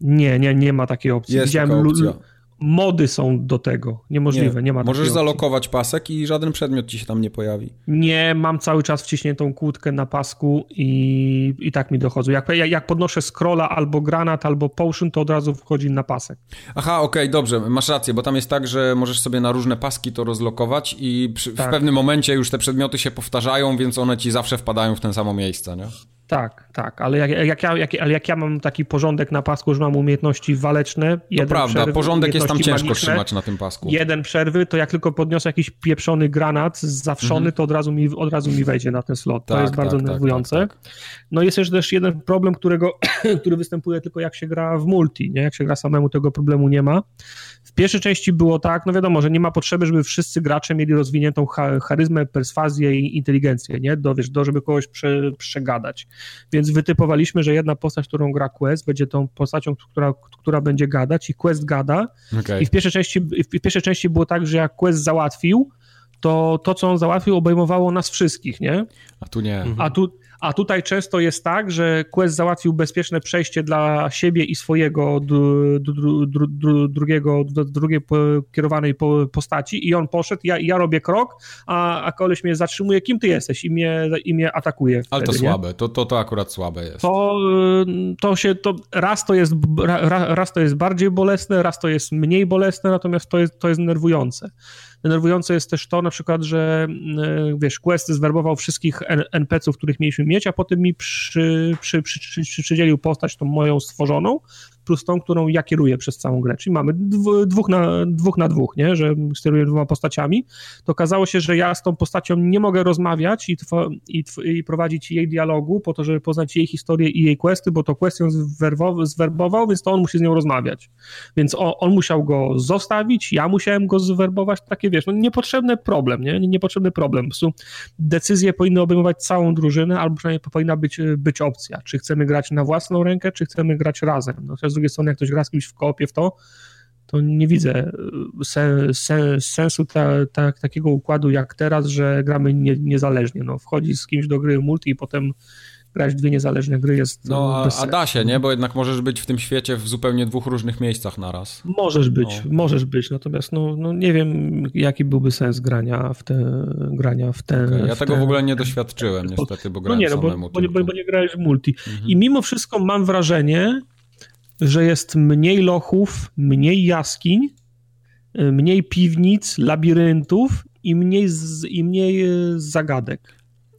Nie, nie, nie ma takiej opcji. Jest Widziałem taka opcja. Mody są do tego. Niemożliwe, nie, nie ma. Możesz zalokować pasek i żaden przedmiot ci się tam nie pojawi. Nie, mam cały czas wciśniętą kłódkę na pasku i, i tak mi dochodzą. Jak, jak podnoszę scrolla albo granat, albo potion, to od razu wchodzi na pasek. Aha, okej, okay, dobrze, masz rację, bo tam jest tak, że możesz sobie na różne paski to rozlokować i przy, tak. w pewnym momencie już te przedmioty się powtarzają, więc one ci zawsze wpadają w ten samo miejsce, nie? Tak, tak, ale jak, jak, ja, jak, ale jak ja mam taki porządek na pasku, że mam umiejętności waleczne... To prawda, przerwy, porządek jest tam ciężko magiczne, trzymać na tym pasku. Jeden przerwy, to jak tylko podniosę jakiś pieprzony granat zawszony, mhm. to od razu, mi, od razu mi wejdzie na ten slot. Tak, to jest tak, bardzo tak, nerwujące. Tak, tak. No jest jeszcze też jeden problem, którego, który występuje tylko jak się gra w multi, nie? Jak się gra samemu, tego problemu nie ma. W pierwszej części było tak, no wiadomo, że nie ma potrzeby, żeby wszyscy gracze mieli rozwiniętą charyzmę, perswazję i inteligencję, nie? Do, wiesz, do żeby kogoś prze, przegadać. Więc wytypowaliśmy, że jedna postać, którą gra Quest, będzie tą postacią, która, która będzie gadać i Quest gada. Okay. I w pierwszej części, w pierwszej części było tak, że jak Quest załatwił, to to, co on załatwił, obejmowało nas wszystkich, nie? A tu nie. A tu, a tutaj często jest tak, że Quest załatwił bezpieczne przejście dla siebie i swojego dru, dru, dru, dru, drugiego, drugiej kierowanej postaci i on poszedł, ja, ja robię krok, a, a koleś mnie zatrzymuje, kim ty jesteś i mnie, i mnie atakuje. Wtedy, ale to nie? słabe, to, to, to akurat słabe jest. To, to się, to raz to jest, raz to jest bardziej bolesne, raz to jest mniej bolesne, natomiast to jest, to jest denerwujące. Denerwujące jest też to na przykład, że wiesz, Quest zwerbował wszystkich en pe ce ów, których mieliśmy mieć, a potem mi przy, przy, przy, przy, przy, przydzielił postać tą moją stworzoną, plus tą, którą ja kieruję przez całą grę. Czyli mamy dw, dwóch, na, dwóch na dwóch, nie? Że steruję dwoma postaciami. To okazało się, że ja z tą postacią nie mogę rozmawiać i, tw, i, tw, i prowadzić jej dialogu po to, żeby poznać jej historię i jej questy, bo to Quest ją zwerbował, zwerbował, więc to on musi z nią rozmawiać. Więc on, on musiał go zostawić, ja musiałem go zwerbować. Takie, wiesz, no niepotrzebny problem, nie? Niepotrzebny problem. Po prostu decyzje powinny obejmować całą drużynę, albo przynajmniej powinna być, być opcja. Czy chcemy grać na własną rękę, czy chcemy grać razem. No, z drugiej strony, jak ktoś gra z kimś w koopie w to, to nie widzę sen, sen, sensu ta, ta, takiego układu jak teraz, że gramy nie, niezależnie. No, wchodzi z kimś do gry multi i potem grać dwie niezależne gry jest... No, a, a da się, nie? Bo jednak możesz być w tym świecie w zupełnie dwóch różnych miejscach naraz. Możesz być, no. możesz być, natomiast no, no nie wiem, jaki byłby sens grania w te... Grania w te okay. Ja w tego te... w ogóle nie doświadczyłem niestety, bo grałem no nie, no, samemu. Bo, bo, bo nie grałeś w multi. Mhm. I mimo wszystko mam wrażenie, że jest mniej lochów, mniej jaskiń, mniej piwnic, labiryntów i mniej, z, i mniej zagadek.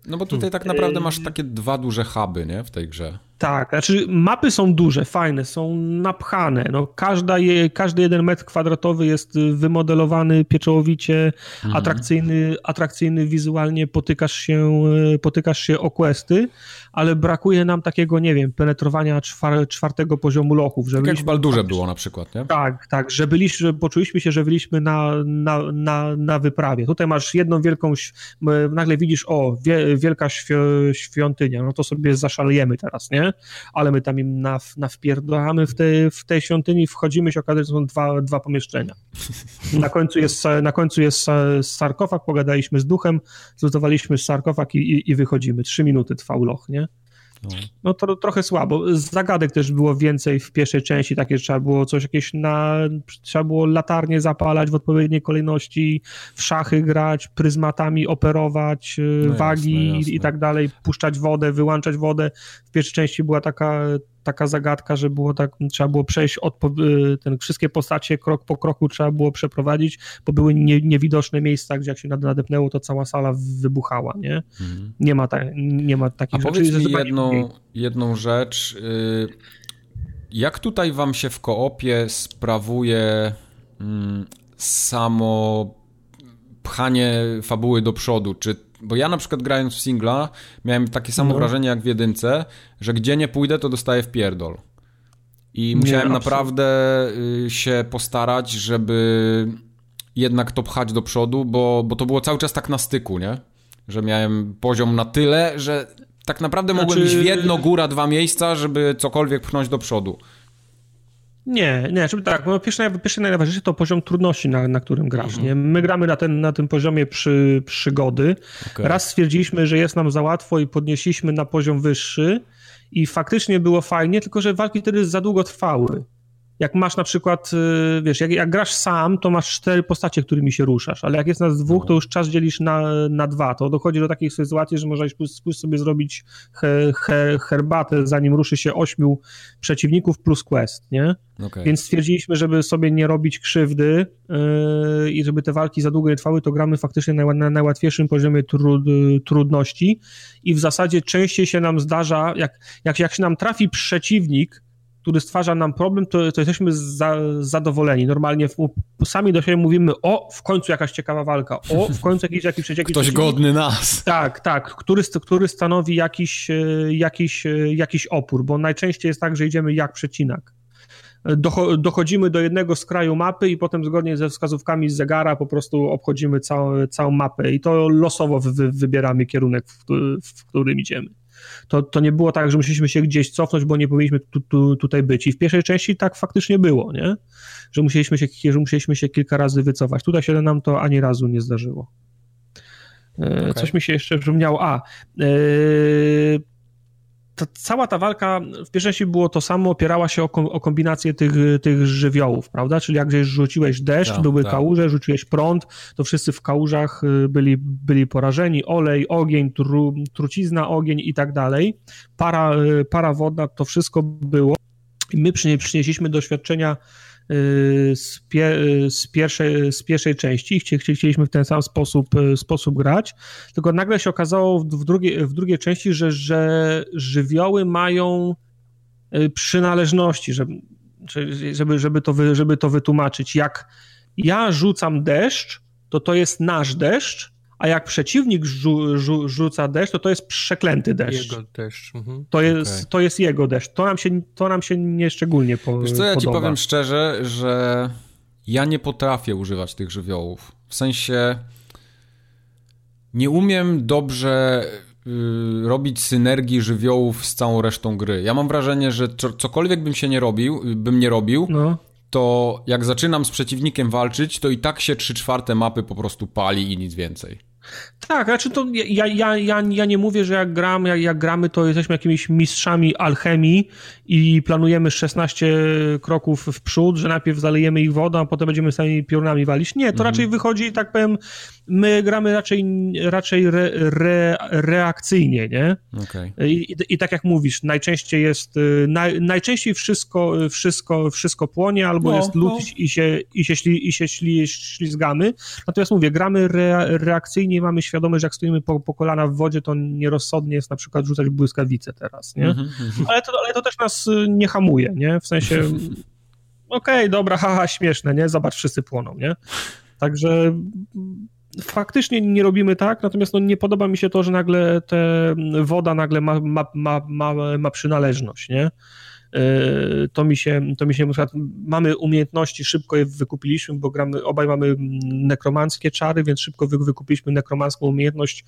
No bo tutaj tak naprawdę masz takie dwa duże huby, nie? W tej grze. Tak, znaczy mapy są duże, fajne, są napchane. No, każda je, każdy jeden metr kwadratowy jest wymodelowany pieczołowicie, mhm. atrakcyjny, atrakcyjny wizualnie, potykasz się, potykasz się o questy, ale brakuje nam takiego, nie wiem, penetrowania czwar, czwartego poziomu lochów. Że tak byliśmy, jak w Baldurze tak, było na przykład, nie? Tak, tak, że, byliśmy, że poczuliśmy się, że byliśmy na, na, na, na wyprawie. Tutaj masz jedną wielką, nagle widzisz, o, wie, wielka świątynia, no to sobie zaszalejemy teraz, nie? Ale my tam im na, na wpierdolamy w, te, w tej świątyni, wchodzimy, się okazuje, że są dwa, dwa pomieszczenia. Na końcu, jest, na końcu jest sarkofag, pogadaliśmy z duchem, zlutowaliśmy sarkofag i, i, i wychodzimy. Trzy minuty trwał loch, nie? No to trochę słabo. Zagadek też było więcej w pierwszej części, takie, że trzeba było coś jakieś na... Trzeba było latarnie zapalać w odpowiedniej kolejności, w szachy grać, pryzmatami operować, no wagi jasne, jasne. I tak dalej, puszczać wodę, wyłączać wodę. W pierwszej części była taka... taka zagadka, że było tak, trzeba było przejść odpo- ten, wszystkie postacie krok po kroku trzeba było przeprowadzić, bo były nie, niewidoczne miejsca, gdzie jak się nadepnęło, to cała sala wybuchała, nie? Mhm. Nie ma, ta, nie ma takich rzeczy. A powiedz mi jedną, jedną rzecz. Jak tutaj wam się w koopie sprawuje mm, samo pchanie fabuły do przodu? Czy Bo ja na przykład grając w singla miałem takie samo no. wrażenie jak w jedynce, że gdzie nie pójdę, to dostaję w pierdol. I musiałem nie, naprawdę się postarać, żeby jednak to pchać do przodu, bo, bo to było cały czas tak na styku, nie? Że miałem poziom na tyle, że tak naprawdę znaczy... mogłem iść w jedno, góra, dwa miejsca, żeby cokolwiek pchnąć do przodu. Nie, nie, żeby tak, no pierwsze, pierwsze najważniejsze to poziom trudności, na, na którym grasz, mhm. nie? My gramy na, ten, na tym poziomie przy, przygody, okay. Raz stwierdziliśmy, że jest nam za łatwo i podnieśliśmy na poziom wyższy i faktycznie było fajnie, tylko że walki wtedy za długo trwały. Jak masz na przykład, wiesz, jak, jak grasz sam, to masz cztery postacie, którymi się ruszasz, ale jak jest nas dwóch, to już czas dzielisz na, na dwa. To dochodzi do takiej sytuacji, że możesz pójść sobie zrobić he, he, herbatę, zanim ruszy się ośmiu przeciwników plus quest, nie? Okay. Więc stwierdziliśmy, żeby sobie nie robić krzywdy yy, i żeby te walki za długo nie trwały, to gramy faktycznie na, na najłatwiejszym poziomie trud, trudności i w zasadzie częściej się nam zdarza, jak, jak, jak się nam trafi przeciwnik, który stwarza nam problem, to, to jesteśmy za, zadowoleni. Normalnie w, sami do siebie mówimy, o, w końcu jakaś ciekawa walka, o, w końcu jakiś jakiś przeciwnik. Ktoś godny nas. Tak, tak, który, który stanowi jakiś, jakiś, jakiś opór, bo najczęściej jest tak, że idziemy jak przecinak. Dochodzimy do jednego z kraju mapy i potem zgodnie ze wskazówkami z zegara po prostu obchodzimy całą, całą mapę i to losowo wy, wybieramy kierunek, w, w którym idziemy. To, to nie było tak, że musieliśmy się gdzieś cofnąć, bo nie powinniśmy tu, tu, tutaj być. I w pierwszej części tak faktycznie było, nie? Że musieliśmy się, że musieliśmy się kilka razy wycofać. Tutaj się nam to ani razu nie zdarzyło. Okay. Coś mi się jeszcze przypomniało. A, yy, ta, cała ta walka w pierwszej części było to samo, opierała się o, kom, o kombinację tych, tych żywiołów, prawda? Czyli jak gdzieś rzuciłeś deszcz, no, były tak. kałuże, rzuciłeś prąd, to wszyscy w kałużach byli, byli porażeni, olej, ogień, tru, trucizna, ogień i tak dalej. Para, para wodna, to wszystko było. I my przynieśliśmy doświadczenia z, pie, z, pierwszej, z pierwszej części, chcieliśmy w ten sam sposób, sposób grać, tylko nagle się okazało w drugiej, w drugiej części, że, że żywioły mają przynależności, żeby, żeby, żeby, to, żeby to wytłumaczyć. Jak ja rzucam deszcz, to to jest nasz deszcz, a jak przeciwnik rzu, rzu, rzuca deszcz, to to jest przeklęty deszcz. Jego deszcz. Mhm. To, jest, okay. to jest jego deszcz. To nam się, to nam się nie szczególnie po, Wiesz co, ja podoba. Ci powiem szczerze, że ja nie potrafię używać tych żywiołów. W sensie nie umiem dobrze y, robić synergii żywiołów z całą resztą gry. Ja mam wrażenie, że cokolwiek bym się nie robił, bym nie robił, no. to jak zaczynam z przeciwnikiem walczyć, to i tak się trzy czwarte mapy po prostu pali i nic więcej. Tak, znaczy to ja, ja, ja, ja nie mówię, że jak, gram, jak, jak gramy, to jesteśmy jakimiś mistrzami alchemii i planujemy szesnaście kroków w przód, że najpierw zalejemy ich wodą, a potem będziemy sami piorunami walić. Nie, to mhm. raczej wychodzi, tak powiem, my gramy raczej, raczej re, re, reakcyjnie, nie? Okay. I, i, I tak jak mówisz, najczęściej jest, naj, najczęściej wszystko, wszystko, wszystko płonie, albo no, jest lód no. i się, i się, śli, i się śli, ślizgamy. Natomiast mówię, gramy re, reakcyjnie, i mamy świadomość, że jak stoimy po, po kolana w wodzie, to nierozsądnie jest na przykład rzucać błyskawice teraz, nie? Mm-hmm. Ale, to, ale to też nas nie hamuje, nie? W sensie, okej, okay, dobra, haha, śmieszne, nie? Zobacz, wszyscy płoną, nie? Także faktycznie nie robimy tak, natomiast no, nie podoba mi się to, że nagle te woda nagle ma, ma, ma, ma, ma przynależność, nie? To mi się, to mi się, mamy umiejętności, szybko je wykupiliśmy, bo gramy, obaj mamy nekromanckie czary, więc szybko wykupiliśmy nekromancką umiejętność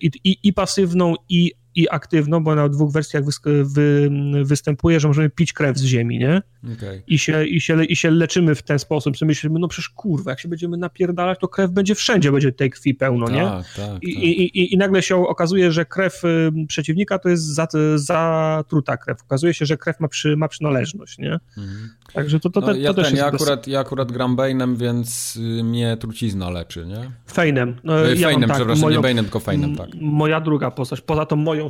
i, i, i pasywną, i, i aktywną, bo na dwóch wersjach wy, wy, występuje, że możemy pić krew z ziemi, nie? Okay. I, się, i, się, I się leczymy w ten sposób, że myślimy, no przecież kurwa, jak się będziemy napierdalać, to krew będzie wszędzie, będzie tej krwi pełno, tak, nie? Tak, I, tak. I, i, I nagle się okazuje, że krew przeciwnika to jest zatruta krew. Okazuje się, że krew ma, przy, ma przynależność, nie? Mhm. Także to, to, to, no, to ja też ten, jest... Ja akurat, ja akurat gram Bane'em, więc mnie trucizna leczy, nie? Fejnem. No, ja fejnem, mam, tak, przepraszam, moją, nie Bane'em, tylko fejnem, tak. Moja druga postać, poza tą moją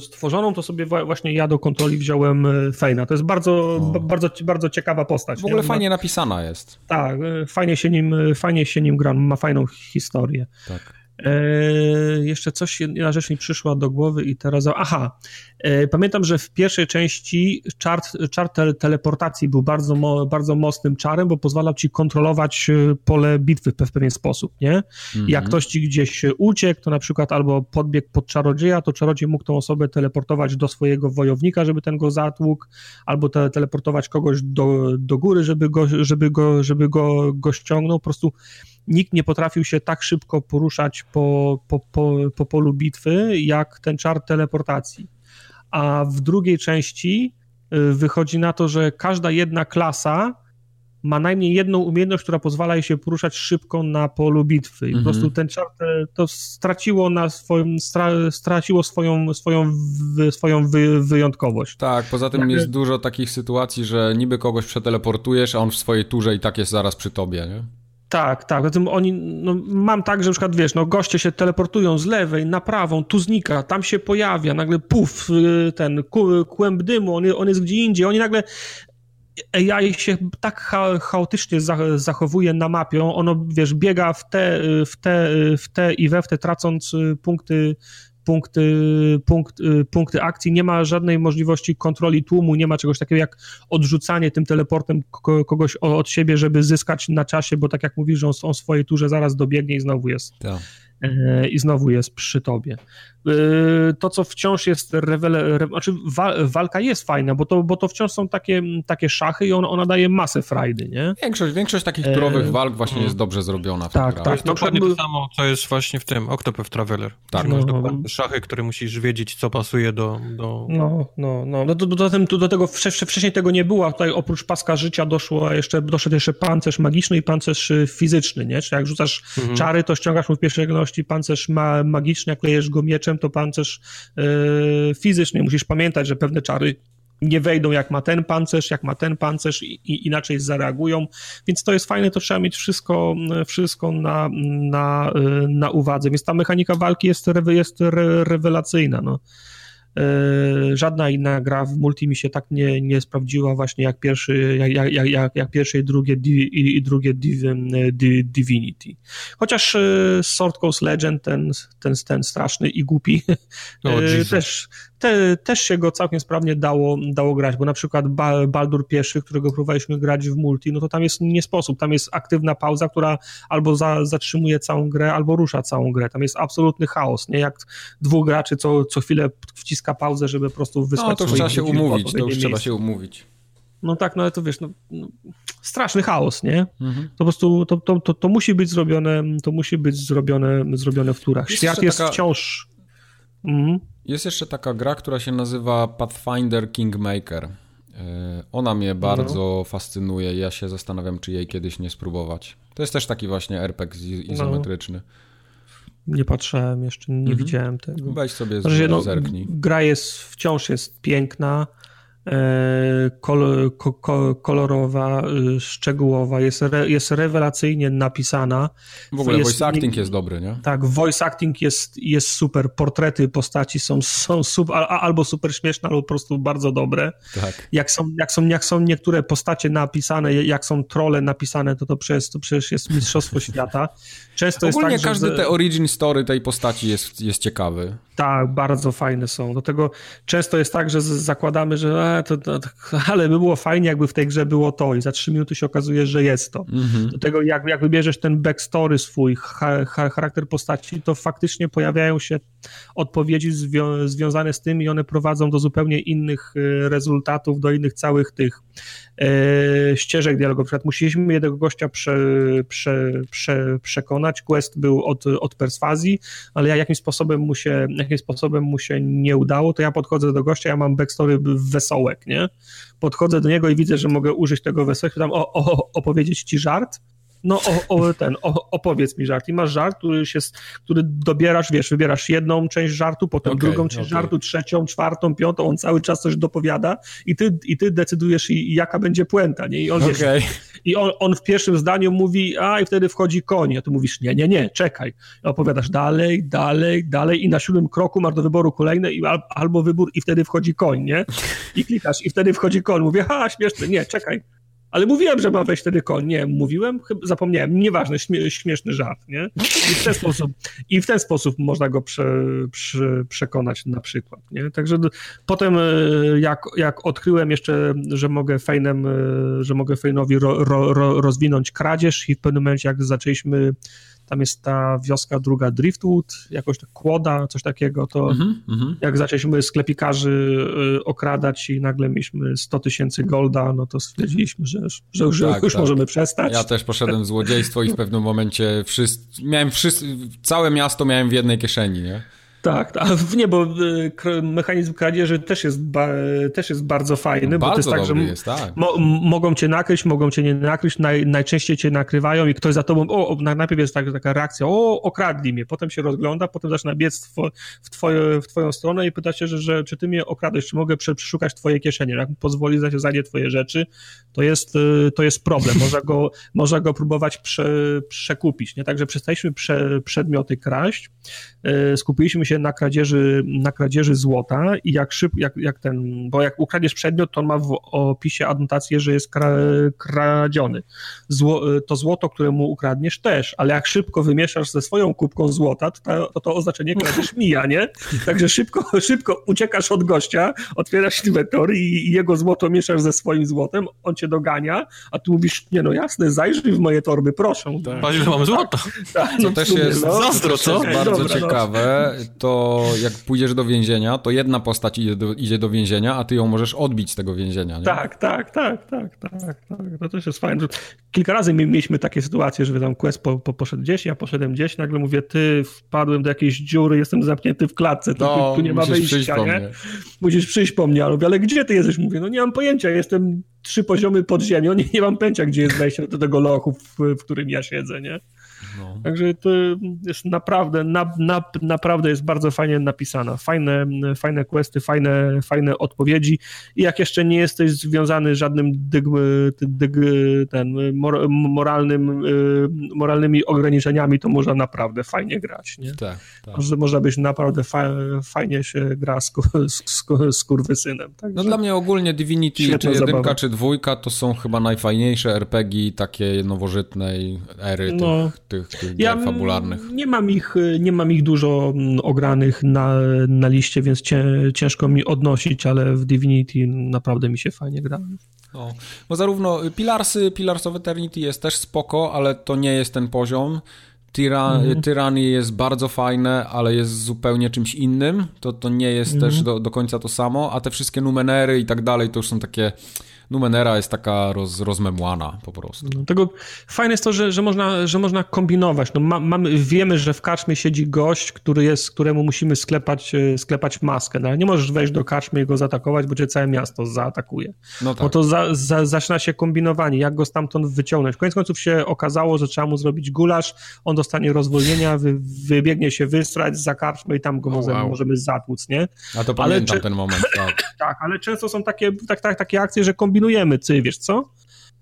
stworzoną, to sobie właśnie ja do kontroli wziąłem Fejna. To jest bardzo, b- bardzo, bardzo ciekawa postać. W ogóle nie? Fajnie napisana jest. Tak, fajnie się nim, fajnie się nim gra, ma fajną historię. Tak. Eee, jeszcze coś, jedna rzecz mi przyszła do głowy i teraz... Aha, eee, pamiętam, że w pierwszej części czar, czar te, teleportacji był bardzo, mo, bardzo mocnym czarem, bo pozwalał ci kontrolować pole bitwy w pewien sposób, nie? Mm-hmm. Jak ktoś ci gdzieś uciekł, to na przykład albo podbiegł pod czarodzieja, to czarodziej mógł tą osobę teleportować do swojego wojownika, żeby ten go zatłukł, albo te, teleportować kogoś do, do góry, żeby go, żeby go, żeby go, go ściągnął, po prostu... Nikt nie potrafił się tak szybko poruszać po, po, po, po polu bitwy, jak ten czar teleportacji. A w drugiej części wychodzi na to, że każda jedna klasa ma najmniej jedną umiejętność, która pozwala jej się poruszać szybko na polu bitwy. I mm-hmm. po prostu ten czar to straciło na swoim, stra, straciło swoją, swoją, w, swoją wy, wyjątkowość. Tak, poza tym tak, jest dużo takich sytuacji, że niby kogoś przeteleportujesz, a on w swojej turze i tak jest zaraz przy tobie, nie? Tak, tak. Zatem oni, no, mam tak, że na przykład, wiesz, no, goście się teleportują z lewej na prawą, tu znika, tam się pojawia, nagle puf, ten kłęb dymu, on, on jest gdzie indziej, oni nagle... A I się tak cha- chaotycznie za- zachowuje na mapie, ono, wiesz, biega w te, w te, w te i we w te, tracąc punkty, punkty, punkt, punkty akcji, nie ma żadnej możliwości kontroli tłumu, nie ma czegoś takiego jak odrzucanie tym teleportem k- kogoś od siebie, żeby zyskać na czasie, bo tak jak mówisz, że on, on w swojej turze zaraz dobiegnie i znowu jest. Tak. I znowu jest przy tobie. To, co wciąż jest rewel... znaczy walka jest fajna, bo to, bo to wciąż są takie, takie szachy i ona, ona daje masę frajdy, nie? Większość, większość takich turowych e... walk właśnie jest dobrze zrobiona w tak, tak, to jest dokładnie to samo, co jest właśnie w tym Octopath Traveler. Tak. No, masz szachy, które musisz wiedzieć, co pasuje do... do... No, no, no. no do, do, do, do tego wcześniej tego nie było, a tutaj oprócz paska życia doszło jeszcze, doszedł jeszcze pancerz magiczny i pancerz fizyczny, nie? Czyli jak rzucasz mhm. czary, to ściągasz mu w pierwszej kolejności pancerz ma magiczny, jak klejesz go mieczem, to pancerz yy, fizyczny. Musisz pamiętać, że pewne czary nie wejdą, jak ma ten pancerz, jak ma ten pancerz i, i inaczej zareagują. Więc to jest fajne, to trzeba mieć wszystko, wszystko na, na, yy, na uwadze. Więc ta mechanika walki jest, jest re, rewelacyjna. No. Yy, żadna inna gra w multi mi się tak nie, nie sprawdziła właśnie jak pierwszy, jak, jak, jak, jak pierwsze i drugie, di, i drugie div, di, Divinity. Chociaż yy, Sword Coast Legend, ten, ten, ten straszny i głupi, oh, yy, też, te, też się go całkiem sprawnie dało, dało grać, bo na przykład Baldur pierwszy, którego próbowaliśmy grać w multi, no to tam jest nie sposób, tam jest aktywna pauza, która albo za, zatrzymuje całą grę, albo rusza całą grę, tam jest absolutny chaos, nie jak dwóch graczy co, co chwilę wciska pauzę, żeby po prostu wysłać... No to już trzeba się umówić, to już miejsce. trzeba się umówić. No tak, no ale to wiesz, no, no, straszny chaos, nie? Mhm. To po prostu to, to, to, to musi być zrobione, to musi być zrobione, zrobione w turach. Jest Świat jest taka... wciąż... Mhm. Jest jeszcze taka gra, która się nazywa Pathfinder Kingmaker. Yy, ona mnie bardzo no. fascynuje i ja się zastanawiam, czy jej kiedyś nie spróbować. To jest też taki właśnie R P G izometryczny. No. Nie patrzyłem jeszcze, nie mhm. widziałem tego. Weź sobie znaczy, no, zerknij. Gra jest, wciąż jest piękna, kolor, kolorowa, szczegółowa, jest, re, jest rewelacyjnie napisana. W ogóle jest, voice acting jest dobry, nie? Tak, voice acting jest, jest super, portrety postaci są, są super, albo super śmieszne, albo po prostu bardzo dobre. Tak. Jak są, jak są, jak są niektóre postacie napisane, jak są trolle napisane, to to przecież, to przecież jest mistrzostwo świata. Często Ogólnie jest tak, każdy że... te origin story tej postaci jest, jest ciekawy. Tak, bardzo fajne są. Do tego często jest tak, że zakładamy, że a, to, to, ale by było fajnie, jakby w tej grze było to i za trzy minuty się okazuje, że jest to. Mm-hmm. Do tego jak, jak wybierzesz ten backstory swój, ha, ha, charakter postaci, to faktycznie pojawiają się odpowiedzi zwią- związane z tym i one prowadzą do zupełnie innych rezultatów, do innych całych tych e, ścieżek dialogu. Na przykład musieliśmy jednego gościa prze, prze, prze, przekonać. Quest był od, od perswazji, ale ja jakimś sposobem mu się jakim sposobem mu się nie udało, to ja podchodzę do gościa, ja mam backstory wesołek, nie? Podchodzę do niego i widzę, że mogę użyć tego wesołek, pytam, o, o, opowiedzieć ci żart? No o, o, ten, o, opowiedz mi żart. I masz żart, który, się, który dobierasz, wiesz, wybierasz jedną część żartu, potem okay, drugą część okay. żartu, trzecią, czwartą, piątą, on cały czas coś dopowiada i ty, i ty decydujesz, i, i jaka będzie puenta, nie? I on, wiesz, okay. i on, on w pierwszym zdaniu mówi, a i wtedy wchodzi koń, a ty mówisz, nie, nie, nie, czekaj. I opowiadasz dalej, dalej, dalej i na siódmym kroku masz do wyboru kolejny i al, albo wybór i wtedy wchodzi koń, nie? I klikasz i wtedy wchodzi koń, mówię, ha, śmieszny, nie, czekaj. Ale mówiłem, że ma wejść wtedy koń. Nie, mówiłem? Chyba zapomniałem. Nieważne, śmie- śmieszny żart, nie? I w ten sposób, i w ten sposób można go prze, prze, przekonać na przykład, nie? Także d- potem jak, jak odkryłem jeszcze, że mogę fejnem, że mogę fejnowi ro, ro, ro, rozwinąć kradzież i w pewnym momencie jak zaczęliśmy, tam jest ta wioska druga Driftwood, jakoś tak Kłoda, coś takiego, to mhm, jak zaczęliśmy sklepikarzy okradać i nagle mieliśmy sto tysięcy golda, no to stwierdziliśmy, że, że, że tak, już tak. możemy przestać. Ja też poszedłem w złodziejstwo i w pewnym momencie wszyscy, miałem wszyscy, całe miasto miałem w jednej kieszeni, nie? Tak, tak, nie, bo mechanizm kradzieży też jest, ba, też jest bardzo fajny, bardzo bo to jest tak, że jest, tak. Mo, mogą cię nakryć, mogą cię nie nakryć, naj, najczęściej cię nakrywają i ktoś za tobą, o, o najpierw jest tak, taka reakcja, o, okradli mnie, potem się rozgląda, potem zaczyna biec w, w, twoje, w twoją stronę i pyta się, że, że czy ty mnie okradłeś, czy mogę przeszukać twoje kieszenie, jak pozwoli za się zajmie twoje rzeczy, to jest, to jest problem, można go, można go próbować prze, przekupić, nie? Także przestaliśmy prze, przedmioty kraść, skupiliśmy się na kradzieży, na kradzieży złota i jak szybko, jak, jak ten, bo jak ukradniesz przedmiot, to on ma w opisie adnotację, że jest kra, kradziony. Zło, to złoto, które mu ukradniesz też, ale jak szybko wymieszasz ze swoją kubką złota, to ta, to, to oznaczenie kradzież mija, nie? Także szybko, szybko uciekasz od gościa, otwierasz inwentory i, i jego złoto mieszasz ze swoim złotem, on cię dogania, a ty mówisz, nie no jasne, zajrzyj w moje torby, proszę. Tak. Patrz, że mam złoto. Tak, no, to też sumie, jest no, zazdro, co? Jest bardzo dobra, ciekawe. No. To jak pójdziesz do więzienia, to jedna postać idzie do, idzie do więzienia, a ty ją możesz odbić z tego więzienia, nie? Tak, tak, tak, tak, tak, tak. No to jest fajne. Kilka razy mieliśmy takie sytuacje, że tam quest po, po, poszedł gdzieś, ja poszedłem gdzieś, nagle mówię, ty, wpadłem do jakiejś dziury, jestem zamknięty w klatce, tu, no, tu nie ma wyjścia, nie? Musisz przyjść po mnie, ale, ale gdzie ty jesteś? Mówię, no nie mam pojęcia, jestem trzy poziomy pod ziemią, nie, nie mam pojęcia, gdzie jest wejście do tego lochu, w, w którym ja siedzę, nie? No. Także to jest naprawdę, na, na, naprawdę jest bardzo fajnie napisana. Fajne, fajne questy, fajne, fajne odpowiedzi. I jak jeszcze nie jesteś związany żadnym dyg, dyg, ten, mor, moralnym, moralnymi ograniczeniami, to można naprawdę fajnie grać. Nie? Tak, tak. Można, można być naprawdę fa, fajnie się gra z, z, z kurwysynem. Także no dla mnie ogólnie Divinity, czy jedynka, zabawa. Czy dwójka, to są chyba najfajniejsze er pe gie takiej nowożytnej ery tych, no. tych, tych ja gier fabularnych. Nie mam ich, nie mam ich dużo ogranych na, na liście, więc ciężko mi odnosić, ale w Divinity naprawdę mi się fajnie gra. No, bo zarówno Pilarsy, Pillars of Eternity jest też spoko, ale to nie jest ten poziom. Tyran, mhm. Tyranie jest bardzo fajne, ale jest zupełnie czymś innym. To, to nie jest mhm. też do, do końca to samo, a te wszystkie Numenery i tak dalej to już są takie... Numenera jest taka roz, rozmemłana po prostu. No, tego fajne jest to, że, że, można, że można kombinować. No, ma, mamy, wiemy, że w karczmie siedzi gość, który jest, któremu musimy sklepać, sklepać maskę. No, nie możesz wejść do karczmy i go zaatakować, bo cię całe miasto zaatakuje. No tak. Bo to za, za, zaczyna się kombinowanie, jak go stamtąd wyciągnąć. Koniec końców się okazało, że trzeba mu zrobić gulasz, on dostanie rozwolnienia, wy, wybiegnie się wysrać za karczmę i tam go oh, możemy, wow. możemy zatłuc, nie? A to pamiętam ale, ten moment. Tak. tak, ale często są takie, tak, tak, takie akcje, że kombinowanie kombinujemy, ty wiesz co?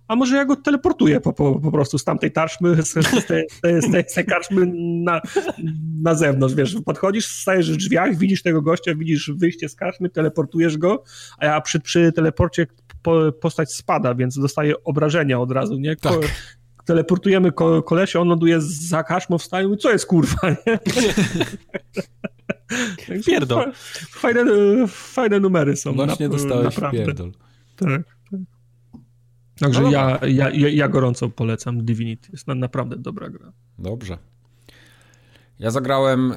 A może ja go teleportuję po, po, po prostu z tamtej tarczmy, z, z, tej, z, tej, z tej karczmy na, na zewnątrz, wiesz, podchodzisz, stajesz w drzwiach, widzisz tego gościa, widzisz wyjście z karczmy, teleportujesz go, a ja przy, przy teleporcie po, postać spada, więc dostaję obrażenia od razu, nie? Ko- tak. Teleportujemy ko- kolesia, on ląduje za karczmą, wstaje i co jest kurwa, nie? Pierdol. Fajne, fajne numery są. Właśnie na, dostałeś naprawdę. Pierdol. Tak, tak. Także no ja, ja, ja, ja gorąco polecam Divinity. Jest naprawdę dobra gra. Dobrze. Ja zagrałem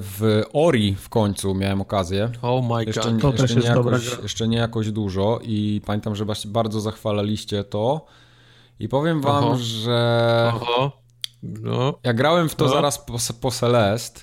w Ori w końcu, miałem okazję. Oh my god, jeszcze, to jeszcze też jest jakoś, dobra gra. Jeszcze nie jakoś dużo i pamiętam, że bardzo zachwalaliście to i powiem wam, Aha. że Aha. No. ja grałem w to no. zaraz po, po Celeste.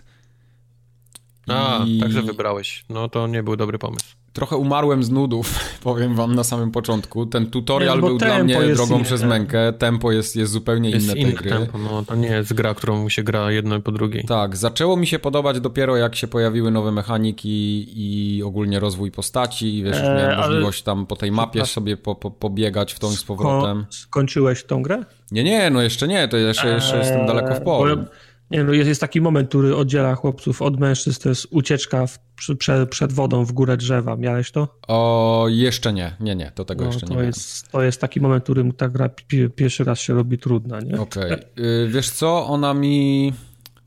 A, i... także wybrałeś. No to nie był dobry pomysł. Trochę umarłem z nudów, powiem wam na samym początku. Ten tutorial nie, był dla mnie drogą inne. Przez mękę. Tempo jest, jest zupełnie jest inne tej gry. Tempo, no, to nie jest gra, którą się gra jedno po drugiej. Tak, zaczęło mi się podobać dopiero jak się pojawiły nowe mechaniki i ogólnie rozwój postaci. I wiesz, eee, miałem ale... możliwość tam po tej mapie sobie po, po, pobiegać w tą i z powrotem. Skończyłeś tą grę? Nie, nie, no jeszcze nie. To jeszcze, jeszcze eee, jestem daleko w polu. Bo... Nie, no jest, jest taki moment, który oddziela chłopców od mężczyzn, to jest ucieczka w, prze, przed wodą w górę drzewa. Miałeś to? O, jeszcze nie. Nie, nie, to tego no, jeszcze to nie jest, miałem. To jest taki moment, w którym ta gra pi- pierwszy raz się robi trudna, nie? Okej. Okay. Wiesz co, ona mi...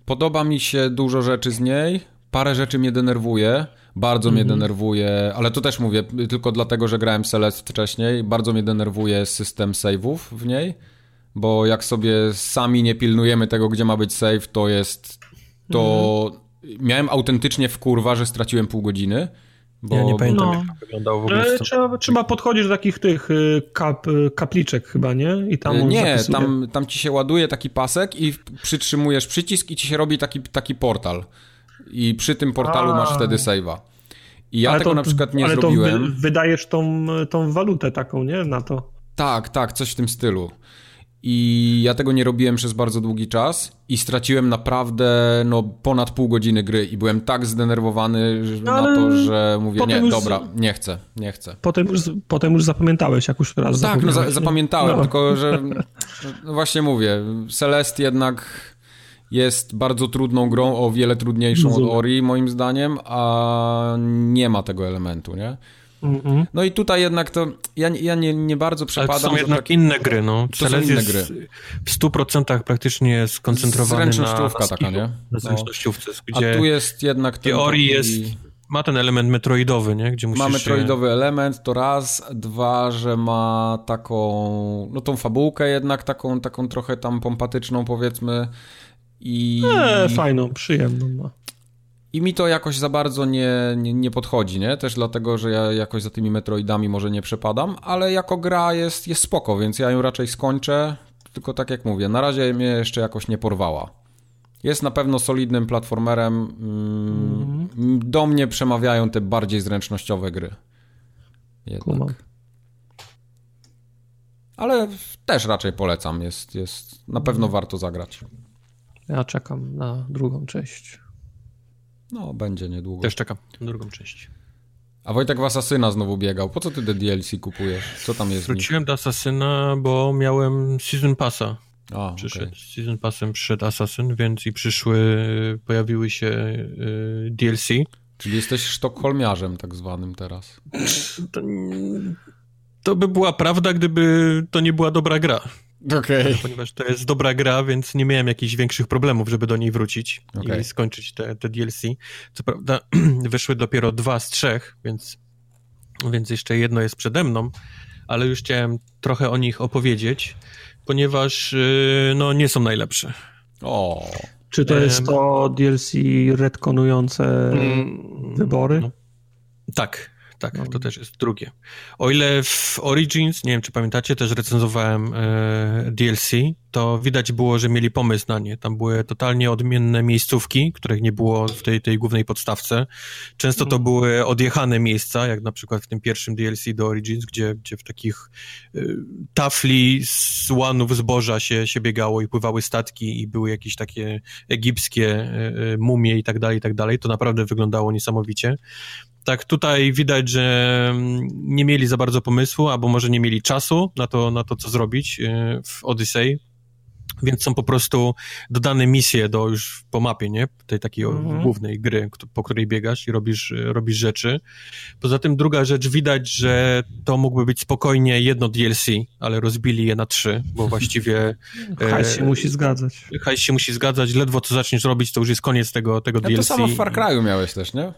Podoba mi się dużo rzeczy z niej, parę rzeczy mnie denerwuje, bardzo mm-hmm. mnie denerwuje, ale to też mówię, tylko dlatego, że grałem Celeste wcześniej, bardzo mnie denerwuje system save'ów w niej. Bo jak sobie sami nie pilnujemy tego, gdzie ma być save, to jest... To mhm. miałem autentycznie wkurwa, że straciłem pół godziny. Bo... Ja nie pamiętam, no. jak to wyglądało w ogóle. Ale trzeba, trzeba podchodzić do takich tych kap, kapliczek chyba, nie? I tam nie, tam, tam ci się ładuje taki pasek i przytrzymujesz przycisk i ci się robi taki, taki portal. i przy tym portalu A. masz wtedy save'a. I ja ale tego to, na przykład nie ale zrobiłem. Ale to wy, wydajesz tą, tą walutę taką, nie? Na to. Tak, tak, coś w tym stylu. I ja tego nie robiłem przez bardzo długi czas i straciłem naprawdę no, ponad pół godziny gry i byłem tak zdenerwowany na to, że mówię, nie, już... dobra, nie chcę, nie chcę. Potem już, potem już zapamiętałeś, jak już raz tak, no, za, zapamiętałem, no. Tylko że no, właśnie mówię, Celeste jednak jest bardzo trudną grą, o wiele trudniejszą od Ori moim zdaniem, a nie ma tego elementu, nie? Mm-mm. No i tutaj jednak to ja, ja nie, nie bardzo przepadam. Ale to są jednak tak... inne gry, no. To Celeste jest gry. W stu procentach praktycznie skoncentrowany na... taka, skilu, nie? Na zręcznościówce, no. Gdzie... A tu jest jednak... Ten Ori jest... ma ten element metroidowy, nie? Gdzie musisz ma metroidowy się... element, to raz, dwa, że ma taką... No tą fabułkę jednak, taką, taką trochę tam pompatyczną powiedzmy i... E, fajną, przyjemną ma. I mi to jakoś za bardzo nie, nie, nie podchodzi, nie? Też dlatego, że ja jakoś za tymi Metroidami może nie przepadam, ale jako gra jest, jest spoko, więc ja ją raczej skończę, tylko tak jak mówię, na razie mnie jeszcze jakoś nie porwała. Jest na pewno solidnym platformerem, mm, mm. do mnie przemawiają te bardziej zręcznościowe gry. Jednak. Ale też raczej polecam, jest, jest na pewno warto zagrać. Ja czekam na drugą część. No, będzie niedługo. Też czekam na drugą część. A Wojtek w Asasyna znowu biegał. Po co ty te D L C kupujesz? Co tam jest? Wróciłem do Asasyna, bo miałem Season Passa. A, przyszedł. Okay. Season Passem przyszedł Asasyn, więc i przyszły, pojawiły się y, D L C. Czyli jesteś sztokholmiarzem tak zwanym teraz. To, to by była prawda, gdyby to nie była dobra gra. Okay. Ponieważ to jest dobra gra, więc nie miałem jakichś większych problemów, żeby do niej wrócić okay. i skończyć te, te D L C. Co prawda wyszły dopiero dwa z trzech, więc, więc jeszcze jedno jest przede mną, ale już chciałem trochę o nich opowiedzieć, ponieważ yy, no, nie są najlepsze. O. Czy to jest to D L C retkonujące mm, wybory? No. Tak. Tak, no. To też jest drugie. O ile w Origins, nie wiem czy pamiętacie, też recenzowałem e, D L C, to widać było, że mieli pomysł na nie. Tam były totalnie odmienne miejscówki, których nie było w tej, tej głównej podstawce. Często to były odjechane miejsca, jak na przykład w tym pierwszym D L C do Origins, gdzie, gdzie w takich e, tafli z łanów zboża się, się biegało i pływały statki i były jakieś takie egipskie e, mumie i tak dalej, i tak dalej. To naprawdę wyglądało niesamowicie. Tak, tutaj widać, że nie mieli za bardzo pomysłu, albo może nie mieli czasu na to, na to co zrobić w Odyssey, więc są po prostu dodane misje do już po mapie, nie? Tej takiej mhm. głównej gry, po której biegasz i robisz, robisz rzeczy. Poza tym druga rzecz, widać, że to mógłby być spokojnie jedno D L C, ale rozbili je na trzy, bo właściwie... Hajs się musi zgadzać. Hajs się musi zgadzać, ledwo co zaczniesz robić, to już jest koniec tego, tego ja D L C. To samo w Far Cry'u miałeś też, nie?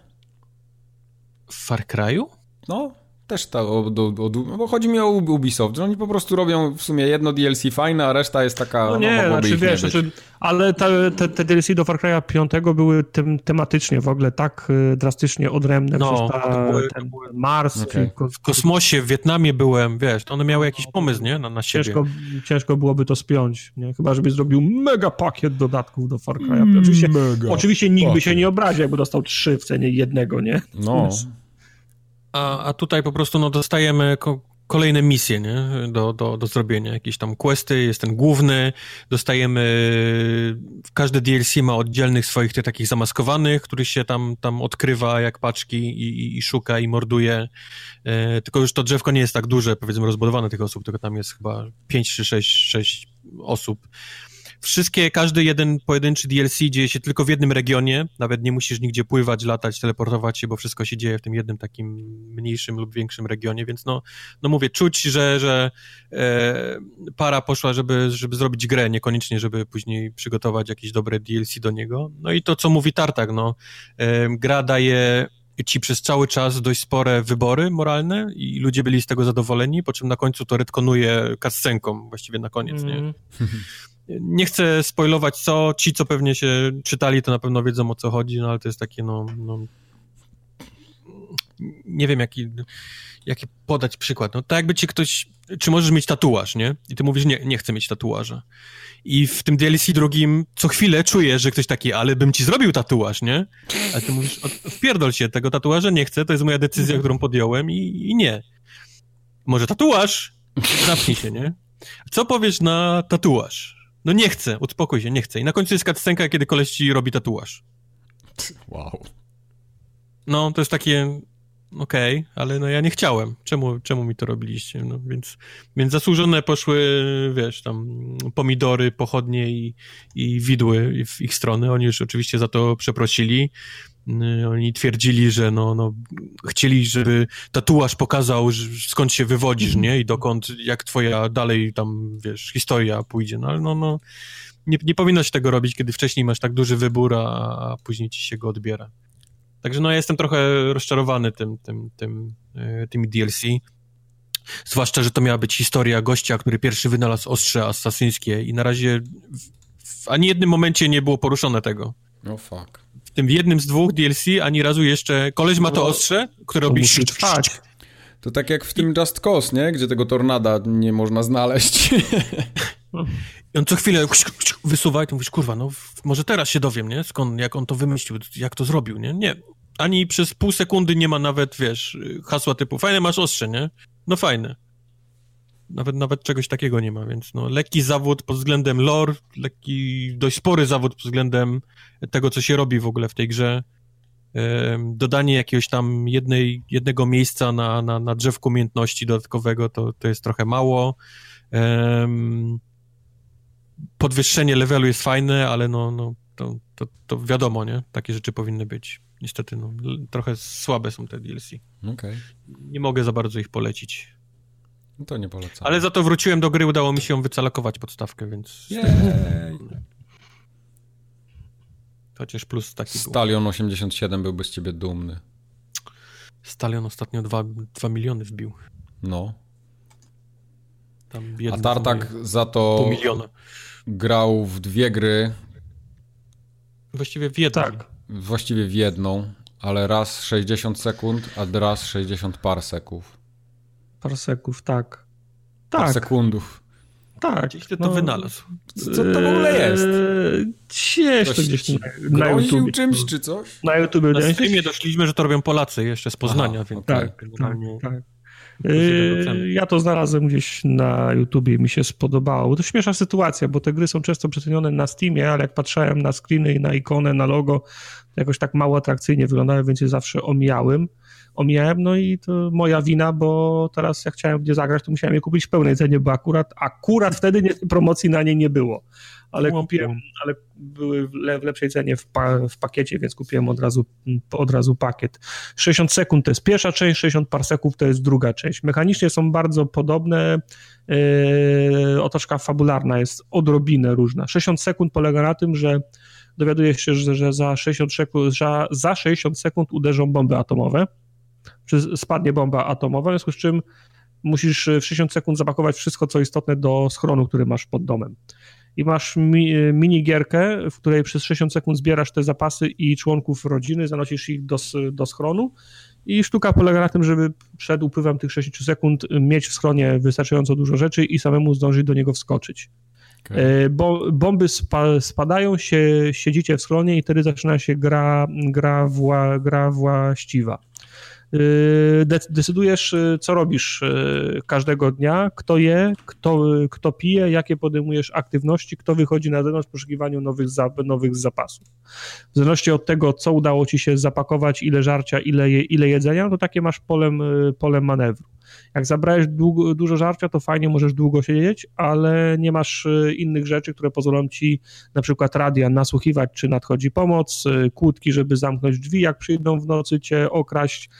W Far Cry'u? No, też ta, o, do, o, bo chodzi mi o Ubisoft, że oni po prostu robią w sumie jedno D L C fajne, a reszta jest taka... No nie, no, znaczy wiesz, nie znaczy, ale te, te, te D L C do Far Cry'a piątego były tym, tematycznie w ogóle tak y, drastycznie odrębne. No, ta, to były, ten Mars... Okay. Ko- w kosmosie, w Wietnamie byłem, wiesz, to one miały jakiś pomysł, nie, na, na siebie. Ciężko, ciężko byłoby to spiąć, nie? Chyba żebyś zrobił mega pakiet dodatków do Far Cry'a. Mm, oczywiście, oczywiście nikt by się nie obraził, jakby dostał trzy w cenie jednego, nie? No... A, a tutaj po prostu no, dostajemy ko- kolejne misje, nie? Do, do, do zrobienia. Jakieś tam questy, jest ten główny, dostajemy... Każdy D L C ma oddzielnych swoich tych takich zamaskowanych, który się tam, tam odkrywa jak paczki i, i, i szuka i morduje. E, tylko już to drzewko nie jest tak duże, powiedzmy rozbudowane tych osób, tylko tam jest chyba pięć czy sześć osób. Wszystkie, każdy jeden pojedynczy D L C dzieje się tylko w jednym regionie, nawet nie musisz nigdzie pływać, latać, teleportować się, bo wszystko się dzieje w tym jednym takim mniejszym lub większym regionie, więc no, no mówię, czuć, że, że e, para poszła, żeby, żeby zrobić grę, niekoniecznie, żeby później przygotować jakieś dobre D L C do niego. No i to, co mówi Tartak, no, e, gra daje ci przez cały czas dość spore wybory moralne i ludzie byli z tego zadowoleni, po czym na końcu to retkonuje cutscenką, właściwie na koniec, mm. nie? Nie chcę spoilować co, ci co pewnie się czytali to na pewno wiedzą o co chodzi, no ale to jest takie no, no nie wiem jaki, jaki podać przykład, no tak jakby ci ktoś, czy możesz mieć tatuaż, nie? I ty mówisz, nie, nie chcę mieć tatuaża. I w tym D L C drugim co chwilę czujesz, że ktoś taki, ale bym ci zrobił tatuaż, nie? Ale ty mówisz, wpierdol się, tego tatuaża nie chcę, to jest moja decyzja, którą podjąłem i, i nie. Może tatuaż? Zapnij się, nie? Co powiesz na tatuaż? No nie chcę, uspokój się, nie chcę. I na końcu jest cutscenka, kiedy koleś ci robi tatuaż. Wow. No, to jest takie, okej, okay, ale no ja nie chciałem. Czemu, czemu mi to robiliście? No więc, więc zasłużone poszły, wiesz, tam pomidory, pochodnie i, i widły w ich strony. Oni już oczywiście za to przeprosili. Oni twierdzili, że no, no chcieli, żeby tatuaż pokazał, że skąd się wywodzisz, nie? I dokąd, jak twoja dalej tam, wiesz, historia pójdzie. No ale no, no nie, nie powinno się tego robić, kiedy wcześniej masz tak duży wybór, a później ci się go odbiera. Także no ja jestem trochę rozczarowany tym, tym, tym, tymi D L C. Zwłaszcza, że to miała być historia gościa, który pierwszy wynalazł ostrze asasyńskie i na razie w ani jednym momencie nie było poruszone tego. No fuck. W tym jednym z dwóch D L C ani razu jeszcze koleś ma to ostrze, które robi tak. To tak jak w tym Just Cause, nie? Gdzie tego tornada nie można znaleźć. I on co chwilę wysuwa i ty mówisz, kurwa, no może teraz się dowiem, nie? Skąd, jak on to wymyślił, jak to zrobił, nie? Nie. Ani przez pół sekundy nie ma nawet, wiesz, hasła typu fajne masz ostrze, nie? No fajne. Nawet, nawet czegoś takiego nie ma, więc no lekki zawód pod względem lore, lekki, dość spory zawód pod względem tego, co się robi w ogóle w tej grze. Dodanie jakiegoś tam jednej, jednego miejsca na, na, na drzewku umiejętności dodatkowego to, to jest trochę mało. Podwyższenie levelu jest fajne, ale no, no to, to, to wiadomo, nie? Takie rzeczy powinny być. Niestety, no, trochę słabe są te D L C. Okay. Nie mogę za bardzo ich polecić. No to nie polecam. Ale za to wróciłem do gry, udało mi się ją wycalakować podstawkę, więc... Chociaż plus taki Stalion był. osiemdziesiąt siedem byłby z ciebie dumny. Stalion ostatnio dwa miliony wbił. No. Tam a Tartak za to grał w dwie gry. Właściwie w jedną. Tak. Właściwie w jedną, ale raz sześćdziesiąt sekund, a raz sześćdziesiąt parseków. Parseków, tak. Tak. Parsekundów. Tak. Gdzieś ty to no, wynalazł. Co to w ogóle jest? Gdzieś to gdzieś na, na YouTube. czymś czy coś? Na YouTube. Na Steamie gdzieś... doszliśmy, że to robią Polacy jeszcze z Poznania. Aha, więc okay. Tak, tak, tak. Ja to znalazłem gdzieś na YouTubie i mi się spodobało. To śmieszna sytuacja, bo te gry są często przecenione na Steamie, ale jak patrzyłem na screeny i na ikonę, na logo, jakoś tak mało atrakcyjnie wyglądały, więc je zawsze omijałem. omijałem. No i to moja wina, bo teraz jak chciałem gdzie zagrać, to musiałem je kupić w pełnej cenie, bo akurat, akurat wtedy nie, promocji na nie nie było. Ale kupiłem, ale były w, le, w lepszej cenie w, pa, w pakiecie, więc kupiłem od razu, od razu pakiet. sześćdziesiąt sekund to jest pierwsza część, sześćdziesiąt parseków to jest druga część. Mechanicznie są bardzo podobne, yy, otoczka fabularna jest odrobinę różna. sześćdziesiąt sekund polega na tym, że dowiaduje się, że, że za, sześćdziesiąt sekund, że za sześćdziesiąt sekund uderzą bomby atomowe, czy spadnie bomba atomowa, w związku z czym musisz w sześćdziesiąt sekund zapakować wszystko, co istotne do schronu, który masz pod domem. I masz mi, minigierkę, w której przez sześćdziesiąt sekund zbierasz te zapasy i członków rodziny, zanosisz ich do, do schronu i sztuka polega na tym, żeby przed upływem tych sześćdziesięciu sekund mieć w schronie wystarczająco dużo rzeczy i samemu zdążyć do niego wskoczyć. Okay. Bo, bomby spa, spadają, się, siedzicie w schronie i wtedy zaczyna się gra, gra, wła, gra właściwa. Decydujesz, co robisz każdego dnia, kto je, kto, kto pije, jakie podejmujesz aktywności, kto wychodzi na zewnątrz w poszukiwaniu nowych, za, nowych zapasów. W zależności od tego, co udało ci się zapakować, ile żarcia, ile, ile jedzenia, to takie masz pole, pole manewru. Jak zabrałeś długo, dużo żarcia, to fajnie możesz długo siedzieć, ale nie masz innych rzeczy, które pozwolą ci na przykład radia nasłuchiwać, czy nadchodzi pomoc, kłódki, żeby zamknąć drzwi, jak przyjdą w nocy cię okraść,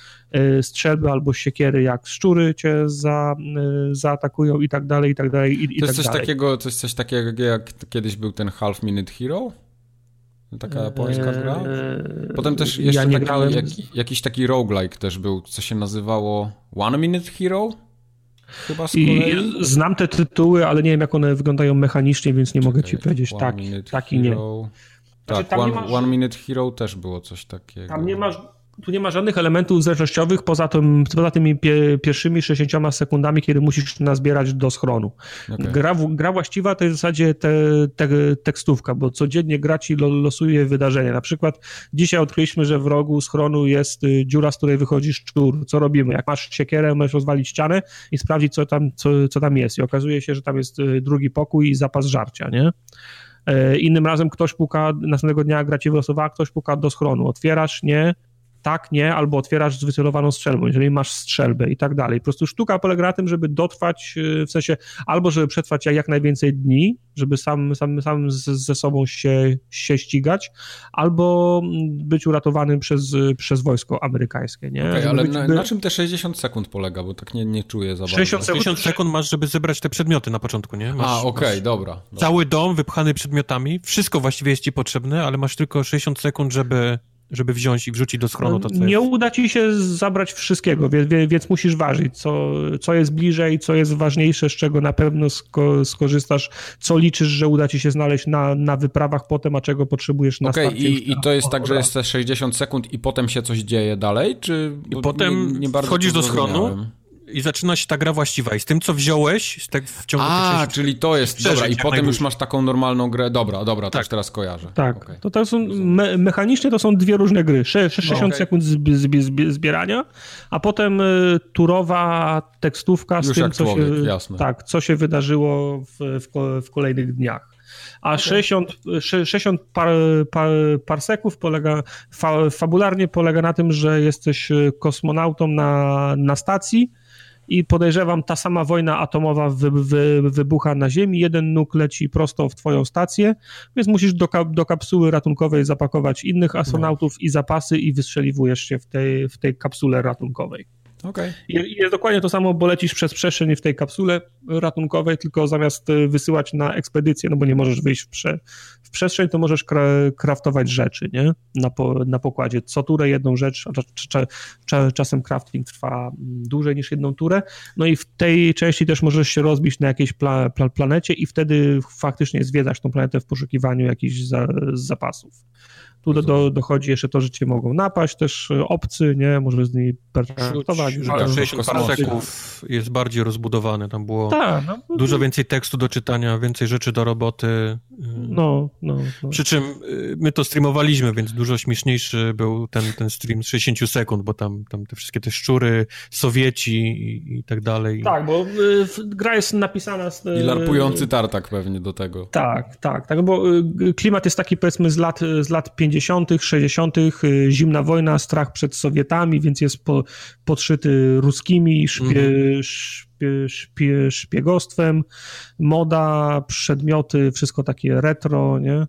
strzelby albo siekiery, jak szczury cię za, zaatakują i tak dalej, i tak dalej, i, i to jest tak coś dalej. Takiego, to jest coś takiego, jak kiedyś był ten Half Minute Hero? Taka polska eee, gra? Potem też jeszcze ja taki, jak, jakiś taki roguelike też był, co się nazywało One Minute Hero? Chyba z kolei. Znam te tytuły, ale nie wiem, jak one wyglądają mechanicznie, więc nie Czekaj, mogę ci powiedzieć. Tak, taki, taki nie. Tak, znaczy, one, masz... One Minute Hero też było coś takiego. Tam nie masz... tu nie ma żadnych elementów zależnościowych poza, tym, poza tymi pie, pierwszymi sześćdziesięcioma sekundami, kiedy musisz nazbierać do schronu. Okay. Gra, gra właściwa to jest w zasadzie te, te, tekstówka, bo codziennie gra ci losuje wydarzenia. Na przykład dzisiaj odkryliśmy, że w rogu schronu jest dziura, z której wychodzi szczur. Co robimy? Jak masz siekierę, możesz rozwalić ścianę i sprawdzić, co tam, co, co tam jest. I okazuje się, że tam jest drugi pokój i zapas żarcia, nie? Innym razem ktoś puka, następnego dnia gra ci wylosowa, ktoś puka do schronu. Otwierasz, nie, tak, nie, albo otwierasz z wycelowaną strzelbą, jeżeli masz strzelbę i tak dalej. Po prostu sztuka polega na tym, żeby dotrwać, w sensie albo żeby przetrwać jak najwięcej dni, żeby sam, sam, sam z, ze sobą się, się ścigać, albo być uratowanym przez, przez wojsko amerykańskie. Nie? Okay, ale być, na, by... na czym te sześćdziesiąt sekund polega, bo tak nie, nie czuję za bardzo. sześćdziesiąt sekund masz, żeby zebrać te przedmioty na początku, nie? Masz, A, okej, okay, dobra, dobra. Cały dom wypchany przedmiotami, wszystko właściwie jest ci potrzebne, ale masz tylko sześćdziesiąt sekund, żeby... żeby wziąć i wrzucić do schronu to, co jest. Nie uda ci się zabrać wszystkiego, więc, więc musisz ważyć, co, co jest bliżej, co jest ważniejsze, z czego na pewno sko- skorzystasz, co liczysz, że uda ci się znaleźć na, na wyprawach potem, a czego potrzebujesz na okay, starcie. Okej, i, i to jest tak, że jest te sześćdziesiąt sekund i potem się coś dzieje dalej? Czy I potem nie, nie wchodzisz do schronu i zaczyna się ta gra właściwa i z tym, co wziąłeś tak w ciągu A, tych sześć... czyli to jest, dobra, i potem już masz taką normalną grę, dobra, dobra, tak. To już teraz kojarzę. Tak, okay. to, to są, me, mechanicznie to są dwie różne gry, sześćdziesiąt okay. sekund zb, zb, zb, zbierania, a potem y, turowa tekstówka z już tym, co, człowiek, się, jasne. Tak, co się wydarzyło w, w, w kolejnych dniach. A sześćdziesiąt, sześćdziesiąt par, par, parseków polega, fa, fabularnie polega na tym, że jesteś kosmonautą na, na stacji i podejrzewam, ta sama wojna atomowa wy, wy, wybucha na Ziemi, jeden nóg leci prosto w twoją stację, więc musisz do, ka, do kapsuły ratunkowej zapakować innych astronautów no. i zapasy i wystrzeliwujesz się w tej, w tej kapsule ratunkowej. Okay. I, I jest dokładnie to samo, bo lecisz przez przestrzeń w tej kapsule ratunkowej, tylko zamiast wysyłać na ekspedycję, no bo nie możesz wyjść w, prze, w przestrzeń, to możesz kraftować rzeczy, nie? Na, po, na pokładzie. Co turę jedną rzecz, a cza, cza, czasem crafting trwa dłużej niż jedną turę. No i w tej części też możesz się rozbić na jakiejś pla, pla, planecie i wtedy faktycznie zwiedzać tą planetę w poszukiwaniu jakichś za, zapasów. Tu do, do, dochodzi jeszcze to, że cię mogą napaść też obcy, nie? Może z niej perspektować. sześćdziesiąt parseków jest bardziej rozbudowane, tam było Ta, no, dużo więcej tekstu do czytania, więcej rzeczy do roboty. No, no, no. Przy czym my to streamowaliśmy, więc dużo śmieszniejszy był ten, ten stream z sześćdziesięciu sekund, bo tam, tam te wszystkie te szczury, Sowieci i, i tak dalej. Tak, bo gra jest napisana... Z, I larpujący tartak pewnie do tego. Tak, tak, tak, bo klimat jest taki, powiedzmy, z lat, z lat pięćdziesiątych pięćdziesiątych, sześćdziesiątych, zimna wojna, strach przed Sowietami, więc jest po, podszyty ruskimi, szpie, mm. szpie, szpie, szpiegostwem, moda, przedmioty, wszystko takie retro, nie?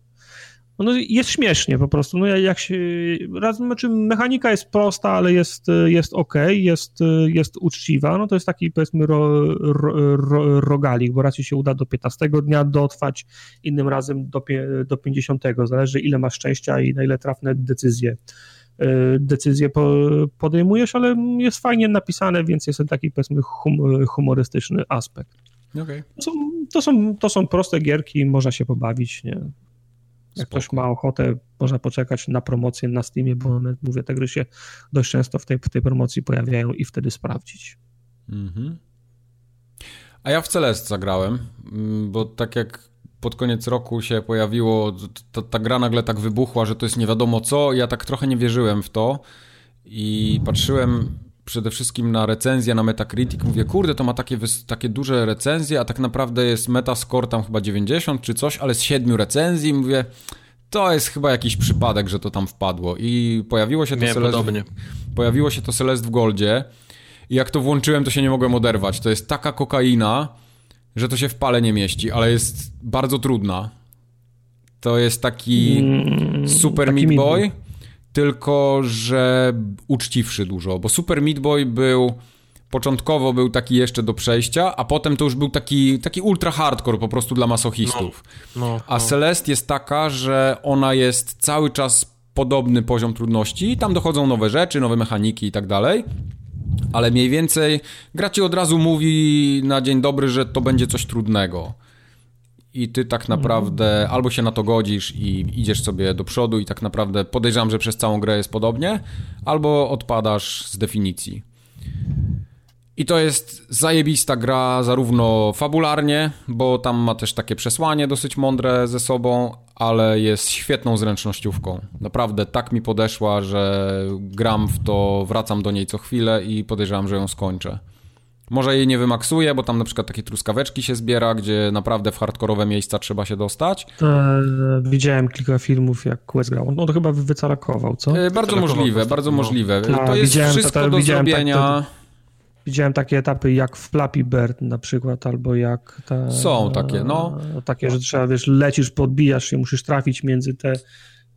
No jest śmiesznie po prostu, no jak się, znaczy mechanika jest prosta, ale jest, jest okej, okay, jest, jest uczciwa, no to jest taki powiedzmy ro, ro, ro, rogalik, bo raz ci się uda do piętnastego dnia dotrwać, innym razem do, do pięćdziesiątego, zależy ile masz szczęścia i na ile trafne decyzje, decyzje podejmujesz, ale jest fajnie napisane, więc jest taki powiedzmy hum, humorystyczny aspekt. Okay. To, są, to, są, to są proste gierki, można się pobawić, nie? Jak Spoko. Ktoś ma ochotę, można poczekać na promocję na Steamie, bo one, mówię, te gry się dość często w tej, w tej promocji pojawiają i wtedy sprawdzić. Mm-hmm. A ja w Celeste zagrałem, bo tak jak pod koniec roku się pojawiło, ta, ta gra nagle tak wybuchła, że to jest nie wiadomo co, ja tak trochę nie wierzyłem w to i patrzyłem przede wszystkim na recenzję, na Metacritic, mówię, kurde, to ma takie, takie duże recenzje, a tak naprawdę jest metascore tam chyba dziewięćdziesiąt czy coś, ale z siedmiu recenzji, mówię, to jest chyba jakiś przypadek, że to tam wpadło i pojawiło się to nie, Celeste, podobnie. Pojawiło się to Celeste w Goldzie i jak to włączyłem, to się nie mogłem oderwać, to jest taka kokaina, że to się w pale nie mieści, ale jest bardzo trudna, to jest taki mm, super taki Meat Boy, Meat Boy. Tylko że uczciwszy dużo, bo Super Meat Boy był, początkowo był taki jeszcze do przejścia, a potem to już był taki, taki ultra hardcore po prostu dla masochistów. No, no, a no. Celeste jest taka, że ona jest cały czas podobny poziom trudności i tam dochodzą nowe rzeczy, nowe mechaniki i tak dalej, ale mniej więcej gra ci od razu mówi na dzień dobry, że to będzie coś trudnego. i ty tak naprawdę albo się na to godzisz i idziesz sobie do przodu i tak naprawdę podejrzewam, że przez całą grę jest podobnie, albo odpadasz z definicji. I to jest zajebista gra zarówno fabularnie, bo tam ma też takie przesłanie dosyć mądre ze sobą, ale jest świetną zręcznościówką. Naprawdę tak mi podeszła, że gram w to, wracam do niej co chwilę i podejrzewam, że ją skończę. Może jej nie wymaksuję, bo tam na przykład takie truskaweczki się zbiera, gdzie naprawdę w hardkorowe miejsca trzeba się dostać. E, widziałem kilka filmów, jak Quest grał. On to chyba wycalakował, co? E, bardzo możliwe, bardzo no. możliwe. Ta, to jest wszystko ta, ta, do zrobienia. Tak, to... Widziałem takie etapy jak w Flappy Bird na przykład, albo jak te... Są takie, no. Takie, że trzeba, wiesz, lecisz, podbijasz się, musisz trafić między te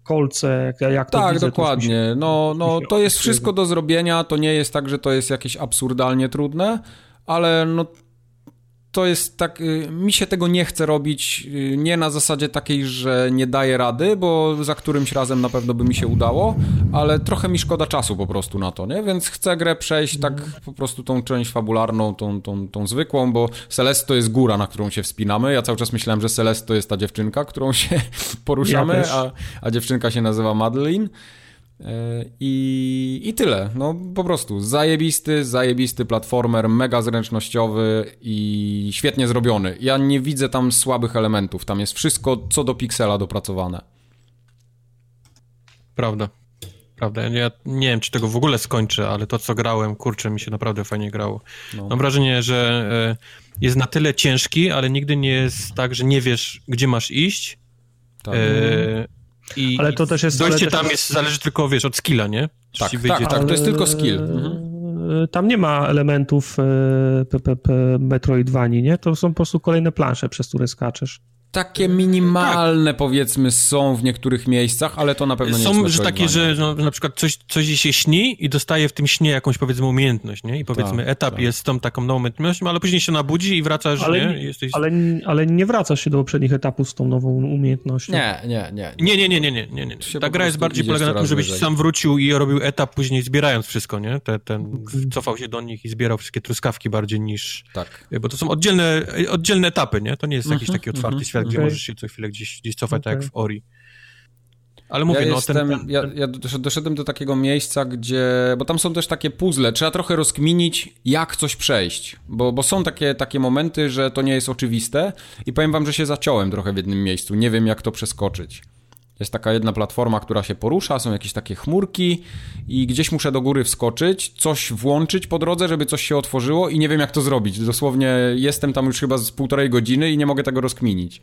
kolce, jak to tak, widzę, dokładnie. To no, no to jest wszystko do zrobienia, to nie jest tak, że to jest jakieś absurdalnie trudne, ale no to jest tak, mi się tego nie chce robić, nie na zasadzie takiej, że nie daję rady, bo za którymś razem na pewno by mi się udało, ale trochę mi szkoda czasu po prostu na to, nie? Więc chcę grę przejść tak po prostu tą część fabularną, tą, tą, tą zwykłą, bo Celeste to jest góra, na którą się wspinamy. Ja cały czas myślałem, że Celeste to jest ta dziewczynka, którą się poruszamy, ja a, a dziewczynka się nazywa Madeline. I, I tyle, no po prostu zajebisty, zajebisty platformer, mega zręcznościowy i świetnie zrobiony. Ja nie widzę tam słabych elementów, tam jest wszystko co do piksela dopracowane. Prawda, prawda, ja nie wiem czy tego w ogóle skończę, ale to co grałem, kurczę, mi się naprawdę fajnie grało. No. Mam wrażenie, że jest na tyle ciężki, ale nigdy nie jest tak, że nie wiesz gdzie masz iść. Tak. E... I ale to też jest, dojście ale też tam jest, zależy tylko, wiesz, od skilla, nie? Tak, tak, tak, tak, to jest tylko skill. Mhm. Tam nie ma elementów p, p, p, Metroidvanii, nie? To są po prostu kolejne plansze, przez które skaczesz. Takie minimalne, tak. Powiedzmy, są w niektórych miejscach, ale to na pewno nie są, jest Są, że takie, że no, na przykład coś, coś się śni i dostaje w tym śnie jakąś, powiedzmy, umiejętność, nie? I powiedzmy tak, etap tak. jest z tą taką nową umiejętnością, ale później się nabudzi i wracasz, ale, nie? Jesteś... Ale, ale nie wracasz się do poprzednich etapów z tą nową umiejętnością. Nie, nie, nie. Nie, nie, nie, nie, nie, nie, nie. Ta gra jest bardziej polega na tym, żebyś wyżej. sam wrócił i robił etap później zbierając wszystko, nie? Ten, ten cofał się do nich i zbierał wszystkie truskawki bardziej niż... Tak. Bo to są oddzielne, oddzielne etapy, nie? To nie jest jakiś taki otwarty mm-hmm. świat. Gdzie okay. możesz się co chwilę gdzieś, gdzieś cofać, okay. tak jak w Ori. Ale mówię, ja no jestem, ten... ten... Ja, ja doszedłem do takiego miejsca, gdzie... Bo tam są też takie puzzle. Trzeba trochę rozkminić, jak coś przejść. Bo, bo są takie, takie momenty, że to nie jest oczywiste. I powiem wam, że się zaciąłem trochę w jednym miejscu. Nie wiem, jak to przeskoczyć. Jest taka jedna platforma, która się porusza, są jakieś takie chmurki i gdzieś muszę do góry wskoczyć, coś włączyć po drodze, żeby coś się otworzyło i nie wiem jak to zrobić. Dosłownie jestem tam już chyba z półtorej godziny i nie mogę tego rozkminić.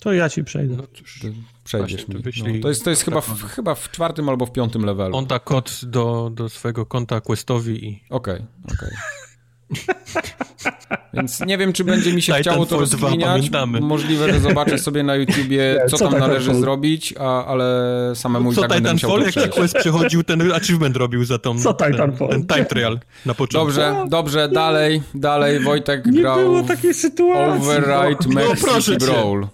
To ja ci przejdę. No cóż, przejdziesz mi. No, to jest, to jest chyba, w, chyba w czwartym albo w piątym levelu. On da kod do, do swojego konta Questowi i... Okej, okay, okej. Okay. Więc nie wiem, czy będzie mi się Titan chciało to rozwiniać. Możliwe, że zobaczę sobie na YouTubie, co, co tam należy Fall? zrobić, a, ale samemu i tak będę musiał to przejść. Jak Quest przychodził, ten achievement robił za tą, co ten, ten, ten time trial na początku. Dobrze, dobrze, dalej, dalej Wojtek nie grał było takiej sytuacji, Override no. Mexican no, Brawl.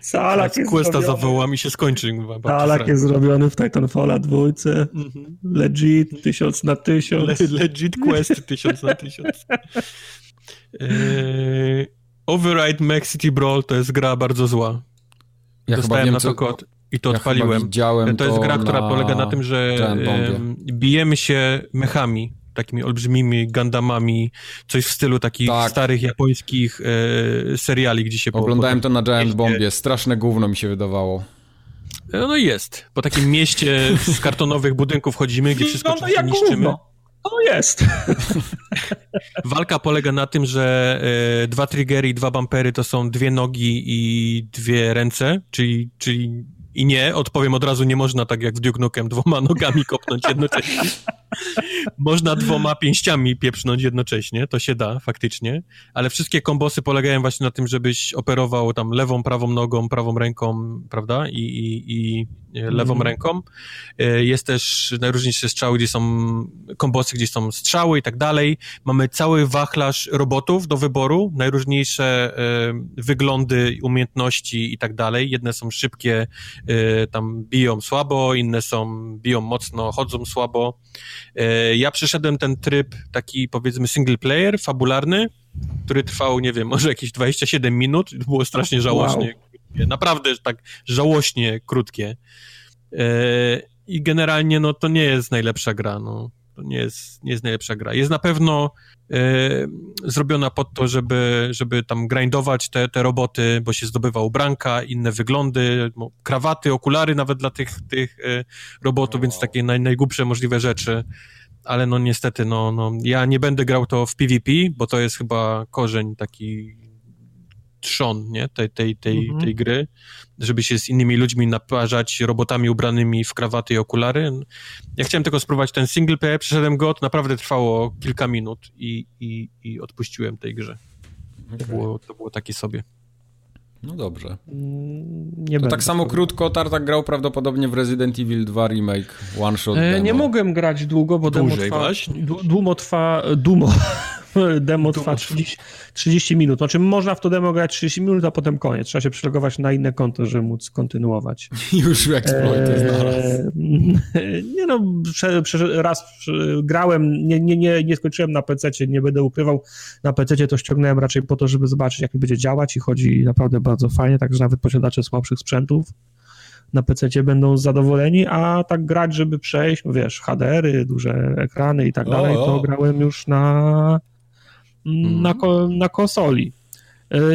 Salak jest Questa zrobiony. zawoła mi się skończy. Salak jest zrobiony w Titanfalla dwójce. Mm-hmm. Legit, tysiąc na tysiąc. Le- legit Quest, tysiąc na tysiąc. Eee, Override Max City Brawl to jest gra bardzo zła. Ja Dostałem na to kod i to ja odpaliłem. To jest gra, to która na... polega na tym, że um, bijemy się mechami. Takimi olbrzymimi Gundamami, coś w stylu takich tak. starych japońskich e, seriali, gdzie się... Oglądałem po, po to na Giant mieście. Bombie, straszne gówno mi się wydawało. No jest. Po takim mieście z kartonowych budynków chodzimy, gdzie wszystko no, no, jak niszczymy. Gówno. No jest. Walka polega na tym, że e, dwa triggery i dwa bumpery to są dwie nogi i dwie ręce, czyli... czyli I nie, odpowiem od razu, nie można tak jak w Duke Nukem dwoma nogami kopnąć jednocześnie. Można dwoma pięściami pieprznąć jednocześnie, to się da faktycznie, ale wszystkie kombosy polegają właśnie na tym, żebyś operował tam lewą, prawą nogą, prawą ręką, prawda? I, i, i lewą mm. ręką. Jest też najróżniejsze strzały, gdzie są kombosy, gdzie są strzały i tak dalej. Mamy cały wachlarz robotów do wyboru, najróżniejsze wyglądy, umiejętności i tak dalej. Jedne są szybkie, y, tam biją słabo, inne są, biją mocno, chodzą słabo. Y, ja przeszedłem ten tryb taki, powiedzmy, single player, fabularny, który trwał, nie wiem, może jakieś dwadzieścia siedem minut. Było strasznie żałośnie. Wow. Naprawdę tak żałośnie krótkie. Y, I generalnie, no, to nie jest najlepsza gra, no. To nie jest, nie jest najlepsza gra. Jest na pewno e, zrobiona pod to, żeby, żeby tam grindować te, te roboty, bo się zdobywa ubranka, inne wyglądy, krawaty, okulary nawet dla tych, tych e, robotów, wow. Więc takie naj, najgłupsze możliwe rzeczy. Ale no niestety, no, no ja nie będę grał to w PvP, bo to jest chyba korzeń taki trzon, nie? Tej, tej, tej, mhm. tej gry, żeby się z innymi ludźmi naparzać, robotami ubranymi w krawaty i okulary. Ja chciałem tylko spróbować ten single player, przeszedłem go, to naprawdę trwało kilka minut i, i, i odpuściłem tej grze. Okay. To, było, to było takie sobie. No dobrze. Nie to tak samo sobie. Krótko Tartak grał prawdopodobnie w Resident Evil dwa Remake, One Shot e, Nie mogłem grać długo, bo dłużej demo trwa... Właśnie. Dumo trwa... Dumo... Demo trwa trzydzieści minut. Znaczy można w to demo grać trzydzieści minut, a potem koniec. Trzeba się przelogować na inne konto, żeby móc kontynuować. Już exploit eee, znalazł. Nie no, prze, prze, raz prze, grałem, nie, nie, nie, nie skończyłem na pececie, nie będę ukrywał. Na pececie to ściągnąłem raczej po to, żeby zobaczyć, jak będzie działać i chodzi naprawdę bardzo fajnie, także nawet posiadacze słabszych sprzętów na pececie będą zadowoleni, a tak grać, żeby przejść, no wiesz, H D R-y, duże ekrany i tak dalej, to grałem już na... Na, ko- na konsoli.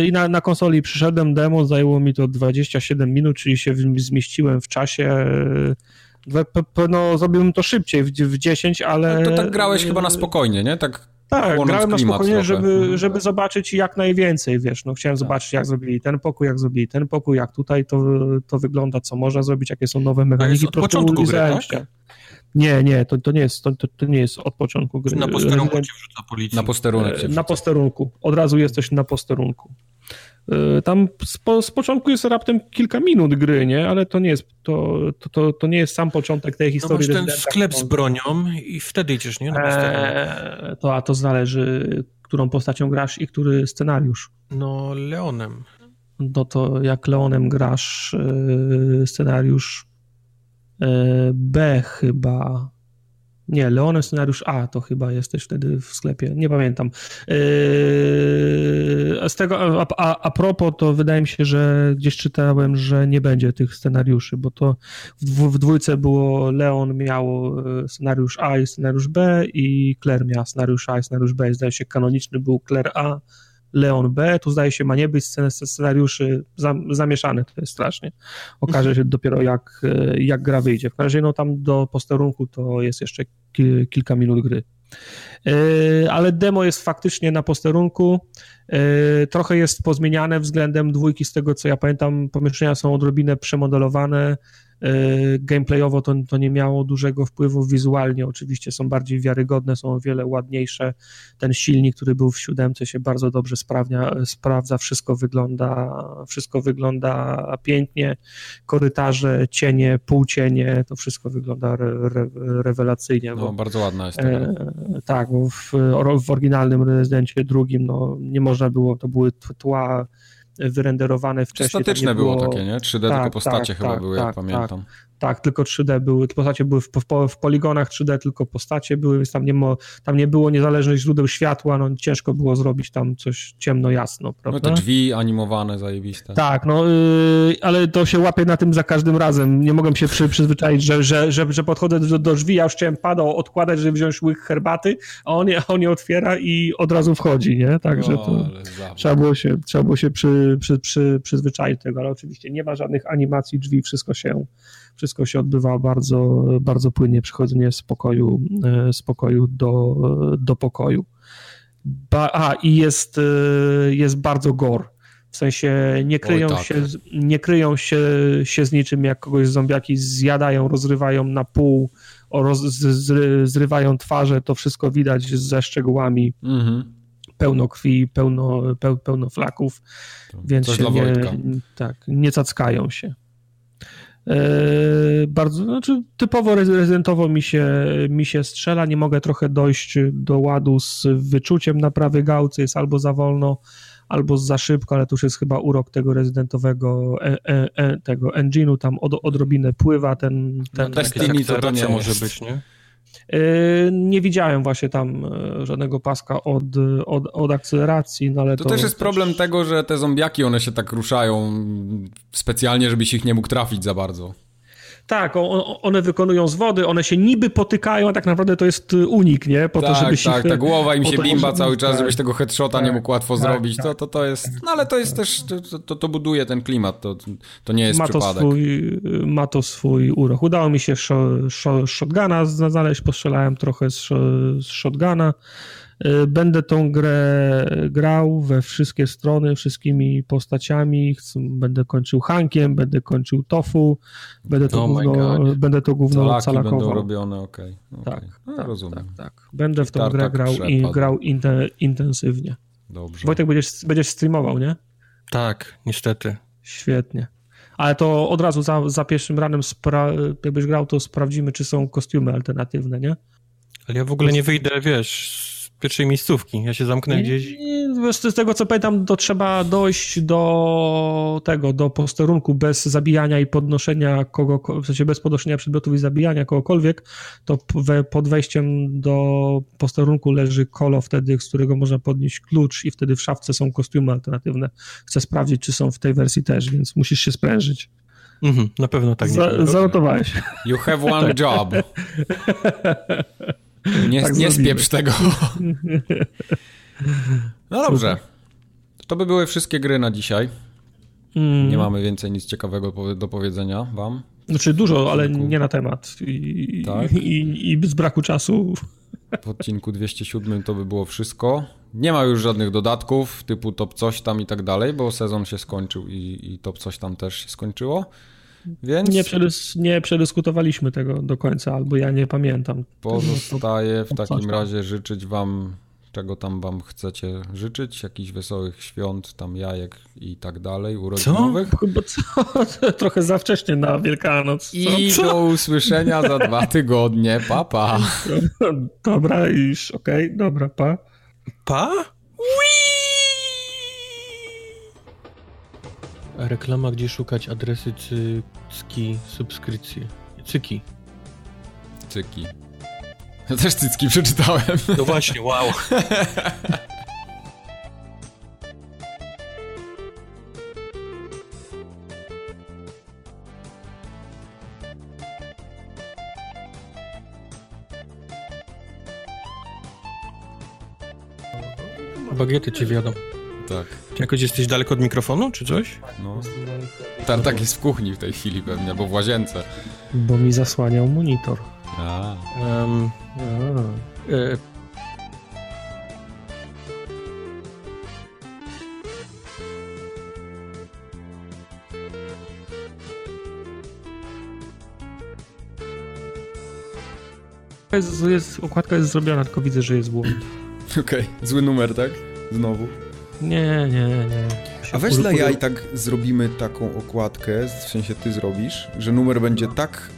I na, na konsoli przyszedłem demo, zajęło mi to dwadzieścia siedem minut, czyli się w, zmieściłem w czasie. No, zrobiłem to szybciej, w, w dziesięć, ale... No to tak grałeś chyba na spokojnie, nie? Tak, tak grałem na spokojnie, żeby, żeby zobaczyć jak najwięcej, wiesz. No, chciałem tak. zobaczyć, jak zrobili ten pokój, jak zrobili ten pokój, jak tutaj to, to wygląda, co można zrobić, jakie są nowe mechaniki. Od początku gry, tak? Nie, nie, to, to, nie jest, to, to nie jest od początku gry. Na posterunku cię wrzuca policja. Na posterunek cię wrzuca. Na posterunku. Od razu jesteś na posterunku. Tam z, po, z początku jest raptem kilka minut gry, nie? Ale to nie jest, to, to, to, to nie jest sam początek tej historii. No masz ten sklep z bronią i wtedy idziesz, nie? Na eee, to, a to zależy, którą postacią grasz i który scenariusz. No, Leonem. No to jak Leonem grasz yy, scenariusz B chyba, nie, Leonem scenariusz A, to chyba jesteś wtedy w sklepie, nie pamiętam. Yy, z tego, a, a, a propos, to wydaje mi się, że gdzieś czytałem, że nie będzie tych scenariuszy, bo to w, w dwójce było, Leon miał scenariusz A i scenariusz B i Claire miała scenariusz A i scenariusz B. Zdaje się, kanoniczny był Claire A, Leon B, tu zdaje się ma nie być scenariuszy zamieszane, to jest strasznie. Okaże się dopiero jak, jak gra wyjdzie. W każdym razie no tam do posterunku to jest jeszcze kilka minut gry. Ale demo jest faktycznie na posterunku, trochę jest pozmieniane względem dwójki, z tego co ja pamiętam pomieszczenia są odrobinę przemodelowane, gameplayowo to, to nie miało dużego wpływu, wizualnie oczywiście są bardziej wiarygodne, są o wiele ładniejsze, ten silnik, który był w siódemce się bardzo dobrze sprawnia, sprawdza, wszystko wygląda, wszystko wygląda pięknie, korytarze, cienie, półcienie, to wszystko wygląda re, re, rewelacyjnie. No, bo, bardzo ładna jest. E, tak, bo w, w oryginalnym Rezydencie drugim no, nie można było, to były tła wyrenderowane wcześniej. Statyczne było... było takie, nie? trzy D tak, tylko postacie tak, chyba tak, były, tak, jak tak, pamiętam. Tak, tylko trzy D były, postacie były w, w, w poligonach, trzy D tylko postacie były, więc tam nie, mo, tam nie było niezależnych źródeł światła, no ciężko było zrobić tam coś ciemno-jasno, prawda? No te drzwi animowane, zajebiste. Tak, no yy, ale to się łapie na tym za każdym razem, nie mogłem się przy, przyzwyczaić, że, że, że, że podchodzę do, do drzwi, ja już chciałem padał odkładać, żeby wziąć łyk herbaty, a on je, on je otwiera i od razu wchodzi, nie? Także to o, trzeba było się, trzeba było się przy, przy, przy, przyzwyczaić do tego, ale oczywiście nie ma żadnych animacji drzwi, wszystko się Wszystko się odbywało bardzo, bardzo płynnie, przychodzenie z pokoju, z pokoju do, do pokoju. Ba, a i jest, jest bardzo gore. W sensie nie kryją, Oj, tak. się, nie kryją się, się z niczym, jak kogoś zombiaki zjadają, rozrywają na pół, roz, zry, zrywają twarze, to wszystko widać ze szczegółami. Mhm. Pełno krwi, pełno, peł, pełno flaków, więc się nie, tak, nie cackają się. Yy, bardzo, znaczy typowo rezydentowo mi się, mi się strzela, nie mogę trochę dojść do ładu z wyczuciem na prawej gałce, jest albo za wolno, albo za szybko, ale to już jest chyba urok tego rezydentowego e, e, e, tego engine'u, tam od, odrobinę pływa ten... ten no, Destiny to, to nie może jest. Być, nie? Nie widziałem właśnie tam żadnego paska od, od, od akceleracji, no ale to, to też jest też... problem tego, że te zombiaki, one się tak ruszają specjalnie, żebyś ich nie mógł trafić za bardzo. Tak, on, one wykonują zwody, one się niby potykają, a tak naprawdę to jest unik, nie? Po tak, to, żebyś tak, ich... ta głowa im się bimba cały czas, tak, żebyś tego headshota tak, nie mógł łatwo tak, zrobić, tak, to, to, to jest, no ale to jest też, to, to, to buduje ten klimat, to, to nie jest ma przypadek. To swój, ma to swój urok. Udało mi się sh- sh- shotguna znaleźć, postrzelałem trochę z, sh- z shotguna. Będę tą grę grał we wszystkie strony, wszystkimi postaciami, będę kończył Hankiem, będę kończył Tofu, będę to oh gówno, będę to gówno calakował. Będą robione, okej. Okay. Okay. Tak, no, tak, rozumiem. Tak, tak. Będę w tą grę grał, i, grał inte, intensywnie. Dobrze. Wojtek, będziesz, będziesz streamował, nie? Tak, niestety. Świetnie. Ale to od razu za, za pierwszym ranem, spra- jakbyś grał, to sprawdzimy, czy są kostiumy alternatywne, nie? Ale ja w ogóle nie wyjdę, wiesz... pierwszej miejscówki. Ja się zamknę nie, gdzieś. Nie, z tego, co pamiętam, to trzeba dojść do tego, do posterunku bez zabijania i podnoszenia kogo, w sensie bez podnoszenia przedmiotów i zabijania kogokolwiek, to we, pod wejściem do posterunku leży kolo wtedy, z którego można podnieść klucz i wtedy w szafce są kostiumy alternatywne. Chcę sprawdzić, czy są w tej wersji też, więc musisz się sprężyć. Mhm, na pewno tak. Za, zanotowałeś. You have one job. Nie, tak nie spieprz tego. No dobrze. To by były wszystkie gry na dzisiaj. Mm. Nie mamy więcej nic ciekawego do powiedzenia wam. Znaczy dużo, ale nie na temat. I, tak? i, i z braku czasu. W odcinku dwieście siedem to by było wszystko. Nie ma już żadnych dodatków typu top coś tam i tak dalej, bo sezon się skończył i, i top coś tam też się skończyło. Więc... Nie, przedys- nie przedyskutowaliśmy tego do końca, albo ja nie pamiętam. Pozostaje w takim razie życzyć wam, czego tam wam chcecie życzyć, jakichś wesołych świąt, tam jajek i tak dalej, urodzinowych. Co? Bo co? Trochę za wcześnie na Wielkanoc. Co? I co? Do usłyszenia za dwa tygodnie, pa, pa. Dobra, iż, okej, okay, dobra, pa. Pa? Wii! Reklama, gdzie szukać adresy cycki, subskrypcji. Cyki. Cyki. Ja też cycki przeczytałem. No właśnie, wow. Bagiety ci wiadomo. Tak. Jakoś jesteś daleko od mikrofonu, czy coś? No. Tartak jest w kuchni w tej chwili pewnie, bo w łazience. Bo mi zasłaniał monitor. A. Um, a. E, jest, jest, okładka jest zrobiona, tylko widzę, że jest błąd. Okej, okay. Zły numer, tak? Znowu. Nie, nie, nie. A weź dla jaj tak zrobimy taką okładkę, w sensie ty zrobisz, że numer będzie tak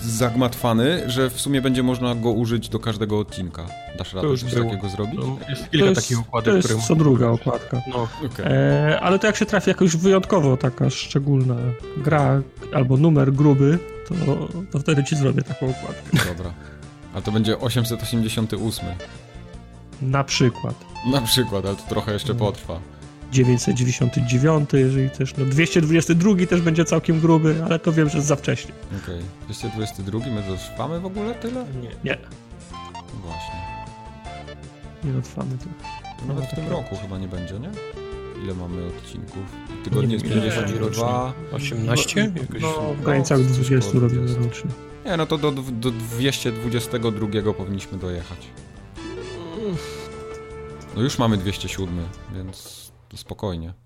zagmatwany, że w sumie będzie można go użyć do każdego odcinka. Dasz radę coś takiego zrobić? To jest kilka to jest, takich okładek, to jest które... co druga okładka. No, okay. e, ale to jak się trafi jakoś wyjątkowo taka szczególna gra albo numer gruby, to, to wtedy ci zrobię taką okładkę. Dobra. A to będzie osiemset osiemdziesiąt osiem. Na przykład. Na przykład, ale to trochę jeszcze potrwa. dziewięćset dziewięćdziesiąt dziewięć, jeżeli też, no dwieście dwadzieścia dwa też będzie całkiem gruby, ale to wiem, że jest za wcześnie. Okej, okay. dwieście dwadzieścia dwa, my dotrwamy w ogóle tyle? Nie. Nie. Właśnie. Nie dotrwamy tyle. Nawet no, w tym roku chyba nie będzie, nie? Ile mamy odcinków? Tygodnie z pięćdziesiąt dwa... osiemnaście? Jakoś... No, w granicach dwadzieścia robimy rocznie. Nie, no to do, do dwieście dwadzieścia dwa powinniśmy dojechać. No już mamy dwieście siedem, więc spokojnie.